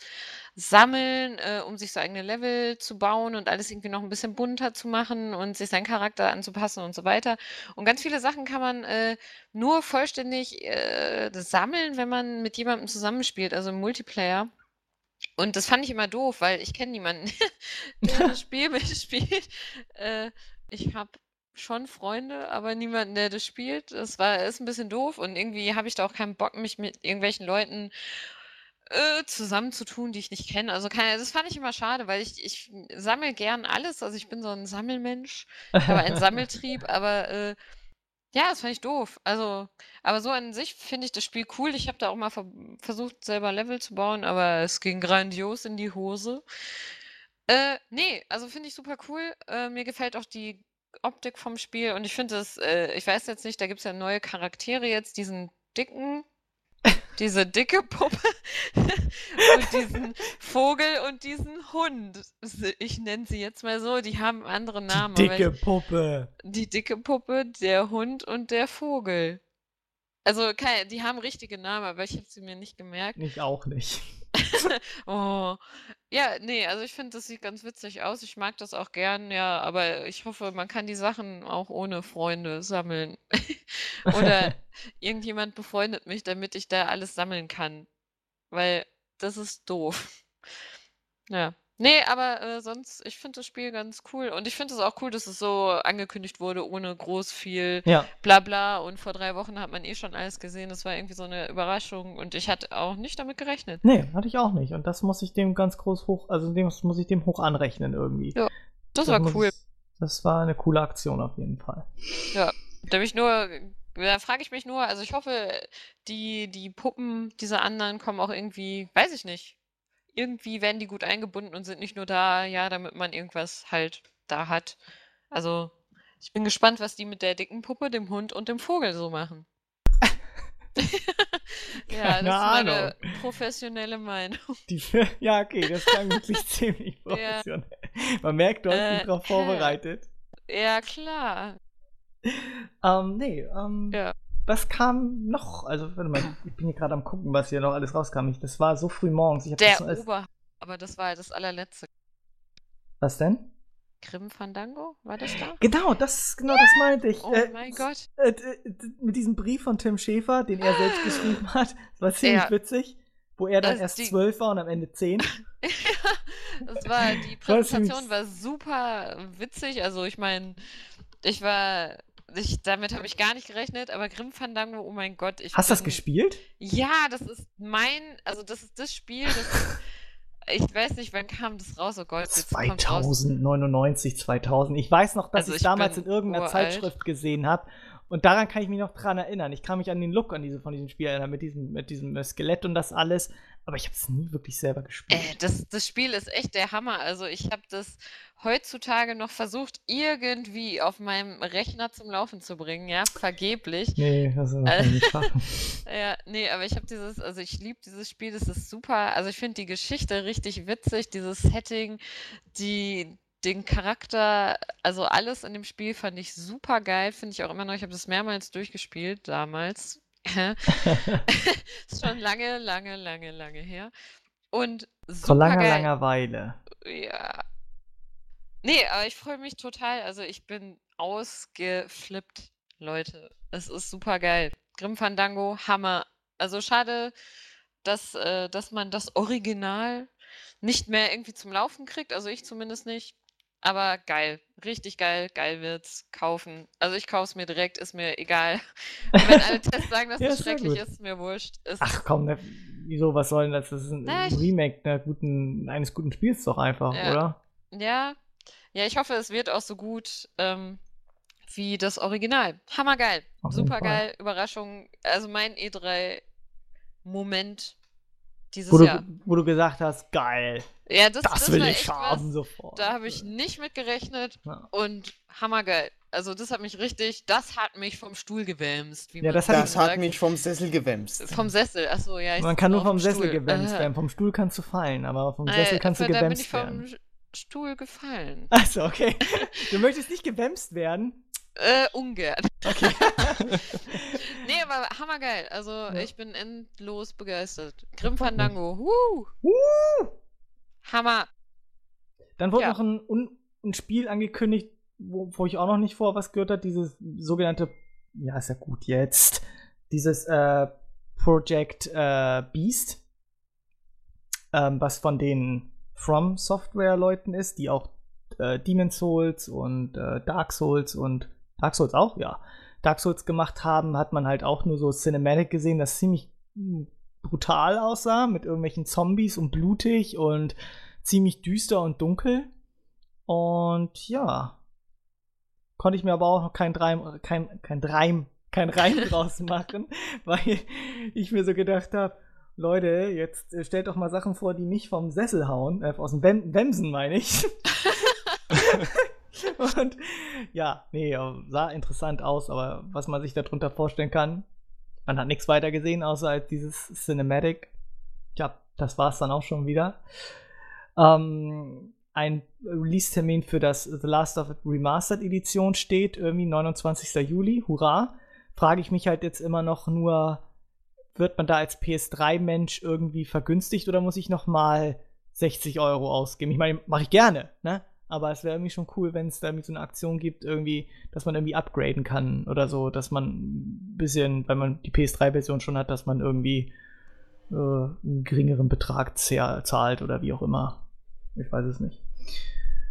sammeln, äh, um sich so eigene Level zu bauen und alles irgendwie noch ein bisschen bunter zu machen und sich seinen Charakter anzupassen und so weiter. Und ganz viele Sachen kann man äh, nur vollständig äh, sammeln, wenn man mit jemandem zusammenspielt, also im Multiplayer. Und das fand ich immer doof, weil ich kenne niemanden, der das Spiel mitspielt. Äh, ich habe schon Freunde, aber niemanden, der das spielt. Das war, ist ein bisschen doof und irgendwie habe ich da auch keinen Bock, mich mit irgendwelchen Leuten äh, zusammenzutun, die ich nicht kenne. Also keine, das fand ich immer schade, weil ich, ich sammle gern alles. Also ich bin so ein Sammelmensch, aber ein Sammeltrieb, aber äh, ja, das fand ich doof. Also, aber so an sich finde ich das Spiel cool. Ich habe da auch mal ver- versucht, selber Level zu bauen, aber es ging grandios in die Hose. Äh, nee, also finde ich super cool. Äh, mir gefällt auch die Optik vom Spiel und ich finde das, äh, ich weiß jetzt nicht, da gibt es ja neue Charaktere jetzt, diesen dicken, diese dicke Puppe und diesen Vogel und diesen Hund. Ich nenne sie jetzt mal so, die haben andere Namen. Die dicke ich, Puppe. Die dicke Puppe, der Hund und der Vogel. Also keine, die haben richtige Namen, aber ich habe sie mir nicht gemerkt. Ich auch nicht. Oh. Ja, nee, also ich finde, das sieht ganz witzig aus. Ich mag das auch gern, ja, aber ich hoffe, man kann die Sachen auch ohne Freunde sammeln. Oder irgendjemand befreundet mich, damit ich da alles sammeln kann. Weil das ist doof. Ja. Nee, aber äh, sonst, ich finde das Spiel ganz cool. Und ich finde es auch cool, dass es so angekündigt wurde, ohne groß viel ja. Blabla. Und vor drei Wochen hat man eh schon alles gesehen. Das war irgendwie so eine Überraschung. Und ich hatte auch nicht damit gerechnet. Nee, hatte ich auch nicht. Und das muss ich dem ganz groß hoch, also dem muss ich dem hoch anrechnen irgendwie. Ja, das, das war cool. Ich, das war eine coole Aktion auf jeden Fall. Ja, da bin ich nur... Da frage ich mich nur, also ich hoffe, die, die Puppen dieser anderen kommen auch irgendwie, weiß ich nicht. Irgendwie werden die gut eingebunden und sind nicht nur da, ja, damit man irgendwas halt da hat. Also, ich bin gespannt, was die mit der dicken Puppe, dem Hund und dem Vogel so machen. Ja, das ist meine Ahnung. Professionelle Meinung. Die, ja, okay, das klang wirklich ziemlich professionell. Ja. Man merkt, du hast dich äh, drauf vorbereitet. Ja, klar. Ähm, nee, ähm... Ja. Was kam noch? Also, warte mal, ich bin hier gerade am gucken, was hier noch alles rauskam. Ich, das war so früh morgens. Ich hab der das Ober, aber das war das allerletzte. Was denn? Grim Fandango? War das da? Genau, das, genau ja! das meinte ich. Oh äh, mein Gott. Äh, mit diesem Brief von Tim Schäfer, den er selbst geschrieben hat. Das war ziemlich ja. witzig. Wo er dann das erst die... zwölf war und am Ende zehn. Das war, die Präsentation war super witzig. Also, ich meine, ich war... Ich, damit habe ich gar nicht gerechnet, aber Grim Fandango, oh mein Gott. Ich Hast du das gespielt? Ja, das ist mein, also das ist das Spiel, das ist, ich weiß nicht, wann kam das raus, oh Gott. zweitausendneunundneunzig, zweitausend, ich weiß noch, dass also ich es damals in irgendeiner uralt. Zeitschrift gesehen habe und daran kann ich mich noch dran erinnern. Ich kann mich an den Look an diese, von diesem Spiel erinnern, mit diesem, mit diesem Skelett und das alles, aber ich habe es nie wirklich selber gespielt. Äh, das, das Spiel ist echt der Hammer, also ich habe das... heutzutage noch versucht, irgendwie auf meinem Rechner zum Laufen zu bringen, ja, vergeblich. Nee, das ist also, nicht schaffen. Ja, nee, aber ich habe dieses, also ich liebe dieses Spiel, das ist super, also ich finde die Geschichte richtig witzig, dieses Setting, die den Charakter, also alles in dem Spiel fand ich super geil, finde ich auch immer noch. Ich habe das mehrmals durchgespielt damals. Ist schon lange, lange, lange, lange her. Und super Vor langer, geil. Langerweile. Ja. Nee, aber ich freue mich total. Also ich bin ausgeflippt, Leute. Es ist super geil. Grim Fandango, Hammer. Also schade, dass, äh, dass man das Original nicht mehr irgendwie zum Laufen kriegt. Also ich zumindest nicht. Aber geil. Richtig geil. Geil wird's. Kaufen. Also ich kauf's mir direkt. Ist mir egal. Wenn alle Tests sagen, dass ja, das schrecklich ist, ist mir wurscht. Ist Ach komm, ne, wieso? Was soll denn das? Das ist ein Na, Remake einer guten, eines guten Spiels doch einfach, ja. oder? Ja. Ja, ich hoffe, es wird auch so gut ähm, wie das Original. Hammergeil. Supergeil. Überraschung. Also mein E drei Moment dieses wo du, Jahr. Wo du gesagt hast, geil. Ja, das, das, das will ich haben was, sofort. Da habe ich nicht mit gerechnet ja. und hammergeil. Also das hat mich richtig, das hat mich vom Stuhl gewämst. Wie ja, das, hat, das hat mich vom Sessel gewämst. Vom Sessel, achso, ja. Ich man kann nur vom Sessel Stuhl. gewämst werden. Vom Stuhl kannst du fallen, aber vom Sessel naja, kannst du gewämst werden. Stuhl gefallen. Achso, okay. Du möchtest nicht gebämst werden? Äh, ungern. Okay. Nee, aber hammergeil. Also, ja. ich bin endlos begeistert. Grim Fandango. Woo! Woo! Hammer. Dann wurde ja. noch ein, un, ein Spiel angekündigt, wo, wo ich auch noch nicht vor was gehört habe. Dieses sogenannte, ja, ist ja gut jetzt, dieses äh, Project äh, Beast, ähm, was von den From Software-Leuten ist, die auch äh, Demon's Souls und äh, Dark Souls und Dark Souls auch, ja, Dark Souls gemacht haben, hat man halt auch nur so Cinematic gesehen, das ziemlich brutal aussah, mit irgendwelchen Zombies und blutig und ziemlich düster und dunkel. Und ja, konnte ich mir aber auch noch kein Dreim, kein, kein Dreim, kein Reim draus machen, weil ich mir so gedacht habe, Leute, jetzt stellt doch mal Sachen vor, die mich vom Sessel hauen, äh, aus dem Wemsen meine ich. Und ja, nee, sah interessant aus, aber was man sich darunter vorstellen kann, man hat nichts weiter gesehen, außer als dieses Cinematic. Ja, das war's dann auch schon wieder. Ähm, ein Release-Termin für das The Last of Us Remastered Edition steht, irgendwie neunundzwanzigster Juli, hurra. Frage ich mich halt jetzt immer noch nur, wird man da als P S drei Mensch irgendwie vergünstigt oder muss ich nochmal sechzig Euro ausgeben? Ich meine, mache ich gerne, ne? Aber es wäre irgendwie schon cool, wenn es da irgendwie so eine Aktion gibt, irgendwie, dass man irgendwie upgraden kann oder so, dass man ein bisschen, weil man die P S drei Version schon hat, dass man irgendwie äh, einen geringeren Betrag zahlt oder wie auch immer. Ich weiß es nicht.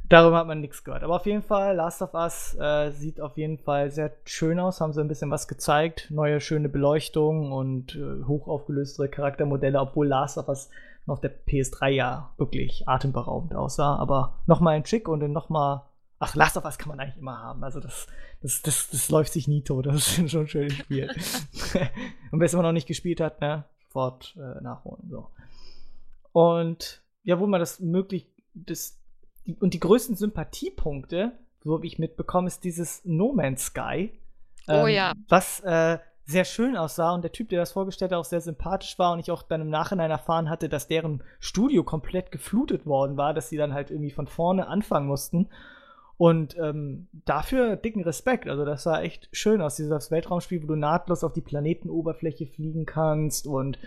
Darüber hat man nichts gehört. Aber auf jeden Fall, Last of Us äh, sieht auf jeden Fall sehr schön aus. Haben sie ein bisschen was gezeigt. Neue, schöne Beleuchtung und äh, hochaufgelöstere Charaktermodelle, obwohl Last of Us noch der P S drei ja wirklich atemberaubend aussah. Aber nochmal ein Schick und dann nochmal... Ach, Last of Us kann man eigentlich immer haben. Also das, das, das, das läuft sich nie tot. Das ist schon ein schönes Spiel. Und wer es immer noch nicht gespielt hat, ne, sofort äh, nachholen. So. Und ja, wo man das möglich... Das, und die größten Sympathiepunkte, so wie ich mitbekomme, ist dieses No Man's Sky, oh, ähm, ja. was äh, sehr schön aussah und der Typ, der das vorgestellt hat, auch sehr sympathisch war und ich auch dann im Nachhinein erfahren hatte, dass deren Studio komplett geflutet worden war, dass sie dann halt irgendwie von vorne anfangen mussten und ähm, dafür dicken Respekt, also das sah echt schön aus, dieses Weltraumspiel, wo du nahtlos auf die Planetenoberfläche fliegen kannst und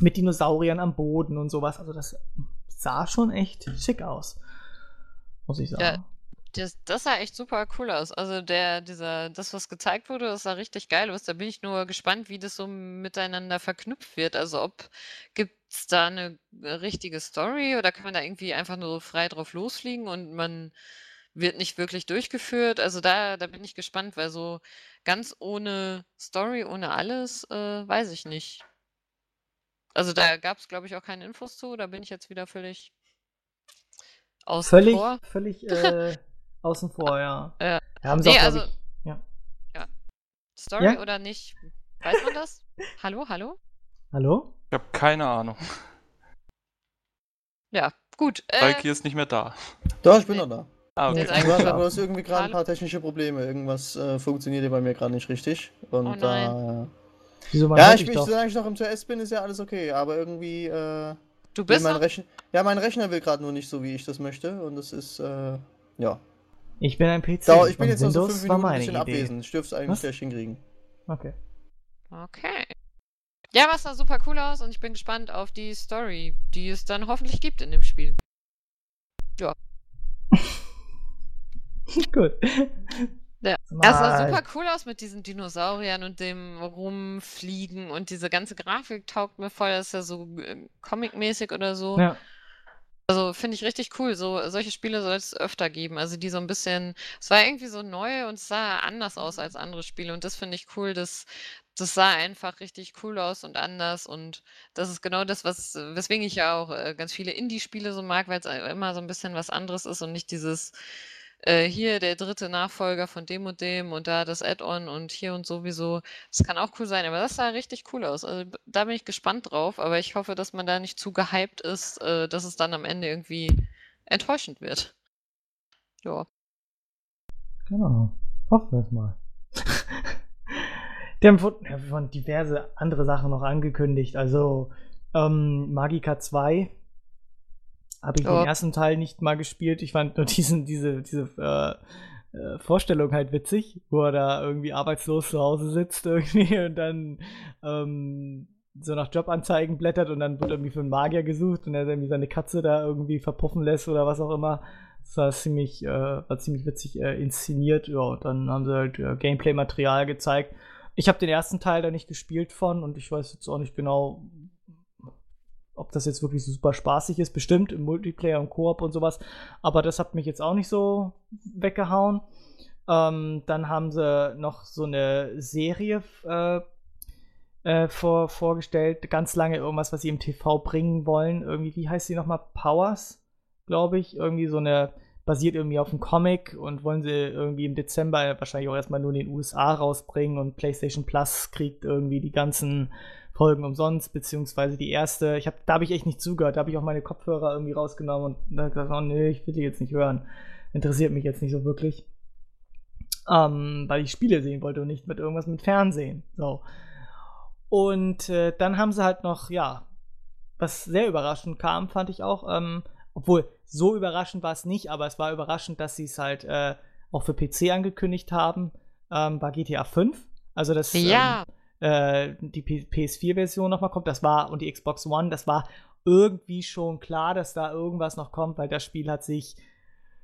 mit Dinosauriern am Boden und sowas, also das sah schon echt schick aus, muss ich sagen. Ja, das, das sah echt super cool aus. Also der, dieser, das, was gezeigt wurde, das sah richtig geil aus. Da bin ich nur gespannt, wie das so miteinander verknüpft wird. Also ob gibt's da eine richtige Story oder kann man da irgendwie einfach nur so frei drauf losfliegen und man wird nicht wirklich durchgeführt. Also da, da bin ich gespannt, weil so ganz ohne Story, ohne alles, äh, weiß ich nicht. Also da gab es, glaube ich, auch keine Infos zu. Da bin ich jetzt wieder völlig außen völlig, vor. Völlig äh, außen vor, ja. ja. Da haben sie nee, auch, also, ich, ja. ja. Story ja? oder nicht? Weiß man das? hallo, hallo? Hallo? Ich habe keine Ahnung. Ja, gut. Falki äh, ist nicht mehr da. Doch, ich bin noch da. Ah, okay. Ich war, aber du hast irgendwie gerade ein paar technische Probleme. Irgendwas äh, funktionierte bei mir gerade nicht richtig. Und oh da... Wieso, ja, ich bin, solange ich noch im C S bin, ist ja alles okay, aber irgendwie äh, Du bist. Nee, mein Rechner, ja, mein Rechner will gerade nur nicht so, wie ich das möchte. Und das ist, äh, ja. Ich bin ein P C. Da, ich bin jetzt noch so fünf Minuten ein bisschen abwesend. Ich dürfte es eigentlich gleich hinkriegen. Okay. Okay. Ja, was sah super cool aus und ich bin gespannt auf die Story, die es dann hoffentlich gibt in dem Spiel. Ja. Gut. Ja. Es sah super cool aus mit diesen Dinosauriern und dem Rumfliegen und diese ganze Grafik taugt mir voll, das ist ja so äh, comicmäßig oder so. Ja. Also finde ich richtig cool, so solche Spiele soll es öfter geben, also die so ein bisschen, es war irgendwie so neu und es sah anders aus als andere Spiele und das finde ich cool, dass das sah einfach richtig cool aus und anders und das ist genau das, was weswegen ich ja auch äh, ganz viele Indie-Spiele so mag, weil es immer so ein bisschen was anderes ist und nicht dieses äh, hier der dritte Nachfolger von dem und dem und da das Add-on und hier und sowieso, das kann auch cool sein, aber das sah richtig cool aus, also da bin ich gespannt drauf, aber ich hoffe, dass man da nicht zu gehypt ist, äh, dass es dann am Ende irgendwie enttäuschend wird. Ja. Genau, hoffen wir es mal. Die haben von diverse andere Sachen noch angekündigt, also ähm, Magica zwei habe ich oh. den ersten Teil nicht mal gespielt, ich fand nur diesen, diese, diese äh, äh, Vorstellung halt witzig, wo er da irgendwie arbeitslos zu Hause sitzt irgendwie und dann ähm, so nach Jobanzeigen blättert und dann wird irgendwie für einen Magier gesucht und er irgendwie seine Katze da irgendwie verpuffen lässt oder was auch immer. Das war ziemlich, äh, war ziemlich witzig äh, inszeniert, ja, und dann haben sie halt äh, Gameplay-Material gezeigt. Ich habe den ersten Teil da nicht gespielt von und ich weiß jetzt auch nicht genau, ob das jetzt wirklich so super spaßig ist. Bestimmt im Multiplayer und Koop und sowas. Aber das hat mich jetzt auch nicht so weggehauen. Ähm, dann haben sie noch so eine Serie äh, äh, vor, vorgestellt. Ganz lange irgendwas, was sie im T V bringen wollen. Irgendwie, wie heißt sie nochmal? Powers, glaube ich. Irgendwie so eine... Basiert irgendwie auf einem Comic und wollen sie irgendwie im Dezember wahrscheinlich auch erstmal nur in den U S A rausbringen und PlayStation Plus kriegt irgendwie die ganzen Folgen umsonst, beziehungsweise die erste. Ich hab, da habe ich echt nicht zugehört, da habe ich auch meine Kopfhörer irgendwie rausgenommen und dann gesagt, oh nee, ich will die jetzt nicht hören. Interessiert mich jetzt nicht so wirklich. Ähm, weil ich Spiele sehen wollte und nicht mit irgendwas mit Fernsehen. So. Und äh, dann haben sie halt noch, ja, was sehr überraschend kam, fand ich auch, ähm, obwohl, so überraschend war es nicht, aber es war überraschend, dass sie es halt äh, auch für P C angekündigt haben, ähm, war G T A fünf. Also, dass ja. ähm, äh, die P S vier Version nochmal kommt, das war, und die Xbox One, das war irgendwie schon klar, dass da irgendwas noch kommt, weil das Spiel hat sich,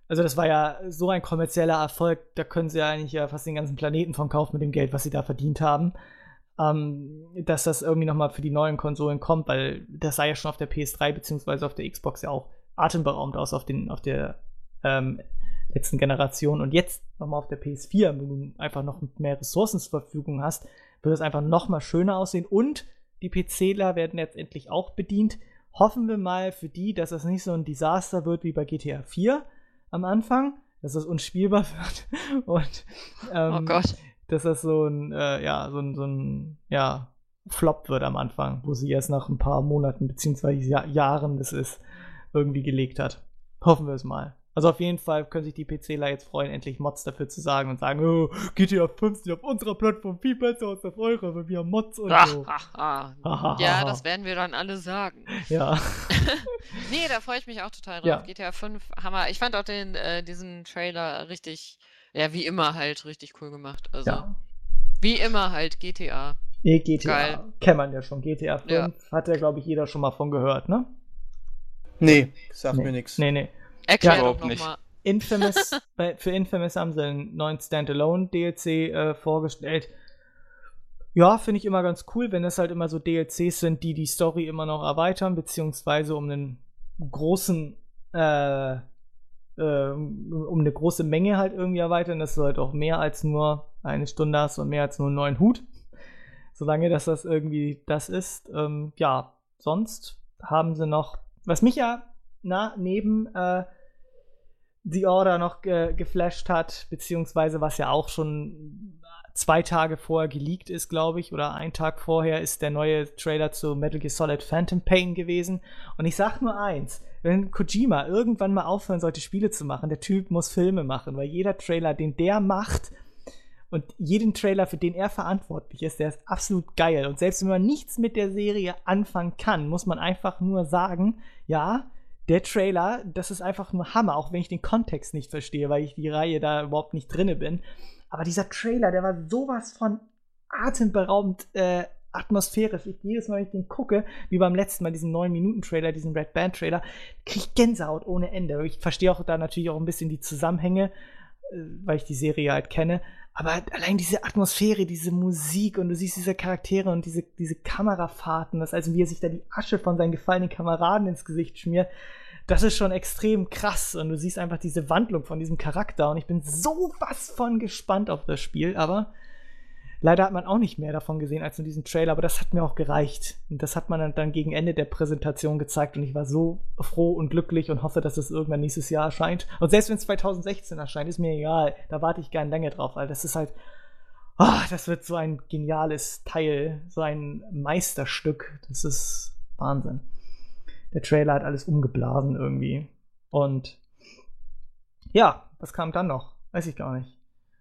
also das war ja so ein kommerzieller Erfolg, da können sie ja eigentlich ja fast den ganzen Planeten von kaufen mit dem Geld, was sie da verdient haben. Ähm, dass das irgendwie nochmal für die neuen Konsolen kommt, weil das sah ja schon auf der P S drei beziehungsweise auf der Xbox ja auch atemberaubend aus auf, den, auf der ähm, letzten Generation und jetzt nochmal auf der P S vier, wenn du einfach noch mehr Ressourcen zur Verfügung hast, wird es einfach nochmal schöner aussehen und die PCler werden jetzt endlich auch bedient. Hoffen wir mal für die, dass das nicht so ein Desaster wird wie bei G T A vier am Anfang, dass das unspielbar wird und ähm, oh Gott. dass das so ein, äh, ja, so ein, so ein, ja, Flop wird am Anfang, wo sie erst nach ein paar Monaten beziehungsweise Jahr, Jahren das ist. Irgendwie gelegt hat. Hoffen wir es mal. Also auf jeden Fall können sich die PCler jetzt freuen, endlich Mods dafür zu sagen und sagen, oh, G T A fünf auf unserer Plattform viel besser als auf eurer, weil wir haben Mods und so. Ja, das werden wir dann alle sagen. Ja. Nee, da freue ich mich auch total drauf. Ja. G T A fünf, Hammer. Ich fand auch den, äh, diesen Trailer richtig, ja, wie immer halt richtig cool gemacht. Also, ja. Wie immer halt G T A. Nee, G T A Geil. Kennt man ja schon. G T A fünf ja. Hat ja, glaube ich, jeder schon mal von gehört, ne? Nee, sagt nee. mir nichts. Nee, nee. Erklär ja, doch nochmal. Infamous, für Infamous haben sie einen neuen Standalone-D L C äh, vorgestellt. Ja, finde ich immer ganz cool, wenn das halt immer so D L Cs sind, die die Story immer noch erweitern, beziehungsweise um einen großen, äh, äh, um eine große Menge halt irgendwie erweitern, dass du halt auch mehr als nur eine Stunde hast und mehr als nur einen neuen Hut. Solange, dass das irgendwie das ist. Ähm, ja, sonst haben sie noch was mich ja na, neben äh, The Order noch ge- geflasht hat, beziehungsweise was ja auch schon zwei Tage vorher geleakt ist, glaube ich, oder einen Tag vorher, ist der neue Trailer zu Metal Gear Solid Phantom Pain gewesen. Und ich sag nur eins, wenn Kojima irgendwann mal aufhören sollte, Spiele zu machen, der Typ muss Filme machen, weil jeder Trailer, den der macht, Und jeden Trailer, für den er verantwortlich ist, der ist absolut geil. Und selbst wenn man nichts mit der Serie anfangen kann, muss man einfach nur sagen, ja, der Trailer, das ist einfach nur Hammer, auch wenn ich den Kontext nicht verstehe, weil ich die Reihe da überhaupt nicht drinne bin. Aber dieser Trailer, der war sowas von atemberaubend äh, atmosphärisch. Ich, jedes Mal, wenn ich den gucke, wie beim letzten Mal, diesen neun-Minuten-Trailer, diesen Red Band-Trailer, kriege ich Gänsehaut ohne Ende. Ich verstehe auch da natürlich auch ein bisschen die Zusammenhänge, weil ich die Serie halt kenne. Aber allein diese Atmosphäre, diese Musik und du siehst diese Charaktere und diese, diese Kamerafahrten, das also wie er sich da die Asche von seinen gefallenen Kameraden ins Gesicht schmiert, das ist schon extrem krass. Und du siehst einfach diese Wandlung von diesem Charakter und ich bin sowas von gespannt auf das Spiel, aber leider hat man auch nicht mehr davon gesehen als in diesem Trailer, aber das hat mir auch gereicht. Und das hat man dann gegen Ende der Präsentation gezeigt und ich war so froh und glücklich und hoffe, dass es irgendwann nächstes Jahr erscheint. Und selbst wenn es zwanzig sechzehn erscheint, ist mir egal. Da warte ich gern lange drauf, weil das ist halt, oh, das wird so ein geniales Teil, so ein Meisterstück. Das ist Wahnsinn. Der Trailer hat alles umgeblasen irgendwie. Und ja, was kam dann noch? Weiß ich gar nicht.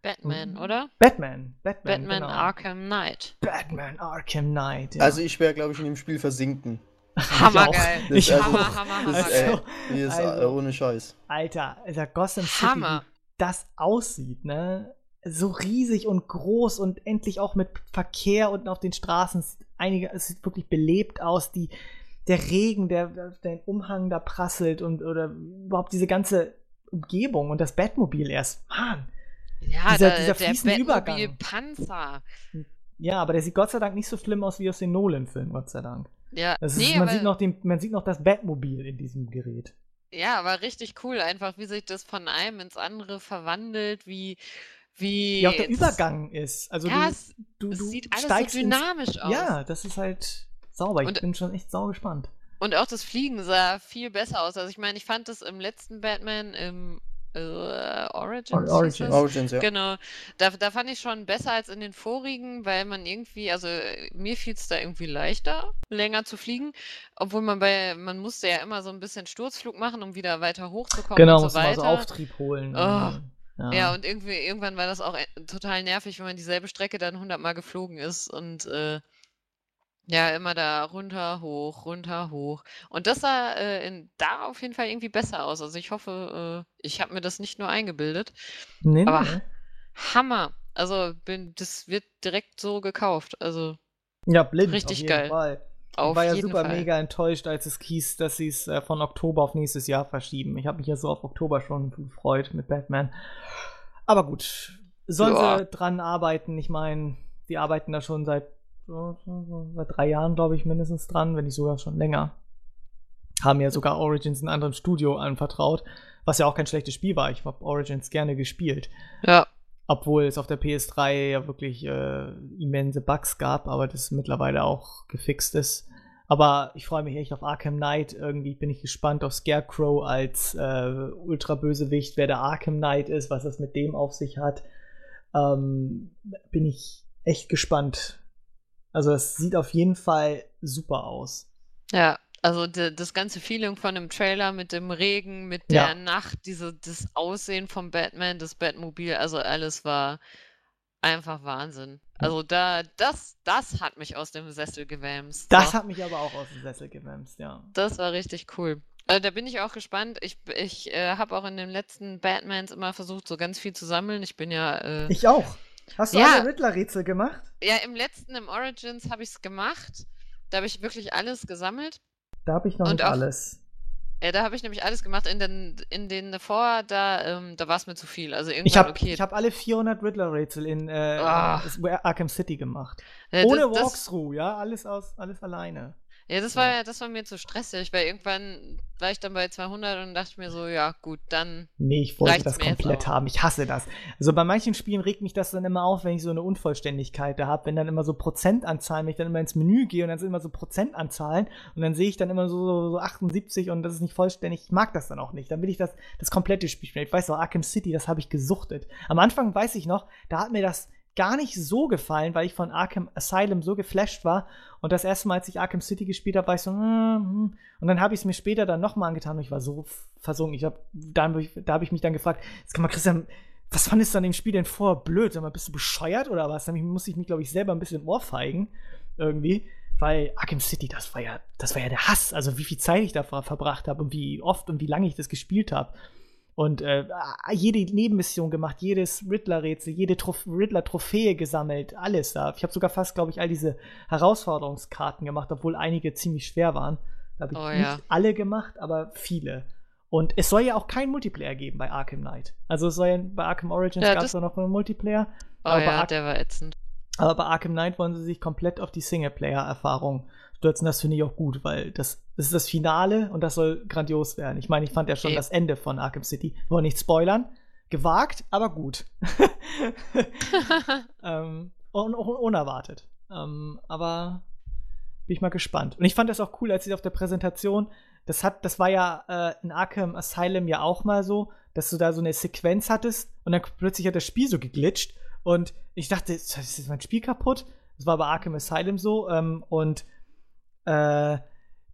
Batman, oder? Batman, Batman, Batman genau. Arkham Knight. Batman Arkham Knight, ja. Also ich wäre, glaube ich, in dem Spiel versinken. Hammergeil. Ich also, hammer, hammer, hammer. Das, äh, das also, ohne Scheiß. Alter, also Gotham City, hammer. Wie das aussieht, ne? So riesig und groß und endlich auch mit Verkehr unten auf den Straßen. Einige, es sieht wirklich belebt aus, die, der Regen, der den Umhang da prasselt und oder überhaupt diese ganze Umgebung und das Batmobil erst. Mann. Ja, dieser, dieser der, der Batmobil-Panzer. Ja, aber der sieht Gott sei Dank nicht so schlimm aus wie aus den Nolan-Filmen, Gott sei Dank. Ja, das ist, nee, man, sieht noch den, man sieht noch das Batmobil in diesem Gerät. Ja, aber richtig cool, einfach wie sich das von einem ins andere verwandelt, wie wie ja, auch der Übergang ist. Also ja, du, du, es sieht du alles steigst so dynamisch ins, aus. Ja, das ist halt sauber. Ich Und, bin schon echt sau gespannt. Und auch das Fliegen sah viel besser aus. Also ich meine, ich fand das im letzten Batman im Uh, Origins, Origins. Origins ja. Genau. Da, da fand ich schon besser als in den vorigen, weil man irgendwie, also mir fiel es da irgendwie leichter, länger zu fliegen, obwohl man bei, man musste ja immer so ein bisschen Sturzflug machen, um wieder weiter hochzukommen genau, und so weiter. Genau, musste man so Auftrieb holen. Oh. Ja. ja, und irgendwie irgendwann war das auch total nervig, wenn man dieselbe Strecke dann hundertmal geflogen ist und äh, ja, immer da runter, hoch, runter, hoch. Und das sah äh, in, da auf jeden Fall irgendwie besser aus. Also ich hoffe, äh, ich habe mir das nicht nur eingebildet. Nee, aber nee. Hammer. Also bin, das wird direkt so gekauft. Also ja, blind, richtig auf jeden geil. Ich war ja super Fall. mega enttäuscht, als es hieß, dass sie es äh, von Oktober auf nächstes Jahr verschieben. Ich habe mich ja so auf Oktober schon gefreut mit Batman. Aber gut, sollen Joa. sie dran arbeiten. Ich meine, die arbeiten da schon seit seit drei Jahren, glaube ich, mindestens dran, wenn nicht sogar schon länger. Haben ja sogar Origins einem anderen Studio anvertraut, was ja auch kein schlechtes Spiel war. Ich habe Origins gerne gespielt. Ja. Obwohl es auf der P S drei ja wirklich äh, immense Bugs gab, aber das mittlerweile auch gefixt ist. Aber ich freue mich echt auf Arkham Knight. Irgendwie bin ich gespannt auf Scarecrow als äh, Ultrabösewicht, wer der Arkham Knight ist, was das mit dem auf sich hat. Ähm, bin ich echt gespannt. Also es sieht auf jeden Fall super aus. Ja, also de, das ganze Feeling von dem Trailer mit dem Regen, mit der ja. Nacht, diese, das Aussehen vom Batman, das Batmobil, also alles war einfach Wahnsinn. Also da, das, das hat mich aus dem Sessel gewämst. Das ja. hat mich aber auch aus dem Sessel gewämst, ja. Das war richtig cool. Also da bin ich auch gespannt. Ich, ich äh, habe auch in den letzten Batmans immer versucht, so ganz viel zu sammeln. Ich bin ja... Äh, ich auch. Hast du ja. alle Riddler-Rätsel gemacht? Ja, im letzten, im Origins, habe ich es gemacht. Da habe ich wirklich alles gesammelt. Da habe ich noch und nicht auch, alles. Ja, da habe ich nämlich alles gemacht. In den, in den davor, da, ähm, da war es mir zu viel. Also irgendwann, ich hab, okay. Ich habe alle vierhundert Riddler-Rätsel in äh, oh. Arkham City gemacht. Ja, ohne das, Walkthrough, das, ja, alles, aus, alles alleine. Ja, das war ja, das war mir zu stressig, weil irgendwann war ich dann bei zweihundert und dachte mir so, ja gut, dann nee, ich wollte das komplett haben. Ich hasse das. Also bei manchen Spielen regt mich das dann immer auf, wenn ich so eine Unvollständigkeit da habe, wenn dann immer so Prozentanzahlen, wenn ich dann immer ins Menü gehe und dann sind immer so Prozentanzahlen und dann sehe ich dann immer so, so, so achtundsiebzig und das ist nicht vollständig. Ich mag das dann auch nicht. Dann will ich das, das komplette Spiel spielen. Ich weiß noch, Arkham City, das habe ich gesuchtet. Am Anfang weiß ich noch, da hat mir das gar nicht so gefallen, weil ich von Arkham Asylum so geflasht war und das erste Mal, als ich Arkham City gespielt habe, war ich so mm-hmm. und dann habe ich es mir später dann nochmal angetan und ich war so versunken. Ich hab, dann, da habe ich mich dann gefragt, jetzt kann man Christian, was fandest du an dem Spiel denn vorher blöd? Sag mal, bist du bescheuert oder was? Dann muss ich mich, glaube ich, selber ein bisschen ohrfeigen irgendwie, weil Arkham City, das war ja, das war ja der Hass. Also wie viel Zeit ich da verbracht habe und wie oft und wie lange ich das gespielt habe. Und äh, jede Nebenmission gemacht, jedes Riddler-Rätsel, jede Trof- Riddler-Trophäe gesammelt, alles da. Ich habe sogar fast, glaube ich, all diese Herausforderungskarten gemacht, obwohl einige ziemlich schwer waren. Da habe ich oh, ja. nicht alle gemacht, aber viele. Und es soll ja auch kein Multiplayer geben bei Arkham Knight. Also es soll ja, bei Arkham Origins ja, gab es ja noch einen Multiplayer. Oh aber ja, Ar- der war ätzend. Aber bei Arkham Knight wollen sie sich komplett auf die Singleplayer-Erfahrung stürzen. Das finde ich auch gut, weil das, das ist das Finale und das soll grandios werden. Ich meine, ich fand ja schon okay. das Ende von Arkham City. Wir wollen nicht spoilern. Gewagt, aber gut. ähm, un- un- unerwartet. Ähm, aber bin ich mal gespannt. Und ich fand das auch cool, als sie auf der Präsentation Das, hat, das war ja äh, in Arkham Asylum ja auch mal so, dass du da so eine Sequenz hattest und dann plötzlich hat das Spiel so geglitscht und ich dachte, ist jetzt mein Spiel kaputt? Das war bei Arkham Asylum so ähm, und äh,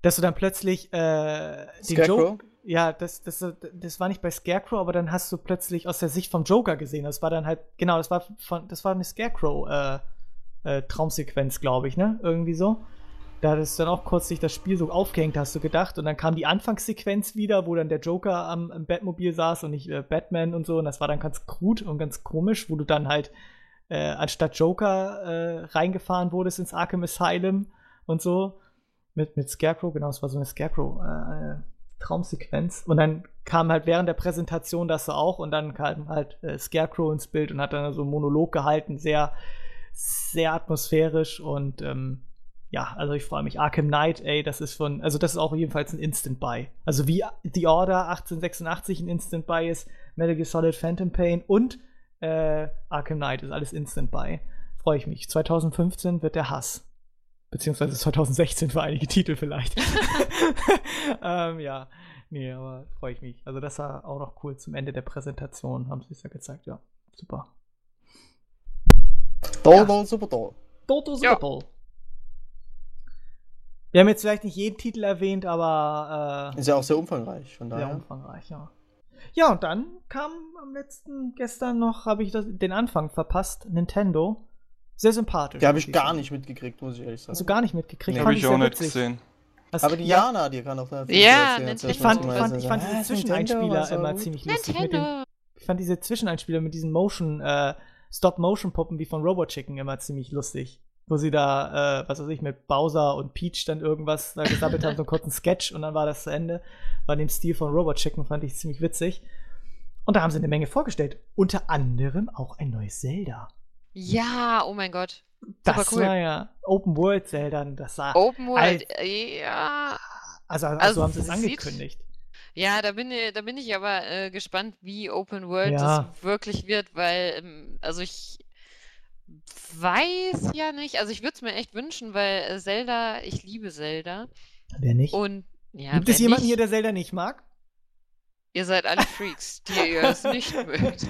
dass du dann plötzlich äh, den Joker, ja, das, das, das war nicht bei Scarecrow, aber dann hast du plötzlich aus der Sicht vom Joker gesehen. Das war dann halt, genau, das war, von, das war eine Scarecrow äh, äh, Traumsequenz, glaube ich, ne? Irgendwie so. Da das dann auch kurz sich das Spiel so aufgehängt, hast du gedacht. Und dann kam die Anfangssequenz wieder, wo dann der Joker am, am Batmobil saß und nicht äh, Batman und so. Und das war dann ganz krud und ganz komisch, wo du dann halt äh, anstatt Joker äh, reingefahren wurdest ins Arkham Asylum und so. Mit, mit Scarecrow, genau, es war so eine Scarecrow-Traumsequenz. Äh, und dann kam halt während der Präsentation das so auch. Und dann kam halt äh, Scarecrow ins Bild und hat dann so einen Monolog gehalten. Sehr, sehr atmosphärisch und ähm, ja, also ich freue mich. Arkham Knight, ey, das ist von, also das ist auch jedenfalls ein Instant-Buy. Also wie The Order achtzehnhundertsechsundachtzig ein Instant-Buy ist, Metal Gear Solid Phantom Pain und äh, Arkham Knight ist alles Instant-Buy. Freue ich mich. zwanzig fünfzehn wird der Hass. Beziehungsweise zwanzig sechzehn für einige Titel vielleicht. ähm, ja, nee, aber freue ich mich. Also das war auch noch cool. Zum Ende der Präsentation haben sie es ja gezeigt. Ja, super. Doll, doll, super doll. Doll, doll, super doll. Wir haben jetzt vielleicht nicht jeden Titel erwähnt, aber äh, ist ja auch sehr umfangreich, von daher. Sehr umfangreich, ja. Ja, und dann kam am letzten, gestern noch, habe ich das, den Anfang verpasst, Nintendo. Sehr sympathisch. Die habe ich gar nicht mitgekriegt, muss ich ehrlich sagen. Hast du gar nicht mitgekriegt? Nee, habe ich auch nicht gesehen. Also, aber die ja, Jana, die kann auch da viel ja, erzählen. Ich fand, fand, ich fand diese Zwischeneinspieler immer gut. ziemlich lustig. Mit den, ich fand diese Zwischeneinspieler mit diesen Motion, äh, Stop-Motion-Puppen wie von Robot Chicken immer ziemlich lustig. Wo sie da, äh, was weiß ich, mit Bowser und Peach dann irgendwas da gesammelt haben, so einen kurzen Sketch und dann war das zu Ende. Bei dem Stil von Robot Chicken fand ich ziemlich witzig. Und da haben sie eine Menge vorgestellt. Unter anderem auch ein neues Zelda. Ja, oh mein Gott. Das Super cool. war ja Open World Zelda. Das sah Open World, als, ja. Also, also, also haben sie es angekündigt. Ja, da bin, da bin ich aber äh, gespannt, wie Open World ja. das wirklich wird, weil, ähm, also ich weiß ja nicht, also ich würde es mir echt wünschen, weil Zelda, ich liebe Zelda. Wer nicht? Und, ja, gibt es jemanden nicht, hier, der Zelda nicht mag? Ihr seid alle Freaks, die ihr es nicht mögt.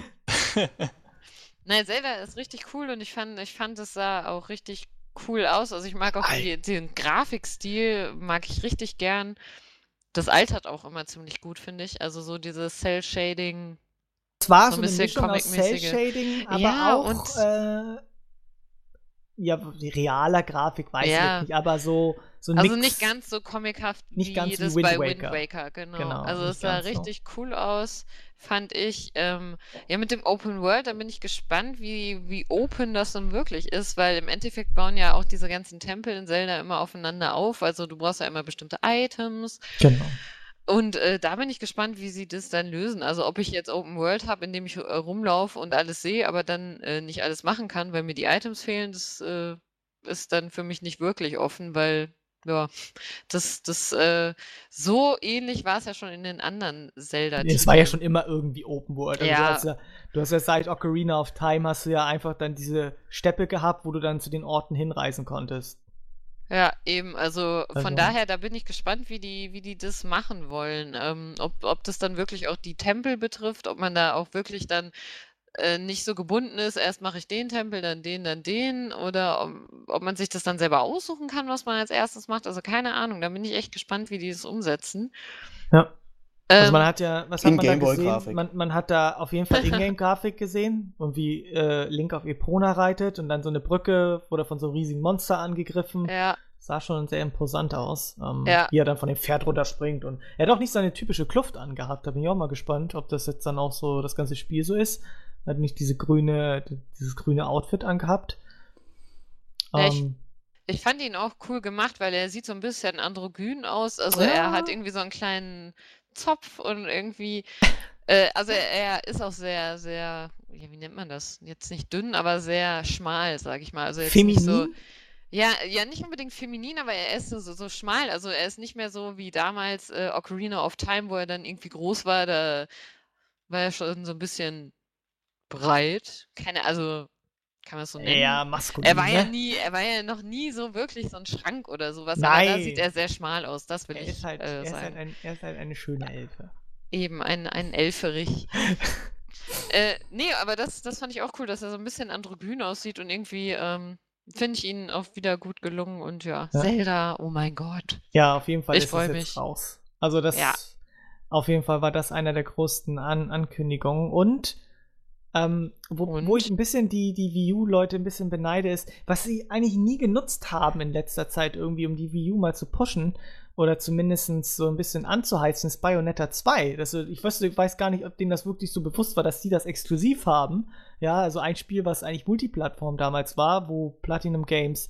Nein, Zelda ist richtig cool und ich fand, ich fand, es sah auch richtig cool aus. Also ich mag auch die, den Grafikstil, mag ich richtig gern. Das altert auch immer ziemlich gut, finde ich. Also so dieses Cell-Shading. Es war so, so eine Mischung aus Cell-Shading, aber ja, auch und, äh, ja, realer Grafik, weiß ja. ich nicht, aber so, so ein Also Mix, nicht ganz so comichaft wie, wie das Wind bei Waker. Wind Waker, genau. genau also es sah richtig so. cool aus, fand ich. Ähm, ja, mit dem Open World, da bin ich gespannt, wie, wie open das dann wirklich ist, weil im Endeffekt bauen ja auch diese ganzen Tempel in Zelda immer aufeinander auf, also du brauchst ja immer bestimmte Items. Genau. Und äh, da bin ich gespannt, wie sie das dann lösen. Also ob ich jetzt Open World habe, in dem ich äh, rumlaufe und alles sehe, aber dann äh, nicht alles machen kann, weil mir die Items fehlen, das äh, ist dann für mich nicht wirklich offen, weil ja, das, das äh, so ähnlich war es ja schon in den anderen Zelda. Es war ja schon immer irgendwie Open World. Also ja. Du, ja, du hast ja seit Ocarina of Time hast du ja einfach dann diese Steppe gehabt, wo du dann zu den Orten hinreisen konntest. Ja, eben, also von also. daher, da bin ich gespannt, wie die, wie die das machen wollen. Ähm, ob, ob das dann wirklich auch die Tempel betrifft, ob man da auch wirklich dann äh, nicht so gebunden ist, erst mache ich den Tempel, dann den, dann den, oder ob, ob man sich das dann selber aussuchen kann, was man als erstes macht. Also keine Ahnung, da bin ich echt gespannt, wie die das umsetzen. Ja. Also man hat ja, was hat man da gesehen? Man, man hat da auf jeden Fall Ingame-Grafik gesehen und wie äh, Link auf Epona reitet und dann so eine Brücke, wurde von so einem riesigen Monster angegriffen. Ja. Sah schon sehr imposant aus, ähm, ja. wie er dann von dem Pferd runterspringt. Und er hat auch nicht seine typische Kluft angehabt, da bin ich auch mal gespannt, ob das jetzt dann auch so das ganze Spiel so ist. Er hat nicht diese grüne, dieses grüne Outfit angehabt. Ähm, Echt? Ich fand ihn auch cool gemacht, weil er sieht so ein bisschen androgyn aus. Also ja. er hat irgendwie so einen kleinen Zopf und irgendwie, äh, also er, er ist auch sehr, sehr, wie nennt man das? Jetzt nicht dünn, aber sehr schmal, sag ich mal. Also jetzt feminin? Nicht so, ja, ja, nicht unbedingt feminin, aber er ist so, so, so schmal. Also er ist nicht mehr so wie damals äh, Ocarina of Time, wo er dann irgendwie groß war. Da war er schon so ein bisschen breit. Keine, also... Kann man es so nennen? Ja, maskulin. Er war ja nie, er war ja noch nie so wirklich so ein Schrank oder sowas. Nein. Aber da sieht er sehr schmal aus. Das will er ich halt, äh, er sagen. Halt ein, er ist halt eine schöne Elfe. Eben, ein, ein Elferich. äh, nee, aber das, das fand ich auch cool, dass er so ein bisschen androgyn aussieht und irgendwie ähm, finde ich ihn auch wieder gut gelungen und ja, ja. Zelda, oh mein Gott. Ja, auf jeden Fall ich ist das mich. Jetzt raus. Also das, ja. auf jeden Fall war das einer der größten An- Ankündigungen und Ähm, wo, wo ich ein bisschen die, die Wii U-Leute ein bisschen beneide, ist, was sie eigentlich nie genutzt haben in letzter Zeit irgendwie, um die Wii U mal zu pushen oder zumindest so ein bisschen anzuheizen, ist Bayonetta zwei. Das, ich, weiß, ich weiß gar nicht, ob denen das wirklich so bewusst war, dass sie das exklusiv haben. Ja, also ein Spiel, was eigentlich Multiplattform damals war, wo Platinum Games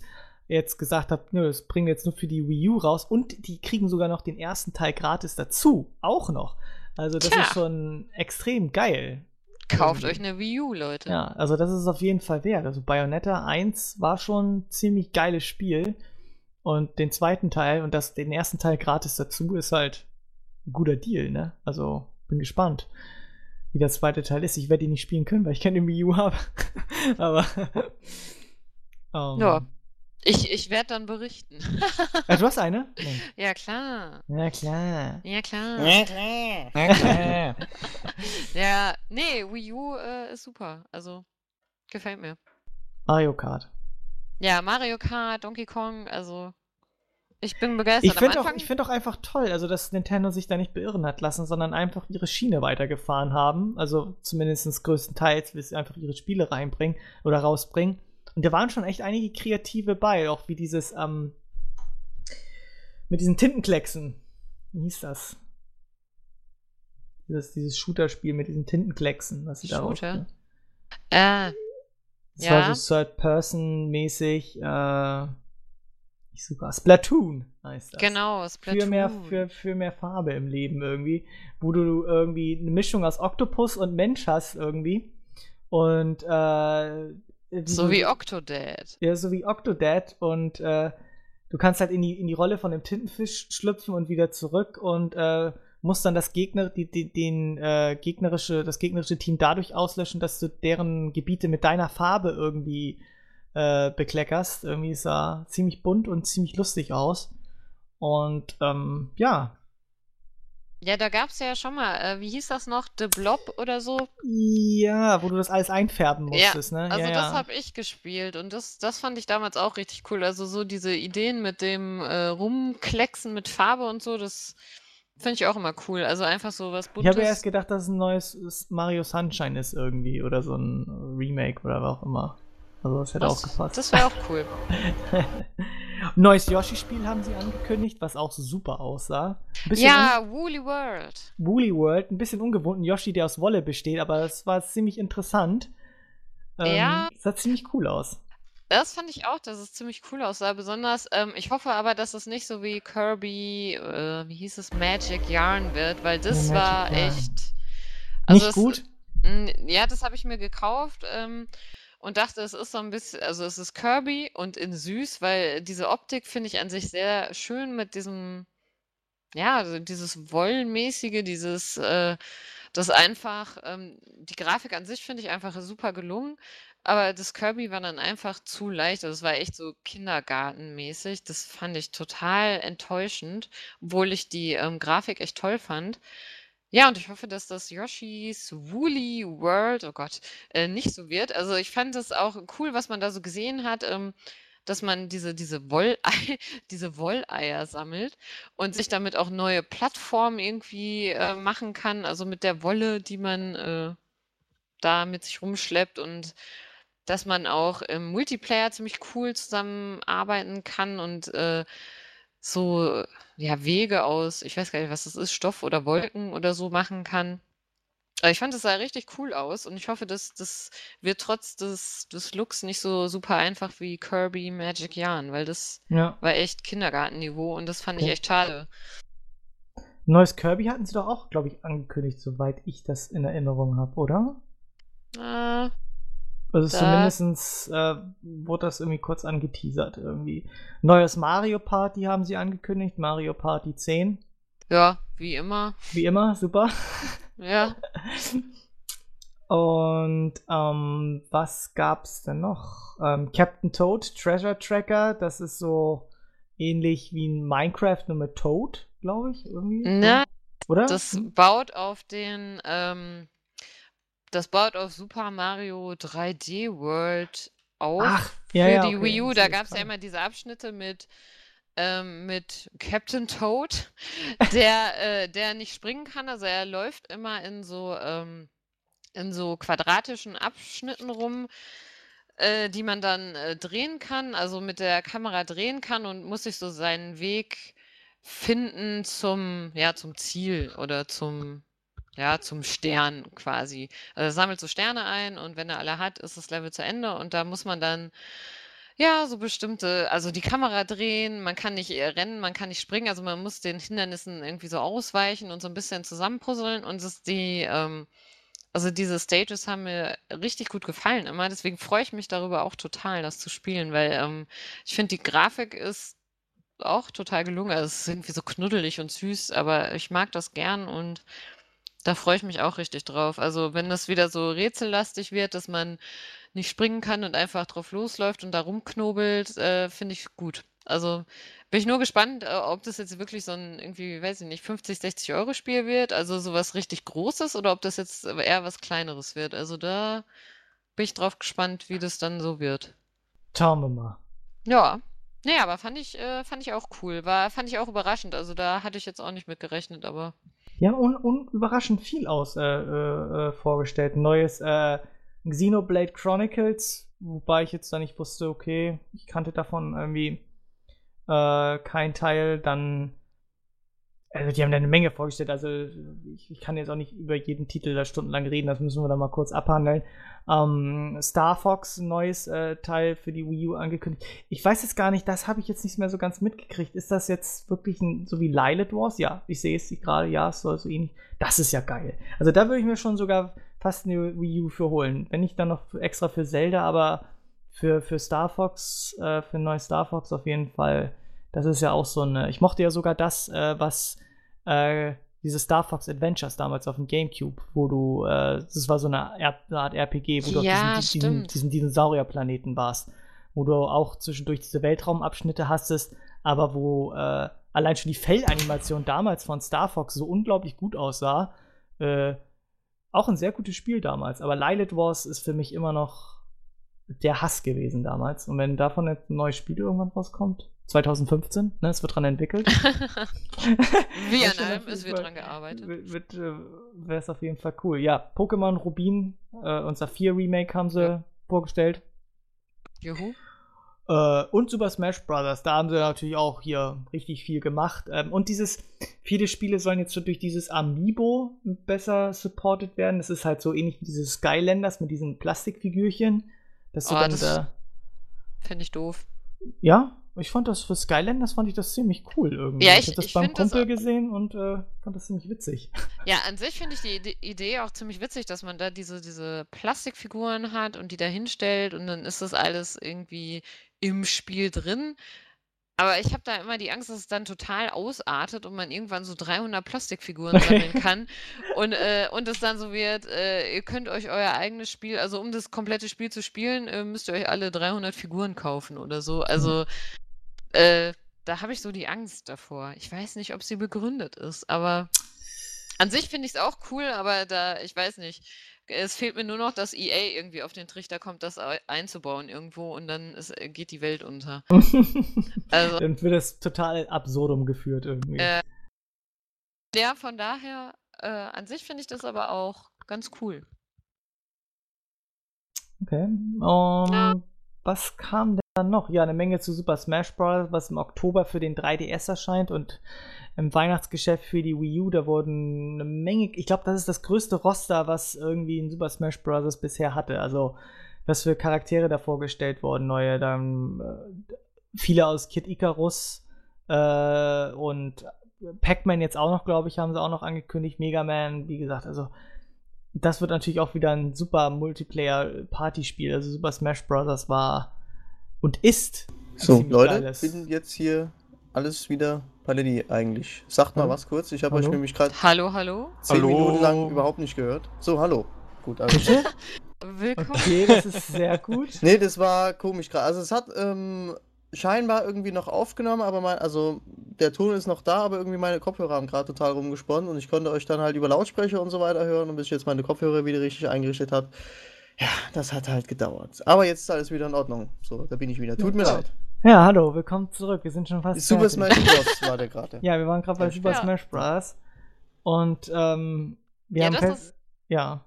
jetzt gesagt hat, nö, das bringen wir jetzt nur für die Wii U raus und die kriegen sogar noch den ersten Teil gratis dazu, auch noch. Also das Tja. ist schon extrem geil. Kauft euch eine Wii U, Leute. Ja, also das ist auf jeden Fall wert. Also Bayonetta eins war schon ein ziemlich geiles Spiel. Und den zweiten Teil und das, den ersten Teil gratis dazu ist halt ein guter Deal, ne? Also bin gespannt, wie der zweite Teil ist. Ich werde ihn nicht spielen können, weil ich keine Wii U habe. Aber um. ja. Ich, ich werde dann berichten. Ja, du hast eine? Nein. Ja, klar. Ja, klar. Ja, klar. Ja, klar. Ja, klar. Ja, nee, Wii U äh, ist super. Also, gefällt mir. Mario Kart. Ja, Mario Kart, Donkey Kong, also ich bin begeistert. Ich finde auch, find auch einfach toll, also dass Nintendo sich da nicht beirren hat lassen, sondern einfach ihre Schiene weitergefahren haben. Also zumindest größtenteils, wie sie einfach ihre Spiele reinbringen oder rausbringen. Und da waren schon echt einige Kreative bei, auch wie dieses, ähm, mit diesen Tintenklecksen. Wie hieß das? Dieses, dieses Shooter-Spiel mit diesen Tintenklecksen, was sie da Shooter? Äh, das ja. war so Third-Person-mäßig, äh, ich sogar, Splatoon heißt das. Genau, Splatoon. Für mehr, für, für mehr Farbe im Leben irgendwie, wo du irgendwie eine Mischung aus Oktopus und Mensch hast irgendwie. Und, äh, so wie Octodad. Ja, so wie Octodad und äh, du kannst halt in die, in die Rolle von dem Tintenfisch schlüpfen und wieder zurück und äh, musst dann das Gegner, die, die, den, äh, gegnerische, das gegnerische Team dadurch auslöschen, dass du deren Gebiete mit deiner Farbe irgendwie äh, bekleckerst. Irgendwie sah ziemlich bunt und ziemlich lustig aus. Und ähm, ja. Ja, da gab's ja schon mal, äh, wie hieß das noch, The Blob oder so? Ja, wo du das alles einfärben musstest, ja, ne? Ja, also das ja. habe ich gespielt und das, das fand ich damals auch richtig cool. Also so diese Ideen mit dem äh, Rumklecksen mit Farbe und so, das finde ich auch immer cool. Also einfach so was Buntes. Ich habe ja erst gedacht, dass es ein neues Mario Sunshine ist irgendwie oder so ein Remake oder was auch immer. Also das hätte was, auch gepasst. Das wäre auch cool. Neues Yoshi-Spiel haben sie angekündigt, was auch super aussah. Ja, un- Woolly World. Woolly World, ein bisschen ungewohnt. Ein Yoshi, der aus Wolle besteht, aber das war ziemlich interessant. Ähm, ja. Das sah ziemlich cool aus. Das fand ich auch, dass es ziemlich cool aussah. Besonders, ähm, ich hoffe aber, dass es nicht so wie Kirby, äh, wie hieß es, Magic Yarn wird, weil das ja, war Yarn. echt... Also nicht gut? Das, m- ja, das habe ich mir gekauft, ähm, und dachte, es ist so ein bisschen, also es ist Kirby und in süß, weil diese Optik finde ich an sich sehr schön mit diesem, ja, also dieses Wollenmäßige, dieses, äh, das einfach, ähm, die Grafik an sich finde ich einfach super gelungen, aber das Kirby war dann einfach zu leicht, also es war echt so kindergartenmäßig, das fand ich total enttäuschend, obwohl ich die ähm, Grafik echt toll fand. Ja, und ich hoffe, dass das Yoshis Woolly World, oh Gott, äh, nicht so wird. Also ich fand das auch cool, was man da so gesehen hat. Ähm, dass man diese, diese, Wollei diese Wolleier sammelt und sich damit auch neue Plattformen irgendwie äh, machen kann, also mit der Wolle, die man äh, da mit sich rumschleppt, und dass man auch im Multiplayer ziemlich cool zusammenarbeiten kann und äh, so ja, Wege aus, ich weiß gar nicht, was das ist, Stoff oder Wolken oder so machen kann. Aber ich fand, es sah richtig cool aus und ich hoffe, dass das wird trotz des, des Looks nicht so super einfach wie Kirby Magic Yarn, weil das ja. war echt Kindergartenniveau und das fand okay. ich echt schade. Neues Kirby hatten sie doch auch, glaube ich, angekündigt, soweit ich das in Erinnerung habe, oder? Äh, also zumindest äh, wurde das irgendwie kurz angeteasert irgendwie. Neues Mario Party haben sie angekündigt, Mario Party zehn. Ja, wie immer. Wie immer, super. Ja. Und ähm, was gab's denn noch? Ähm, Captain Toad, Treasure Tracker, das ist so ähnlich wie ein Minecraft, nur mit Toad, glaube ich, irgendwie. Na, oder? Das baut auf den, ähm, das baut auf Super Mario drei D World auf. Ach, ja, für ja, die okay. Wii U. Da gab's ja immer diese Abschnitte mit Ähm, mit Captain Toad, der, äh, der nicht springen kann. Also er läuft immer in so, ähm, in so quadratischen Abschnitten rum, äh, die man dann äh, drehen kann, also mit der Kamera drehen kann und muss sich so seinen Weg finden zum, ja, zum Ziel oder zum, ja, zum Stern quasi. Also er sammelt so Sterne ein und wenn er alle hat, ist das Level zu Ende und da muss man dann ja, so bestimmte, also die Kamera drehen, man kann nicht rennen, man kann nicht springen, also man muss den Hindernissen irgendwie so ausweichen und so ein bisschen zusammenpuzzeln und das die, ähm, also diese Stages haben mir richtig gut gefallen immer, deswegen freue ich mich darüber auch total, das zu spielen, weil ähm, ich finde, die Grafik ist auch total gelungen, also es ist irgendwie so knuddelig und süß, aber ich mag das gern und da freue ich mich auch richtig drauf, also wenn das wieder so rätsellastig wird, dass man nicht springen kann und einfach drauf losläuft und da rumknobelt, äh, finde ich gut. Also bin ich nur gespannt, äh, ob das jetzt wirklich so ein irgendwie, weiß ich nicht, fünfzig, sechzig Euro Spiel wird, also sowas richtig Großes oder ob das jetzt eher was Kleineres wird. Also da bin ich drauf gespannt, wie das dann so wird. Schauen wir mal. Ja. Naja, aber fand ich, äh, fand ich auch cool. War, fand ich auch überraschend. Also da hatte ich jetzt auch nicht mit gerechnet, aber... Ja, und, und überraschend viel aus äh, äh, vorgestellt. Neues, äh, Xenoblade Chronicles, wobei ich jetzt da nicht wusste, okay, ich kannte davon irgendwie äh, keinen Teil, dann, also die haben da eine Menge vorgestellt, also ich, ich kann jetzt auch nicht über jeden Titel da stundenlang reden, das müssen wir da mal kurz abhandeln. Ähm, Star Fox, neues äh, Teil für die Wii U angekündigt. Ich weiß es gar nicht, das habe ich jetzt nicht mehr so ganz mitgekriegt. Ist das jetzt wirklich ein, so wie Lylat Wars? Ja, ich sehe es gerade, ja, es soll so ähnlich. Das ist ja geil. Also da würde ich mir schon sogar fast eine Wii U für holen. Wenn nicht, dann noch extra für Zelda, aber für, für Star Fox, äh, für ein neues Star Fox auf jeden Fall. Das ist ja auch so eine... Ich mochte ja sogar das, äh, was äh, diese Star Fox Adventures damals auf dem Gamecube, wo du... Äh, das war so eine, R- eine Art R P G, wo du ja, auf diesen, diesen, diesen Dinosaurierplaneten warst. Wo du auch zwischendurch diese Weltraumabschnitte hastest, aber wo äh, allein schon die Fellanimation damals von Star Fox so unglaublich gut aussah. Äh, Auch ein sehr gutes Spiel damals, aber Lylat Wars ist für mich immer noch der Hass gewesen damals. Und wenn davon jetzt ein neues Spiel irgendwann rauskommt, zwanzig fünfzehn, ne, es wird dran entwickelt. Wie an allem, es wird dran gearbeitet. Wäre es auf jeden Fall cool. Ja, Pokémon Rubin äh, und Saphir Remake haben sie ja. vorgestellt. Juhu. Äh, und Super Smash Bros., da haben sie natürlich auch hier richtig viel gemacht. Ähm, und dieses, viele Spiele sollen jetzt schon durch dieses Amiibo besser supported werden. Das ist halt so ähnlich wie diese Skylanders mit diesen Plastikfigürchen. Dass oh, du dann das da finde ich doof. Ja, ich fand das für Skylanders fand ich das ziemlich cool irgendwie. Ja, ich, ich hab das ich beim Kumpel das gesehen und äh, fand das ziemlich witzig. Ja, an sich finde ich die Idee auch ziemlich witzig, dass man da diese, diese Plastikfiguren hat und die da hinstellt und dann ist das alles irgendwie im Spiel drin. Aber ich habe da immer die Angst, dass es dann total ausartet und man irgendwann so dreihundert Plastikfiguren sammeln kann und äh, und es dann so wird, äh, ihr könnt euch euer eigenes Spiel, also um das komplette Spiel zu spielen, äh, müsst ihr euch alle dreihundert Figuren kaufen oder so. Also äh, da habe ich so die Angst davor. Ich weiß nicht, ob sie begründet ist, aber an sich finde ich es auch cool, aber da, ich weiß nicht, Es fehlt mir nur noch, dass E A irgendwie auf den Trichter kommt, das einzubauen irgendwo und dann ist, geht die Welt unter. Also, dann wird es total absurdum geführt irgendwie. Äh, ja, von daher, äh, an sich finde ich das aber auch ganz cool. Okay. Um, ja. Was kam denn dann noch? Ja, eine Menge zu Super Smash Bros., was im Oktober für den drei D S erscheint und im Weihnachtsgeschäft für die Wii U, da wurden eine Menge, ich glaube, das ist das größte Roster, was irgendwie in Super Smash Bros. Bisher hatte, also was für Charaktere da vorgestellt wurden, neue, dann äh, viele aus Kid Icarus äh, und Pac-Man jetzt auch noch, glaube ich, haben sie auch noch angekündigt, Mega Man, wie gesagt, also das wird natürlich auch wieder ein super Multiplayer-Partyspiel, also Super Smash Bros. War und ist so, Leute, ich bin jetzt hier alles wieder Paletti eigentlich. Sagt mal was kurz, ich habe euch nämlich gerade hallo, hallo? zehn hallo. Minuten lang überhaupt nicht gehört. So, hallo. Gut, also. Willkommen. Okay, das ist sehr gut. Nee, das war komisch gerade. Also es hat ähm, scheinbar irgendwie noch aufgenommen, aber mein, also der Ton ist noch da, aber irgendwie meine Kopfhörer haben gerade total rumgesponnen und ich konnte euch dann halt über Lautsprecher und so weiter hören und bis ich jetzt meine Kopfhörer wieder richtig eingerichtet habe, ja, das hat halt gedauert. Aber jetzt ist alles wieder in Ordnung. So, da bin ich wieder. Tut mir leid. Ja, hallo, willkommen zurück. Wir sind schon fast Super fertig. Smash Bros. War der gerade. Ja, wir waren gerade bei Super ja. Smash Bros. Und ähm, wir ja, haben das ist ja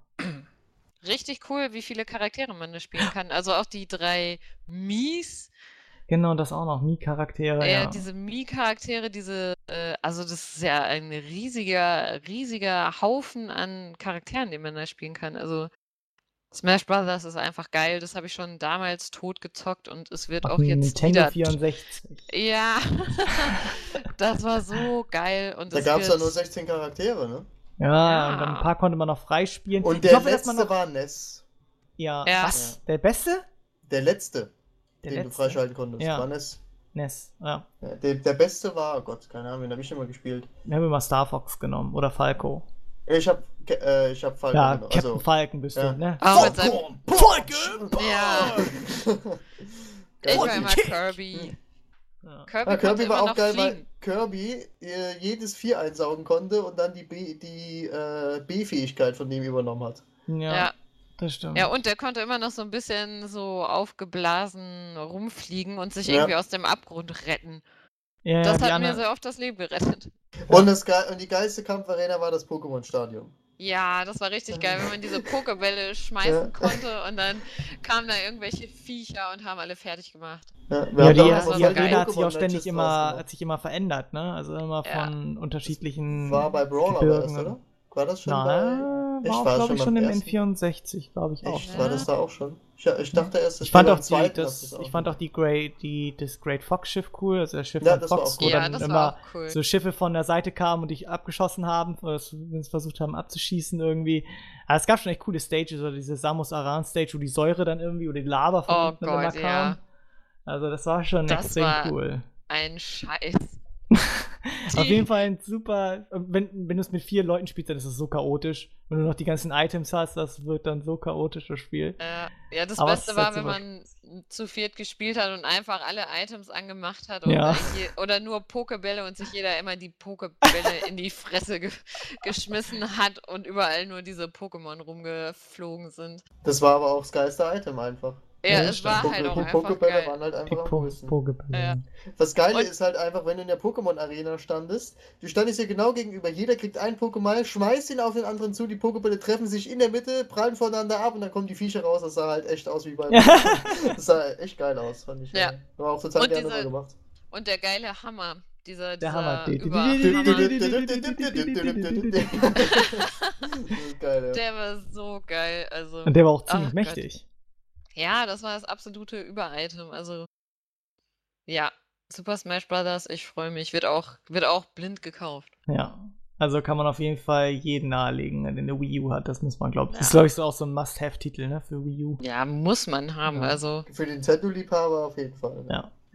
richtig cool, wie viele Charaktere man da spielen kann. Also auch die drei Mies. Genau, das auch noch, Mii-Charaktere, äh, ja. Diese Mii-Charaktere, diese, äh, also das ist ja ein riesiger, riesiger Haufen an Charakteren, den man da spielen kann. Also Smash Brothers ist einfach geil, das habe ich schon damals tot gezockt und es wird Ach, auch jetzt Nintendo wieder... vierundsechzig. Ja, das war so geil. Und da gab es ja nur sechzehn Charaktere, ne? Ja, ja, und dann ein paar konnte man noch freispielen. Und der ich hoffe, letzte noch... war Ness. Ja, ja. Was? Der beste? Der letzte, der den letzte? du freischalten konntest, ja. war Ness. Ness, ja. ja der, der beste war, oh Gott, keine Ahnung, den habe ich immer gespielt. Wir haben immer Star Fox genommen oder Falco. Ich hab, äh, ich hab Falken. Ja, Captain also, Falken bist ja. du, ne? Oh, Falken! Falken! Ja. Ich war immer Kirby. Ja. Kirby, ja, Kirby war auch geil, fliegen. weil Kirby äh, jedes Vieh einsaugen konnte und dann die B, die äh, B-Fähigkeit von dem übernommen hat. Ja, ja, das stimmt. Ja, und der konnte immer noch so ein bisschen so aufgeblasen rumfliegen und sich ja. irgendwie aus dem Abgrund retten. Ja, das hat mir sehr oft das Leben gerettet. Und, das ge- und die geilste Kampfarena war das Pokémon-Stadion. Ja, das war richtig geil, wenn man diese Pokebälle schmeißen konnte und dann kamen da irgendwelche Viecher und haben alle fertig gemacht. Ja, ja, die, auch die, die Arena hat sich auch ständig immer, hat sich immer verändert, ne? Also immer von ja. unterschiedlichen. War bei Brawler war das, oder? War das schon Nein, bei? War ich war glaube ich schon im N vierundsechzig, glaube ich auch. Echt? Ja. War das da auch schon? Ich, ich dachte erst, ich fand auch die, das, ich fand auch die Great, die, das Great Fox Schiff cool, also das Schiff ja, von das Fox, cool. wo ja, dann immer cool. so Schiffe von der Seite kamen und dich abgeschossen haben, oder versucht haben abzuschießen irgendwie. Aber es gab schon echt coole Stages, oder diese Samus Aran Stage, wo die Säure dann irgendwie oder die Lava von oh unten Gott, immer kam. Ja. Also das war schon das extrem war cool. Ein Scheiß. Auf jeden Fall ein super, wenn, wenn du es mit vier Leuten spielst, dann ist es so chaotisch. Wenn du noch die ganzen Items hast, das wird dann so chaotisch, das Spiel. Äh, ja, das Aber Beste war, halt wenn man zu viert gespielt hat und einfach alle Items angemacht hat ja. je, oder nur Pokebälle und sich jeder immer die Pokebälle in die Fresse ge- geschmissen hat und überall nur diese Pokémon rumgeflogen sind. Das war aber auch das geilste Item einfach. Ja, ja, es war Poke- halt auch die einfach Pokebälle geil. Waren halt einfach am coolsten. Ja. Das Geile und ist halt einfach, wenn du in der Pokémon-Arena standest, du standest hier genau gegenüber, jeder kriegt einen Pokémon, schmeißt ihn auf den anderen zu, die Pokebälle treffen sich in der Mitte, prallen voneinander ab und dann kommen die Viecher raus, das sah halt echt aus wie bei Das sah echt geil aus, fand ich. Ja. War auch total und gerne diese, gemacht. Und der geile Hammer. Dieser, der dieser Hammer. Der war so geil. Also. Und der war auch ziemlich mächtig. Ja, das war das absolute Über-Item. Also, ja, Super Smash Brothers, ich freue mich. Wird auch, wird auch blind gekauft. Ja, also kann man auf jeden Fall jeden nahelegen, der eine Wii U hat. Das muss man, glaube ich. Ja. Das ist, glaube ich, so auch so ein Must-Have-Titel, ne, für Wii U. Ja, muss man haben, ja. also. Für den Nintendo-Liebhaber auf jeden Fall. Ne?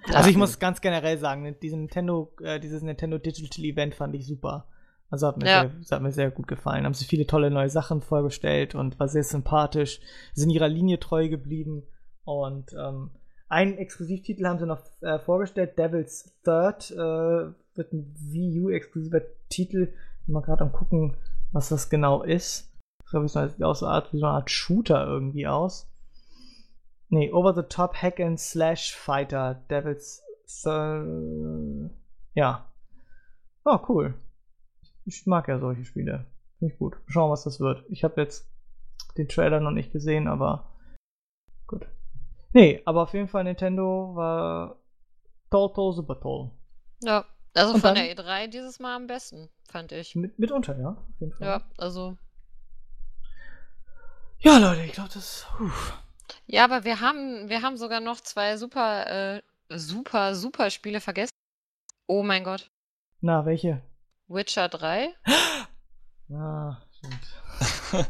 Ja. Also, ich muss ganz generell sagen, diesen Nintendo, äh, dieses Nintendo Digital Event fand ich super. Also hat mir, ja. sehr, das hat mir sehr gut gefallen. Haben sie viele tolle neue Sachen vorgestellt und war sehr sympathisch. Sind ihrer Linie treu geblieben. Und ähm, einen Exklusivtitel haben sie noch äh, vorgestellt. Devil's Third äh, wird ein Wii U-exklusiver Titel. Ich bin mal gerade am gucken, was das genau ist. glaube ich, so aus so Art wie so eine Art Shooter irgendwie aus. Nee, Over-the-Top Hack and Slash Fighter Devil's Son. Ja. Oh, cool. Ich mag ja solche Spiele. Finde ich gut. Schauen, was das wird. Ich habe jetzt den Trailer noch nicht gesehen, aber gut. Nee, aber auf jeden Fall Nintendo war toll, toll, super toll. Ja, also und von der E drei dieses Mal am besten, fand ich. Mit, mitunter, ja. Auf jeden Fall. Ja, also. Ja, Leute, ich glaube, das. Uff. Ja, aber wir haben, wir haben sogar noch zwei super, äh, super, super Spiele vergessen. Oh mein Gott. Na, welche? Witcher drei. Ah, stimmt.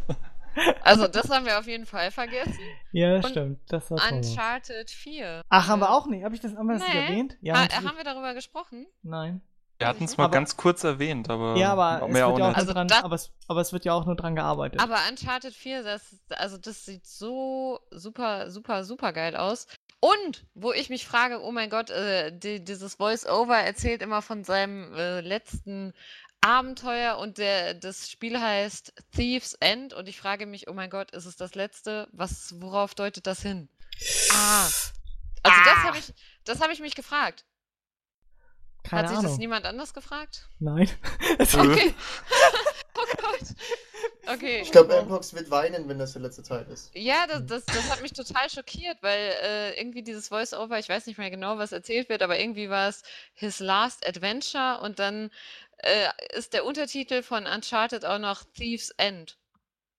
Also, das haben wir auf jeden Fall vergessen. Ja, das und stimmt. Das war Uncharted vier. Ach, haben wir auch nicht. Habe ich das, haben wir das nee. nicht erwähnt? Ja, ha- haben wir darüber gesprochen? Nein. Wir hatten es mal aber, ganz kurz erwähnt, aber ja, aber mehr auch nicht. Also dran, das, aber, es, aber es wird ja auch nur dran gearbeitet. Aber Uncharted vier, das, also das sieht so super, super, super geil aus. Und wo ich mich frage, oh mein Gott, äh, die, dieses Voice-Over erzählt immer von seinem äh, letzten Abenteuer und der, das Spiel heißt Thieves End und ich frage mich, oh mein Gott, ist es das letzte? Was, worauf deutet das hin? Ah. Also ah. das habe ich, das habe ich mich gefragt. Keine Hat sich Ahnung. Das niemand anders gefragt? Nein. Okay. Oh Gott. Okay. Ich glaube, Mpox wird weinen, wenn das der letzte Teil ist. Ja, das, das, das hat mich total schockiert, weil äh, irgendwie dieses Voice-Over, ich weiß nicht mehr genau, was erzählt wird, aber irgendwie war es His Last Adventure und dann äh, ist der Untertitel von Uncharted auch noch Thieves End.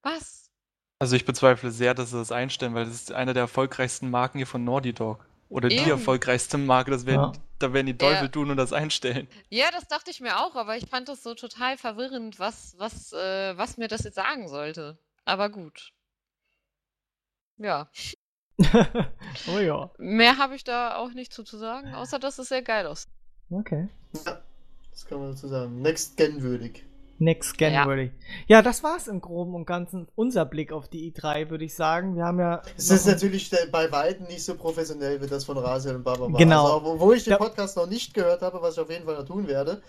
Was? Also ich bezweifle sehr, dass sie das einstellen, weil das ist eine der erfolgreichsten Marken hier von Naughty Dog. Oder Eben. die erfolgreichste Marke, das werden, ja. da werden die Teufel ja. tun und das einstellen. Ja, das dachte ich mir auch, aber ich fand das so total verwirrend, was, was, äh, was mir das jetzt sagen sollte. Aber gut. Ja. Oh ja. Mehr habe ich da auch nicht zu, zu sagen, außer dass es sehr geil aussieht. Okay. Ja, das kann man dazu sagen. Next-Gen-würdig. Next-Gen-würdig. Ja. ja, das war's im Groben und Ganzen. Unser Blick auf die E drei, würde ich sagen. Wir haben ja... Es ist natürlich bei Weitem nicht so professionell wie das von Raziel und Barbara. Genau. Also, wo ich den Podcast noch nicht gehört habe, was ich auf jeden Fall noch tun werde.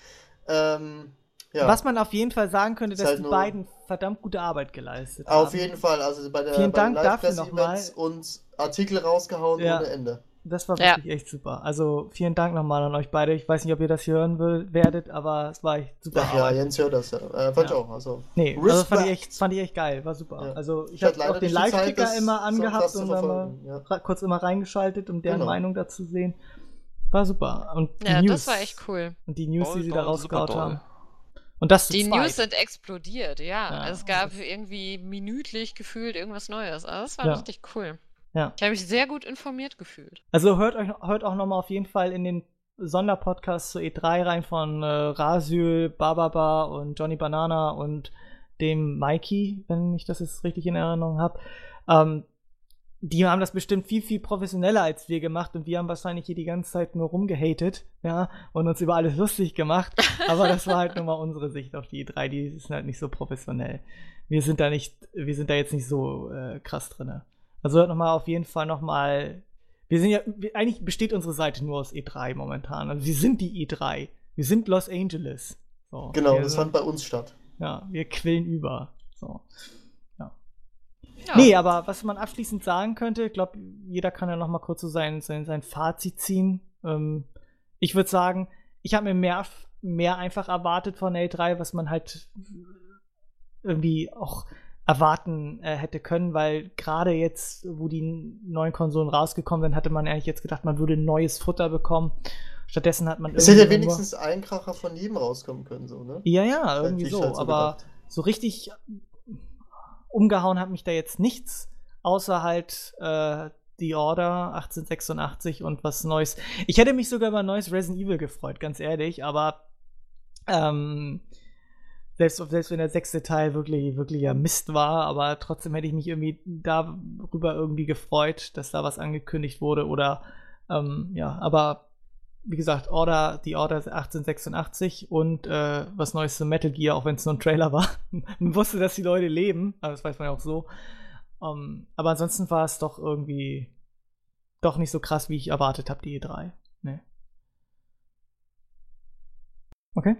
Ähm, ja. Was man auf jeden Fall sagen könnte, dass halt die beiden verdammt gute Arbeit geleistet haben. Auf jeden Fall. Also bei der Vielen bei Dank dafür nochmal. Und Artikel rausgehauen ja. ohne Ende. Das war wirklich ja. echt super. Also vielen Dank nochmal an euch beide. Ich weiß nicht, ob ihr das hier hören will, werdet, aber es war echt super. Ach ja, Jens hört das ja. Äh, fand ja. ich auch. Also. Nee, also fand ich, echt, fand ich echt geil. War super. Ja. Also ich, ich habe auch den Live-Ticker immer angehabt so und dann mal ja. kurz immer reingeschaltet, um deren genau. Meinung dazu zu sehen. War super. Und die ja, News, das war echt cool. Und die News, doll, die sie doll, da rausgehaut haben. Und das die zwei. News sind explodiert, ja. ja. Also es gab irgendwie minütlich gefühlt irgendwas Neues. Also das war ja. richtig cool. Ja. Ich habe mich sehr gut informiert gefühlt. Also hört euch hört auch nochmal auf jeden Fall in den Sonderpodcast zur E drei rein von äh, Raziel, Bababa und Johnny Banana und dem Mikey, wenn ich das jetzt richtig in Erinnerung habe. Ähm, die haben das bestimmt viel, viel professioneller als wir gemacht und wir haben wahrscheinlich hier die ganze Zeit nur rumgehatet, ja, und uns über alles lustig gemacht. Aber das war halt nur mal unsere Sicht auf die E drei, die ist halt nicht so professionell. Wir sind da nicht, wir sind da jetzt nicht so äh, krass drin. Also hört nochmal auf jeden Fall nochmal, wir sind ja, wir, eigentlich besteht unsere Seite nur aus E drei momentan. Also wir sind die E drei. Wir sind Los Angeles. So, genau, das fand bei uns statt. Ja, wir quillen über. So. Ja. Ja. Nee, aber was man abschließend sagen könnte, ich glaube, jeder kann ja nochmal kurz so sein, sein, sein Fazit ziehen. Ähm, ich würde sagen, ich habe mir mehr, mehr einfach erwartet von E drei, was man halt irgendwie auch erwarten äh, hätte können, weil gerade jetzt, wo die neuen Konsolen rausgekommen sind, hatte man eigentlich jetzt gedacht, man würde neues Futter bekommen. Stattdessen hat man es irgendwie... Es hätte ja wenigstens irgendwo... ein Kracher von jedem rauskommen können, so, ne? Ja, ja, irgendwie so, halt so, aber gedacht. So richtig umgehauen hat mich da jetzt nichts, außer halt äh, The Order achtzehnhundertsechsundachtzig und was Neues. Ich hätte mich sogar über ein neues Resident Evil gefreut, ganz ehrlich, aber ähm... Selbst, selbst wenn der sechste Teil wirklich, wirklich ja Mist war, aber trotzdem hätte ich mich irgendwie darüber irgendwie gefreut, dass da was angekündigt wurde oder, ähm, ja, aber wie gesagt, Order, die Order achtzehnhundertsechsundachtzig und äh, was Neues zu Metal Gear, auch wenn es nur ein Trailer war. Man wusste, dass die Leute leben, aber das weiß man ja auch so. Um, aber ansonsten war es doch irgendwie doch nicht so krass, wie ich erwartet habe, die E drei. Nee. Okay.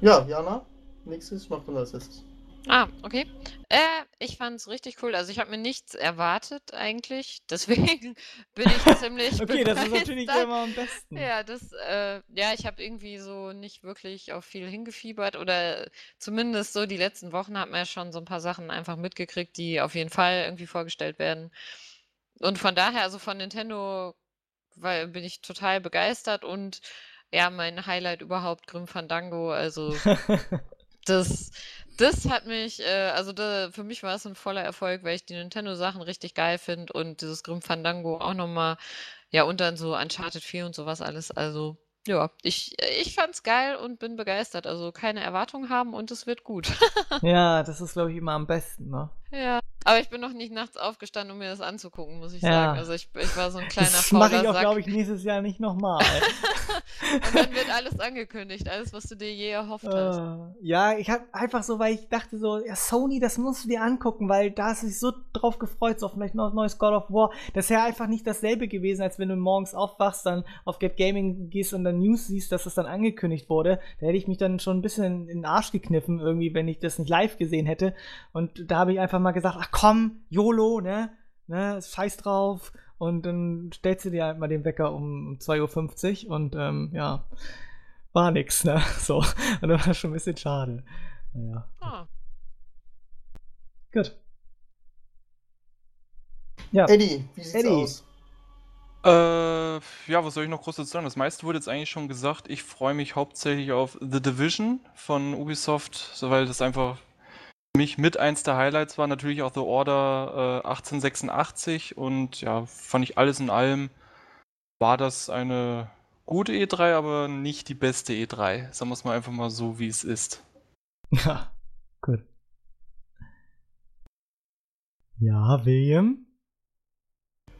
Ja, Jana, nächstes macht man als erstes. Ah, okay. Äh, ich fand's richtig cool. Also ich habe mir nichts erwartet eigentlich. Deswegen bin ich ziemlich Okay, das ist natürlich begeistert. immer am besten. Ja, das, äh, ja, ich habe irgendwie so nicht wirklich auf viel hingefiebert oder zumindest so die letzten Wochen hat man ja schon so ein paar Sachen einfach mitgekriegt, die auf jeden Fall irgendwie vorgestellt werden. Und von daher, also von Nintendo, weil bin ich total begeistert und ja, mein Highlight überhaupt, Grim Fandango, also das, das hat mich, äh, also da, für mich war es ein voller Erfolg, weil ich die Nintendo-Sachen richtig geil finde und dieses Grim Fandango auch nochmal, ja, und dann so Uncharted vier und sowas alles. Also, ja, ich, ich fand's geil und bin begeistert. Also keine Erwartungen haben und es wird gut. Ja, das ist, glaube ich, immer am besten, ne? Ja, aber ich bin noch nicht nachts aufgestanden, um mir das anzugucken, muss ich sagen. Ja. Also ich, ich war so ein kleiner Das mache ich fauler auch, Sack. glaube ich, nächstes Jahr nicht nochmal. Und dann wird alles angekündigt, alles, was du dir je erhofft hast. Äh, ja, ich hab einfach so, weil ich dachte so, ja, Sony, das musst du dir angucken, weil da hast du dich so drauf gefreut, so vielleicht noch ein neues God of War. Das ist ja einfach nicht dasselbe gewesen, als wenn du morgens aufwachst, dann auf Get Gaming gehst und dann News siehst, dass das dann angekündigt wurde. Da hätte ich mich dann schon ein bisschen in den Arsch gekniffen, irgendwie, wenn ich das nicht live gesehen hätte. Und da habe ich einfach mal gesagt, ach komm, YOLO, ne? Ne, scheiß drauf. Und dann stellst du dir halt mal den Wecker um zwei Uhr fünfzig und ähm, ja, war nix, ne? So. Und das war schon ein bisschen schade. Naja. Ah. Gut. Ja. Eddie, wie sieht's Eddie. aus? Äh, ja, was soll ich noch groß dazu sagen? Das meiste wurde jetzt eigentlich schon gesagt. Ich freue mich hauptsächlich auf The Division von Ubisoft, weil das einfach für mich mit eins der Highlights war. Natürlich auch The Order äh, achtzehnhundertsechsundachtzig und ja, fand ich alles in allem, war das eine gute E drei, aber nicht die beste E drei. Sagen wir es mal einfach mal so, wie es ist. Ja, gut. Ja, William?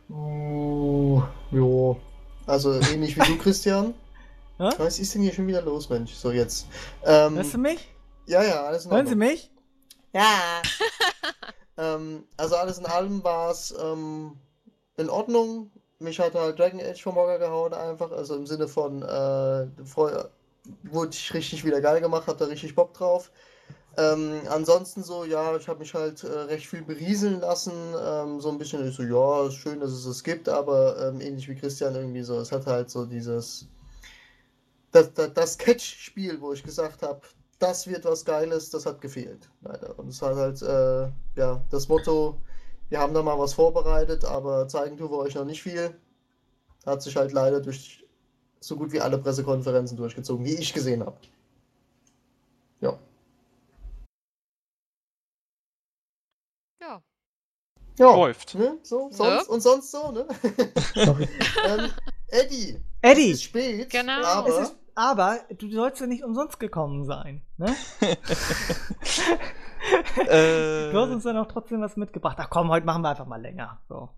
Uh, jo. Also ähnlich wie du, Christian. Hä? Was ist denn hier schon wieder los, Mensch? So, jetzt. Ähm, Hörst du mich? Ja, ja, alles in Ordnung. Hören Sie mich? Ja. ähm, also alles in allem war es ähm, in Ordnung. Mich hat halt Dragon Age vom Hocker gehauen einfach. Also im Sinne von äh, Fre- wurde ich richtig wieder geil gemacht, hab da richtig Bock drauf. Ähm, ansonsten so, ja, ich habe mich halt äh, recht viel berieseln lassen. Ähm, so ein bisschen, ich so, ja, ist schön, dass es das gibt, aber ähm, ähnlich wie Christian irgendwie so, es hat halt so dieses das, das, das Catch-Spiel, wo ich gesagt habe, das wird was Geiles, das hat gefehlt, leider. Und es hat halt, äh, ja, das Motto, wir haben da mal was vorbereitet, aber zeigen tun wir euch noch nicht viel. Hat sich halt leider durch so gut wie alle Pressekonferenzen durchgezogen, die ich gesehen habe. Ja. Ja. Ja. Läuft. Ne? So, sonst, Ja. Und sonst so, ne? Sorry. ähm, Eddie. Eddie. Es ist spät, Genau. aber... Es ist Aber du sollst ja nicht umsonst gekommen sein, ne? äh, du hast uns dann auch trotzdem was mitgebracht. Ach komm, heute machen wir einfach mal länger. So.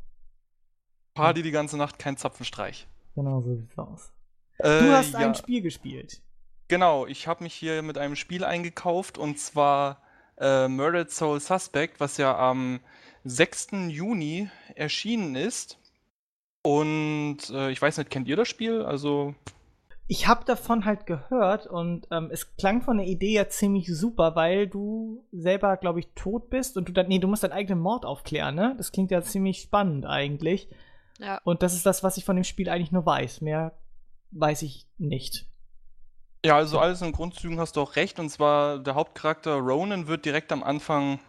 Party die ganze Nacht, kein Zapfenstreich. Genau, so sieht's aus. Äh, du hast ja. ein Spiel gespielt. Genau, ich habe mich hier mit einem Spiel eingekauft und zwar äh, Murdered Soul Suspect, was ja am sechsten Juni erschienen ist. Und äh, ich weiß nicht, kennt ihr das Spiel? Also... Ich habe davon halt gehört und ähm, es klang von der Idee ja ziemlich super, weil du selber, glaube ich, tot bist und du dann, nee, du musst deinen eigenen Mord aufklären, ne? Das klingt ja ziemlich spannend eigentlich. Ja. Und das ist das, was ich von dem Spiel eigentlich nur weiß. Mehr weiß ich nicht. Ja, also alles in Grundzügen hast du auch recht. Und zwar der Hauptcharakter Ronan wird direkt am Anfang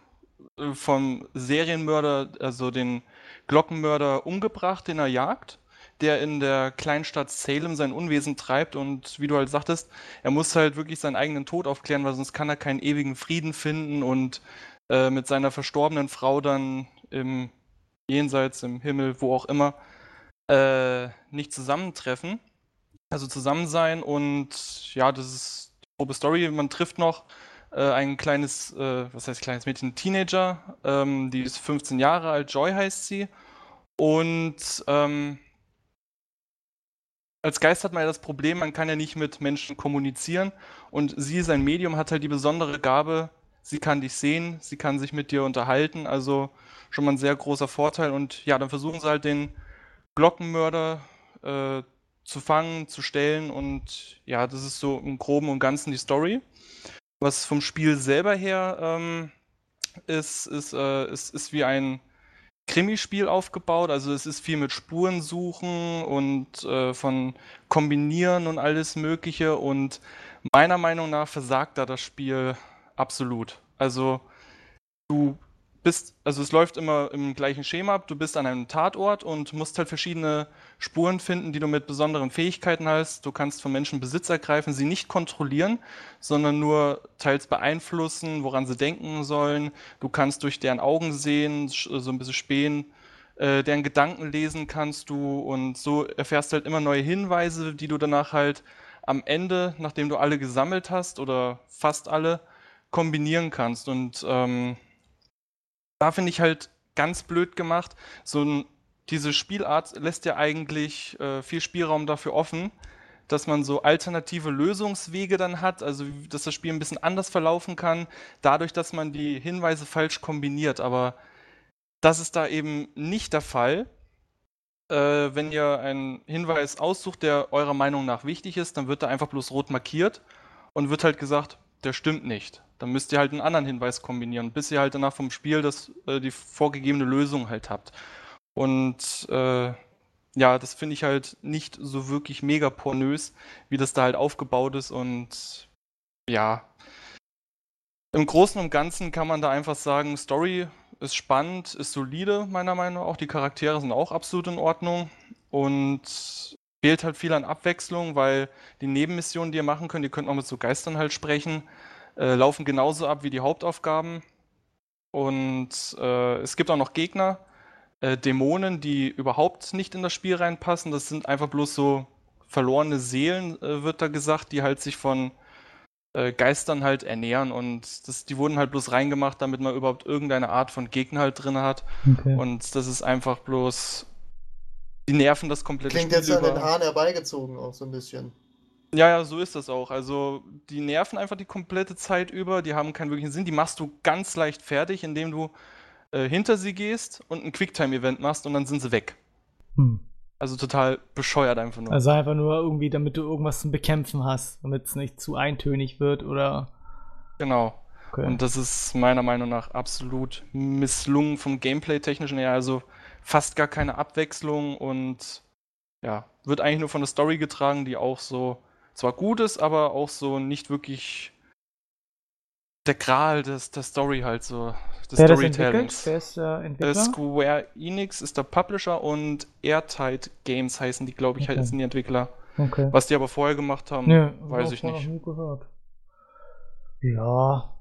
vom Serienmörder, also den Glockenmörder, umgebracht, den er jagt, der in der Kleinstadt Salem sein Unwesen treibt und wie du halt sagtest, er muss halt wirklich seinen eigenen Tod aufklären, weil sonst kann er keinen ewigen Frieden finden und äh, mit seiner verstorbenen Frau dann im Jenseits, im Himmel, wo auch immer, äh, nicht zusammentreffen, also zusammen sein und ja, das ist die grobe Story. Man trifft noch äh, ein kleines, äh, was heißt kleines Mädchen, Teenager, ähm, die ist fünfzehn Jahre alt, Joy heißt sie und ähm, als Geist hat man ja das Problem, man kann ja nicht mit Menschen kommunizieren und sie, sein Medium, hat halt die besondere Gabe, sie kann dich sehen, sie kann sich mit dir unterhalten, also schon mal ein sehr großer Vorteil und ja, dann versuchen sie halt den Glockenmörder äh, zu fangen, zu stellen und ja, das ist so im Groben und Ganzen die Story. Was vom Spiel selber her ähm, ist, ist, äh, ist, ist wie ein Krimispiel aufgebaut, also es ist viel mit Spuren suchen und äh, von kombinieren und alles Mögliche, und meiner Meinung nach versagt da das Spiel absolut. Also du bist, also es läuft immer im gleichen Schema ab, du bist an einem Tatort und musst halt verschiedene Spuren finden, die du mit besonderen Fähigkeiten hast. Du kannst von Menschen Besitz ergreifen, sie nicht kontrollieren, sondern nur teils beeinflussen, woran sie denken sollen. Du kannst durch deren Augen sehen, so ein bisschen spähen, äh, deren Gedanken lesen kannst du, und so erfährst du halt immer neue Hinweise, die du danach halt am Ende, nachdem du alle gesammelt hast oder fast alle, kombinieren kannst. Und ähm, da finde ich halt ganz blöd gemacht, so ein, diese Spielart lässt ja eigentlich äh, viel Spielraum dafür offen, dass man so alternative Lösungswege dann hat, also dass das Spiel ein bisschen anders verlaufen kann, dadurch, dass man die Hinweise falsch kombiniert. Aber das ist da eben nicht der Fall. Äh, wenn ihr einen Hinweis aussucht, der eurer Meinung nach wichtig ist, dann wird da einfach bloß rot markiert und wird halt gesagt, der stimmt nicht. Dann müsst ihr halt einen anderen Hinweis kombinieren, bis ihr halt danach vom Spiel das, äh, die vorgegebene Lösung halt habt. Und äh, ja, das finde ich halt nicht so wirklich mega pornös, wie das da halt aufgebaut ist. Und ja, im Großen und Ganzen kann man da einfach sagen, Story ist spannend, ist solide, meiner Meinung nach. Auch die Charaktere sind auch absolut in Ordnung. Und fehlt halt viel an Abwechslung, weil die Nebenmissionen, die ihr machen könnt, ihr könnt noch mit so Geistern halt sprechen, Äh, laufen genauso ab wie die Hauptaufgaben, und äh, es gibt auch noch Gegner, äh, Dämonen, die überhaupt nicht in das Spiel reinpassen. Das sind einfach bloß so verlorene Seelen, äh, wird da gesagt, die halt sich von äh, Geistern halt ernähren, und das, die wurden halt bloß reingemacht, damit man überhaupt irgendeine Art von Gegner halt drin hat. Okay. Und das ist einfach bloß, die nerven das komplette Spiel über. Klingt jetzt an den Haaren herbeigezogen auch so ein bisschen. Ja, ja, so ist das auch. Also die nerven einfach die komplette Zeit über, die haben keinen wirklichen Sinn, die machst du ganz leicht fertig, indem du äh, hinter sie gehst und ein Quicktime-Event machst, und dann sind sie weg. Hm. Also total bescheuert einfach nur. Also einfach nur irgendwie, damit du irgendwas zum Bekämpfen hast, damit es nicht zu eintönig wird oder... Genau. Okay. Und das ist meiner Meinung nach absolut misslungen vom Gameplay-technischen her, also fast gar keine Abwechslung, und ja, wird eigentlich nur von der Story getragen, die auch so zwar gut ist, aber auch so nicht wirklich der Gral des, der Story halt so, des Storytellings. Wer ist der Entwickler? Square Enix ist der Publisher, und Airtight Games heißen die, glaube ich, okay. halt sind die Entwickler. Okay. Was die aber vorher gemacht haben, ja, weiß ich nicht. Noch gehört. Ja,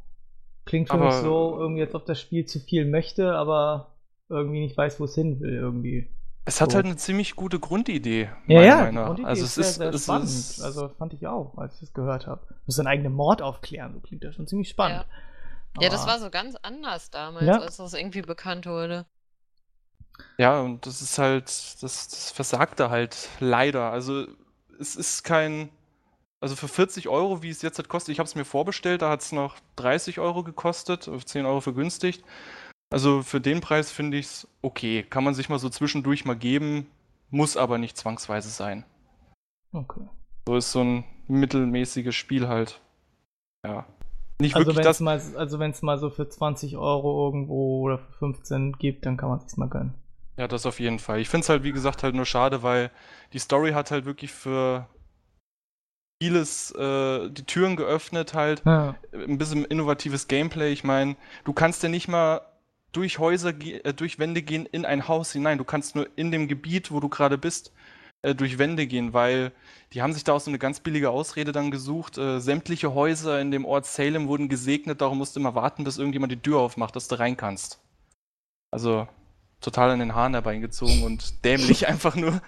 klingt für aber, mich so, irgendwie jetzt, ob das Spiel zu viel möchte, aber irgendwie nicht weiß, wo es hin will irgendwie. Es hat so halt eine ziemlich gute Grundidee. Ja, ja, die Grundidee also ist sehr, ist, sehr spannend. Ist, also fand ich auch, als ich es gehört habe. Du musst deinen eigenen Mord aufklären, so klingt das schon ziemlich spannend. Ja, ja, das war so ganz anders damals, ja, als das irgendwie bekannt wurde. Ja, und das ist halt, das, das versagte halt leider. Also es ist kein, also für vierzig Euro, wie es jetzt halt kostet, ich habe es mir vorbestellt, da hat es noch dreißig Euro gekostet, auf zehn Euro vergünstigt. Also für den Preis finde ich es okay. Kann man sich mal so zwischendurch mal geben, muss aber nicht zwangsweise sein. Okay. So ist so ein mittelmäßiges Spiel halt. Ja. Nicht also wirklich das... Mal, also wenn es mal so für zwanzig Euro irgendwo oder für fünfzehn gibt, dann kann man es sich mal gönnen. Ja, das auf jeden Fall. Ich finde es halt, wie gesagt, halt nur schade, weil die Story hat halt wirklich für vieles äh, die Türen geöffnet halt. Ja. Ein bisschen innovatives Gameplay. Ich meine, du kannst ja nicht mal durch Häuser, durch Wände gehen, in ein Haus hinein. Du kannst nur in dem Gebiet, wo du gerade bist, durch Wände gehen, weil die haben sich da auch so eine ganz billige Ausrede dann gesucht. Sämtliche Häuser in dem Ort Salem wurden gesegnet, darum musst du immer warten, bis irgendjemand die Tür aufmacht, dass du rein kannst. Also total an den Haaren herbeigezogen und dämlich einfach nur.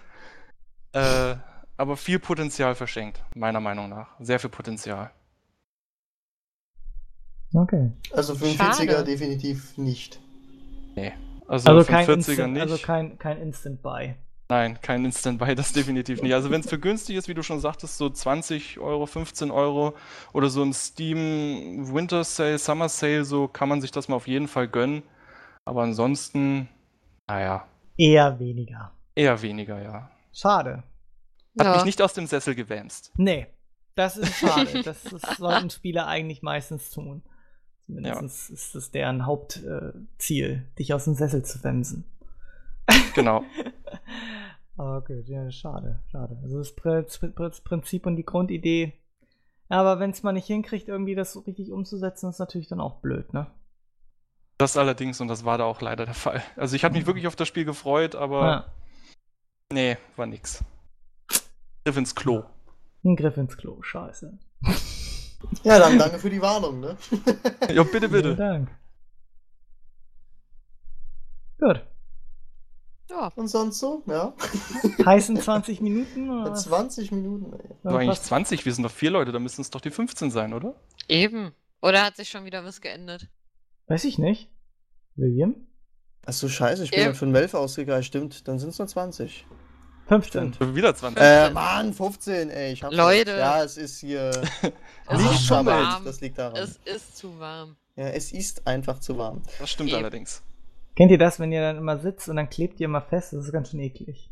Äh, aber viel Potenzial verschenkt, meiner Meinung nach. Sehr viel Potenzial. Okay. Also fünfundvierziger definitiv nicht. Nee, also, also fünfundvierziger nicht. Also kein, kein Instant-Buy. Nein, kein Instant-Buy, das definitiv nicht. Also wenn es für günstig ist, wie du schon sagtest, so zwanzig Euro, fünfzehn Euro oder so im Steam Winter Sale, Summer Sale, so kann man sich das mal auf jeden Fall gönnen. Aber ansonsten, naja. Eher weniger. Eher weniger, ja. Schade. Hat ja. mich nicht aus dem Sessel gewämst. Nee, das ist schade. Das, das sollten Spieler eigentlich meistens tun. Zumindest ja. ist das deren Hauptziel, äh, dich aus dem Sessel zu wemsen. Genau. Okay, ja, schade, schade. Also das, Pr- das Prinzip und die Grundidee. Aber wenn es man nicht hinkriegt, irgendwie das so richtig umzusetzen, ist natürlich dann auch blöd, ne? Das allerdings, und das war da auch leider der Fall. Also ich habe mich wirklich auf das Spiel gefreut, aber ja. nee, war nix. Griff ins Klo. Ein Griff ins Klo, scheiße. Ja, dann danke für die Warnung, ne? Ja, bitte, bitte. Vielen Dank. Gut. Ja. Und sonst so, ja. Heißen zwanzig Minuten? Oder? zwanzig Minuten, ey. War eigentlich zwanzig, wir sind doch vier Leute, da müssen es doch die fünfzehn sein, oder? Eben. Oder hat sich schon wieder was geändert? Weiß ich nicht. William? Achso, scheiße, ich bin dann von elf ausgegangen, stimmt. Dann sind es nur zwanzig. fünfzehn. Wieder zwanzig. Äh, Mann, fünfzehn, ey. Ich hab's Leute. Nicht. Ja, es ist hier... es ist zu warm. Das liegt daran. Es ist zu warm. Ja, es ist einfach zu warm. Das stimmt Eben. allerdings. Kennt ihr das, wenn ihr dann immer sitzt und dann klebt ihr immer fest? Das ist ganz schön eklig.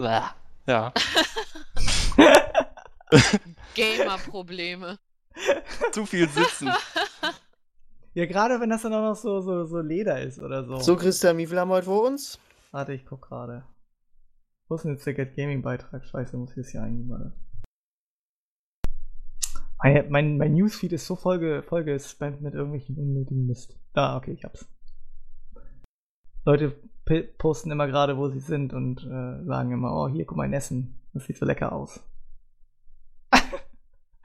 Ja. Gamer-Probleme. Zu viel sitzen. Ja, gerade wenn das dann auch noch so, so, so Leder ist oder so. So, Christian, wie viel haben wir heute vor uns? Warte, ich guck gerade. Wo ist denn jetzt der Get Gaming Beitrag? Scheiße, muss ich das hier eingeben, warte. Mein, mein, mein Newsfeed ist so voll, voll gespammt mit irgendwelchen unnötigen Mist. Ah, okay, ich hab's. Leute p- posten immer gerade, wo sie sind und äh, sagen immer, oh, hier, guck mal, ein Essen. Das sieht so lecker aus.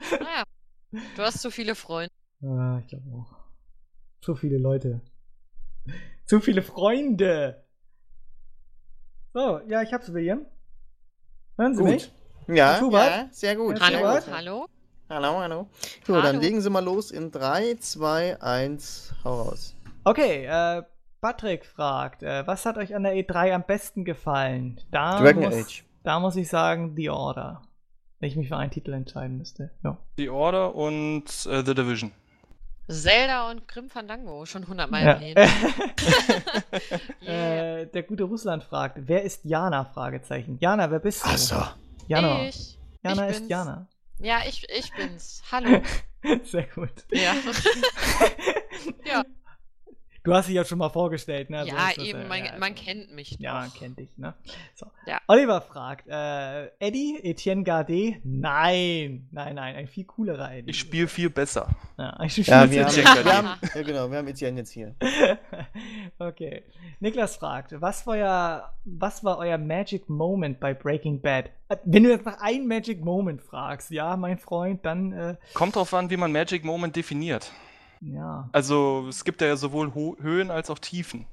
Naja, du hast zu viele Freunde. Ah, ich glaube auch. Zu viele Leute. Zu viele Freunde. So, ja, ich hab's, William. Hören Sie gut. mich? Ja, ja, sehr gut. Hallo, sehr gut. hallo. Hallo, hallo. So, hallo. Dann legen Sie mal los in drei, zwei, eins, hau raus. Okay, äh, Patrick fragt, äh, was hat euch an der E drei am besten gefallen? Da Dragon muss, Age. Da muss ich sagen, The Order. Wenn ich mich für einen Titel entscheiden müsste. Ja. The Order und äh, The Division. Zelda und Grim Fandango, schon hundertmal erwähnt. Ja. Yeah. äh, der gute Russland fragt, wer ist Jana? Fragezeichen. Jana, wer bist du? Ach so. Jana. Ich. Jana ich ist bin's. Jana. Ja, ich, ich bin's. Hallo. Sehr gut. Ja. Ja. Du hast dich ja schon mal vorgestellt, ne? Ja, so eben, das, äh, man, ja, also. man kennt mich. Ja, man kennt dich, ne? So. Ja. Oliver fragt, äh, Eddie, Etienne Gardet? Nein, nein, nein, ein viel coolerer Eddie. Ich spiele viel besser. Ja, ich spiel ja, wir, haben, wir haben, ja, genau, wir haben Etienne jetzt hier. Okay. Niklas fragt, was war, euer, was war euer Magic Moment bei Breaking Bad? Wenn du jetzt nach einem Magic Moment fragst, ja, mein Freund, dann... Äh, Kommt drauf an, wie man Magic Moment definiert. Ja. Also es gibt ja sowohl Ho- Höhen als auch Tiefen.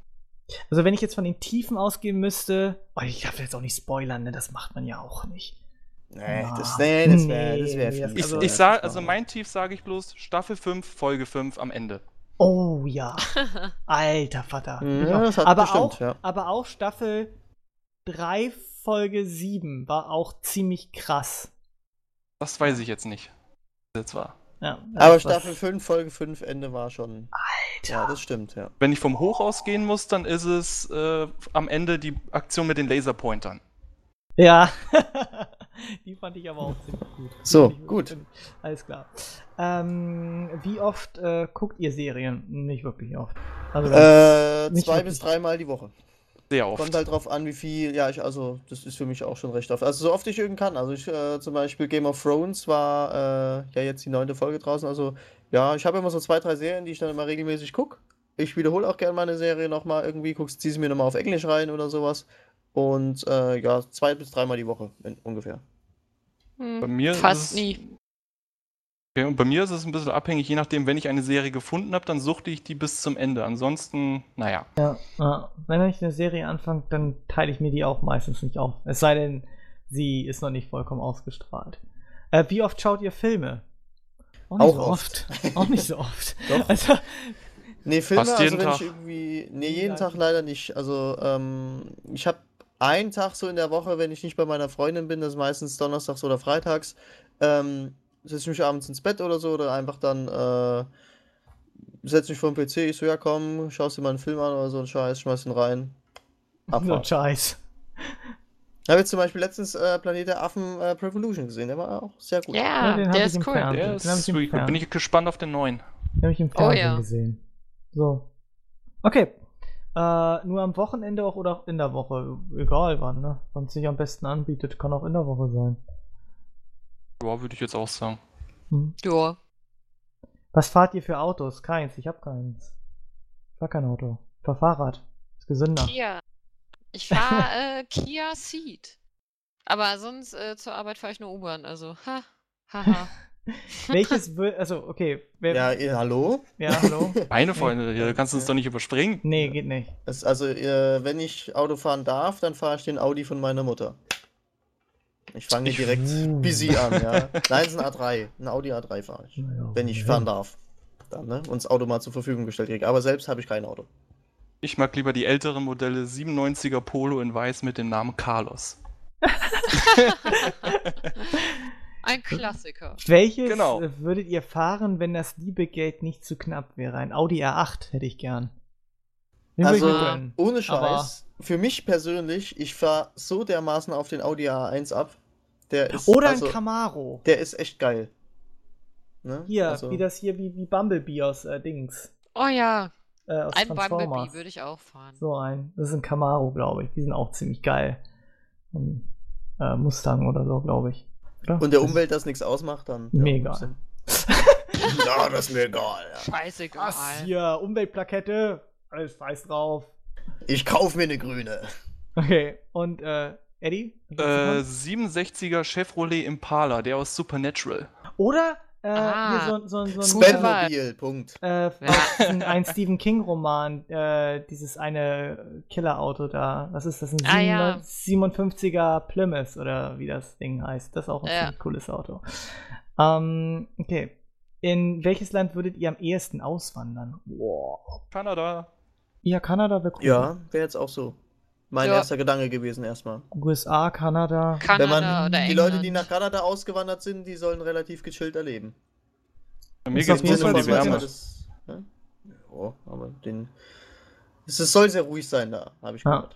Also wenn ich jetzt von den Tiefen ausgehen müsste, oh, ich darf jetzt auch nicht spoilern, ne? Das macht man ja auch nicht. Nee, ah, das, nee, das wäre nee, wär viel. Ich, also, ich sag, also mein Tief sage ich bloß Staffel fünf, Folge fünf am Ende. Oh ja, alter Vater. Ja, das hat aber, bestimmt, auch, ja. aber auch Staffel drei, Folge sieben war auch ziemlich krass. Das weiß ich jetzt nicht, was jetzt war. Ja, aber Staffel fünf, Folge fünf, Ende war schon... Alter! Ja, das stimmt, ja. Wenn ich vom Hoch ausgehen muss, dann ist es äh, am Ende die Aktion mit den Laserpointern. Ja, die fand ich aber auch ziemlich gut. So, gut. Alles klar. Ähm, wie oft äh, guckt ihr Serien? Nicht wirklich oft. Also, äh, nicht zwei wirklich. bis dreimal die Woche. Sehr oft. Kommt halt drauf an, wie viel, ja, ich, also, das ist für mich auch schon recht oft. Also, so oft ich irgend kann. Also, ich, äh, zum Beispiel Game of Thrones war, äh, ja, jetzt die neunte Folge draußen. Also, ja, ich habe immer so zwei, drei Serien, die ich dann immer regelmäßig gucke. Ich wiederhole auch gerne meine Serie nochmal irgendwie, guck's, zieh sie mir nochmal auf Englisch rein oder sowas. Und, äh, ja, zwei bis dreimal die Woche in, ungefähr. Hm, bei mir fast ist nie. Okay, und bei mir ist es ein bisschen abhängig, je nachdem, wenn ich eine Serie gefunden habe, dann suchte ich die bis zum Ende. Ansonsten, naja. Ja, ja. Wenn ich eine Serie anfange, dann teile ich mir die auch meistens nicht auf. Es sei denn, sie ist noch nicht vollkommen ausgestrahlt. Äh, wie oft schaut ihr Filme? Auch nicht auch so oft. oft. Auch nicht so oft. Doch. Also, nee, Filme, also wenn Tag. ich irgendwie... Nee, jeden Tag leider nicht. Also, ähm, ich habe einen Tag so in der Woche, wenn ich nicht bei meiner Freundin bin, das ist meistens donnerstags oder freitags, ähm, setze mich abends ins Bett oder so, oder einfach dann äh, setze mich vor den P C, ich so, ja komm, schaust dir mal einen Film an oder so einen Scheiß, schmeiß ihn rein. Abfahrt. So ein Scheiß. Ich habe jetzt zum Beispiel letztens äh, Planet der Affen äh, Prevolution gesehen, der war auch sehr gut. Yeah, ja, den der ist cool. Fernsehen. Der ist den ich sweet. Bin ich gespannt auf den neuen. Den habe ich im Fernsehen oh, ja. gesehen. So. Okay. Äh, nur am Wochenende auch oder auch in der Woche. Egal wann, ne? Wann es sich am besten anbietet, kann auch in der Woche sein. Ja, würde ich jetzt auch sagen. Hm. Ja. Was fahrt ihr für Autos? Keins, ich habe keins. Ich fahr kein Auto. Ich fahr Fahrrad. Ist gesünder. Kia. Ich fahre äh, Kia Ceed. Aber sonst äh, zur Arbeit fahre ich nur U-Bahn, also ha, ha, ha. Welches will, also okay. Wer, ja, ihr, hallo? Ja, hallo. Meine Freunde, ja, du kannst uns ja. doch nicht überspringen. Nee, geht nicht. Es, also äh, wenn ich Auto fahren darf, dann fahre ich den Audi von meiner Mutter. Ich fange direkt uh. busy an, ja. Nein, es ist ein A drei. Ein Audi A drei fahre ich. Naja, wenn ich fahren ja. darf. Dann, ne? Und das Auto mal zur Verfügung gestellt kriege. Aber selbst habe ich kein Auto. Ich mag lieber die älteren Modelle, siebenundneunziger Polo in weiß mit dem Namen Carlos. Ein Klassiker. Welches genau. würdet ihr fahren, wenn das Liebegeld nicht zu knapp wäre? Ein Audi R acht hätte ich gern. Den also, ich ohne Scheiß, aber für mich persönlich, ich fahre so dermaßen auf den Audi A eins ab. Der ist, oder also, ein Camaro. Der ist echt geil. Ne? Hier, also. wie das hier, wie, wie Bumblebee aus äh, Dings. Oh ja, ein Bumblebee würde ich auch fahren. So ein. Das ist ein Camaro, glaube ich. Die sind auch ziemlich geil. Und, äh, Mustang oder so, glaube ich. Oder? Und der Umwelt das nichts ausmacht, dann. Mega. Ja, ja, das ist mir egal. Ja. Scheißegal. Was hier, Umweltplakette, alles weiß drauf. Ich kaufe mir eine grüne. Okay, und äh, Eddie? Äh, siebenundsechziger Chevrolet Impala, der aus Supernatural. Oder? Äh, ah, hier so, so, so ein Spenmobil, Punkt. Äh, ja. ein, ein Stephen King-Roman, äh, dieses eine Killer-Auto da. Was ist das? Ein ah, ja. siebenundfünfziger Plymouth oder wie das Ding heißt. Das ist auch ein ja. cooles Auto. Ähm, okay. In welches Land würdet ihr am ehesten auswandern? Wow. Kanada. Ja, Kanada wäre cool. Ja, wäre jetzt auch so. Mein ja. erster Gedanke gewesen erstmal. U S A, Kanada. Kanada Wenn man, oder Die England. Leute, die nach Kanada ausgewandert sind, die sollen relativ gechillt erleben. Bei mir geht's bloß um die Wärme. Das, ne? Ja, aber den... Es soll sehr ruhig sein da, habe ich gehört.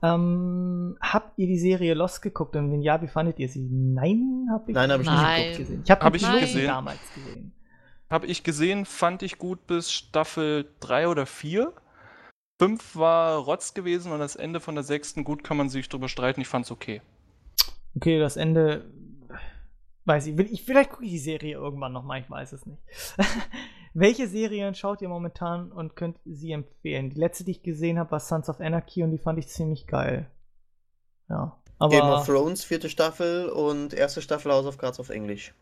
Ah. Ähm, habt ihr die Serie Lost geguckt? Und wenn ja, wie fandet ihr sie? Nein, habe ich, Nein, hab ich Nein. nicht geguckt. Gesehen. Ich habe hab ich gesehen. damals gesehen. Habe ich gesehen, fand ich gut bis Staffel drei oder vier. fünf war Rotz gewesen und das Ende von der sechsten, gut, kann man sich drüber streiten, ich fand's okay. Okay, das Ende, weiß ich, will ich vielleicht gucke ich die Serie irgendwann nochmal, ich weiß es nicht. Welche Serien schaut ihr momentan und könnt sie empfehlen? Die letzte, die ich gesehen habe, war Sons of Anarchy und die fand ich ziemlich geil. Ja, aber Game of Thrones, vierte Staffel und erste Staffel House of Cards auf Englisch.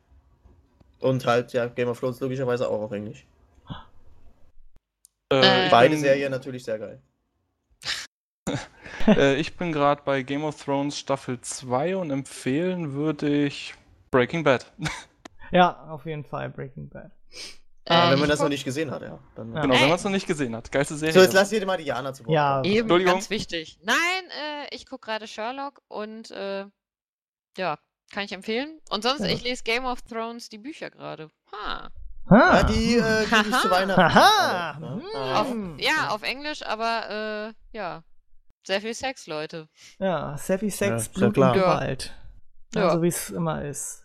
Und halt, ja, Game of Thrones logischerweise auch auf Englisch. Äh, Beide bin, Serien natürlich sehr geil. äh, ich bin gerade bei Game of Thrones Staffel zwei und empfehlen würde ich Breaking Bad. Ja, auf jeden Fall Breaking Bad. Äh, wenn man das noch nicht gesehen hat, ja. Dann ja. Genau, wenn man es noch nicht gesehen hat. Geilste Serie. So, jetzt lass dir mal die Jana zu Wort. Ja, eben, ganz wichtig. Nein, äh, ich gucke gerade Sherlock und äh, ja, kann ich empfehlen. Und sonst, ja. ich lese Game of Thrones die Bücher gerade. Ha. Ha. Ja, die äh, kriege ich zu Weihnachten. Aha. Ne? Auf, ja, auf Englisch, aber äh, ja, sehr viel Sex, Leute. Ja, sehr viel Sex, ja, Blut und Gewalt. Ja. Ja, so wie es immer ist.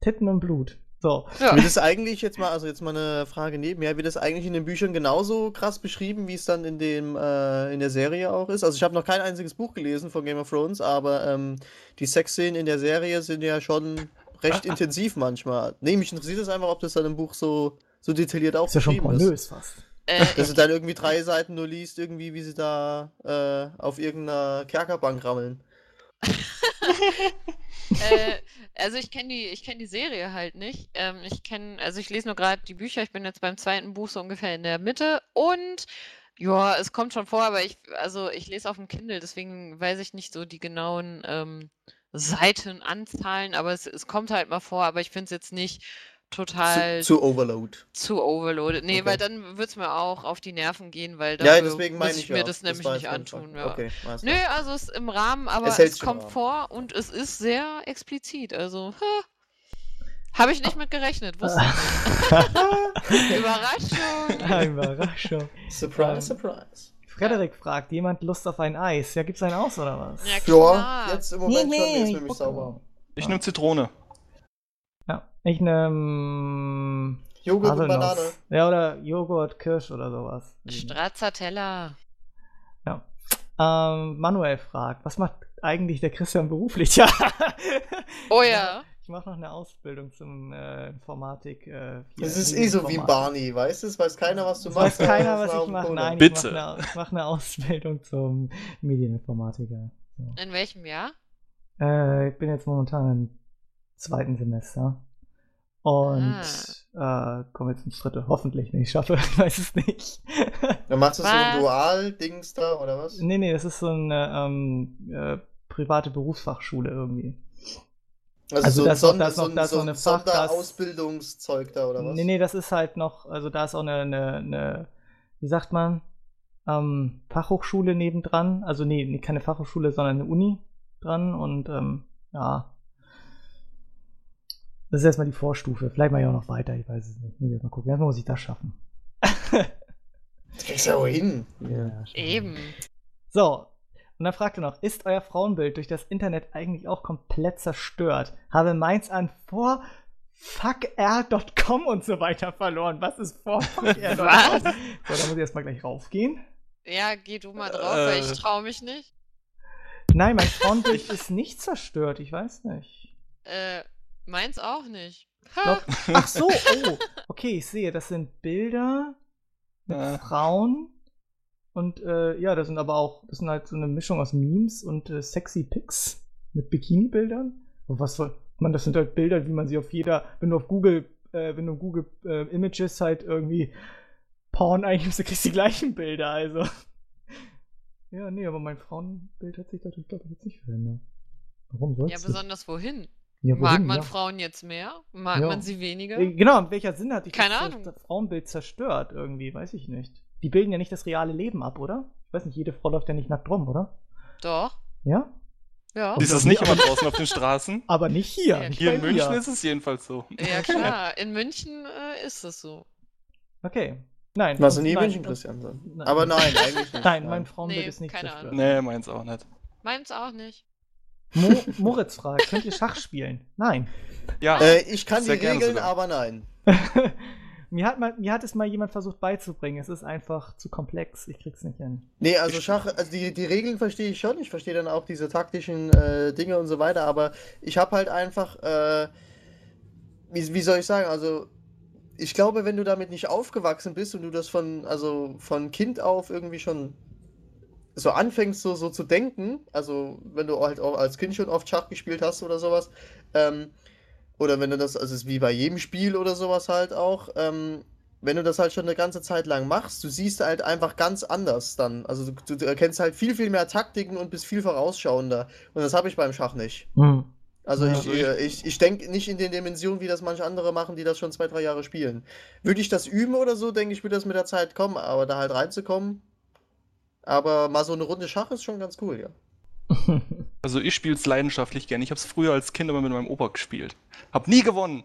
Titten und Blut. So. Ja. Wird es eigentlich, jetzt mal, also jetzt mal eine Frage nebenher, wird das eigentlich in den Büchern genauso krass beschrieben, wie es dann in, dem, äh, in der Serie auch ist? Also ich habe noch kein einziges Buch gelesen von Game of Thrones, aber ähm, die Sexszenen in der Serie sind ja schon recht intensiv manchmal. Nee, mich interessiert es einfach, ob das dann im Buch so, so detailliert auch ist. Ist ja schon pornös fast. Äh, Dass du dann irgendwie drei Seiten nur liest, irgendwie, wie sie da äh, auf irgendeiner Kerkerbank rammeln. äh, also ich kenne die, ich kenn die Serie halt nicht. Ähm, ich kenne, also ich lese nur gerade die Bücher, ich bin jetzt beim zweiten Buch so ungefähr in der Mitte und ja, es kommt schon vor, aber ich, also ich lese auf dem Kindle, deswegen weiß ich nicht so die genauen ähm, Seitenanzahlen, aber es, es kommt halt mal vor, aber ich finde es jetzt nicht total... Zu, zu overload. Zu overloaded. Nee, okay. Weil dann würde es mir auch auf die Nerven gehen, weil dafür ja, deswegen muss ich, ich mir auch. das nämlich das nicht antun. Ja. Okay, Nö, also es ist im Rahmen, aber es, es kommt vor und es ist sehr explizit, also... Ha. Habe ich nicht mit gerechnet, wusste ich nicht. Überraschung. Überraschung. Surprise, surprise. Frederik fragt, jemand Lust auf ein Eis? Ja, gibt's ein Eis oder was? Ja, klar. Jetzt im Moment nee, nee, schon, nee, ich mich sauber. Ich nehme Zitrone. Ja, ich nehme... Joghurt Haselnuss. Und Banane. Ja, oder Joghurt, Kirsch oder sowas. Stracciatella. Ja. Ähm, Manuel fragt, was macht eigentlich der Christian beruflich? Ja. Oh ja. Ich mache noch eine Ausbildung zum äh, Informatik. Äh, das ist eh so wie Barney, weißt du? Es weiß keiner, was du das machst. Weiß keiner, was ich mache. Nein, bitte. Ich mache eine, mach eine Ausbildung zum Medieninformatiker. So. In welchem Jahr? Äh, ich bin jetzt momentan im zweiten Semester. Und ah. äh, komme jetzt ins dritte. Hoffentlich nicht. Ich schaffe, ich weiß es nicht. Dann machst du so ein Dual-Dings da, oder was? Nee, nee, das ist so eine ähm, äh, private Berufsfachschule irgendwie. Also, also so da ist noch, da ist so noch eine Fach, Sonderausbildungszeug da, oder was? Nee, nee, das ist halt noch, also da ist auch eine, eine, eine wie sagt man, ähm, Fachhochschule nebendran. Also nee, keine Fachhochschule, sondern eine Uni dran. Und ähm, ja, das ist erstmal die Vorstufe. Vielleicht mache ich auch noch weiter, ich weiß es nicht. Muss ich erstmal gucken. Erstmal muss ich das schaffen. Das kriegst du auch hin. Ja, eben. So. Und dann fragt er noch, ist euer Frauenbild durch das Internet eigentlich auch komplett zerstört? Habe meins an vor fuck r punkt com und so weiter verloren. Was ist vor fuck r punkt com? So, da muss ich erstmal gleich raufgehen. Ja, geh du mal drauf, äh. weil ich traue mich nicht. Nein, mein Frauenbild ist nicht zerstört, ich weiß nicht. Äh, meins auch nicht. Ach so, oh. Okay, ich sehe, das sind Bilder mit äh. Frauen. Und äh, ja, das sind aber auch, das sind halt so eine Mischung aus Memes und äh, sexy Pics mit Bikini-Bildern. Und was soll, man, das sind halt Bilder, wie man sie auf jeder, wenn du auf Google, äh, wenn du Google äh, Images halt irgendwie Porn eingibst, du kriegst die gleichen Bilder, also. Ja, nee, aber mein Frauenbild hat sich dadurch, glaube ich, jetzt nicht verändert. Warum soll's? Ja, besonders wohin? Ja, wohin? Mag man ja. Frauen jetzt mehr? Mag ja. man sie weniger? Genau, in welcher Sinn hat sich das, das Frauenbild zerstört irgendwie, weiß ich nicht. Die bilden ja nicht das reale Leben ab, oder? Ich weiß nicht, jede Frau läuft ja nicht nackt rum, oder? Doch. Ja? Ja. Ist das nicht immer draußen auf den Straßen? Aber nicht hier. Ja, nicht hier in München hier. Ist es jedenfalls so. Ja, klar. In München äh, ist es so. Okay. Nein. Warst du nie in München, Christian? Nein. Aber nein, eigentlich nicht. Nein, mein Frauenbild nee, ist nicht zerstört. Nee, meins auch nicht. Meins auch nicht. Mo Moritz fragt, könnt ihr Schach spielen? Nein. Ja. Äh, ich kann die Regeln, aber nein. Mir hat, mal, mir hat es mal jemand versucht beizubringen. Es ist einfach zu komplex. Ich krieg's nicht hin. Nee, also Schach, also die, die Regeln verstehe ich schon. Ich verstehe dann auch diese taktischen äh, Dinge und so weiter. Aber ich habe halt einfach, äh, wie, wie soll ich sagen, also ich glaube, wenn du damit nicht aufgewachsen bist und du das von, also von Kind auf irgendwie schon so anfängst, so, so zu denken, also wenn du halt auch als Kind schon oft Schach gespielt hast oder sowas, ähm, oder wenn du das, also es ist wie bei jedem Spiel oder sowas halt auch, ähm, wenn du das halt schon eine ganze Zeit lang machst, du siehst halt einfach ganz anders dann. Also du, du erkennst halt viel, viel mehr Taktiken und bist viel vorausschauender. Und das habe ich beim Schach nicht. Hm. Also ja, ich, ich, ich, ich denke nicht in den Dimensionen, wie das manche andere machen, die das schon zwei, drei Jahre spielen. Würde ich das üben oder so, denke ich, würde das mit der Zeit kommen, aber da halt reinzukommen. Aber mal so eine Runde Schach ist schon ganz cool, ja. Also ich spiele es leidenschaftlich gern. Ich habe es früher als Kind immer mit meinem Opa gespielt. Hab nie gewonnen.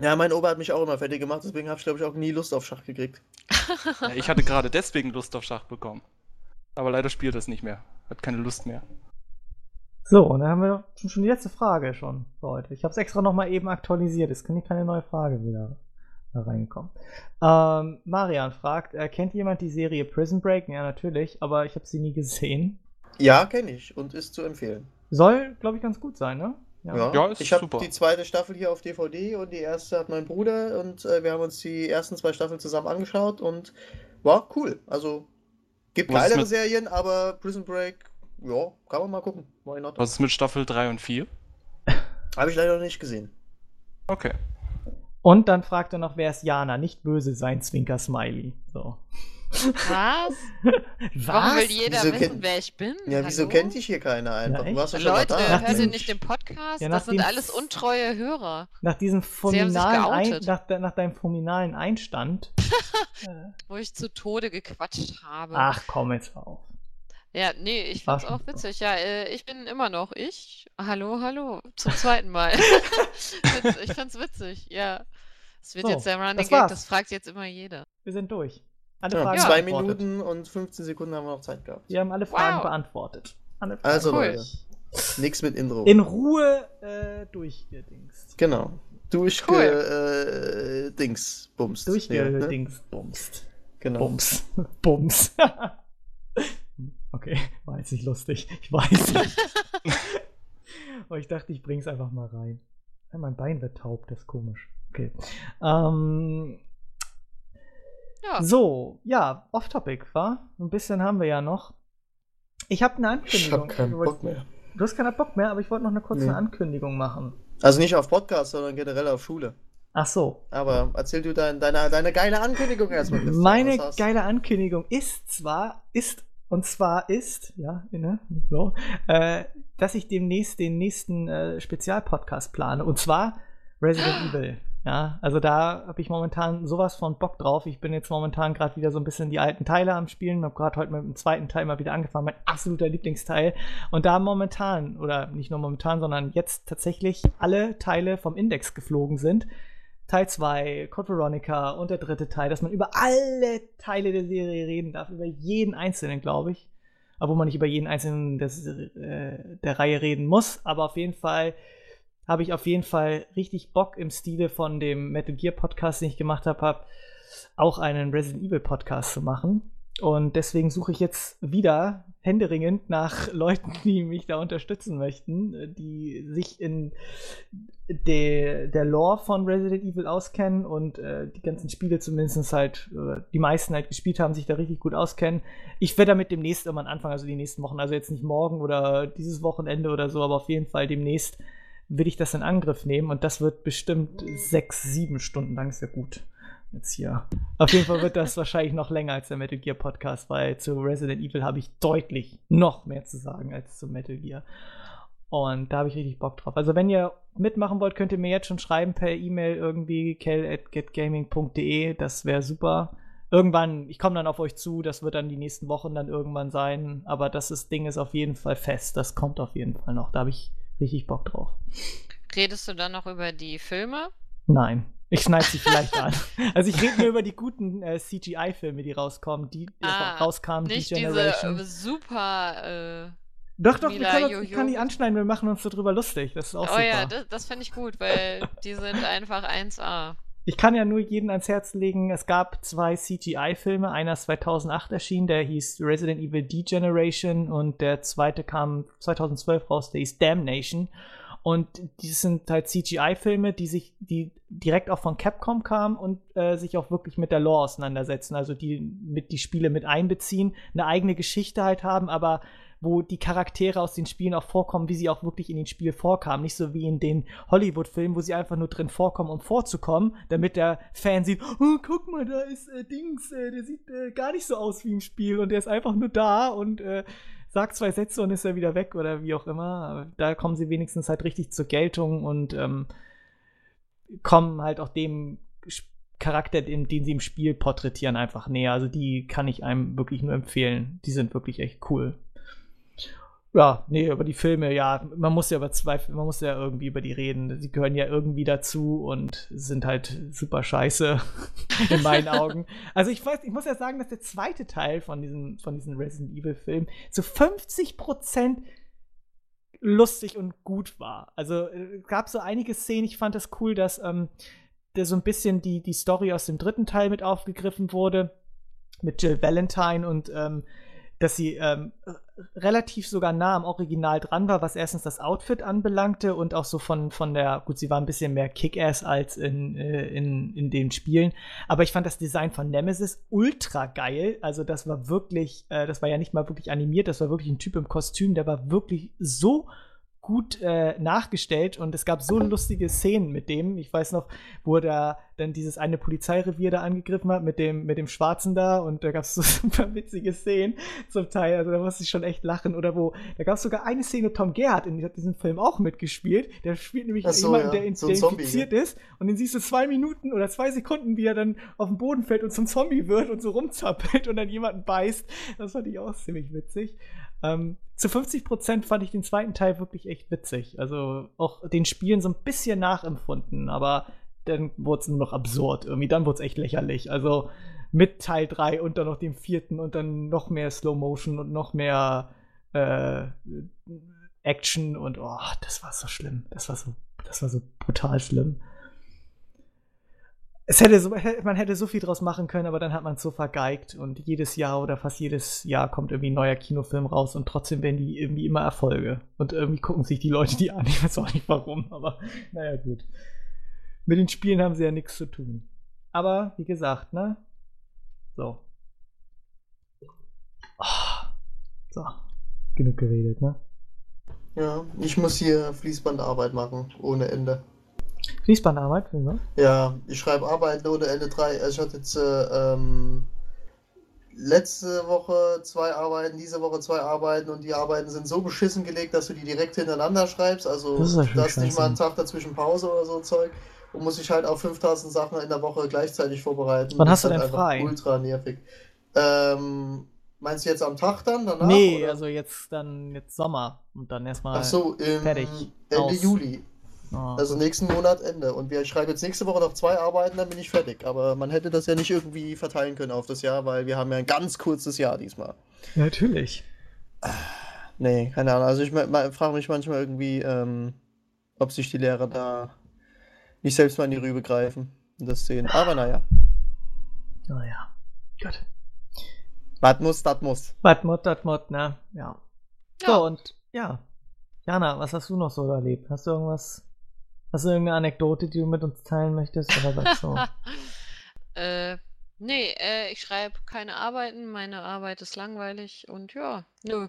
Ja, mein Opa hat mich auch immer fertig gemacht, deswegen habe ich, glaube ich, auch nie Lust auf Schach gekriegt. Ja, ich hatte gerade deswegen Lust auf Schach bekommen. Aber leider spielt das nicht mehr. Hat keine Lust mehr. So, und dann haben wir schon die letzte Frage schon für heute. Ich habe es extra nochmal eben aktualisiert. Es kann nicht keine neue Frage wieder da reingekommen. Ähm, Marian fragt, äh, kennt jemand die Serie Prison Break? Ja, natürlich, aber ich habe sie nie gesehen. Ja, kenne ich und ist zu empfehlen. Soll, glaube ich, ganz gut sein, ne? Ja, ja, ja, ist ich habe die zweite Staffel hier auf D V D und die erste hat mein Bruder und äh, wir haben uns die ersten zwei Staffeln zusammen angeschaut und war cool. Also, gibt geilere Serien, aber Prison Break, ja, kann man mal gucken. Why not? Was ist mit Staffel drei und vier? Habe ich leider noch nicht gesehen. Okay. Und dann fragt er noch, wer ist Jana? Nicht böse sein, Zwinker-Smiley. So. Was? Was? Warum will jeder wieso wissen, wer ich bin? Ja, hallo? Wieso kennt dich hier keiner einfach? Ja, du warst ja schon Leute, da. Leute, hört ihr nicht den Podcast? Ja, das sind alles untreue Hörer. Nach diesem fulminalen ein, nach, nach deinem fulminalen Einstand. Wo ich zu Tode gequatscht habe. Ach, komm jetzt auf. Ja, nee, ich find's auch witzig. Ja, äh, ich bin immer noch ich. Hallo, hallo. Zum zweiten Mal. Ich find's witzig, ja. Es wird so, jetzt der Running Gag, das fragt jetzt immer jeder. Wir sind durch. Alle Fragen ja, zwei Minuten und fünfzehn Sekunden haben wir noch Zeit gehabt. Wir haben alle Fragen wow. beantwortet. Alle Fragen. Also cool. Leute, nichts mit Intro. In Ruhe äh, durchgedingst. Genau. Durchgedingsbumst. Cool. Äh, Durchgedingsbumst. Ne? Genau. Bums. Bums. Okay, war jetzt nicht lustig. Ich weiß nicht. Aber ich dachte, ich bring's einfach mal rein. Ja, mein Bein wird taub, das ist komisch. Okay. Ähm... Ja. So, ja, off-topic, wa? Ein bisschen haben wir ja noch. Ich habe eine Ankündigung. Ich hab keinen Bock mehr. Du hast keinen Bock mehr, aber ich wollte noch eine kurze nee. Ankündigung machen. Also nicht auf Podcast, sondern generell auf Schule. Ach so. Aber erzähl du dein, deine, deine geile Ankündigung erstmal. Meine geile Ankündigung ist zwar, ist, und zwar ist, ja, ne, so, äh, dass ich demnächst den nächsten äh, Spezialpodcast plane. Und zwar Resident Evil. Ja, also da habe ich momentan sowas von Bock drauf. Ich bin jetzt momentan gerade wieder so ein bisschen die alten Teile am Spielen. Ich habe gerade heute mit dem zweiten Teil mal wieder angefangen. Mein absoluter Lieblingsteil. Und da momentan, oder nicht nur momentan, sondern jetzt tatsächlich alle Teile vom Index geflogen sind. Teil zwei, Code Veronica und der dritte Teil, dass man über alle Teile der Serie reden darf. Über jeden einzelnen, glaube ich. Obwohl man nicht über jeden einzelnen des, äh, der Reihe reden muss. Aber auf jeden Fall habe ich auf jeden Fall richtig Bock, im Stile von dem Metal Gear Podcast, den ich gemacht habe, hab, auch einen Resident Evil Podcast zu machen. Und deswegen suche ich jetzt wieder händeringend nach Leuten, die mich da unterstützen möchten, die sich in de, der Lore von Resident Evil auskennen und äh, die ganzen Spiele zumindest halt, äh, die meisten halt gespielt haben, sich da richtig gut auskennen. Ich werde damit demnächst irgendwann anfangen, also die nächsten Wochen, also jetzt nicht morgen oder dieses Wochenende oder so, aber auf jeden Fall demnächst will ich das in Angriff nehmen und das wird bestimmt sechs, sieben Stunden lang, ist ja gut jetzt hier. Auf jeden Fall wird das wahrscheinlich noch länger als der Metal Gear Podcast, weil zu Resident Evil habe ich deutlich noch mehr zu sagen als zu Metal Gear. Und da habe ich richtig Bock drauf. Also wenn ihr mitmachen wollt, könnt ihr mir jetzt schon schreiben per E-Mail irgendwie kell at getgaming punkt de, das wäre super. Irgendwann, ich komme dann auf euch zu, das wird dann die nächsten Wochen dann irgendwann sein, aber das ist, Ding ist auf jeden Fall fest, das kommt auf jeden Fall noch, da habe ich richtig Bock drauf. Redest du dann noch über die Filme? Nein, ich schneide sie vielleicht an. Also ich rede nur über die guten äh, C G I-Filme, die rauskommen, die ah, rauskamen, nicht die Generation. Diese super äh, Doch, doch, Mila, wir können, können die anschneiden, wir machen uns so drüber lustig. Das ist auch oh super. Oh ja, das, das finde ich gut, weil die sind einfach eins A. Ich kann ja nur jedem ans Herz legen, es gab zwei C G I-Filme, einer ist zweitausendacht erschienen, der hieß Resident Evil D-Generation und der zweite kam zweitausendzwölf raus, der hieß Damnation. Und die sind halt C G I-Filme, die sich, die direkt auch von Capcom kamen und äh, sich auch wirklich mit der Lore auseinandersetzen, also die mit die Spiele mit einbeziehen, eine eigene Geschichte halt haben, aber wo die Charaktere aus den Spielen auch vorkommen, wie sie auch wirklich in den Spielen vorkamen. Nicht so wie in den Hollywood-Filmen, wo sie einfach nur drin vorkommen, um vorzukommen, damit der Fan sieht, oh, guck mal, da ist äh, Dings, äh, der sieht äh, gar nicht so aus wie im Spiel und der ist einfach nur da und äh, sagt zwei Sätze und ist er wieder weg oder wie auch immer. Da kommen sie wenigstens halt richtig zur Geltung und ähm, kommen halt auch dem Spiel Charakter, den, den sie im Spiel porträtieren, einfach näher. Also die kann ich einem wirklich nur empfehlen. Die sind wirklich echt cool. Ja, nee, über die Filme, ja, man muss ja über zwei, man muss ja irgendwie über die reden. Sie gehören ja irgendwie dazu und sind halt super scheiße in meinen Augen. Also ich weiß, ich muss ja sagen, dass der zweite Teil von diesem, von diesen Resident Evil Filmen zu fünfzig Prozent lustig und gut war. Also es gab so einige Szenen, ich fand das cool, dass ähm, der so ein bisschen die, die Story aus dem dritten Teil mit aufgegriffen wurde, mit Jill Valentine und ähm, dass sie ähm, relativ sogar nah am Original dran war, was erstens das Outfit anbelangte und auch so von, von der, gut, sie war ein bisschen mehr Kick-Ass als in, äh, in, in den Spielen, aber ich fand das Design von Nemesis ultra geil, also das war wirklich, äh, das war ja nicht mal wirklich animiert, das war wirklich ein Typ im Kostüm, der war wirklich so gut äh, nachgestellt und es gab so lustige Szenen mit dem. Ich weiß noch, wo er dann dieses eine Polizeirevier da angegriffen hat mit dem, mit dem Schwarzen da und da gab es so super witzige Szenen zum Teil. Also da musste ich schon echt lachen. Oder wo, da gab es sogar eine Szene, Tom Gerhardt in diesem Film auch mitgespielt. Der spielt nämlich so, jemanden, ja. der, so der infiziert Zombie, ist und den siehst du zwei Minuten oder zwei Sekunden, wie er dann auf den Boden fällt und zum Zombie wird und so rumzappelt und dann jemanden beißt. Das fand ich auch ziemlich witzig. Ähm, zu fünfzig Prozent fand ich den zweiten Teil wirklich echt witzig. Also auch den Spielen so ein bisschen nachempfunden, aber dann wurde es nur noch absurd irgendwie. Dann wurde es echt lächerlich. Also mit Teil drei und dann noch dem vierten und dann noch mehr Slow Motion und noch mehr äh, Action und oh, das war so schlimm. Das war so, das war so brutal schlimm. Es hätte so, man hätte so viel draus machen können, aber dann hat man es so vergeigt und jedes Jahr oder fast jedes Jahr kommt irgendwie ein neuer Kinofilm raus und trotzdem werden die irgendwie immer Erfolge und irgendwie gucken sich die Leute die an. Ich weiß auch nicht warum, aber naja, gut. Mit den Spielen haben sie ja nichts zu tun. Aber, wie gesagt, ne? So. Oh. So. Genug geredet, ne? Ja, ich muss hier Fließbandarbeit machen, ohne Ende. Fließbandarbeit, ne? Ja, ich schreibe Arbeiten ohne Ende drei. Ich hatte jetzt äh, ähm, letzte Woche zwei Arbeiten, diese Woche zwei Arbeiten und die Arbeiten sind so beschissen gelegt, dass du die direkt hintereinander schreibst. Also da ist nicht mal einen Tag dazwischen Pause oder so Zeug. Und muss ich halt auch fünftausend Sachen in der Woche gleichzeitig vorbereiten. Wann hast du denn halt frei? Ultra nervig. Ähm, meinst du jetzt am Tag dann? Danach, nee, oder? Also jetzt dann jetzt Sommer und dann erstmal Ach so, im fertig. Ende aus. Juli. Also nächsten Monat Ende. Und ich schreibe jetzt nächste Woche noch zwei Arbeiten, dann bin ich fertig. Aber man hätte das ja nicht irgendwie verteilen können auf das Jahr, weil wir haben ja ein ganz kurzes Jahr diesmal. Natürlich. Nee, keine Ahnung. Also ich frage mich manchmal irgendwie, ähm, ob sich die Lehrer da nicht selbst mal in die Rübe greifen und das sehen. Aber naja. Naja. Gut. Was muss, das muss. Was muss, das muss, ne? Ja. So, ja. Und ja. Jana, was hast du noch so erlebt? Hast du irgendwas... Hast du irgendeine Anekdote, die du mit uns teilen möchtest? Oder sagst du? äh, nee, äh, ich schreibe keine Arbeiten. Meine Arbeit ist langweilig und ja, nö.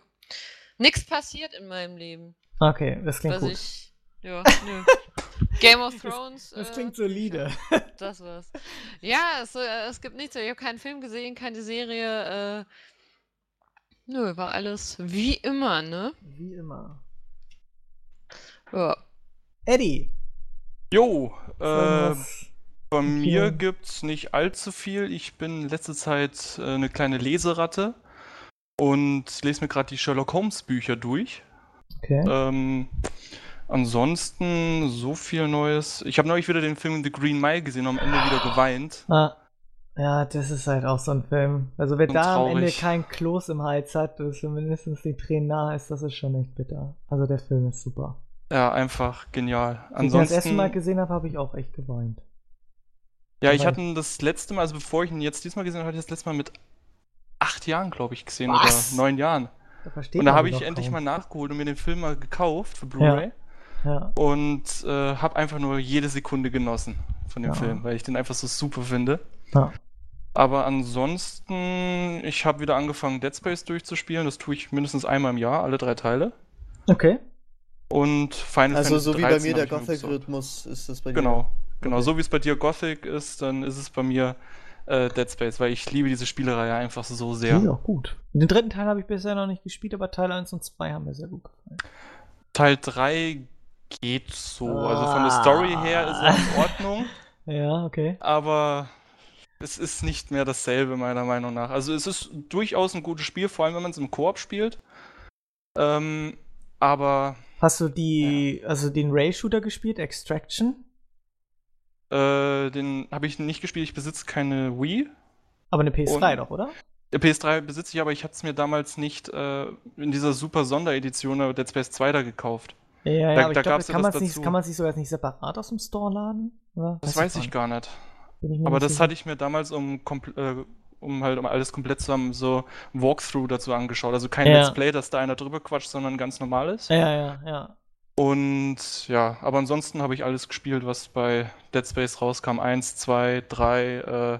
Nix passiert in meinem Leben. Okay, das klingt gut. Ich, ja, nö. Game of Thrones. Das, das äh, klingt solide. Ja, das war's. Ja, es, äh, es gibt nichts. Ich habe keinen Film gesehen, keine Serie. Äh, nö, war alles wie immer, ne? Wie immer. Ja. Eddie. Jo, äh, bei mir gibt's nicht allzu viel. Ich bin letzte Zeit äh, eine kleine Leseratte und lese mir gerade die Sherlock Holmes Bücher durch. Okay. Ähm, ansonsten so viel Neues. Ich habe neulich wieder den Film The Green Mile gesehen und am Ende wieder geweint. Ah. Ja, das ist halt auch so ein Film. Also wer und da traurig. Am Ende kein Kloß im Hals hat, das zumindest die Tränen nahe ist, das ist schon echt bitter. Also der Film ist super. Ja, einfach genial. Ansonsten, als ich das erste Mal gesehen habe, habe ich auch echt geweint. Ja, ich hatte ihn das letzte Mal, also bevor ich ihn jetzt diesmal gesehen habe, hatte ich das letzte Mal mit acht Jahren, glaube ich, gesehen. Was? Oder neun Jahren. Da und da habe ich endlich kaum. mal nachgeholt und mir den Film mal gekauft für Blu-ray. Ja. Ja. Und äh, habe einfach nur jede Sekunde genossen von dem ja. Film, weil ich den einfach so super finde. Ja. Aber ansonsten, ich habe wieder angefangen, Dead Space durchzuspielen. Das tue ich mindestens einmal im Jahr, alle drei Teile. Okay. Und Final also Fantasy so wie bei mir der Gothic-Rhythmus ist das bei dir. Genau, genau. Okay. So wie es bei dir Gothic ist, dann ist es bei mir äh, Dead Space, weil ich liebe diese Spielereihe einfach so sehr. Ja, gut. Den dritten Teil habe ich bisher noch nicht gespielt, aber Teil eins und zwei haben mir sehr gut gefallen. Teil drei geht so. Ah. Also von der Story her ist es in Ordnung. Ja, okay. Aber es ist nicht mehr dasselbe, meiner Meinung nach. Also es ist durchaus ein gutes Spiel, vor allem wenn man es im Koop spielt. Ähm, aber... Hast du die, ja. also den Rail-Shooter gespielt, Extraction? Äh, den habe ich nicht gespielt, ich besitze keine Wii. Aber eine P S drei und, doch, oder? Ja, P S drei besitze ich, aber ich habe es mir damals nicht äh, in dieser super Sonderedition der Dead Space zwei da gekauft. Ja, ja, da, aber da ich glaub, kann man es kann man sich sogar nicht separat aus dem Store laden? Oder? Das weiß, weiß ich gar nicht. Ich aber das sicher. hatte ich mir damals um äh, um halt um alles komplett zusammen so Walkthrough dazu angeschaut. Also kein ja. Let's Play, dass da einer drüber quatscht, sondern ganz normales. Ja, ja, ja. Und ja, aber ansonsten habe ich alles gespielt, was bei Dead Space rauskam. eins, zwei, drei, äh,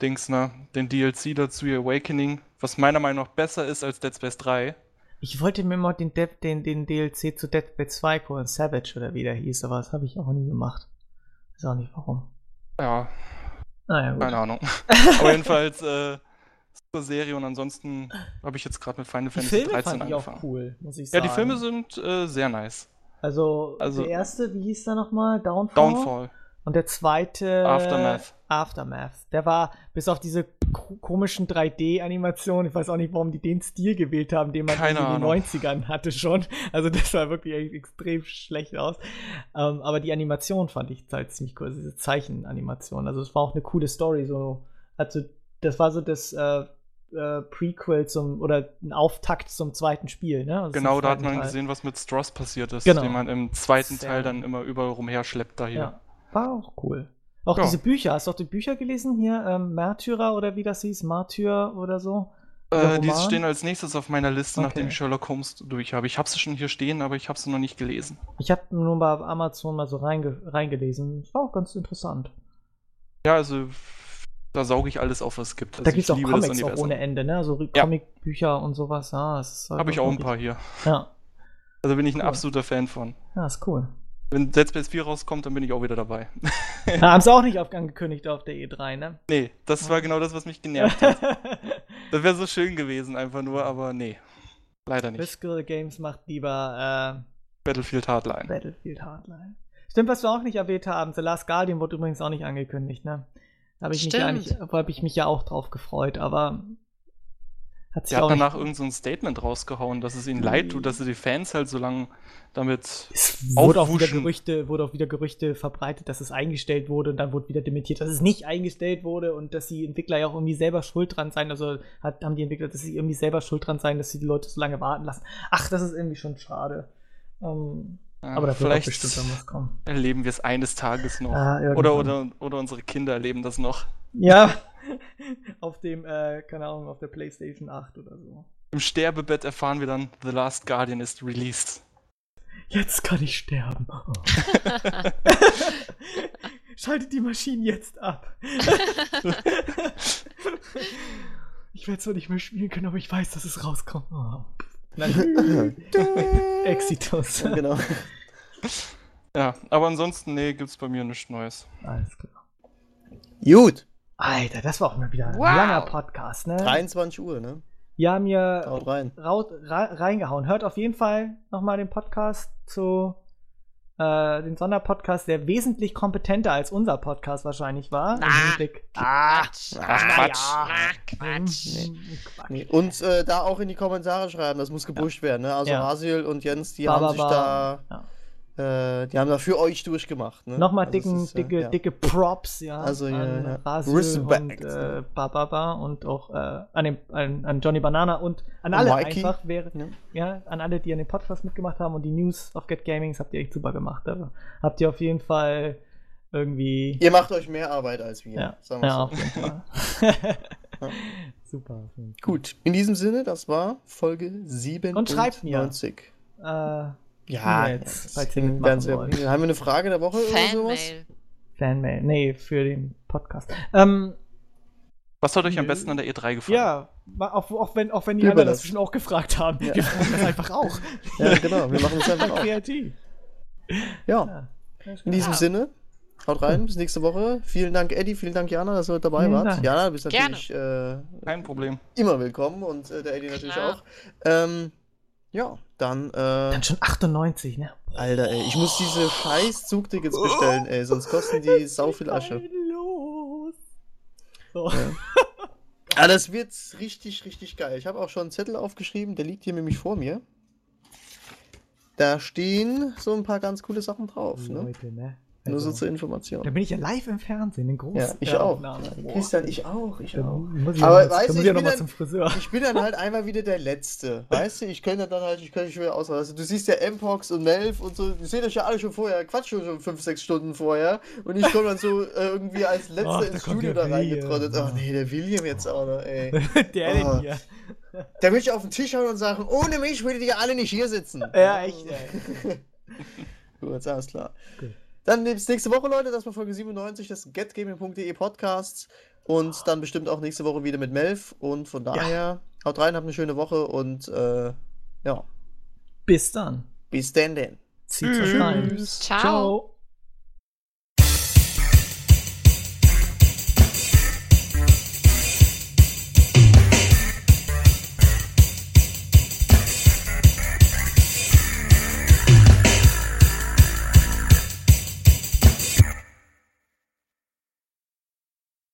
Dings, ne? Den D L C dazu, Awakening, was meiner Meinung nach besser ist als Dead Space drei. Ich wollte mir mal den, De- den, den D L C zu Dead Space zwei holen, Savage oder wie der hieß, aber das habe ich auch nie gemacht. Weiß auch nicht warum. Ja. Ah, ja, keine Ahnung. Aber jedenfalls äh, super Serie und ansonsten habe ich jetzt gerade mit Final Fantasy dreizehn angefangen. Die Filme fand ich auch cool, muss ich sagen. Ja, die Filme sind äh, sehr nice. Also, also der erste, wie hieß der nochmal? Downfall? Downfall. Und der zweite... Aftermath. Aftermath. Der war, bis auf diese k- komischen drei D-Animationen, ich weiß auch nicht, warum die den Stil gewählt haben, den man in den neunzigern hatte schon. Also das sah wirklich extrem schlecht aus. Um, aber die Animation fand ich halt ziemlich cool, also diese Zeichenanimation. Also es war auch eine coole Story, so, also Das war so das äh, äh, Prequel zum, oder ein Auftakt zum zweiten Spiel, ne? Also genau, da hat man Teil. gesehen, was mit Stross passiert ist, genau. den man im zweiten Sehr. Teil dann immer überall rumherschleppt daher. Ja. War auch cool. Auch ja. diese Bücher, hast du auch die Bücher gelesen hier? Ähm, Märtyrer oder wie das hieß? Martyr oder so? Äh, die stehen als nächstes auf meiner Liste, okay. nachdem ich Sherlock Holmes durch habe. Ich habe sie schon hier stehen, aber ich habe sie noch nicht gelesen. Ich habe nur mal auf Amazon mal so reinge reingelesen. Das war auch ganz interessant. Ja, also da sauge ich alles auf, was es gibt. Also da gibt es auch Comics auch ohne Ende, ne? So ja. Comicbücher und sowas. Ja, halt habe ich auch ein paar hier. Ja. Also bin ich ein cool. absoluter Fan von. Ja, ist cool. Wenn Dead Space vier rauskommt, dann bin ich auch wieder dabei. Na, haben sie auch nicht angekündigt auf der E drei, ne? Nee, das war genau das, was mich genervt hat. Das wäre so schön gewesen einfach nur, aber nee. Leider nicht. Visceral Games macht lieber äh, Battlefield Hardline. Battlefield Hardline. Stimmt, was du auch nicht erwähnt haben. The Last Guardian wurde übrigens auch nicht angekündigt, ne? Da habe ich, ja hab ich mich ja auch drauf gefreut, aber hat sich er hat danach irgendein so ein Statement rausgehauen, dass es ihnen leid tut, dass sie die Fans halt so lange damit es wurde auch, wieder Gerüchte, wurde auch wieder Gerüchte verbreitet, dass es eingestellt wurde und dann wurde wieder dementiert, dass es nicht eingestellt wurde und dass die Entwickler ja auch irgendwie selber schuld dran seien, also hat, haben die Entwickler, dass sie irgendwie selber schuld dran seien, dass sie die Leute so lange warten lassen. Ach, das ist irgendwie schon schade. Ähm, ja, aber da wird auch bestimmt dann was kommen. Erleben wir es eines Tages noch. Ah, oder, oder, oder unsere Kinder erleben das noch. Ja, auf dem, äh, keine Ahnung, auf der PlayStation acht oder so. Im Sterbebett erfahren wir dann, The Last Guardian ist released. Jetzt kann ich sterben. Oh. Schaltet die Maschinen jetzt ab. Ich werde zwar nicht mehr spielen können, aber ich weiß, dass es rauskommt. Oh. Exitus. Ja, genau. Ja, aber ansonsten, nee, gibt's bei mir nichts Neues. Alles klar. Gut. Alter, das war auch mal wieder ein wow. langer Podcast, ne? dreiundzwanzig Uhr, ne? Ja, mir Haut rein. Raut, ra, reingehauen. Hört auf jeden Fall nochmal den Podcast zu, äh, den Sonderpodcast, der wesentlich kompetenter als unser Podcast wahrscheinlich war. Na, Quatsch, ah, Quatsch, ja. Quatsch. Nee. Quatsch. Nee. Und äh, da auch in die Kommentare schreiben, das muss gepusht ja. werden, ne? Also ja. Hasil und Jens, die Baba, haben sich da... Ja. Äh, die haben da für euch durchgemacht. Ne? Nochmal also dicken, ist, dicke, ja. dicke Props, ja. Also, ja, an ja. Basil und äh, Baba und auch äh, an, dem, an, an Johnny Banana und an alle Mikey. einfach. Wäre, ja. ja, an alle, die an den Podcast mitgemacht haben und die News auf Get Gamings habt ihr echt super gemacht. Also habt ihr auf jeden Fall irgendwie. Ihr macht euch mehr Arbeit als wir. Ja, sagen wir ja so. Auf jeden Fall. ja. Super. Gut, in diesem Sinne, das war Folge siebenundneunzig. Und schreibt mir. Äh, Ja, jetzt, falls ihr mitmachen wollt. Haben wir eine Frage der Woche oder sowas? Fanmail. Nee, für den Podcast. Ähm, Was hat euch am besten an der E drei gefallen? Ja, auch, auch, wenn, auch wenn die anderen das schon auch gefragt haben. Ja. Wir machen das einfach auch. Ja, genau. Wir machen das einfach auch. Kreativ. Ja. ja. In diesem ja. Sinne, haut rein, bis nächste Woche. Vielen Dank, Eddie. Vielen Dank, Jana, dass ihr heute dabei wart. Dank. Jana, du bist natürlich äh, kein Problem. Immer willkommen und äh, der Eddie natürlich Klar. auch. Ähm, ja. Dann, äh, dann schon achtundneunzig, ne? Alter, ey, ich muss diese scheiß Zugtickets bestellen, ey, sonst kosten die sau viel Asche. Los. So. Ja. Ah, das wird richtig, richtig geil. Ich habe auch schon einen Zettel aufgeschrieben, der liegt hier nämlich vor mir. Da stehen so ein paar ganz coole Sachen drauf, ne? Leute, ne? Also, nur so zur Information. Da bin ich ja live im Fernsehen, in großen. Ja, ich ja, auch. Ja, Christian, ich auch, ich dann auch. Ich aber mal, weißt du, ich, ja ich, ich bin dann halt einmal wieder der Letzte. Weißt du, ich könnte dann halt, ich könnte schon wieder ausreißen. Du siehst ja M P O X und Melf und so, ihr seht euch ja alle schon vorher, quatsch schon fünf, sechs Stunden vorher. Und ich komme dann so äh, irgendwie als Letzter Ach, ins Studio da reingetrottet. Ach nee, der William jetzt auch noch, ey. der oh. hier. Da will ich auf den Tisch hauen und sagen, ohne mich würdet ihr alle nicht hier sitzen. Ja, echt, ey. Gut, alles klar. Okay. Dann bis nächste Woche, Leute. Das war Folge siebenundneunzig des get gaming punkt de Podcasts. Und dann bestimmt auch nächste Woche wieder mit Melf. Und von daher, ja. haut rein, habt eine schöne Woche und äh, ja. Bis dann. Bis denn denn. Tschüss. Ciao. Ciao.